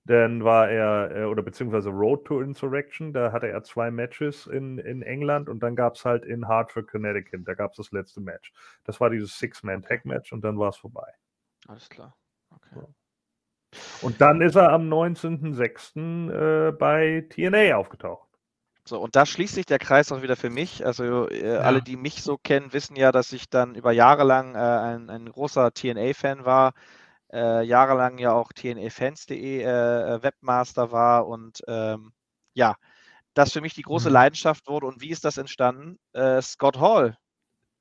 Dann war er, äh, oder beziehungsweise Road to Insurrection, da hatte er zwei Matches in, in England, und dann gab es halt in Hartford, Connecticut, da gab es das letzte Match. Das war dieses Six-Man-Tag-Match, und dann war es vorbei. Alles klar. Okay. So. Und dann ist er am neunzehnten sechsten bei T N A aufgetaucht. So, und da schließt sich der Kreis auch wieder für mich. Also äh, ja. alle, die mich so kennen, wissen ja, dass ich dann über Jahre lang äh, ein, ein großer T N A-Fan war, äh, jahrelang ja auch T N A Fans Punkt D E äh, Webmaster war, und ähm, ja, das für mich die große mhm. Leidenschaft wurde. Und wie ist das entstanden? Äh, Scott Hall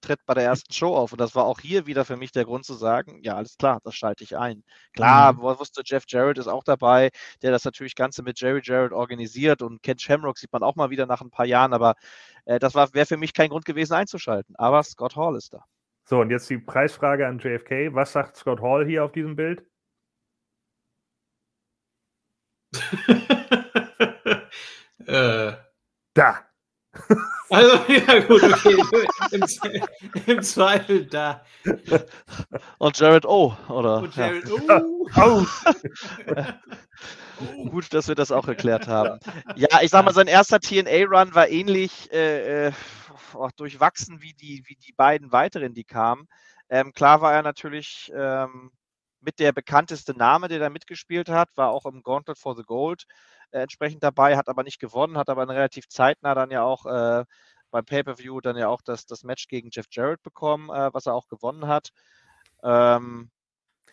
tritt bei der ersten Show auf, und das war auch hier wieder für mich der Grund zu sagen, ja, alles klar, das schalte ich ein. Klar, mhm. wusste, Jeff Jarrett ist auch dabei, der das natürlich Ganze mit Jerry Jarrett organisiert, und Ken Shamrock sieht man auch mal wieder nach ein paar Jahren, aber äh, das wäre für mich kein Grund gewesen einzuschalten, aber Scott Hall ist da. So, und jetzt die Preisfrage an J F K. Was sagt Scott Hall hier auf diesem Bild? äh. Da. Also, ja gut, okay. Im, im Zweifel da. Und Jared O, oder? Und Jared O. Oh. Gut, dass wir das auch geklärt haben. Ja, ich sag mal, sein erster T N A-Run war ähnlich äh, auch durchwachsen wie die, wie die beiden weiteren, die kamen. Ähm, klar war er natürlich ähm, mit der bekannteste Name, der da mitgespielt hat, war auch im Gauntlet for the Gold äh, entsprechend dabei, hat aber nicht gewonnen, hat aber relativ zeitnah dann ja auch äh, beim Pay-Per-View dann ja auch das, das Match gegen Jeff Jarrett bekommen, äh, was er auch gewonnen hat. Ähm,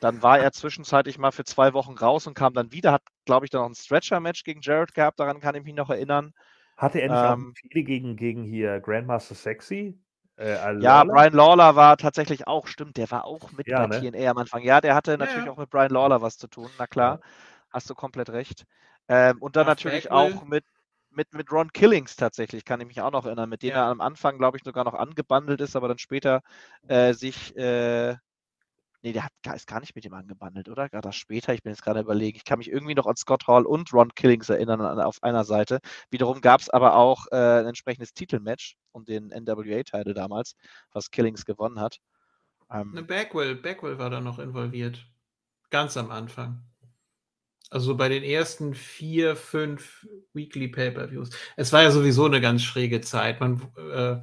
dann war er zwischenzeitlich mal für zwei Wochen raus und kam dann wieder, hat, glaube ich, dann noch ein Stretcher-Match gegen Jarrett gehabt, daran kann ich mich noch erinnern. Hatte er nicht ähm, viele gegen, gegen hier Grandmaster Sexy? Äh, ja, Brian Lawler war tatsächlich auch, stimmt, der war auch mit ja, bei ne? T N A am Anfang. Ja, der hatte ja, natürlich ja. auch mit Brian Lawler was zu tun, na klar, ja. hast du komplett recht. Ähm, und dann Ach, natürlich auch mit, mit, mit Ron Killings tatsächlich, kann ich mich auch noch erinnern, mit dem ja. er am Anfang, glaube ich, sogar noch angebandelt ist, aber dann später äh, sich... Äh, Nee, der hat, ist gar nicht mit ihm angebandelt, oder? Gerade später, ich bin jetzt gerade überlegen. Ich kann mich irgendwie noch an Scott Hall und Ron Killings erinnern auf einer Seite. Wiederum gab es aber auch äh, ein entsprechendes Titelmatch um den N W A-Titel damals, was Killings gewonnen hat. Ähm, ne, Bagwell, Bagwell war da noch involviert. Ganz am Anfang. Also bei den ersten vier, fünf Weekly-Pay-Per-Views. Es war ja sowieso eine ganz schräge Zeit. Man, äh,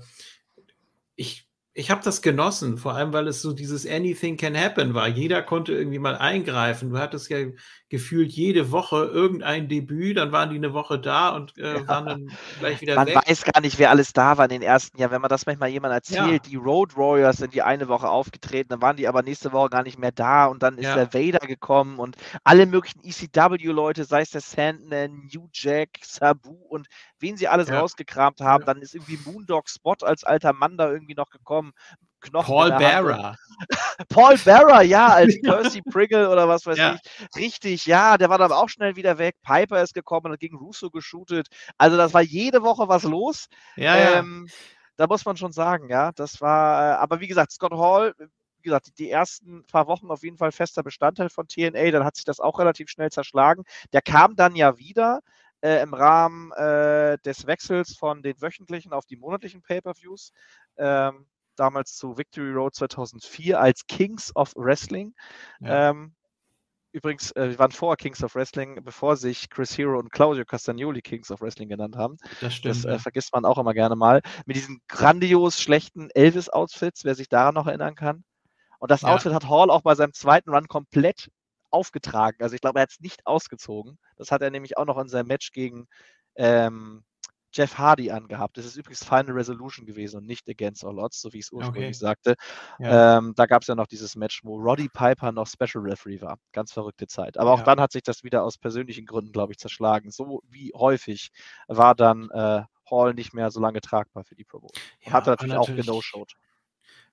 ich Ich habe das genossen, vor allem, weil es so dieses Anything can happen war. Jeder konnte irgendwie mal eingreifen. Du hattest ja gefühlt jede Woche irgendein Debüt, dann waren die eine Woche da und äh, ja. waren dann gleich wieder man weg. Man weiß gar nicht, wer alles da war in den ersten Jahren. Wenn man das manchmal jemand erzählt, ja. die Road Warriors sind die eine Woche aufgetreten, dann waren die aber nächste Woche gar nicht mehr da, und dann ist ja. der Vader gekommen und alle möglichen E C W-Leute, sei es der Sandman, New Jack, Sabu und wen sie alles ja. rausgekramt haben. Ja. Dann ist irgendwie Moondog Spot als alter Mann da irgendwie noch gekommen. Knochen Paul Bearer. Paul Bearer, ja, als Percy Pringle oder was weiß ja. ich. Richtig, ja, der war dann auch schnell wieder weg. Piper ist gekommen und gegen Russo geshootet. Also das war jede Woche was los. Ja, ähm, ja. Da muss man schon sagen, ja, das war, aber wie gesagt, Scott Hall, wie gesagt, die ersten paar Wochen auf jeden Fall fester Bestandteil von T N A, dann hat sich das auch relativ schnell zerschlagen. Der kam dann ja wieder äh, im Rahmen äh, des Wechsels von den wöchentlichen auf die monatlichen Pay-Per-Views. Ähm, damals zu Victory Road zweitausendvier als Kings of Wrestling. Ja. Ähm, Übrigens, äh, wir waren vorher Kings of Wrestling, bevor sich Chris Hero und Claudio Castagnoli Kings of Wrestling genannt haben. Das stimmt. Das äh, ja. vergisst man auch immer gerne mal. Mit diesen grandios schlechten Elvis-Outfits, wer sich daran noch erinnern kann. Und das ja. Outfit hat Hall auch bei seinem zweiten Run komplett aufgetragen. Also ich glaube, er hat es nicht ausgezogen. Das hat er nämlich auch noch in seinem Match gegen ähm, Jeff Hardy angehabt. Das ist übrigens Final Resolution gewesen und nicht Against All Odds, so wie ich es ursprünglich okay. sagte. Ja. Ähm, da gab es ja noch dieses Match, wo Roddy Piper noch Special Referee war. Ganz verrückte Zeit. Aber auch ja. dann hat sich das wieder aus persönlichen Gründen, glaube ich, zerschlagen. So wie häufig war dann äh, Hall nicht mehr so lange tragbar für die Promotion. Ja, hat natürlich, natürlich auch geno-showed.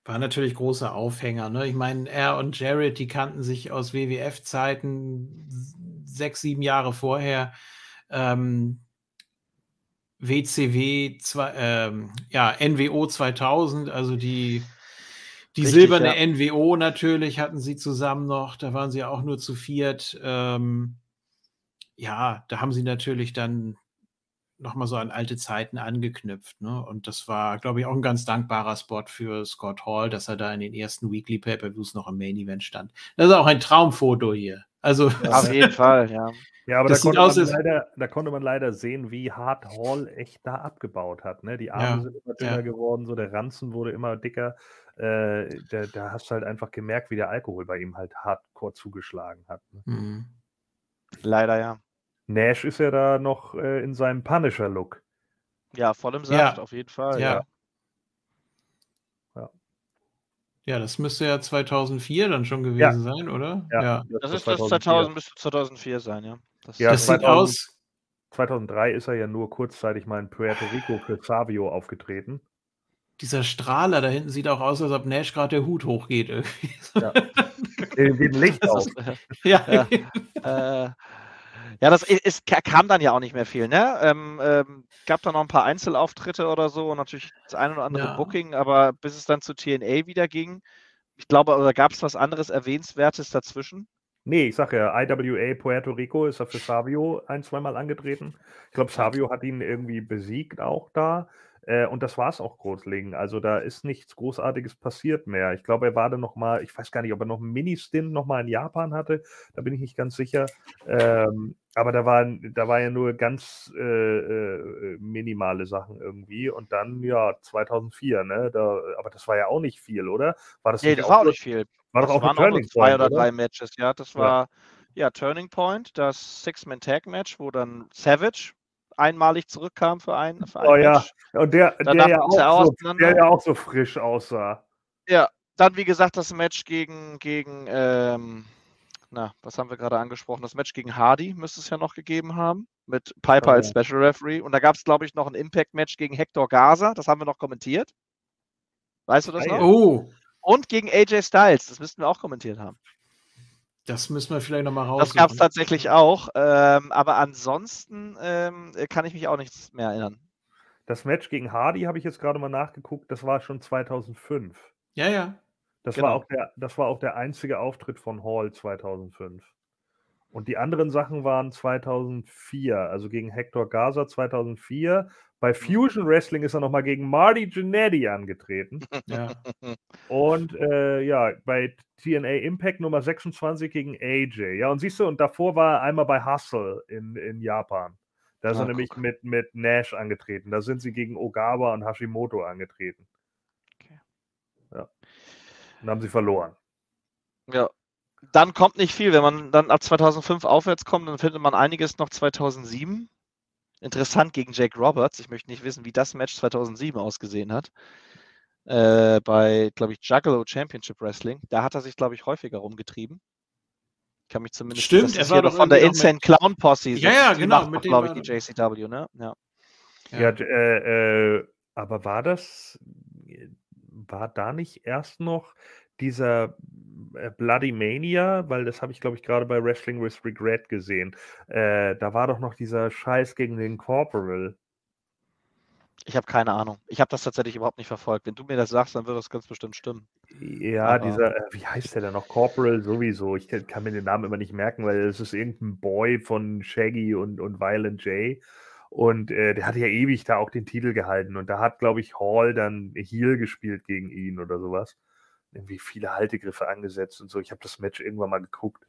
War natürlich großer Aufhänger. Ne? Ich meine, er und Jarrett, die kannten sich aus W W F-Zeiten sechs, sieben Jahre vorher. Ähm, W C W, zwei, ähm, ja, N W O zweitausend, also die, die Richtig, silberne ja. N W O natürlich hatten sie zusammen noch, da waren sie ja auch nur zu viert. Ähm, ja, da haben sie natürlich dann nochmal so an alte Zeiten angeknüpft. Ne? Und das war, glaube ich, auch ein ganz dankbarer Spot für Scott Hall, dass er da in den ersten Weekly Pay-Per-Views noch im Main-Event stand. Das ist auch ein Traumfoto hier. Also ja, auf jeden Fall, ja. Ja, aber da konnte, aus, leider, da konnte man leider sehen, wie hart Hall echt da abgebaut hat. Ne? Die Arme ja, sind immer dünner ja. geworden, so der Ranzen wurde immer dicker. Äh, da, da hast du halt einfach gemerkt, wie der Alkohol bei ihm halt hardcore zugeschlagen hat. Ne? Mhm. Leider, ja. Nash ist ja da noch äh, in seinem Punisher-Look. Ja, voll im Saft, ja. auf jeden Fall. Ja. Ja. Ja, das müsste ja zweitausendvier dann schon gewesen ja. sein, oder? Ja, ja. Das, das ist das zweitausend bis zweitausendvier sein, ja. Das, ja, das sieht aus. zweitausenddrei ist er ja nur kurzzeitig mal in Puerto Rico für Savio aufgetreten. Dieser Strahler da hinten sieht auch aus, als ob Nash gerade der Hut hochgeht irgendwie. Ja. Den, den Licht auf. Ja. ja. äh, Ja, das ist, kam dann ja auch nicht mehr viel, ne? Ähm, ähm, gab da noch ein paar Einzelauftritte oder so und natürlich das eine oder andere ja. Booking, aber bis es dann zu T N A wieder ging, ich glaube, oder gab es was anderes Erwähnenswertes dazwischen? Nee, ich sag ja, I W A Puerto Rico ist da für Savio ein-, zweimal angetreten. Ich glaube, Savio hat ihn irgendwie besiegt auch da. Äh, und das war es auch grundlegend. Also da ist nichts Großartiges passiert mehr. Ich glaube, er war dann nochmal, ich weiß gar nicht, ob er noch einen Mini-Stint nochmal in Japan hatte. Da bin ich nicht ganz sicher. Ähm, aber da war, da war ja nur ganz äh, äh, minimale Sachen irgendwie. Und dann, ja, zweitausendvier, ne? Da, aber das war ja auch nicht viel, oder? War das nee, das auch war auch nicht viel. War das doch auch waren Turning Point, zwei oder, oder drei Matches, ja. Das war, ja, ja Turning Point, das Six-Man-Tag-Match, wo dann Savage einmalig zurückkam für einen. Für einen oh ja, Match. Und der, der, ja auch so, der ja auch so frisch aussah. Ja, dann wie gesagt das Match gegen, gegen ähm, na, was haben wir gerade angesprochen? Das Match gegen Hardy müsste es ja noch gegeben haben, mit Piper oh. als Special Referee. Und da gab es, glaube ich, noch ein Impact-Match gegen Hector Garza, das haben wir noch kommentiert. Weißt du das noch? Oh. Und gegen A J Styles, das müssten wir auch kommentiert haben. Das müssen wir vielleicht nochmal raus. Das gab es tatsächlich auch, ähm, aber ansonsten ähm, kann ich mich auch nichts mehr erinnern. Das Match gegen Hardy habe ich jetzt gerade mal nachgeguckt, das war schon zweitausendfünf. Ja, ja. Das, genau. war auch der, das war auch der einzige Auftritt von Hall zweitausendfünf. Und die anderen Sachen waren zweitausendvier, also gegen Hector Garza zweitausendvier. Bei Fusion Wrestling ist er nochmal gegen Marty Jannetty angetreten. Ja. Und äh, ja, bei T N A Impact Nummer sechsundzwanzig gegen A J. Ja, und siehst du, und davor war er einmal bei Hustle in, in Japan. Da ist ah, er nämlich mit, mit Nash angetreten. Da sind sie gegen Ogawa und Hashimoto angetreten. Okay. Ja. Und haben sie verloren. Ja. Dann kommt nicht viel. Wenn man dann ab zweitausendfünf aufwärts kommt, dann findet man einiges noch zweitausendsieben. Interessant gegen Jake Roberts. Ich möchte nicht wissen, wie das Match zweitausendsieben ausgesehen hat. Äh, bei, glaube ich, Juggalo Championship Wrestling. Da hat er sich, glaube ich, häufiger rumgetrieben. Ich kann mich zumindest... Stimmt, er war doch von der Insane Clown Posse. Ja, ja, genau. Mit dem, glaube ich, die J C W, ne? Ja, ja äh, äh, aber war das... War da nicht erst noch dieser Bloody Mania, weil das habe ich, glaube ich, gerade bei Wrestling with Regret gesehen. Äh, da war doch noch dieser Scheiß gegen den Corporal. Ich habe keine Ahnung. Ich habe das tatsächlich überhaupt nicht verfolgt. Wenn du mir das sagst, dann wird das ganz bestimmt stimmen. Ja, aber dieser, äh, wie heißt der denn noch? Corporal sowieso. Ich kann mir den Namen immer nicht merken, weil es ist irgendein Boy von Shaggy und, und Violent J. Und äh, der hatte ja ewig da auch den Titel gehalten. Und da hat, glaube ich, Hall dann Heel gespielt gegen ihn oder sowas. Irgendwie viele Haltegriffe angesetzt und so. Ich habe das Match irgendwann mal geguckt.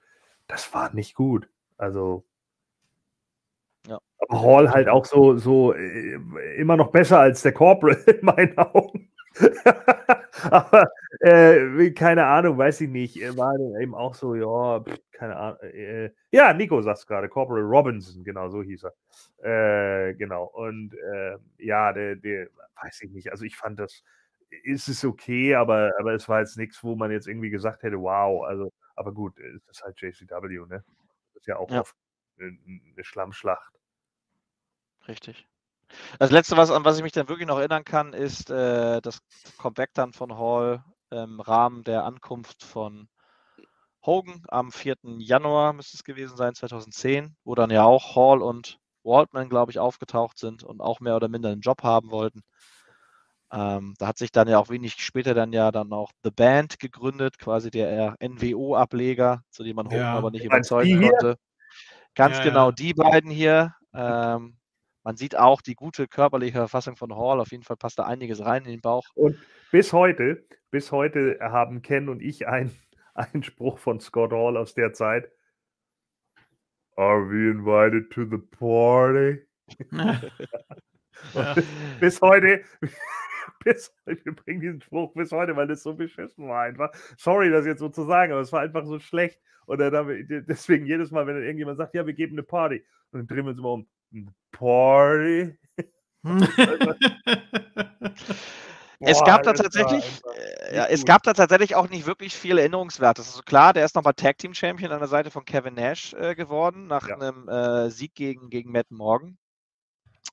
das war nicht gut. Also ja. Hall halt auch so, so immer noch besser als der Corporate in meinen Augen. Aber äh, keine Ahnung, weiß ich nicht. War eben auch so, ja, keine Ahnung. Äh, ja, Nico sagt es gerade, Corporal Robinson, genau, so hieß er. Äh, genau, und äh, ja, der, der, weiß ich nicht. Also ich fand das, ist es okay, aber, aber es war jetzt nichts, wo man jetzt irgendwie gesagt hätte, wow, also, aber gut, es ist halt J C W, ne? Das ist ja auch ja. Eine, eine Schlammschlacht. Richtig. Das Letzte, was, an was ich mich dann wirklich noch erinnern kann, ist äh, das Comeback dann von Hall im Rahmen der Ankunft von Hogan am vierten Januar, müsste es gewesen sein, zweitausendzehn, wo dann ja auch Hall und Waltman, glaube ich, aufgetaucht sind und auch mehr oder minder einen Job haben wollten. Ähm, da hat sich dann ja auch wenig später dann ja dann auch The Band gegründet, quasi der N W O-Ableger, zu dem man Hogan ja, aber nicht überzeugen konnte. Ganz ja, genau, ja. Die beiden hier. Ähm, Man sieht auch die gute körperliche Verfassung von Hall. Auf jeden Fall passt da einiges rein in den Bauch. Und bis heute, bis heute haben Ken und ich einen, einen Spruch von Scott Hall aus der Zeit. Are we invited to the party? Ja. Bis heute, bis, wir bringen diesen Spruch bis heute, weil das so beschissen war einfach. Sorry, das jetzt so zu sagen, aber es war einfach so schlecht. Und dann haben wir, deswegen jedes Mal, wenn dann irgendjemand sagt, ja, wir geben eine Party, und dann drehen wir uns immer um. Party. Es gab da tatsächlich, äh, ja, es gab da tatsächlich auch nicht wirklich viel Erinnerungswertes. Also klar, der ist nochmal Tag Team Champion an der Seite von Kevin Nash äh, geworden nach ja. einem äh, Sieg gegen, gegen Matt Morgan.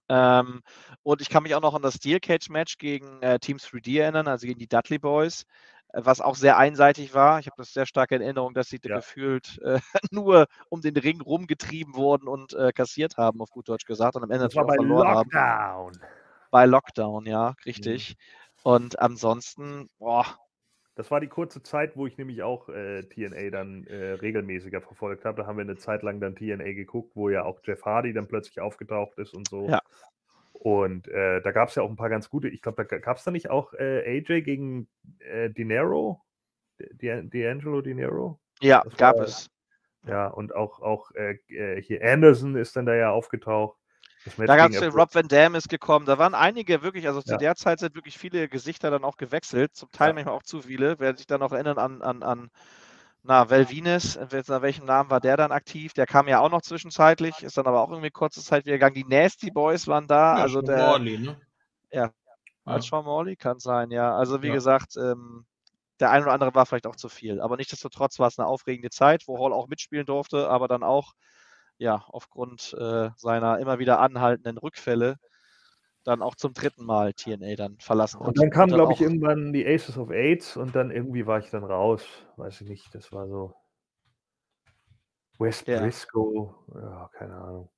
Ähm, und ich kann mich auch noch an das Steel Cage Match gegen äh, Team drei D erinnern, also gegen die Dudley Boys, äh, was auch sehr einseitig war. Ich habe das sehr stark in Erinnerung, dass sie ja. gefühlt äh, nur um den Ring rumgetrieben wurden und äh, kassiert haben, auf gut Deutsch gesagt, und am Ende natürlich auch verloren Lockdown. haben. Bei Lockdown, ja, richtig. Mhm. Und ansonsten, boah. Das war die kurze Zeit, wo ich nämlich auch äh, T N A dann äh, regelmäßiger verfolgt habe. Da haben wir eine Zeit lang dann T N A geguckt, wo ja auch Jeff Hardy dann plötzlich aufgetaucht ist und so. Ja. Und äh, da gab es ja auch ein paar ganz gute, ich glaube, da gab es da nicht auch äh, A J gegen äh, Dinero? D'Angelo Dinero? Ja, war, gab es. Ja, und auch, auch äh, hier Anderson ist dann da ja aufgetaucht. Da gab es den Rob Van Dam ist gekommen, da waren einige wirklich, also zu ja. der Zeit sind wirklich viele Gesichter dann auch gewechselt, zum Teil ja. manchmal auch zu viele, wer sich dann noch erinnern an, an, an na, Velvines, nach welchem Namen war der dann aktiv, der kam ja auch noch zwischenzeitlich, ist dann aber auch irgendwie kurze Zeit wieder gegangen, die Nasty Boys waren da, ja, also Sean der, Morley, ne? Ja, ja. Sean Morley kann sein, ja, also wie ja. gesagt, ähm, der ein oder andere war vielleicht auch zu viel, aber nichtsdestotrotz war es eine aufregende Zeit, wo Hall auch mitspielen durfte, aber dann auch ja, aufgrund äh, seiner immer wieder anhaltenden Rückfälle dann auch zum dritten Mal T N A dann verlassen. Und dann kam, glaube ich, irgendwann die Aces of Eights und dann irgendwie war ich dann raus. Weiß ich nicht, das war so Wes ja. Briscoe, ja, keine Ahnung.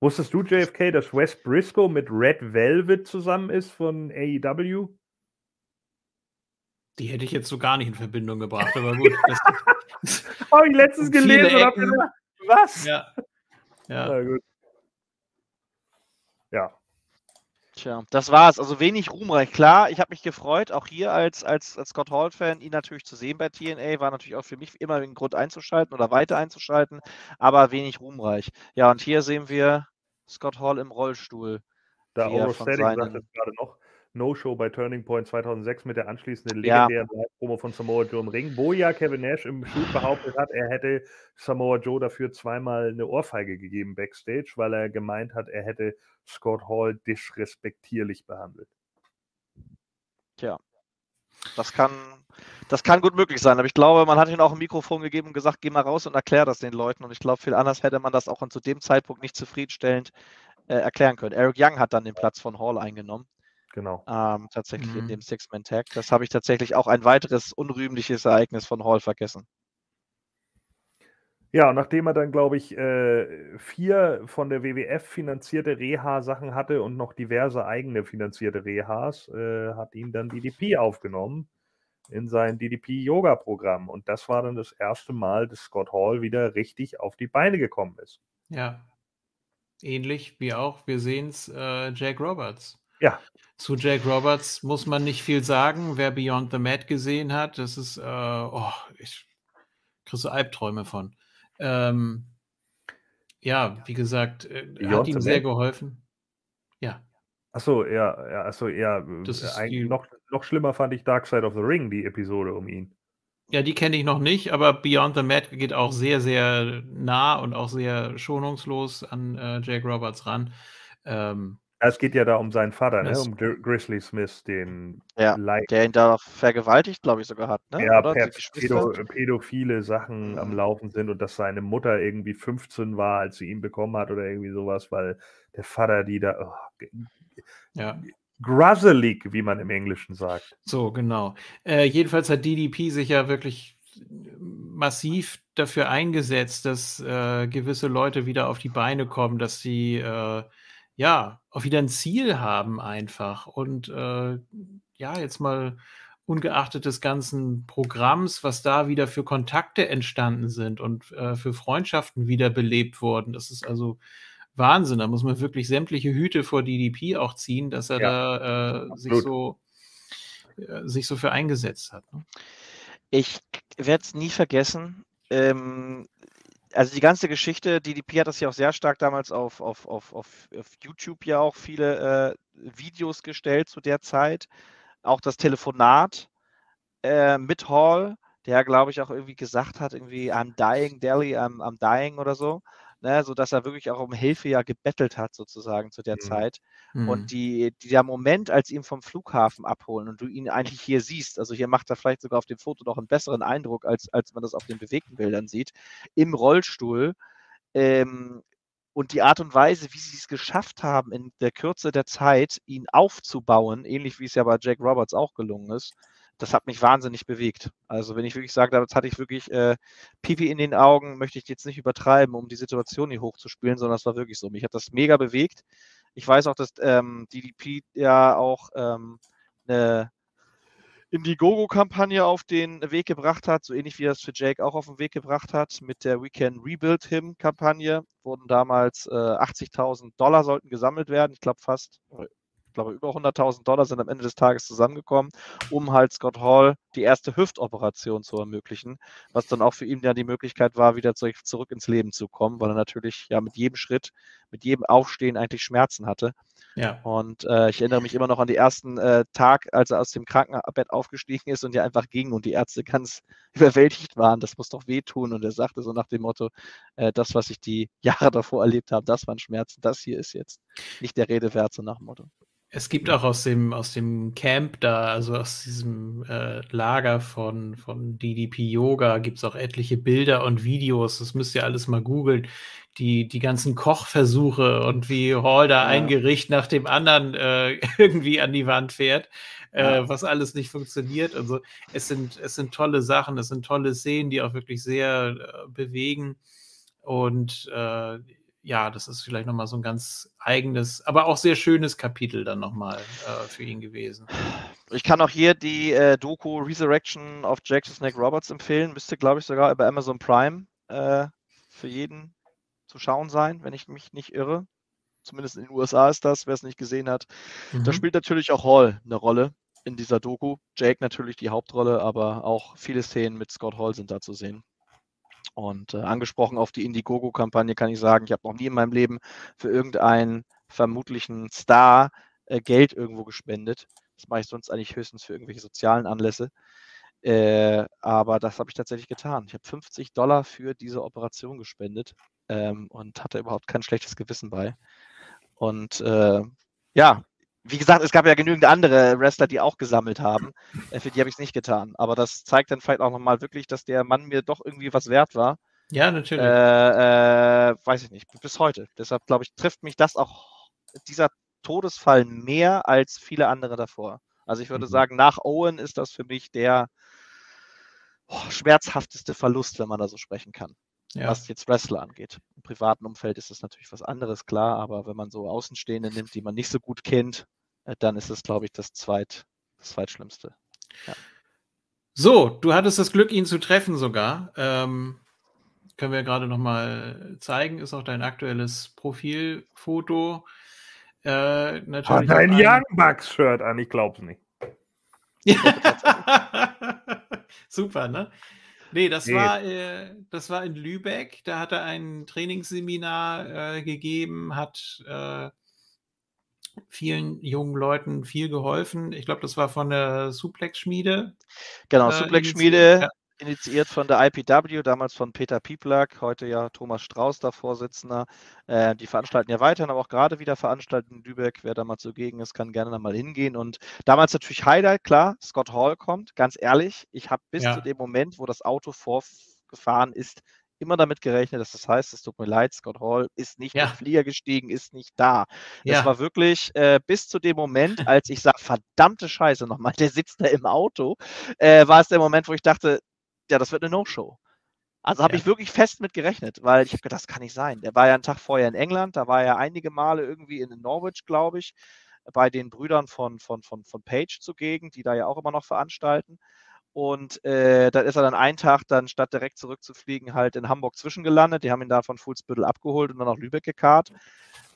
Wusstest du, J F K, dass Wes Briscoe mit Red Velvet zusammen ist von A E W? Die hätte ich jetzt so gar nicht in Verbindung gebracht, aber gut. Habe ich letztens gelesen und habe gesagt, was? Ja. Ja. Na gut. Ja. Tja, das war's. Also wenig ruhmreich. Klar, ich habe mich gefreut, auch hier als, als, als Scott Hall-Fan, ihn natürlich zu sehen bei T N A, war natürlich auch für mich immer ein Grund einzuschalten oder weiter einzuschalten, aber wenig ruhmreich. Ja, und hier sehen wir Scott Hall im Rollstuhl. Da Oro Static sagt es gerade noch. No-Show bei Turning Point zweitausendsechs mit der anschließenden legendären ja. Promo von Samoa Joe im Ring, wo ja Kevin Nash im Shoot behauptet hat, er hätte Samoa Joe dafür zweimal eine Ohrfeige gegeben backstage, weil er gemeint hat, er hätte Scott Hall disrespektierlich behandelt. Tja, das kann, das kann gut möglich sein, aber ich glaube, man hat ihm auch ein Mikrofon gegeben und gesagt, geh mal raus und erklär das den Leuten, und ich glaube, viel anders hätte man das auch zu dem Zeitpunkt nicht zufriedenstellend äh, erklären können. Eric Young hat dann den Platz von Hall eingenommen. Genau. Ähm, tatsächlich mhm. in dem Six-Man-Tag. Das habe ich tatsächlich auch ein weiteres unrühmliches Ereignis von Hall vergessen. Ja, und nachdem er dann, glaube ich, äh, vier von der W W F finanzierte Reha-Sachen hatte und noch diverse eigene finanzierte Rehas, äh, hat ihn dann D D P aufgenommen in sein D D P-Yoga-Programm. Und das war dann das erste Mal, dass Scott Hall wieder richtig auf die Beine gekommen ist. Ja, ähnlich wie auch, wir sehen es, äh, Jack Roberts. Ja. Zu Jack Roberts muss man nicht viel sagen. Wer Beyond the Mat gesehen hat, das ist, äh, oh, ich kriege so Albträume von. Ähm, ja, wie gesagt, äh, hat ihm sehr geholfen. Ja. Achso, ja, ja, achso, ja. Das ist eigentlich die, noch, noch schlimmer fand ich Dark Side of the Ring, die Episode um ihn. Ja, die kenne ich noch nicht, aber Beyond the Mat geht auch sehr, sehr nah und auch sehr schonungslos an äh, Jake Roberts ran. Ähm, ja, es geht ja da um seinen Vater, ne? Um Gri Grizzly Smith, den ja, der ihn da vergewaltigt, glaube ich, sogar hat. Ne? Ja, pädo pädophile Sachen mhm. am Laufen sind und dass seine Mutter irgendwie fünfzehn war, als sie ihn bekommen hat oder irgendwie sowas, weil der Vater die da... Oh, ja. Gruzzelig, wie man im Englischen sagt. So, genau. Äh, jedenfalls hat D D P sich ja wirklich massiv dafür eingesetzt, dass äh, gewisse Leute wieder auf die Beine kommen, dass sie äh, ja auch wieder ein Ziel haben einfach. Und äh, ja, jetzt mal ungeachtet des ganzen Programms, was da wieder für Kontakte entstanden sind und äh, für Freundschaften wieder belebt wurden. Das ist also Wahnsinn, da muss man wirklich sämtliche Hüte vor D D P auch ziehen, dass er ja, da äh, sich, so, äh, sich so für eingesetzt hat. Ne? Ich werde es nie vergessen. Ähm, also die ganze Geschichte, D D P hat das ja auch sehr stark damals auf, auf, auf, auf, auf YouTube ja auch viele äh, Videos gestellt zu der Zeit. Auch das Telefonat äh, mit Hall, der glaube ich auch irgendwie gesagt hat, irgendwie I'm dying, Delhi, I'm, I'm dying oder so. Ne, so dass er wirklich auch um Hilfe ja gebettelt hat sozusagen zu der mhm. Zeit und die, dieser Moment, als sie ihn vom Flughafen abholen und du ihn eigentlich hier siehst, also hier macht er vielleicht sogar auf dem Foto noch einen besseren Eindruck, als, als man das auf den bewegten Bildern sieht, im Rollstuhl ähm, und die Art und Weise, wie sie es geschafft haben, in der Kürze der Zeit ihn aufzubauen, ähnlich wie es ja bei Jake Roberts auch gelungen ist, das hat mich wahnsinnig bewegt. Also wenn ich wirklich sage, damals hatte ich wirklich äh, Pipi in den Augen, möchte ich jetzt nicht übertreiben, um die Situation hier hochzuspielen, sondern es war wirklich so. Mich hat das mega bewegt. Ich weiß auch, dass ähm, D D P ja auch ähm, eine Indiegogo-Kampagne auf den Weg gebracht hat, so ähnlich wie das für Jake auch auf den Weg gebracht hat. Mit der We Can Rebuild Him-Kampagne wurden damals äh, achtzigtausend Dollar sollten gesammelt werden. Ich glaube fast... Ich glaube, über hunderttausend Dollar sind am Ende des Tages zusammengekommen, um halt Scott Hall die erste Hüftoperation zu ermöglichen, was dann auch für ihn ja die Möglichkeit war, wieder zurück ins Leben zu kommen, weil er natürlich ja mit jedem Schritt, mit jedem Aufstehen eigentlich Schmerzen hatte. Ja. Und äh, ich erinnere mich immer noch an den ersten äh, Tag, als er aus dem Krankenbett aufgestiegen ist und ja einfach ging und die Ärzte ganz überwältigt waren. Das muss doch wehtun. Und er sagte so nach dem Motto, äh, das, was ich die Jahre davor erlebt habe, das waren Schmerzen, das hier ist jetzt nicht der Rede wert, so nach dem Motto. Es gibt auch aus dem, aus dem Camp da, also aus diesem äh, Lager von, von D D P Yoga, gibt es auch etliche Bilder und Videos, das müsst ihr alles mal googeln, die, die ganzen Kochversuche und wie Hall da ja. ein Gericht nach dem anderen äh, irgendwie an die Wand fährt, äh, ja. was alles nicht funktioniert. Also es sind, es sind tolle Sachen, es sind tolle Szenen, die auch wirklich sehr äh, bewegen und äh, ja, das ist vielleicht nochmal so ein ganz eigenes, aber auch sehr schönes Kapitel dann nochmal äh, für ihn gewesen. Ich kann auch hier die äh, Doku Resurrection of Jack the Snake Roberts empfehlen. Müsste, glaube ich, sogar über Amazon Prime äh, für jeden zu schauen sein, wenn ich mich nicht irre. Zumindest in den U S A ist das, wer es nicht gesehen hat. Mhm. Da spielt natürlich auch Hall eine Rolle in dieser Doku. Jake natürlich die Hauptrolle, aber auch viele Szenen mit Scott Hall sind da zu sehen. Und äh, angesprochen auf die Indiegogo-Kampagne kann ich sagen, ich habe noch nie in meinem Leben für irgendeinen vermutlichen Star äh, Geld irgendwo gespendet. Das mache ich sonst eigentlich höchstens für irgendwelche sozialen Anlässe. Äh, aber das habe ich tatsächlich getan. Ich habe fünfzig Dollar für diese Operation gespendet ähm, und hatte überhaupt kein schlechtes Gewissen bei. Und äh, ja, wie gesagt, es gab ja genügend andere Wrestler, die auch gesammelt haben. Für die habe ich es nicht getan. Aber das zeigt dann vielleicht auch nochmal wirklich, dass der Mann mir doch irgendwie was wert war. Ja, natürlich. Äh, äh, weiß ich nicht, bis heute. Deshalb, glaube ich, trifft mich das auch, dieser Todesfall mehr als viele andere davor. Also ich würde mhm. sagen, nach Owen ist das für mich der oh, schmerzhafteste Verlust, wenn man da so sprechen kann. Ja. Was jetzt Wrestler angeht. Im privaten Umfeld ist das natürlich was anderes, klar, aber wenn man so Außenstehende nimmt, die man nicht so gut kennt, dann ist es, glaube ich, das, Zweit, das Zweitschlimmste. Ja. So, du hattest das Glück, ihn zu treffen sogar. Ähm, können wir gerade noch mal zeigen, ist auch dein aktuelles Profilfoto. Äh, natürlich hat ein Young Bucks-Shirt an, ich glaub's nicht. Super, ne? Nee, das, nee. War, äh, das war in Lübeck. Da hat er ein Trainingsseminar äh, gegeben, hat äh, vielen jungen Leuten viel geholfen. Ich glaube, das war von der Suplex-Schmiede. Genau, äh, Suplex-Schmiede, ja. Initiiert von der I P W, damals von Peter Pieplak, heute ja Thomas Strauß, da Vorsitzender. Äh, die veranstalten ja weiterhin, aber auch gerade wieder veranstalten in Lübeck. Wer damals zugegen ist, kann gerne nochmal hingehen. Und damals natürlich Highlight, klar, Scott Hall kommt. Ganz ehrlich, ich habe bis ja. zu dem Moment, wo das Auto vorgefahren ist, immer damit gerechnet, dass das heißt, es tut mir leid, Scott Hall ist nicht ja. in den Flieger gestiegen, ist nicht da. Ja. Das war wirklich äh, bis zu dem Moment, als ich sage, verdammte Scheiße nochmal, der sitzt da im Auto, äh, war es der Moment, wo ich dachte, ja, das wird eine No-Show. Also habe ja. ich wirklich fest mit gerechnet, weil ich habe gedacht, das kann nicht sein. Der war ja einen Tag vorher in England, da war er einige Male irgendwie in Norwich, glaube ich, bei den Brüdern von, von, von, von Page zugegen, die da ja auch immer noch veranstalten. Und äh, da ist er dann einen Tag dann, statt direkt zurückzufliegen, halt in Hamburg zwischengelandet. Die haben ihn da von Fuhlsbüttel abgeholt und dann nach Lübeck gekarrt.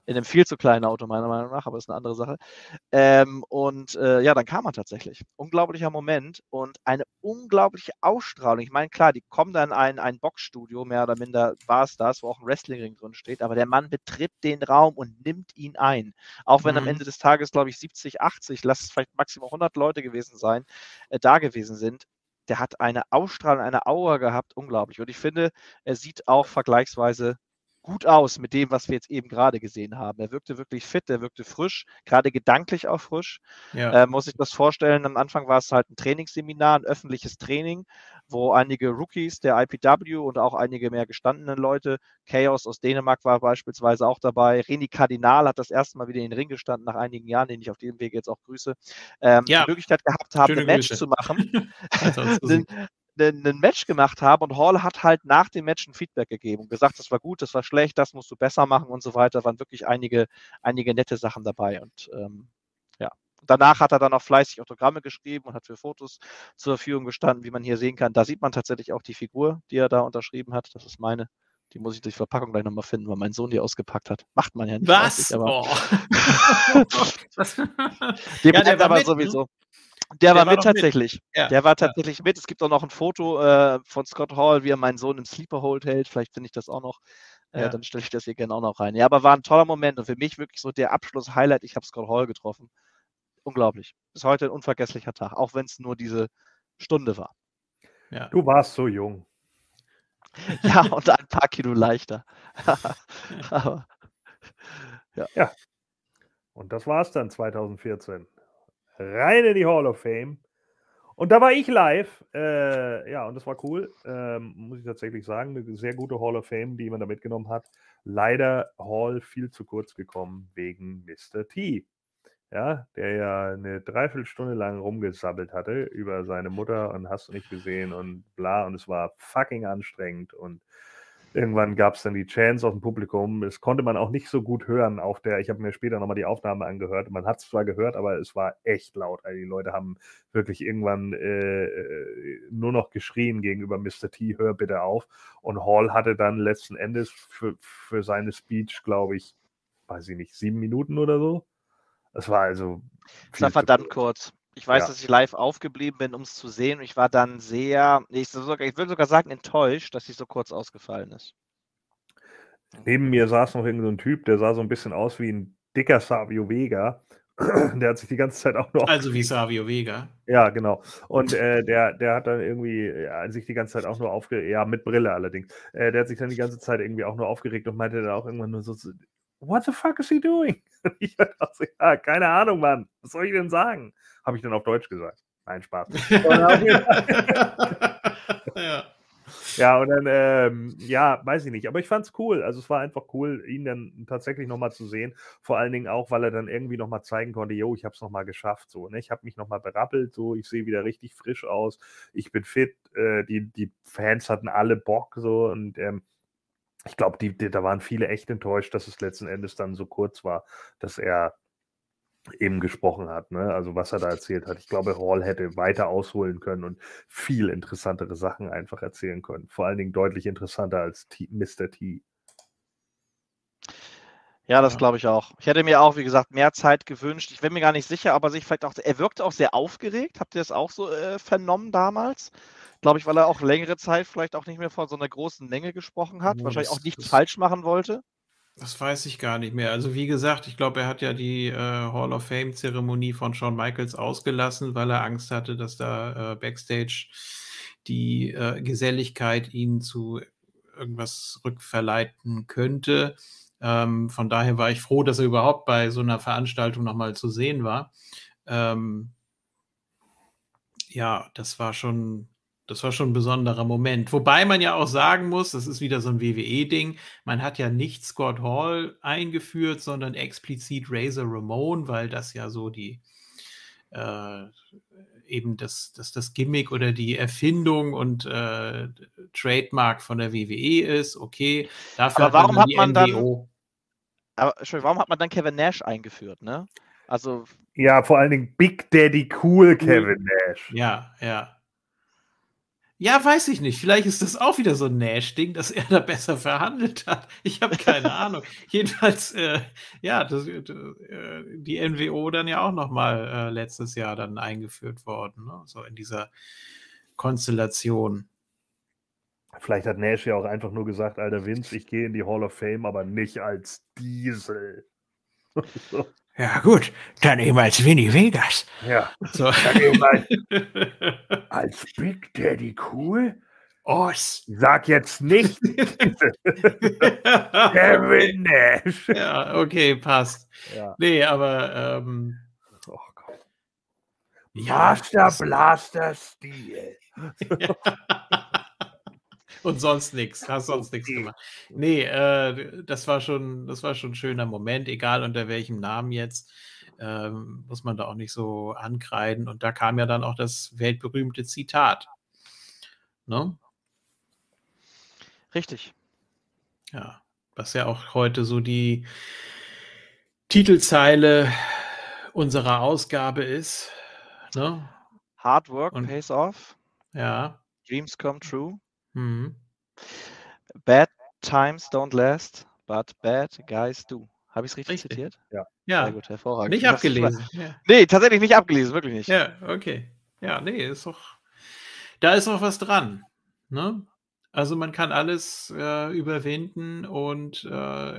In einem viel zu kleinen Auto, meiner Meinung nach, aber das ist eine andere Sache. Ähm, und äh, ja, dann kam er tatsächlich. Unglaublicher Moment und eine unglaubliche Ausstrahlung. Ich meine, klar, die kommen dann in ein, ein Boxstudio, mehr oder minder war es das, wo auch ein Wrestlingring drin steht, aber der Mann betritt den Raum und nimmt ihn ein. Auch wenn mhm. am Ende des Tages, glaube ich, siebzig, achtzig, lass es vielleicht maximal hundert Leute gewesen sein, äh, da gewesen sind. Der hat eine Ausstrahlung, eine Aura gehabt, unglaublich. Und ich finde, er sieht auch vergleichsweise gut aus mit dem, was wir jetzt eben gerade gesehen haben. Er wirkte wirklich fit, er wirkte frisch, gerade gedanklich auch frisch. Ja. Äh, muss ich das vorstellen, am Anfang war es halt ein Trainingsseminar, ein öffentliches Training, wo einige Rookies der I P W und auch einige mehr gestandene Leute, Chaos aus Dänemark war beispielsweise auch dabei, René Cardinal hat das erste Mal wieder in den Ring gestanden, nach einigen Jahren, den ich auf diesem Weg jetzt auch grüße, ähm, ja. die Möglichkeit gehabt haben, ein Match zu machen. ein Match gemacht haben und Hall hat halt nach dem Match ein Feedback gegeben und gesagt, das war gut, das war schlecht, das musst du besser machen und so weiter. Da waren wirklich einige, einige nette Sachen dabei und ähm, ja. Danach hat er dann auch fleißig Autogramme geschrieben und hat für Fotos zur Verfügung gestanden, wie man hier sehen kann. Da sieht man tatsächlich auch die Figur, die er da unterschrieben hat. Das ist meine. Die muss ich durch Verpackung gleich nochmal finden, weil mein Sohn die ausgepackt hat. Macht man ja nicht. Was? Richtig, aber oh. Den ja, der war aber mit, sowieso. Der, der war, war mit tatsächlich. Mit. Ja. Der war tatsächlich ja. mit. Es gibt auch noch ein Foto äh, von Scott Hall, wie er meinen Sohn im Sleeperhold hält. Vielleicht finde ich das auch noch. Äh, ja. Dann stelle ich das hier gerne auch noch rein. Ja, aber war ein toller Moment und für mich wirklich so der Abschluss-Highlight. Ich habe Scott Hall getroffen. Unglaublich. Bis heute ein unvergesslicher Tag, auch wenn es nur diese Stunde war. Ja. Du warst so jung. Ja, und ein paar Kilo leichter. Aber, ja. ja. Und das war es dann zweitausendvierzehn. Rein in die Hall of Fame. Und da war ich live. Äh, ja, und das war cool. Ähm, muss ich tatsächlich sagen. Eine sehr gute Hall of Fame, die man da mitgenommen hat. Leider Hall viel zu kurz gekommen wegen Mister T. Ja, der ja eine Dreiviertelstunde lang rumgesabbelt hatte über seine Mutter und hast du nicht gesehen und bla und es war fucking anstrengend und irgendwann gab es dann die Chance aus dem Publikum, das konnte man auch nicht so gut hören, auch der, ich habe mir später nochmal die Aufnahme angehört, man hat es zwar gehört, aber es war echt laut, also die Leute haben wirklich irgendwann äh, nur noch geschrien gegenüber Mister T, hör bitte auf und Hall hatte dann letzten Endes für, für seine Speech, glaube ich, weiß ich nicht, sieben Minuten oder so. Das war also. Es war verdammt kurz. Ich weiß, ja. dass ich live aufgeblieben bin, um es zu sehen. Und ich war dann sehr, ich, sogar, ich würde sogar sagen, enttäuscht, dass sie so kurz ausgefallen ist. Neben mir saß noch irgend so ein Typ, der sah so ein bisschen aus wie ein dicker Savio Vega. Der hat sich die ganze Zeit auch noch. Also wie Savio Vega. Ja, genau. Und äh, der, der hat dann irgendwie ja, sich die ganze Zeit auch nur aufgeregt. Ja, mit Brille allerdings. Äh, der hat sich dann die ganze Zeit irgendwie auch nur aufgeregt und meinte dann auch irgendwann nur so. What the fuck is he doing? Und ich dachte, ja, keine Ahnung, Mann. Was soll ich denn sagen? Habe ich dann auf Deutsch gesagt. Nein, Spaß. ja. ja, und dann, ähm, ja, weiß ich nicht. Aber ich fand es cool. Also es war einfach cool, ihn dann tatsächlich nochmal zu sehen. Vor allen Dingen auch, weil er dann irgendwie nochmal zeigen konnte, yo, ich habe es nochmal geschafft. So, ne? Ich habe mich nochmal berappelt. So, ich sehe wieder richtig frisch aus. Ich bin fit. Äh, die, die Fans hatten alle Bock. So, und ähm, ich glaube, die, die, da waren viele echt enttäuscht, dass es letzten Endes dann so kurz war, dass er eben gesprochen hat, ne? Also was er da erzählt hat. Ich glaube, Hall hätte weiter ausholen können und viel interessantere Sachen einfach erzählen können. Vor allen Dingen deutlich interessanter als T, Mister T. Ja, das glaube ich auch. Ich hätte mir auch, wie gesagt, mehr Zeit gewünscht. Ich bin mir gar nicht sicher, aber sich vielleicht auch, er wirkte auch sehr aufgeregt. Habt ihr das auch so äh, vernommen damals? glaube ich, weil er auch längere Zeit vielleicht auch nicht mehr von so einer großen Länge gesprochen hat, oh, wahrscheinlich das, auch nichts das, falsch machen wollte. Das weiß ich gar nicht mehr. Also wie gesagt, ich glaube, er hat ja die äh, Hall of Fame-Zeremonie von Shawn Michaels ausgelassen, weil er Angst hatte, dass da äh, Backstage die äh, Geselligkeit ihn zu irgendwas rückverleiten könnte. Ähm, von daher war ich froh, dass er überhaupt bei so einer Veranstaltung nochmal zu sehen war. Ähm, ja, das war schon... Das war schon ein besonderer Moment. Wobei man ja auch sagen muss, das ist wieder so ein W W E-Ding, man hat ja nicht Scott Hall eingeführt, sondern explizit Razor Ramon, weil das ja so die äh, eben das, das, das Gimmick oder die Erfindung und äh, Trademark von der W W E ist. Okay, dafür aber warum hat man dann, die N W O. Aber warum hat man dann Kevin Nash eingeführt, ne? Also ja, vor allen Dingen Big Daddy Cool Kevin Nash. Ja, ja. Ja, weiß ich nicht. Vielleicht ist das auch wieder so ein Nash-Ding, dass er da besser verhandelt hat. Ich habe keine Ahnung. Jedenfalls, äh, ja, das, äh, die N W O dann ja auch nochmal äh, letztes Jahr dann eingeführt worden, ne? So in dieser Konstellation. Vielleicht hat Nash ja auch einfach nur gesagt, alter Vince, ich gehe in die Hall of Fame, aber nicht als Diesel. So. Ja gut, dann eben als Vinny Vegas. Ja, so. Dann eben als, als Big Daddy Cool. Oh, sag jetzt nicht. Kevin Nash. Ja, okay, passt. Ja. Nee, aber ähm, oh Gott. Master ja, Blaster Steel. Und sonst nichts, hast sonst nichts gemacht. Nee, äh, das war schon, das war schon ein schöner Moment, egal unter welchem Namen jetzt, ähm, muss man da auch nicht so ankreiden. Und da kam ja dann auch das weltberühmte Zitat. Ne? Richtig. Ja, was ja auch heute so die Titelzeile unserer Ausgabe ist. Ne? Hard work Und, pays off. Ja. Dreams come true. Mhm. Bad times don't last, but bad guys do. Habe ich es richtig, richtig zitiert? Ja. Ja. Sehr gut, hervorragend. Nicht abgelesen. Ja. Nee, tatsächlich nicht abgelesen, wirklich nicht. Ja, okay. Ja, nee, ist doch. Da ist auch was dran. Ne? Also man kann alles äh, überwinden und äh,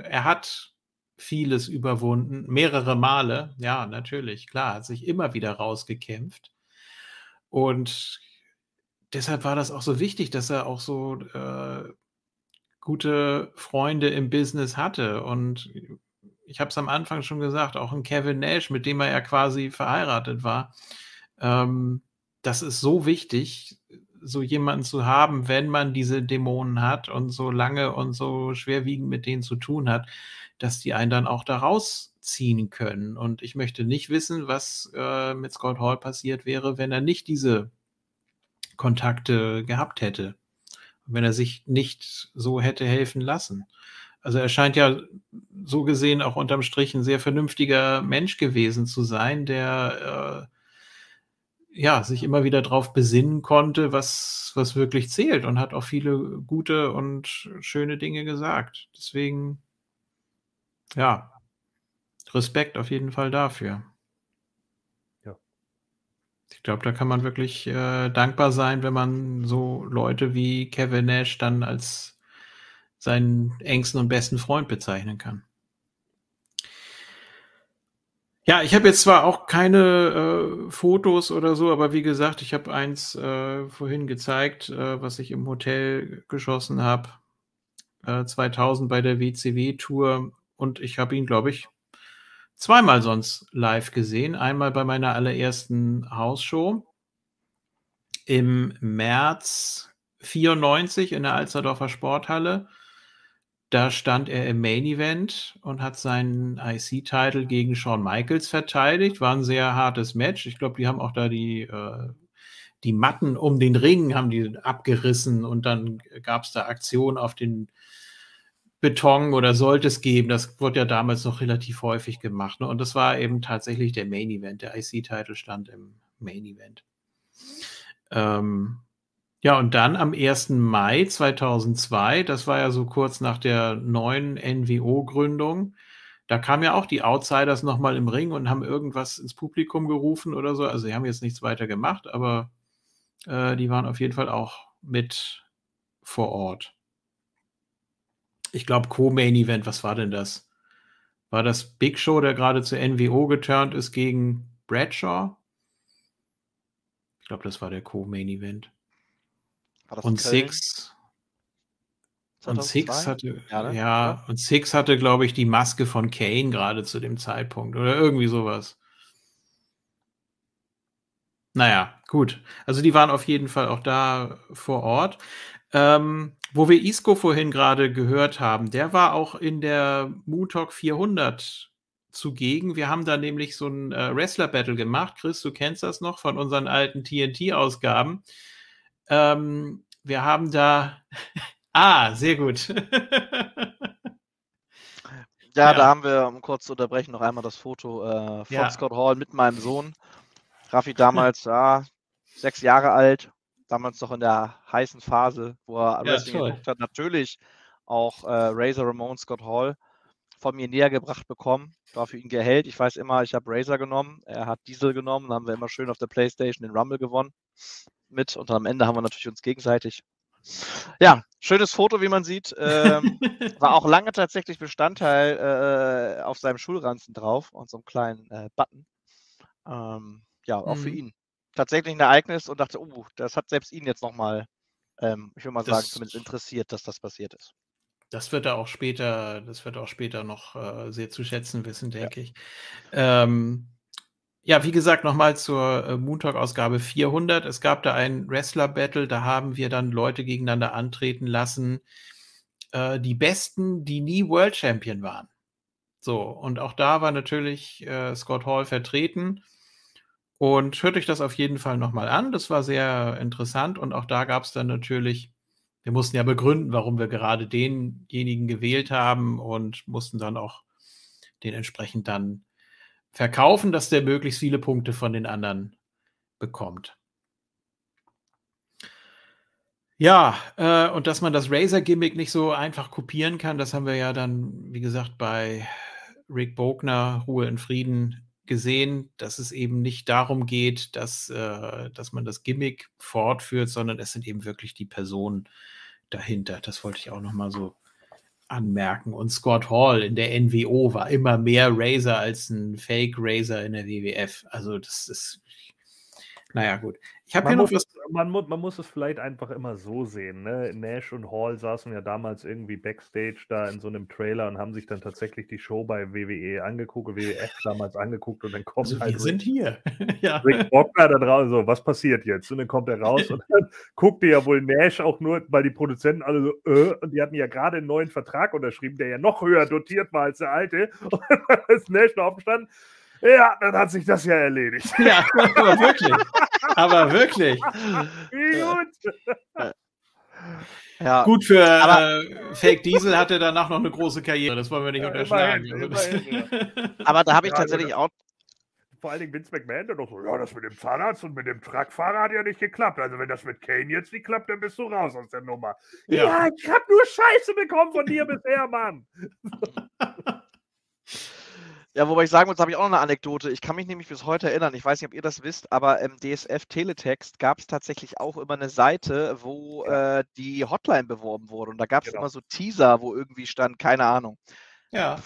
er hat vieles überwunden, mehrere Male. Ja, natürlich, klar, hat sich immer wieder rausgekämpft. Und deshalb war das auch so wichtig, dass er auch so äh, gute Freunde im Business hatte. Und ich habe es am Anfang schon gesagt, auch ein Kevin Nash, mit dem er ja quasi verheiratet war. Ähm, das ist so wichtig, so jemanden zu haben, wenn man diese Dämonen hat und so lange und so schwerwiegend mit denen zu tun hat, dass die einen dann auch da rausziehen können. Und ich möchte nicht wissen, was äh, mit Scott Hall passiert wäre, wenn er nicht diese Kontakte gehabt hätte, wenn er sich nicht so hätte helfen lassen. Also er scheint ja so gesehen auch unterm Strich ein sehr vernünftiger Mensch gewesen zu sein, der äh, ja sich immer wieder darauf besinnen konnte, was, was wirklich zählt, und hat auch viele gute und schöne Dinge gesagt. Deswegen, ja, Respekt auf jeden Fall dafür. Ich glaube, da kann man wirklich äh, dankbar sein, wenn man so Leute wie Kevin Nash dann als seinen engsten und besten Freund bezeichnen kann. Ja, ich habe jetzt zwar auch keine äh, Fotos oder so, aber wie gesagt, ich habe eins äh, vorhin gezeigt, äh, was ich im Hotel geschossen habe, äh, zweitausend bei der W C W-Tour, und ich habe ihn, glaube ich, zweimal sonst live gesehen. Einmal bei meiner allerersten Hausshow im März vierundneunzig in der Alsterdorfer Sporthalle. Da stand er im Main Event und hat seinen I C-Titel gegen Shawn Michaels verteidigt. War ein sehr hartes Match. Ich glaube, die haben auch da die, äh, die Matten um den Ring haben die abgerissen, und dann gab es da Aktionen auf den Beton, oder sollte es geben, das wurde ja damals noch relativ häufig gemacht. Ne? Und das war eben tatsächlich der Main Event. Der I C-Titel stand im Main Event. Ähm, ja, und dann am ersten Mai zweitausendzwei, das war ja so kurz nach der neuen N W O-Gründung, da kamen ja auch die Outsiders nochmal im Ring und haben irgendwas ins Publikum gerufen oder so. Also, sie haben jetzt nichts weiter gemacht, aber Äh, die waren auf jeden Fall auch mit vor Ort. Ich glaube, Co-Main-Event, was war denn das? War das Big Show, der gerade zur N W O geturnt ist gegen Bradshaw? Ich glaube, das war der Co-Main-Event. Und Six, und Six hatte, ja, ne? ja, und Six hatte, glaube ich, die Maske von Kane gerade zu dem Zeitpunkt oder irgendwie sowas. Naja, gut. Also die waren auf jeden Fall auch da vor Ort. Ähm, wo wir Isco vorhin gerade gehört haben, der war auch in der Mootalk vierhundert zugegen. Wir haben da nämlich so ein äh, Wrestler-Battle gemacht. Chris, du kennst das noch von unseren alten T N T-Ausgaben. Ähm, wir haben da... ah, sehr gut. ja, ja, da haben wir, um kurz zu unterbrechen, noch einmal das Foto äh, von ja. Scott Hall mit meinem Sohn. Raffi damals, ja, sechs Jahre alt, damals noch in der heißen Phase, wo er Wrestling ja, geguckt hat. Natürlich auch äh, Razor Ramon Scott Hall von mir näher gebracht bekommen, dafür ihn gehält. Ich weiß immer, ich habe Razor genommen, er hat Diesel genommen, dann haben wir immer schön auf der Playstation den Rumble gewonnen mit und am Ende haben wir natürlich uns gegenseitig. Ja, schönes Foto, wie man sieht. Ähm, war auch lange tatsächlich Bestandteil äh, auf seinem Schulranzen drauf und so einem kleinen äh, Button. Ähm, ja, auch mhm. für ihn. Tatsächlich ein Ereignis und dachte, oh, das hat selbst ihn jetzt nochmal, ähm, ich will mal das, sagen, zumindest interessiert, dass das passiert ist. Das wird er auch später, das wird er auch später noch äh, sehr zu schätzen wissen, denke ja. ich. Ähm, ja, wie gesagt, nochmal zur äh, Moontalk-Ausgabe vierhundert. Es gab da ein Wrestler-Battle, da haben wir dann Leute gegeneinander antreten lassen. Äh, die Besten, die nie World Champion waren. So, und auch da war natürlich äh, Scott Hall vertreten. Und hört euch das auf jeden Fall nochmal an. Das war sehr interessant. Und auch da gab es dann natürlich, wir mussten ja begründen, warum wir gerade denjenigen gewählt haben und mussten dann auch den entsprechend dann verkaufen, dass der möglichst viele Punkte von den anderen bekommt. Ja, äh, und dass man das Razor-Gimmick nicht so einfach kopieren kann, das haben wir ja dann, wie gesagt, bei Rick Bogner, Ruhe in Frieden, gesehen, dass es eben nicht darum geht, dass, äh, dass man das Gimmick fortführt, sondern es sind eben wirklich die Personen dahinter. Das wollte ich auch nochmal so anmerken. Und Scott Hall in der N W O war immer mehr Razor als ein Fake-Razor in der W W F. Also das ist, naja gut. Ich habe hier noch was... Man, man muss es vielleicht einfach immer so sehen. Ne? Nash und Hall saßen ja damals irgendwie Backstage da in so einem Trailer und haben sich dann tatsächlich die Show bei W W E angeguckt, W W F damals angeguckt und dann kommt also halt... Wir sind hier. ja. Rick Bogner da draußen so, was passiert jetzt? Und dann kommt er raus und dann guckte ja wohl Nash auch nur, weil die Produzenten alle so, äh, und die hatten ja gerade einen neuen Vertrag unterschrieben, der ja noch höher dotiert war als der alte. Und dann ist Nash da aufgestanden. Ja, dann hat sich das ja erledigt. Ja, aber wirklich. Aber wirklich. Wie gut. Ja. Gut für äh, Fake Diesel hatte danach noch eine große Karriere. Das wollen wir nicht ja, unterschlagen. Immerhin, immerhin, ja. Aber da habe ich ja, tatsächlich also, auch... Vor allen Dingen Vince McMahon, der doch so, ja, das mit dem Zahnarzt und mit dem Truckfahrer hat ja nicht geklappt. Also wenn das mit Kane jetzt nicht klappt, dann bist du raus aus der Nummer. Ja, ja ich habe nur Scheiße bekommen von dir bisher, Mann. Ja, wobei ich sagen muss, da habe ich auch noch eine Anekdote. Ich kann mich nämlich bis heute erinnern, ich weiß nicht, ob ihr das wisst, aber im D S F-Teletext gab es tatsächlich auch immer eine Seite, wo äh, die Hotline beworben wurde. Und da gab es genau. immer so Teaser, wo irgendwie stand, keine Ahnung. Ja.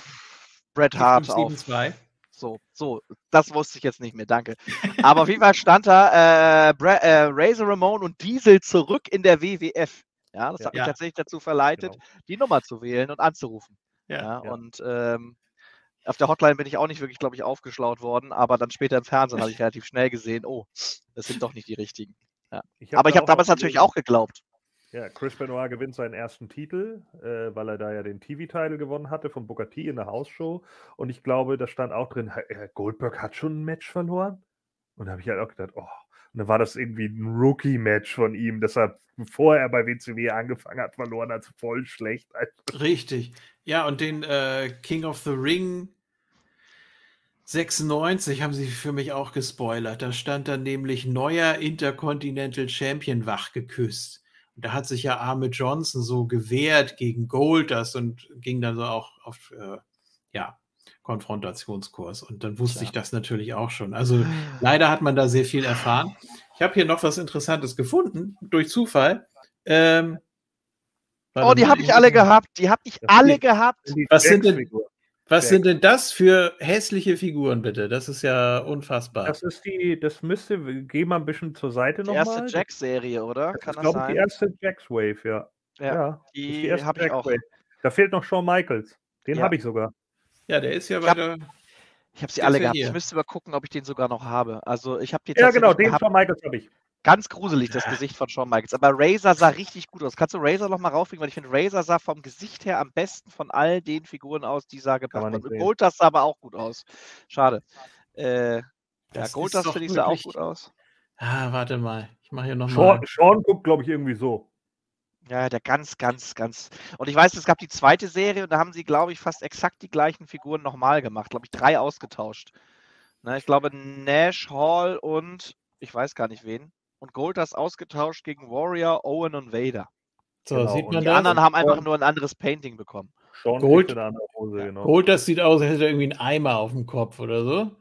Bret Hart fünf sieben zwei. Auf. So, so, das wusste ich jetzt nicht mehr, danke. Aber auf jeden Fall stand da äh, Bra- äh, Razor Ramon und Diesel zurück in der W W F. Ja, das ja. hat mich ja. tatsächlich dazu verleitet, genau. die Nummer zu wählen und anzurufen. Ja, ja, ja. Und ähm, auf der Hotline bin ich auch nicht wirklich, glaube ich, aufgeschlaut worden, aber dann später im Fernsehen habe ich relativ schnell gesehen, oh, das sind doch nicht die richtigen. Ja. Ich aber ich habe damals natürlich auch geglaubt. Ja, Chris Benoit gewinnt seinen ersten Titel, äh, weil er da ja den T V-Titel gewonnen hatte von Booker T in der Hausshow und ich glaube, da stand auch drin, Goldberg hat schon ein Match verloren und da habe ich halt auch gedacht, oh, und dann war das irgendwie ein Rookie-Match von ihm, das er, bevor er bei W C W angefangen hat, verloren hat, voll schlecht. Richtig. Ja, und den äh, King of the Ring sechsundneunzig haben sie für mich auch gespoilert. Da stand dann nämlich neuer Intercontinental Champion wach geküsst. Und da hat sich ja Arme Johnson so gewehrt gegen Goldust und ging dann so auch auf, äh, ja, Konfrontationskurs. Und dann wusste ja. ich das natürlich auch schon. Also leider hat man da sehr viel erfahren. Ich habe hier noch was Interessantes gefunden, durch Zufall. Ähm, oh, die habe ich alle gehabt. Die habe ich alle gehabt. Was sind denn, was sind denn das für hässliche Figuren, bitte? Das ist ja unfassbar. Das ist die, das müsste, geh mal ein bisschen zur Seite nochmal. Die erste Jax-Serie, oder? Kann das sein? Ich glaube, die erste Jax-Wave, ja. Ja, ja, die, die habe ich auch. Da fehlt noch Shawn Michaels. Den ja. habe ich sogar. Ja, der ist ja weiter. Ich habe hab sie alle gehabt. Hier. Ich müsste mal gucken, ob ich den sogar noch habe. Also ich habe die Ja, genau, den gehabt. Shawn Michaels habe ich. Ganz gruselig, das Gesicht von Shawn Michaels. Aber Razor sah richtig gut aus. Kannst du Razor nochmal rauflegen? Weil ich finde, Razor sah vom Gesicht her am besten von all den Figuren aus, die sah gepackt haben. Und Goldust sah aber auch gut aus. Schade. Äh, ja, Goldust finde ich sah auch gut aus. Ah, warte mal. Ich mache hier nochmal. Shawn guckt, glaube ich, irgendwie so. Ja, der ganz, ganz, ganz. Und ich weiß, es gab die zweite Serie und da haben sie, glaube ich, fast exakt die gleichen Figuren nochmal gemacht. Glaube ich, drei ausgetauscht. Na, ich glaube, Nash, Hall und ich weiß gar nicht wen. Und Goldust ausgetauscht gegen Warrior, Owen und Vader. So, genau. Sieht man und die das anderen haben einfach nur ein anderes Painting bekommen. Schon Gold, eine andere Hose, genau. Goldust sieht aus, als hätte er irgendwie einen Eimer auf dem Kopf oder so.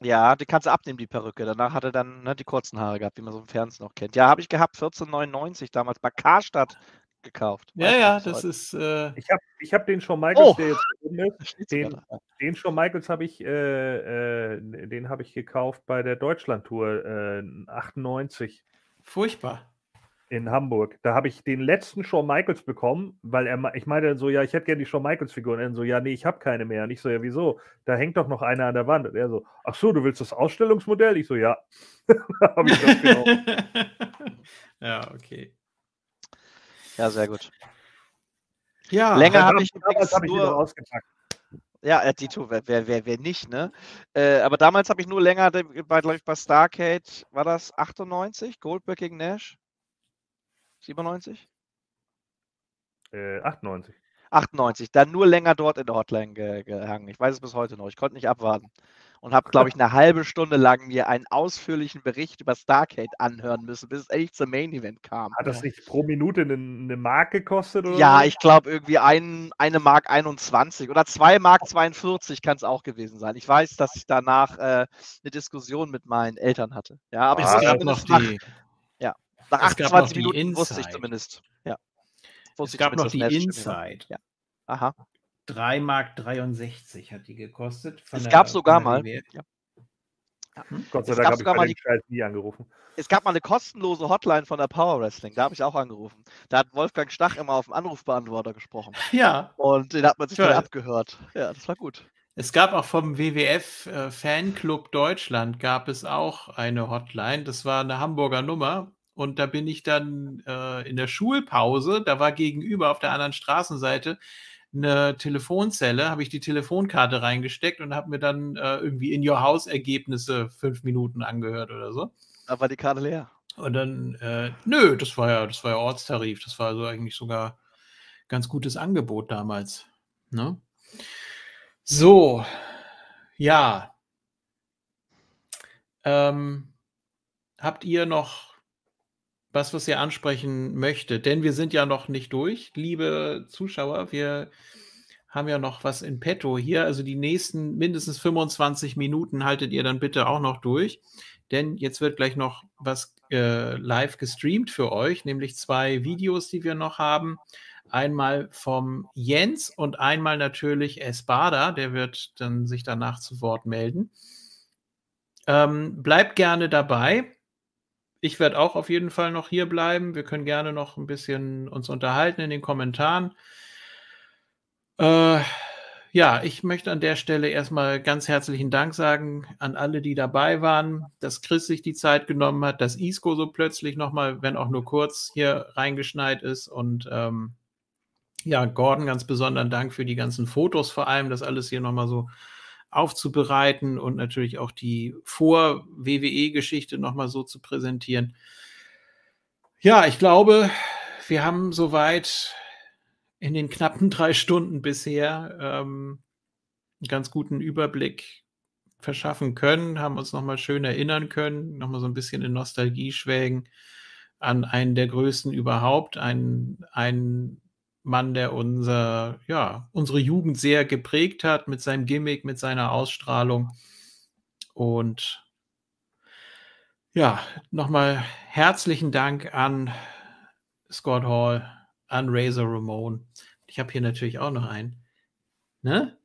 Ja, die kannst du abnehmen, die Perücke. Danach hat er dann ne, die kurzen Haare gehabt, wie man so im Fernsehen noch kennt. Ja, habe ich gehabt, vierzehn neunundneunzig damals bei Karstadt gekauft. Ja, ja, das heute. ist... Äh ich habe ich hab den Shawn Michaels, oh, der jetzt drin ist. Den, den Shawn Michaels habe ich, äh, äh, den hab ich gekauft bei der Deutschlandtour äh, achtundneunzig. Furchtbar. In Hamburg. Da habe ich den letzten Shawn Michaels bekommen, weil er, ich meine so, ja, ich hätte gerne die Shawn Michaels-Figuren. Er so, ja, nee, ich habe keine mehr. Und ich so, ja, wieso? Da hängt doch noch einer an der Wand. Und er so, ach so, du willst das Ausstellungsmodell? Ich so, ja. Da habe ich das genommen. Ja, okay. Ja, sehr gut. Ja, länger habe ich damals habe ich nur... die noch ausgepackt. Ja, die tue, wer, wer, wer nicht, ne? Äh, aber damals habe ich nur länger bei, glaube ich, bei Starcade, war das achtundneunzig? Goldberg gegen Nash? siebenundneunzig? Äh, achtundneunzig. achtundneunzig, dann nur länger dort in der Hotline ge- gehangen. Ich weiß es bis heute noch. Ich konnte nicht abwarten. Und habe, glaube ich, eine halbe Stunde lang mir einen ausführlichen Bericht über Starcade anhören müssen, bis es echt zum Main Event kam. Hat das nicht pro Minute eine, eine Mark gekostet? Oder ja, so? Ich glaube irgendwie ein, eine Mark einundzwanzig oder zwei Mark zweiundvierzig kann es auch gewesen sein. Ich weiß, dass ich danach äh, eine Diskussion mit meinen Eltern hatte. Ja, aber ah, ich glaube noch die... Nach achtundzwanzig Minuten wusste ich zumindest. Ja. Wusste es gab noch die Inside. Ja. Aha. drei Mark dreiundsechzig hat die gekostet. Es gab sogar mal. Ja. Hm? Gott sei Dank habe ich bei den Scheiß nie angerufen. Es gab mal eine kostenlose Hotline von der Power Wrestling. Da habe ich auch angerufen. Da hat Wolfgang Stach immer auf dem Anrufbeantworter gesprochen. Ja. Und den hat man sich dann abgehört. Ja, das war gut. Es gab auch vom W W F äh, Fanclub Deutschland gab es auch eine Hotline. Das war eine Hamburger Nummer. Und da bin ich dann äh, in der Schulpause, da war gegenüber auf der anderen Straßenseite eine Telefonzelle, habe ich die Telefonkarte reingesteckt und habe mir dann äh, irgendwie In-Your-House-Ergebnisse fünf Minuten angehört oder so. Da war die Karte leer. Und dann, äh, nö, das war ja, das war ja Ortstarif, das war also eigentlich sogar ganz gutes Angebot damals. Ne? So, ja. Ähm, habt ihr noch was, was ihr ansprechen möchtet, denn wir sind ja noch nicht durch, liebe Zuschauer, wir haben ja noch was in petto hier, also die nächsten mindestens fünfundzwanzig Minuten haltet ihr dann bitte auch noch durch, denn jetzt wird gleich noch was äh, live gestreamt für euch, nämlich zwei Videos, die wir noch haben, einmal vom Jens und einmal natürlich Esbada, der wird dann sich danach zu Wort melden. Ähm, bleibt gerne dabei. Ich werde auch auf jeden Fall noch hier bleiben. Wir können gerne noch ein bisschen uns unterhalten in den Kommentaren. Äh, ja, ich möchte an der Stelle erstmal ganz herzlichen Dank sagen an alle, die dabei waren, dass Chris sich die Zeit genommen hat, dass Isco so plötzlich nochmal, wenn auch nur kurz, hier reingeschneit ist. Und ähm, ja, Gordon, ganz besonderen Dank für die ganzen Fotos vor allem, das alles hier nochmal so aufzubereiten und natürlich auch die Vor-W W E-Geschichte nochmal so zu präsentieren. Ja, ich glaube, wir haben soweit in den knappen drei Stunden bisher ähm, einen ganz guten Überblick verschaffen können, haben uns nochmal schön erinnern können, nochmal so ein bisschen in Nostalgie schwelgen an einen der größten überhaupt, einen, einen Mann, der unser, ja, unsere Jugend sehr geprägt hat mit seinem Gimmick, mit seiner Ausstrahlung. Und ja, nochmal herzlichen Dank an Scott Hall, an Razor Ramon. Ich habe hier natürlich auch noch einen. Ne?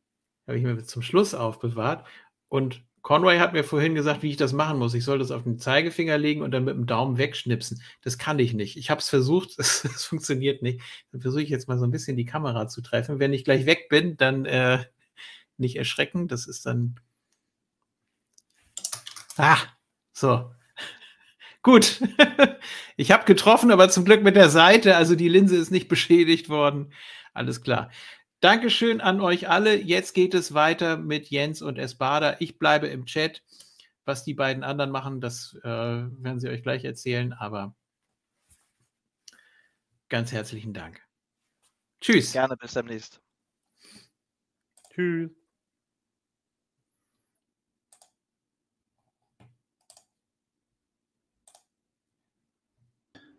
Habe ich mir bis zum Schluss aufbewahrt. Und Conway hat mir vorhin gesagt, wie ich das machen muss. Ich soll das auf den Zeigefinger legen und dann mit dem Daumen wegschnipsen. Das kann ich nicht. Ich habe es versucht, es, es funktioniert nicht. Dann versuche ich jetzt mal so ein bisschen die Kamera zu treffen. Wenn ich gleich weg bin, dann äh, nicht erschrecken. Das ist dann... Ah, so. Gut. Ich habe getroffen, aber zum Glück mit der Seite. Also die Linse ist nicht beschädigt worden. Alles klar. Dankeschön an euch alle. Jetzt geht es weiter mit Jens und Esbada. Ich bleibe im Chat. Was die beiden anderen machen, das äh, werden sie euch gleich erzählen. Aber ganz herzlichen Dank. Tschüss. Gerne, bis demnächst. Tschüss.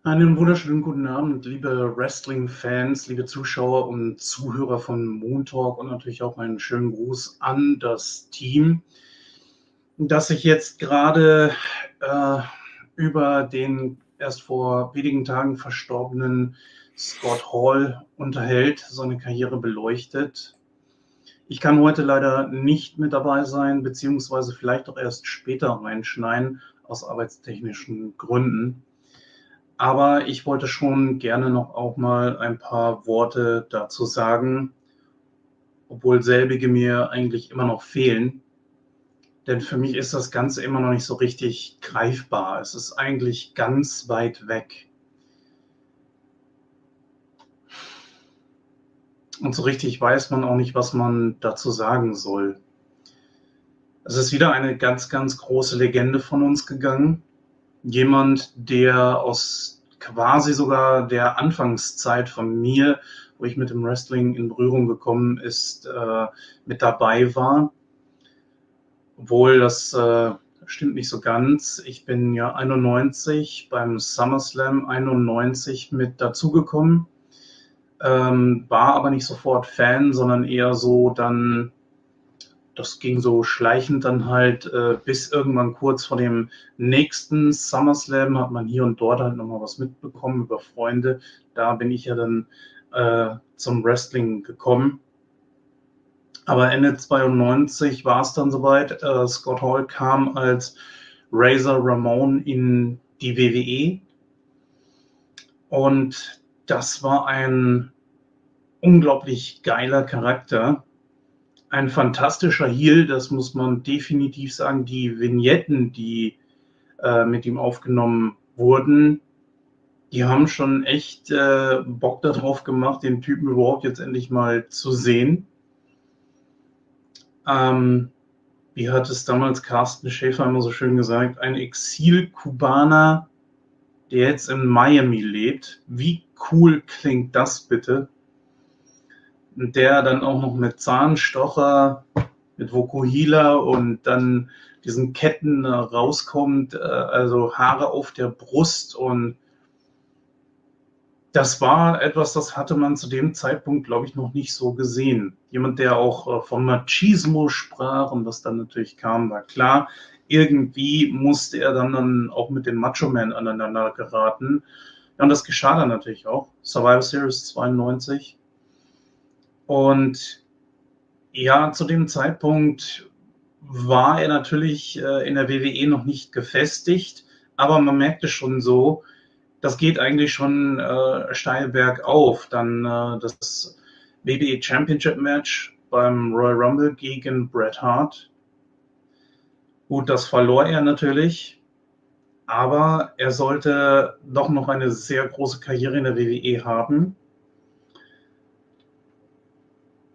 Einen wunderschönen guten Abend, liebe Wrestling-Fans, liebe Zuschauer und Zuhörer von Moon Talk und natürlich auch meinen schönen Gruß an das Team, das sich jetzt gerade äh, über den erst vor wenigen Tagen verstorbenen Scott Hall unterhält, seine Karriere beleuchtet. Ich kann heute leider nicht mit dabei sein, beziehungsweise vielleicht auch erst später reinschneiden, aus arbeitstechnischen Gründen. Aber ich wollte schon gerne noch auch mal ein paar Worte dazu sagen, obwohl selbige mir eigentlich immer noch fehlen. Denn für mich ist das Ganze immer noch nicht so richtig greifbar. Es ist eigentlich ganz weit weg. Und so richtig weiß man auch nicht, was man dazu sagen soll. Es ist wieder eine ganz, ganz große Legende von uns gegangen. Jemand, der aus quasi sogar der Anfangszeit von mir, wo ich mit dem Wrestling in Berührung gekommen ist, äh, mit dabei war. Obwohl, das äh, stimmt nicht so ganz. Ich bin ja einundneunzig beim SummerSlam einundneunzig mit dazugekommen, ähm, war aber nicht sofort Fan, sondern eher so dann... Das ging so schleichend dann halt äh, bis irgendwann kurz vor dem nächsten SummerSlam hat man hier und dort halt nochmal was mitbekommen über Freunde. Da bin ich ja dann äh, zum Wrestling gekommen. Aber Ende zweiundneunzig war es dann soweit. Äh, Scott Hall kam als Razor Ramon in die W W E. Und das war ein unglaublich geiler Charakter. Ein fantastischer Heel, das muss man definitiv sagen. Die Vignetten, die äh, mit ihm aufgenommen wurden, die haben schon echt äh, Bock darauf gemacht, den Typen überhaupt jetzt endlich mal zu sehen. Ähm, wie hat es damals Carsten Schäfer immer so schön gesagt, ein Exil-Kubaner, der jetzt in Miami lebt. Wie cool klingt das bitte? Und der dann auch noch mit Zahnstocher, mit Vokuhila und dann diesen Ketten rauskommt, also Haare auf der Brust. Und das war etwas, das hatte man zu dem Zeitpunkt, glaube ich, noch nicht so gesehen. Jemand, der auch von Machismo sprach und was dann natürlich kam, war klar. Irgendwie musste er dann, dann auch mit dem Macho Man aneinander geraten. Ja, und das geschah dann natürlich auch. Survivor Series zweiundneunzig. Und ja, zu dem Zeitpunkt war er natürlich äh, in der W W E noch nicht gefestigt, aber man merkte schon so, das geht eigentlich schon äh, steil bergauf. Dann äh, das W W E Championship Match beim Royal Rumble gegen Bret Hart. Gut, das verlor er natürlich, aber er sollte doch noch eine sehr große Karriere in der W W E haben.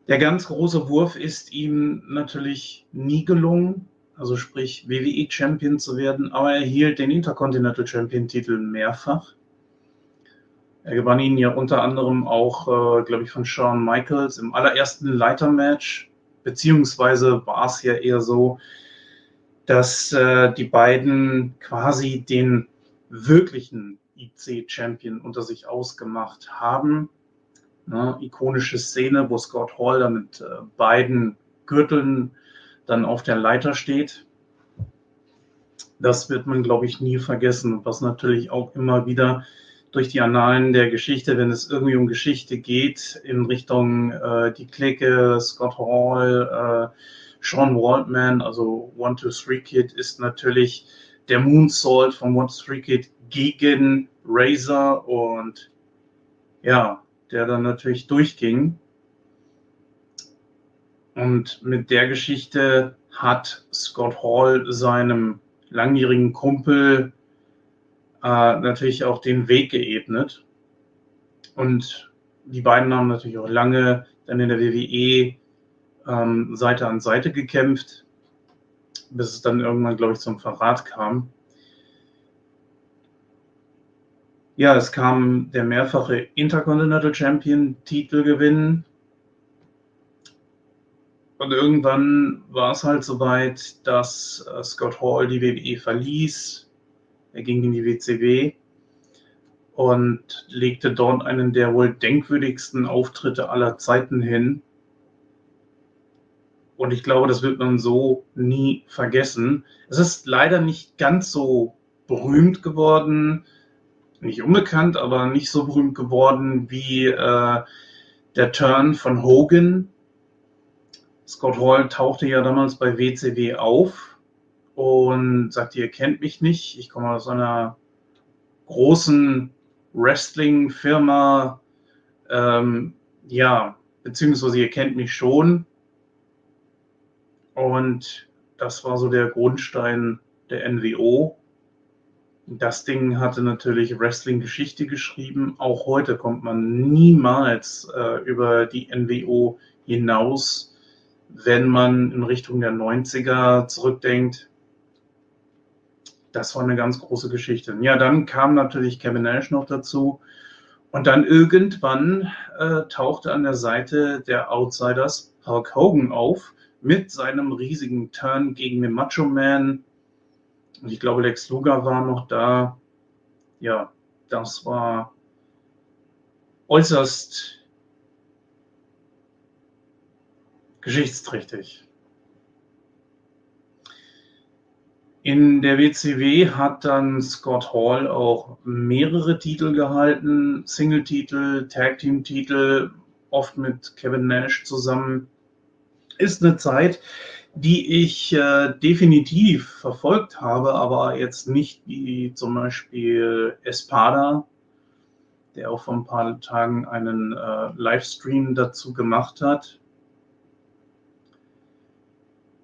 Der ganz große Wurf ist ihm natürlich nie gelungen, also sprich W W E-Champion zu werden, aber er hielt den Intercontinental-Champion-Titel mehrfach. Er gewann ihn ja unter anderem auch, äh, glaube ich, von Shawn Michaels im allerersten Leitermatch, beziehungsweise war es ja eher so, dass äh, die beiden quasi den wirklichen I C-Champion unter sich ausgemacht haben. Ne? Ikonische Szene, wo Scott Hall dann mit äh, beiden Gürteln dann auf der Leiter steht. Das wird man, glaube ich, nie vergessen. Was natürlich auch immer wieder durch die Annalen der Geschichte, wenn es irgendwie um Geschichte geht, in Richtung äh, die Clique, Scott Hall, äh, Sean Waltman, also one two three Kid, ist natürlich der Moonsault von one two three Kid gegen Razor und ja, der dann natürlich durchging. Und mit der Geschichte hat Scott Hall seinem langjährigen Kumpel äh, natürlich auch den Weg geebnet. Und die beiden haben natürlich auch lange dann in der W W E ähm, Seite an Seite gekämpft, bis es dann irgendwann, glaube ich, zum Verrat kam. Ja, es kam der mehrfache Intercontinental Champion Titelgewinn. Und irgendwann war es halt soweit, dass Scott Hall die W W E verließ. Er ging in die W C W und legte dort einen der wohl denkwürdigsten Auftritte aller Zeiten hin. Und ich glaube, das wird man so nie vergessen. Es ist leider nicht ganz so berühmt geworden, nicht unbekannt, aber nicht so berühmt geworden wie äh, der Turn von Hogan. Scott Hall tauchte ja damals bei W C W auf und sagte, ihr kennt mich nicht, ich komme aus einer großen Wrestling-Firma, ähm, ja, beziehungsweise ihr kennt mich schon. Und das war so der Grundstein der N W O. Das Ding hatte natürlich Wrestling-Geschichte geschrieben. Auch heute kommt man niemals äh, über die N W O hinaus, wenn man in Richtung der neunziger zurückdenkt. Das war eine ganz große Geschichte. Ja, dann kam natürlich Kevin Nash noch dazu. Und dann irgendwann äh, tauchte an der Seite der Outsiders Hulk Hogan auf mit seinem riesigen Turn gegen den Macho Man. Und ich glaube, Lex Luger war noch da. Ja, das war äußerst geschichtsträchtig. In der W C W hat dann Scott Hall auch mehrere Titel gehalten, Single-Titel, Tag-Team-Titel, oft mit Kevin Nash zusammen. Ist eine Zeit, die ich äh, definitiv verfolgt habe, aber jetzt nicht wie zum Beispiel Esbada, der auch vor ein paar Tagen einen äh, Livestream dazu gemacht hat.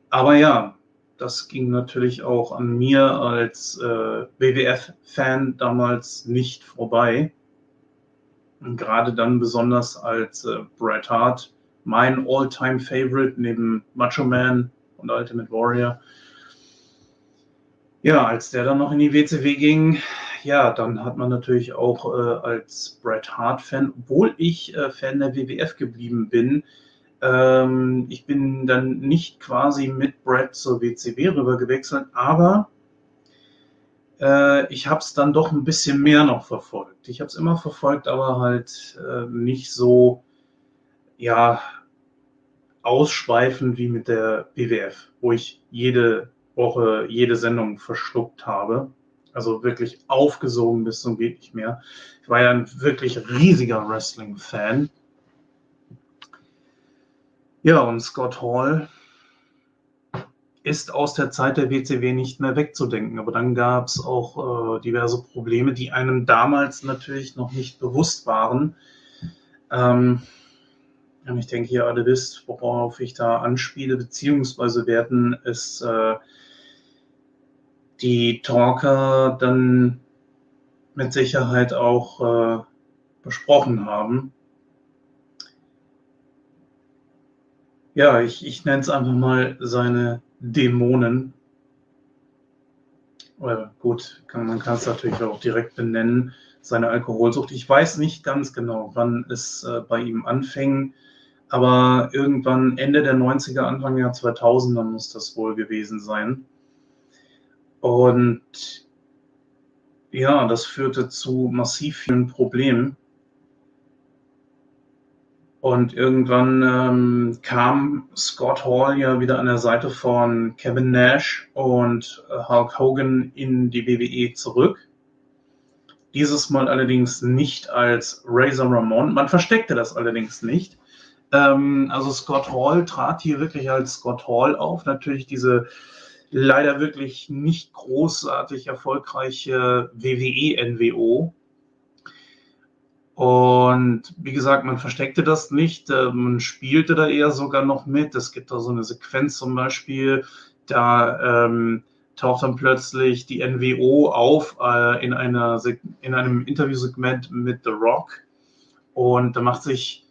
Aber ja, das ging natürlich auch an mir als äh, W W F-Fan damals nicht vorbei. Und gerade dann besonders als äh, Bret Hart, mein All-Time-Favorite neben Macho Man und Ultimate Warrior. Ja, als der dann noch in die W C W ging, ja, dann hat man natürlich auch äh, als Bret Hart-Fan, obwohl ich äh, Fan der W W F geblieben bin, ich bin dann nicht quasi mit Bret zur W C W rüber gewechselt, aber äh, ich habe es dann doch ein bisschen mehr noch verfolgt. Ich habe es immer verfolgt, aber halt äh, nicht so, ja, ausschweifend wie mit der W W F, wo ich jede Woche, jede Sendung verschluckt habe. Also wirklich aufgesogen bis zum geht nicht mehr. Ich war ja ein wirklich riesiger Wrestling-Fan. Ja, und Scott Hall ist aus der Zeit der W C W nicht mehr wegzudenken. Aber dann gab es auch äh, diverse Probleme, die einem damals natürlich noch nicht bewusst waren. Ähm, und ich denke, ihr alle wisst, worauf ich da anspiele, beziehungsweise werden es äh, die Talker dann mit Sicherheit auch äh, besprochen haben. Ja, ich, ich nenne es einfach mal seine Dämonen. Oder gut, kann, man kann es natürlich auch direkt benennen, seine Alkoholsucht. Ich weiß nicht ganz genau, wann es äh, bei ihm anfing, aber irgendwann Ende der neunziger, Anfang der zweitausender muss das wohl gewesen sein. Und ja, das führte zu massiv vielen Problemen. Und irgendwann ähm, kam Scott Hall ja wieder an der Seite von Kevin Nash und Hulk Hogan in die W W E zurück. Dieses Mal allerdings nicht als Razor Ramon. Man versteckte das allerdings nicht. Ähm, also Scott Hall trat hier wirklich als Scott Hall auf. Natürlich diese leider wirklich nicht großartig erfolgreiche W W E N W O. Und wie gesagt, man versteckte das nicht, man spielte da eher sogar noch mit. Es gibt da so eine Sequenz zum Beispiel, da ähm, taucht dann plötzlich die N W O auf äh, in, einer in einem Interviewsegment mit The Rock. Und da macht sich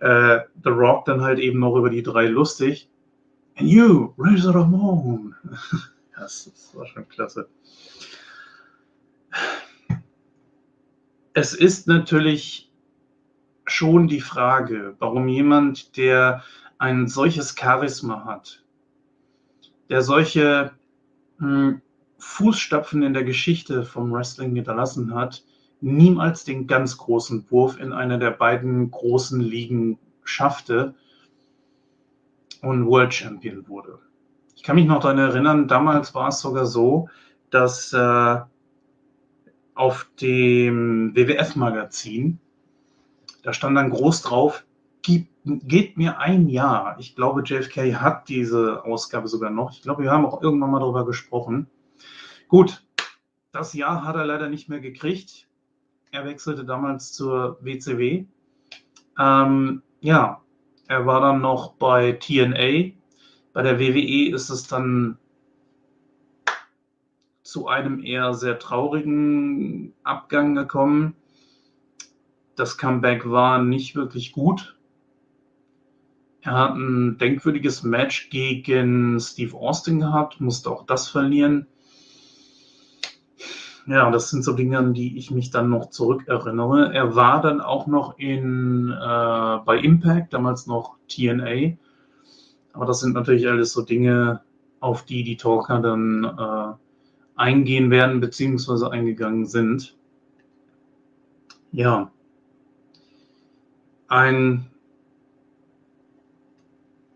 äh, The Rock dann halt eben noch über die drei lustig. And you, Razor Ramon. Das, das war schon klasse. Es ist natürlich schon die Frage, warum jemand, der ein solches Charisma hat, der solche mh, Fußstapfen in der Geschichte vom Wrestling hinterlassen hat, niemals den ganz großen Wurf in einer der beiden großen Ligen schaffte und World Champion wurde. Ich kann mich noch daran erinnern, damals war es sogar so, dass äh, auf dem W W F-Magazin, da stand dann groß drauf, gebt mir ein Jahr. Ich glaube, J F K hat diese Ausgabe sogar noch. Ich glaube, wir haben auch irgendwann mal darüber gesprochen. Gut, das Jahr hat er leider nicht mehr gekriegt. Er wechselte damals zur W C W. Ähm, ja, er war dann noch bei T N A. Bei der W W E ist es dann zu einem eher sehr traurigen Abgang gekommen. Das Comeback war nicht wirklich gut. Er hat ein denkwürdiges Match gegen Steve Austin gehabt, musste auch das verlieren. Ja, das sind so Dinge, an die ich mich dann noch zurückerinnere. Er war dann auch noch in, äh, bei Impact, damals noch T N A. Aber das sind natürlich alles so Dinge, auf die die Talker dann äh, eingehen werden, beziehungsweise eingegangen sind. Ja. Ein,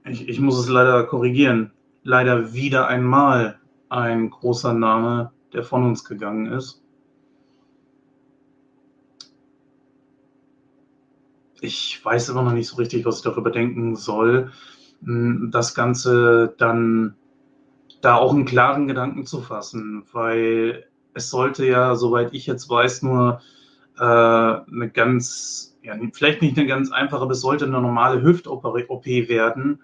ich, ich muss es leider korrigieren, leider wieder einmal ein großer Name, der von uns gegangen ist. Ich weiß immer noch nicht so richtig, was ich darüber denken soll. Das Ganze dann da auch einen klaren Gedanken zu fassen, weil es sollte ja, soweit ich jetzt weiß, nur äh, eine ganz, ja, vielleicht nicht eine ganz einfache, aber es sollte eine normale Hüft-O P werden.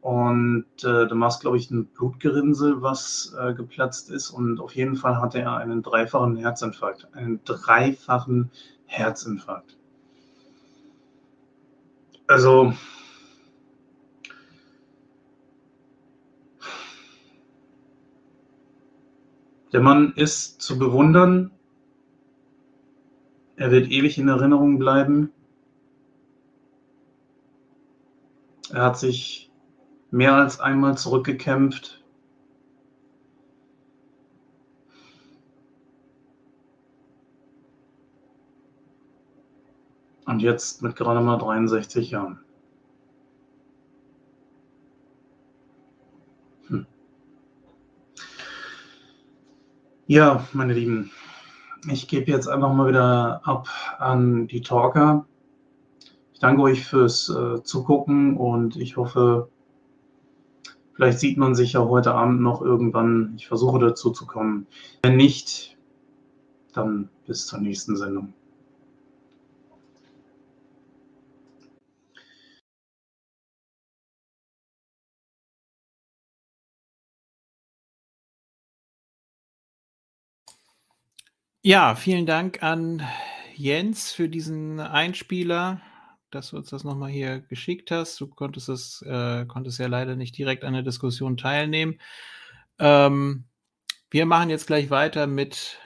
Und äh, da war es, glaube ich, ein Blutgerinnsel, was äh, geplatzt ist. Und auf jeden Fall hatte er einen dreifachen Herzinfarkt. Einen dreifachen Herzinfarkt. Also der Mann ist zu bewundern, er wird ewig in Erinnerung bleiben, er hat sich mehr als einmal zurückgekämpft, und jetzt mit gerade mal dreiundsechzig Jahren. Ja, meine Lieben, ich gebe jetzt einfach mal wieder ab an die Talker. Ich danke euch fürs äh, Zugucken und ich hoffe, vielleicht sieht man sich ja heute Abend noch irgendwann. Ich versuche dazu zu kommen. Wenn nicht, dann bis zur nächsten Sendung. Ja, vielen Dank an Jens für diesen Einspieler, dass du uns das nochmal hier geschickt hast. Du konntest, es, äh, konntest ja leider nicht direkt an der Diskussion teilnehmen. Ähm, wir machen jetzt gleich weiter mit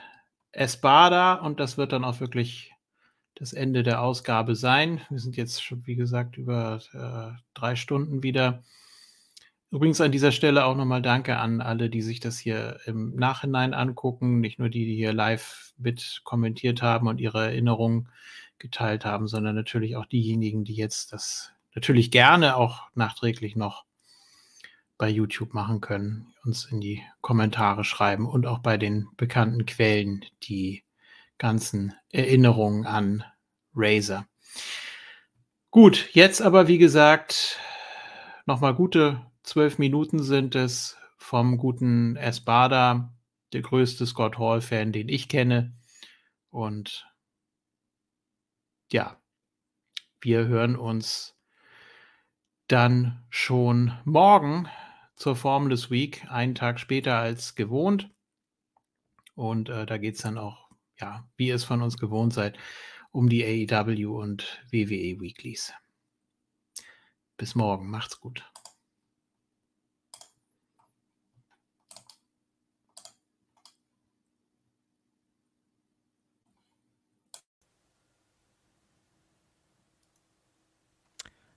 Esbada und das wird dann auch wirklich das Ende der Ausgabe sein. Wir sind jetzt schon, wie gesagt, über äh, drei Stunden wieder. Übrigens an dieser Stelle auch nochmal Danke an alle, die sich das hier im Nachhinein angucken, nicht nur die, die hier live mit kommentiert haben und ihre Erinnerungen geteilt haben, sondern natürlich auch diejenigen, die jetzt das natürlich gerne auch nachträglich noch bei YouTube machen können, uns in die Kommentare schreiben und auch bei den bekannten Quellen die ganzen Erinnerungen an Razor. Gut, jetzt aber wie gesagt, nochmal gute zwölf Minuten sind es vom guten Esbada, der größte Scott Hall-Fan, den ich kenne. Und ja, wir hören uns dann schon morgen zur Formless Week, einen Tag später als gewohnt. Und äh, da geht es dann auch, ja, wie ihr es von uns gewohnt seid, um die A E W und W W E Weeklies. Bis morgen, macht's gut.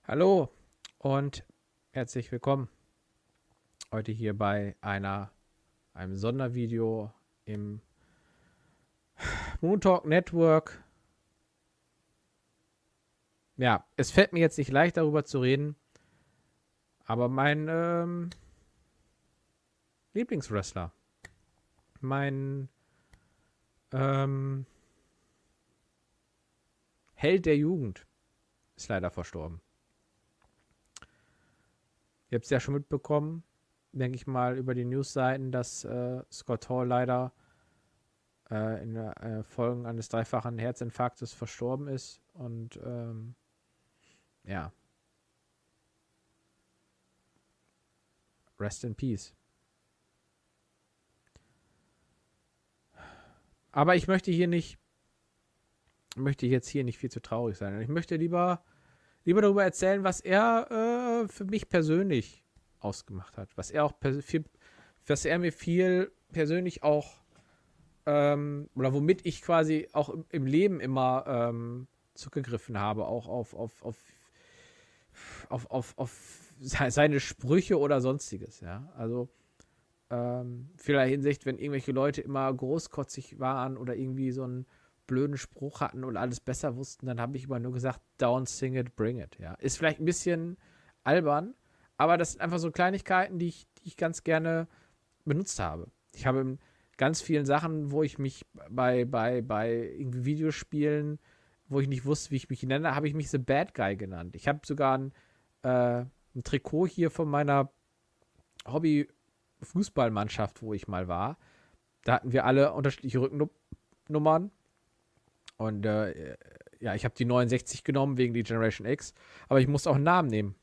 Hallo und herzlich willkommen heute hier bei einer, einem Sondervideo im Moon Talk Network. Ja, es fällt mir jetzt nicht leicht, darüber zu reden, aber mein ähm, Lieblingswrestler, mein ähm, Held der Jugend ist leider verstorben. Ihr habt es ja schon mitbekommen, denke ich mal, über die Newsseiten, dass äh, Scott Hall leider äh, in der, äh, Folgen eines dreifachen Herzinfarktes verstorben ist. Und ähm, ja. Rest in peace. Aber ich möchte hier nicht, möchte jetzt hier nicht viel zu traurig sein. Ich möchte lieber, lieber darüber erzählen, was er... Äh, für mich persönlich ausgemacht hat, was er auch viel, was er mir viel persönlich auch ähm, oder womit ich quasi auch im, im Leben immer ähm, zurückgegriffen habe, auch auf auf, auf, auf, auf auf seine Sprüche oder sonstiges, ja, also ähm, vielerlei Hinsicht, wenn irgendwelche Leute immer großkotzig waren oder irgendwie so einen blöden Spruch hatten und alles besser wussten, dann habe ich immer nur gesagt, down, sing it, bring it, ja, ist vielleicht ein bisschen albern, aber das sind einfach so Kleinigkeiten, die ich, die ich ganz gerne benutzt habe. Ich habe in ganz vielen Sachen, wo ich mich bei, bei, bei irgendwie Videospielen, wo ich nicht wusste, wie ich mich nenne, habe ich mich The Bad Guy genannt. Ich habe sogar ein, äh, ein Trikot hier von meiner Hobby-Fußballmannschaft, wo ich mal war. Da hatten wir alle unterschiedliche Rückennummern und äh, ja, ich habe die neunundsechzig genommen wegen die Generation X, aber ich musste auch einen Namen nehmen.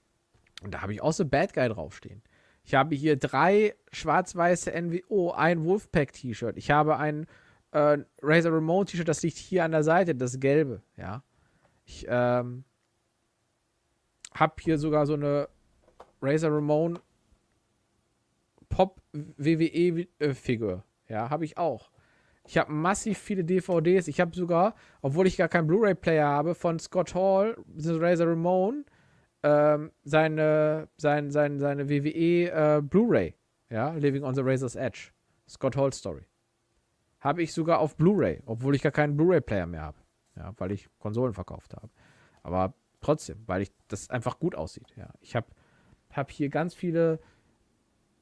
Und da habe ich auch so Bad Guy draufstehen. Ich habe hier drei schwarz-weiße N W O, ein Wolfpack-T-Shirt. Ich habe ein äh, Razor Ramon T-Shirt, das liegt hier an der Seite, das gelbe. Ja. Ich ähm, habe hier sogar so eine Razor Ramon Pop-W W E-Figur. Ja, habe ich auch. Ich habe massiv viele D V Ds. Ich habe sogar, obwohl ich gar keinen Blu-ray-Player habe, von Scott Hall, Razor Ramon, seine, seine, seine, seine W W E äh, Blu-ray, ja, Living on the Razor's Edge, Scott Hall Story. Habe ich sogar auf Blu-ray, obwohl ich gar keinen Blu-ray-Player mehr habe, ja, weil ich Konsolen verkauft habe. Aber trotzdem, weil ich das einfach gut aussieht, ja. Ich habe hab hier ganz viele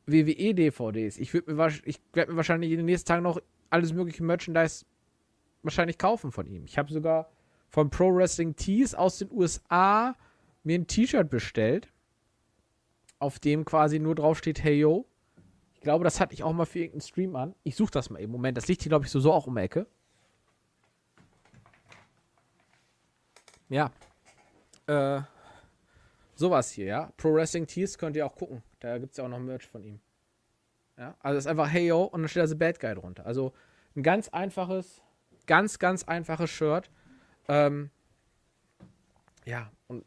W W E-D V Ds. Ich, ich werde mir wahrscheinlich in den nächsten Tagen noch alles mögliche Merchandise wahrscheinlich kaufen von ihm. Ich habe sogar von Pro Wrestling Tees aus den U S A mir ein T-Shirt bestellt, auf dem quasi nur drauf steht, hey yo. Ich glaube, das hatte ich auch mal für irgendeinen Stream an. Ich suche das mal eben. Moment, das liegt hier, glaube ich, so, so auch um die Ecke. Ja. Äh, sowas hier, ja. Pro Wrestling Tees könnt ihr auch gucken. Da gibt es ja auch noch Merch von ihm. Ja, also ist einfach hey yo und dann steht da The Bad Guy drunter. Also ein ganz einfaches, ganz, ganz einfaches Shirt. Ähm, ja, und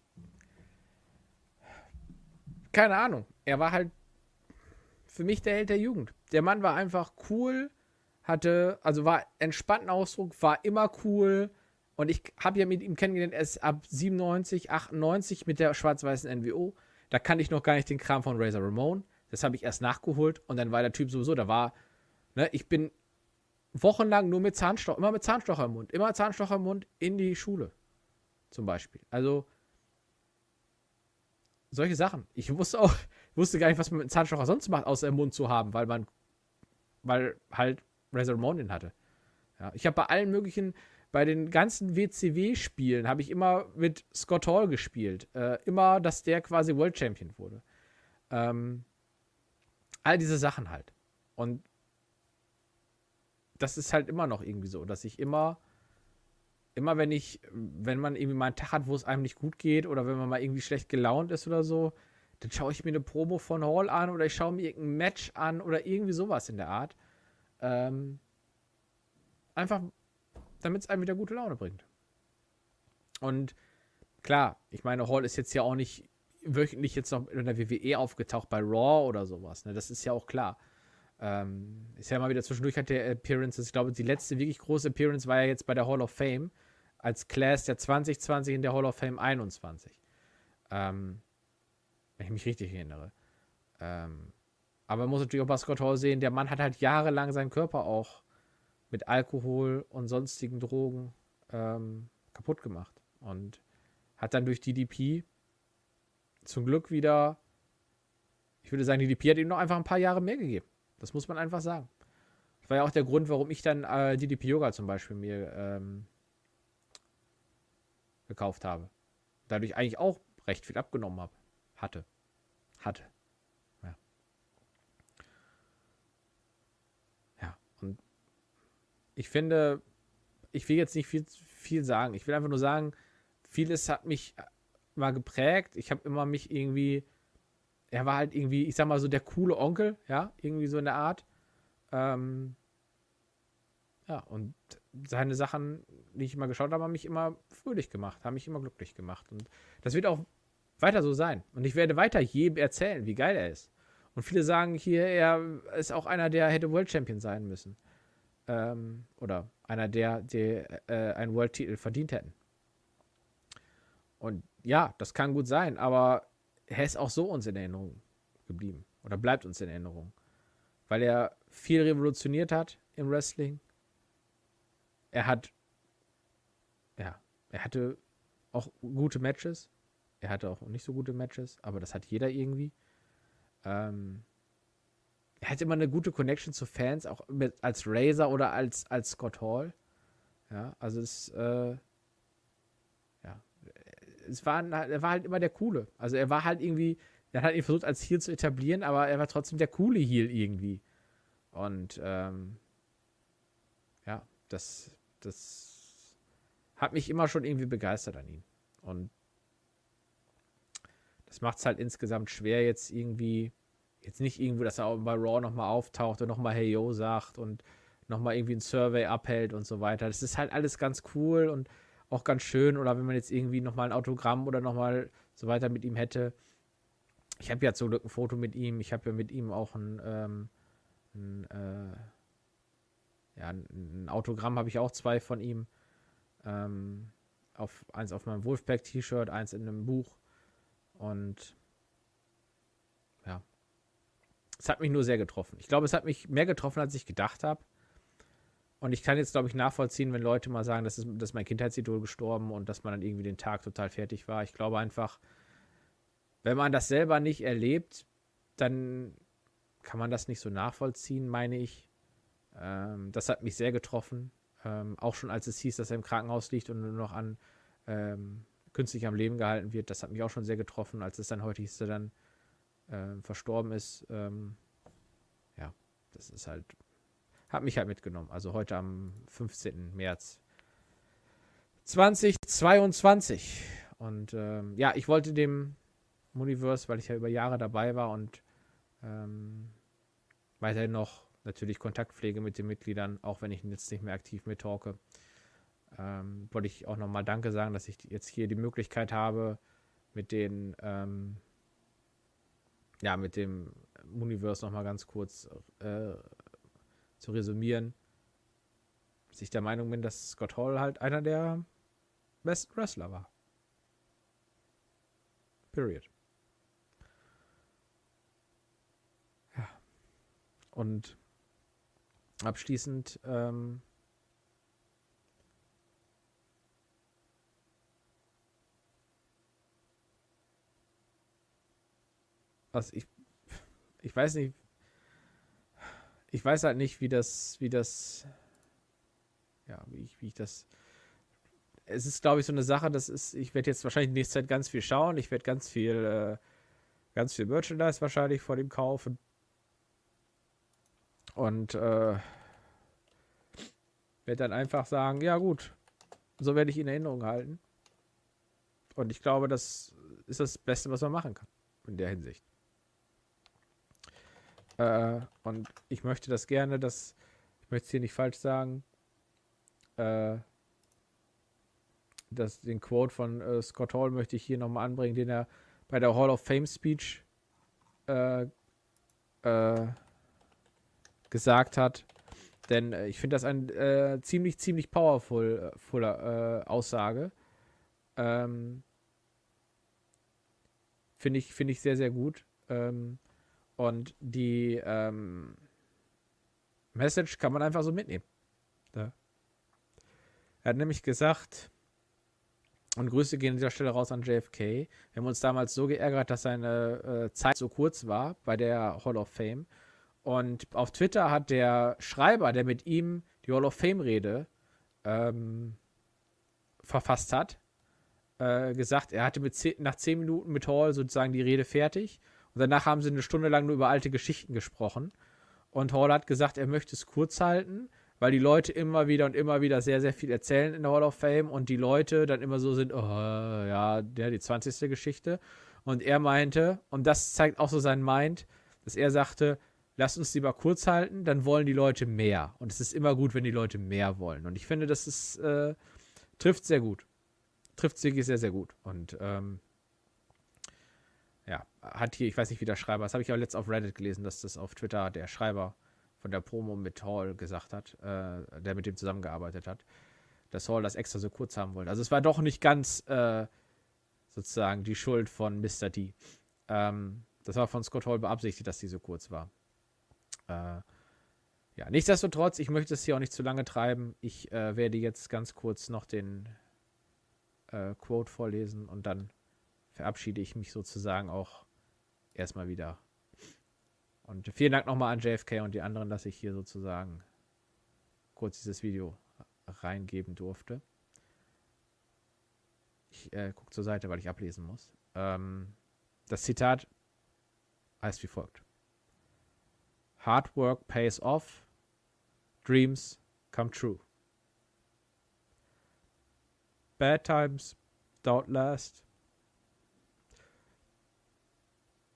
keine Ahnung. Er war halt für mich der Held der Jugend. Der Mann war einfach cool, hatte, also war entspannten Ausdruck, war immer cool. Und ich habe ja mit ihm kennengelernt, er ist ab siebenundneunzig, achtundneunzig mit der schwarz-weißen N W O. Da kannte ich noch gar nicht den Kram von Razor Ramon. Das habe ich erst nachgeholt und dann war der Typ sowieso, da war, ne, ich bin wochenlang nur mit Zahnstocher, immer mit Zahnstocher im Mund, immer Zahnstocher im Mund in die Schule. Zum Beispiel. Also, solche Sachen. Ich wusste auch, wusste gar nicht, was man mit Zahnstocher sonst macht, außer im Mund zu haben, weil man, weil halt Razor Ramon ihn hatte. Ja, ich habe bei allen möglichen, bei den ganzen W C W-Spielen habe ich immer mit Scott Hall gespielt. Äh, immer, dass der quasi World Champion wurde. Ähm, all diese Sachen halt. Und das ist halt immer noch irgendwie so, dass ich immer, immer wenn ich, wenn man irgendwie mal einen Tag hat, wo es einem nicht gut geht oder wenn man mal irgendwie schlecht gelaunt ist oder so, dann schaue ich mir eine Promo von Hall an oder ich schaue mir irgendein Match an oder irgendwie sowas in der Art. Ähm, einfach, damit es einem wieder gute Laune bringt. Und klar, ich meine, Hall ist jetzt ja auch nicht wöchentlich jetzt noch in der W W E aufgetaucht bei Raw oder sowas. Ne? Das ist ja auch klar. Ähm, ist ja mal wieder zwischendurch hat der Appearances, ich glaube, die letzte wirklich große Appearance war ja jetzt bei der Hall of Fame als Class der zwanzig zwanzig in der Hall of Fame einundzwanzig. Ähm, wenn ich mich richtig erinnere. Ähm, aber man muss natürlich auch bei Scott Hall sehen, der Mann hat halt jahrelang seinen Körper auch mit Alkohol und sonstigen Drogen ähm, kaputt gemacht und hat dann durch D D P zum Glück wieder, ich würde sagen, D D P hat ihm noch einfach ein paar Jahre mehr gegeben. Das muss man einfach sagen. Das war ja auch der Grund, warum ich dann äh, D D P-Yoga zum Beispiel mir ähm, gekauft habe. Dadurch eigentlich auch recht viel abgenommen habe. Hatte. Hatte. Ja. Ja, und ich finde, ich will jetzt nicht viel, viel sagen. Ich will einfach nur sagen, vieles hat mich mal geprägt. Ich habe immer mich irgendwie... Er war halt irgendwie, ich sag mal so, der coole Onkel, ja, irgendwie so in der Art. Ähm, ja, und seine Sachen, die ich immer geschaut habe, haben mich immer fröhlich gemacht, haben mich immer glücklich gemacht. Und das wird auch weiter so sein. Und ich werde weiter jedem erzählen, wie geil er ist. Und viele sagen hier, er ist auch einer, der hätte World Champion sein müssen. Ähm, oder einer, der, der äh, einen World-Titel verdient hätten. Und ja, das kann gut sein, aber er ist auch so uns in Erinnerung geblieben. Oder bleibt uns in Erinnerung. Weil er viel revolutioniert hat im Wrestling. Er hat, ja, er hatte auch gute Matches. Er hatte auch nicht so gute Matches. Aber das hat jeder irgendwie. Ähm, er hat immer eine gute Connection zu Fans. Auch mit, als Razor oder als, als Scott Hall. Ja, also es, äh, ja, Es war, er war halt immer der Coole. Also er war halt irgendwie, er hat ihn versucht als Heel zu etablieren, aber er war trotzdem der coole Heel irgendwie. Und ähm, ja, das, das hat mich immer schon irgendwie begeistert an ihm. Und das macht es halt insgesamt schwer jetzt irgendwie, jetzt nicht irgendwo, dass er bei Raw nochmal auftaucht und nochmal Hey Yo sagt und nochmal irgendwie ein Survey abhält und so weiter. Das ist halt alles ganz cool und auch ganz schön, oder wenn man jetzt irgendwie nochmal ein Autogramm oder nochmal so weiter mit ihm hätte. Ich habe ja zum Glück ein Foto mit ihm. Ich habe ja mit ihm auch ein, ähm, ein, äh, ja, ein Autogramm, habe ich auch zwei von ihm. Ähm, auf, eins auf meinem Wolfpack-T-Shirt, eins in einem Buch. Und ja, es hat mich nur sehr getroffen. Ich glaube, es hat mich mehr getroffen, als ich gedacht habe. Und ich kann jetzt, glaube ich, nachvollziehen, wenn Leute mal sagen, das ist, das ist mein Kindheitsidol gestorben und dass man dann irgendwie den Tag total fertig war. Ich glaube einfach, wenn man das selber nicht erlebt, dann kann man das nicht so nachvollziehen, meine ich. Ähm, das hat mich sehr getroffen. Ähm, auch schon als es hieß, dass er im Krankenhaus liegt und nur noch an ähm, künstlich am Leben gehalten wird. Das hat mich auch schon sehr getroffen, als es dann heute hieß, dass er dann ähm, verstorben ist. Ähm, ja, das ist halt... Hab mich halt mitgenommen. Also heute am fünfzehnten März zweitausendzweiundzwanzig. Und ähm, ja, ich wollte dem Mooniverse, weil ich ja über Jahre dabei war und ähm, weiterhin noch natürlich Kontaktpflege mit den Mitgliedern, auch wenn ich jetzt nicht mehr aktiv mittalke, ähm, wollte ich auch nochmal Danke sagen, dass ich jetzt hier die Möglichkeit habe, mit den ähm, ja, mit dem Mooniverse nochmal ganz kurz äh, zu resümieren, dass ich der Meinung bin, dass Scott Hall halt einer der besten Wrestler war. Period. Ja. Und abschließend ähm, Also ich, ich weiß nicht. Ich weiß halt nicht, wie das, wie das, ja, wie ich, wie ich das. Es ist, glaube ich, so eine Sache, das ist, ich werde jetzt wahrscheinlich in nächster Zeit ganz viel schauen. Ich werde ganz viel, äh, ganz viel Merchandise wahrscheinlich vor dem kaufen. Und äh, werde dann einfach sagen, ja gut, so werde ich ihn in Erinnerung halten. Und ich glaube, das ist das Beste, was man machen kann in der Hinsicht. Äh, und ich möchte das gerne, dass, ich möchte es hier nicht falsch sagen, äh, das, den Quote von äh, Scott Hall möchte ich hier nochmal anbringen, den er bei der Hall of Fame Speech äh, äh, gesagt hat. Denn äh, ich finde das eine äh, ziemlich, ziemlich powerful äh, fuller, äh, Aussage. Ähm, finde ich, finde ich sehr, sehr gut. Ähm, und die ähm, Message kann man einfach so mitnehmen. Ja. Er hat nämlich gesagt, und Grüße gehen an dieser Stelle raus an J F K. Wir haben uns damals so geärgert, dass seine äh, Zeit so kurz war bei der Hall of Fame. Und auf Twitter hat der Schreiber, der mit ihm die Hall of Fame-Rede ähm, verfasst hat, äh, gesagt, er hatte mit zehn, nach zehn Minuten mit Hall sozusagen die Rede fertig. Und danach haben sie eine Stunde lang nur über alte Geschichten gesprochen. Und Hall hat gesagt, er möchte es kurz halten, weil die Leute immer wieder und immer wieder sehr, sehr viel erzählen in der Hall of Fame und die Leute dann immer so sind, oh, ja, der die zwanzigste Geschichte. Und er meinte, und das zeigt auch so sein Mind, dass er sagte, lasst uns lieber kurz halten, dann wollen die Leute mehr. Und es ist immer gut, wenn die Leute mehr wollen. Und ich finde, das ist, äh, trifft sehr gut. Trifft wirklich sehr, sehr gut. Und, ähm, ja, hat hier, ich weiß nicht, wie der Schreiber, das habe ich auch letztens auf Reddit gelesen, dass das auf Twitter der Schreiber von der Promo mit Hall gesagt hat, äh, der mit dem zusammengearbeitet hat, dass Hall das extra so kurz haben wollte. Also es war doch nicht ganz äh, sozusagen die Schuld von Mister D. Ähm, das war von Scott Hall beabsichtigt, dass die so kurz war. Äh, ja, nichtsdestotrotz, ich möchte es hier auch nicht zu lange treiben. Ich äh, werde jetzt ganz kurz noch den äh, Quote vorlesen und dann verabschiede ich mich sozusagen auch erstmal wieder. Und vielen Dank nochmal an J F K und die anderen, dass ich hier sozusagen kurz dieses Video reingeben durfte. Ich äh, gucke zur Seite, weil ich ablesen muss. Ähm, das Zitat heißt wie folgt. Hard work pays off. Dreams come true. Bad times don't last.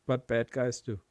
But bad guys do.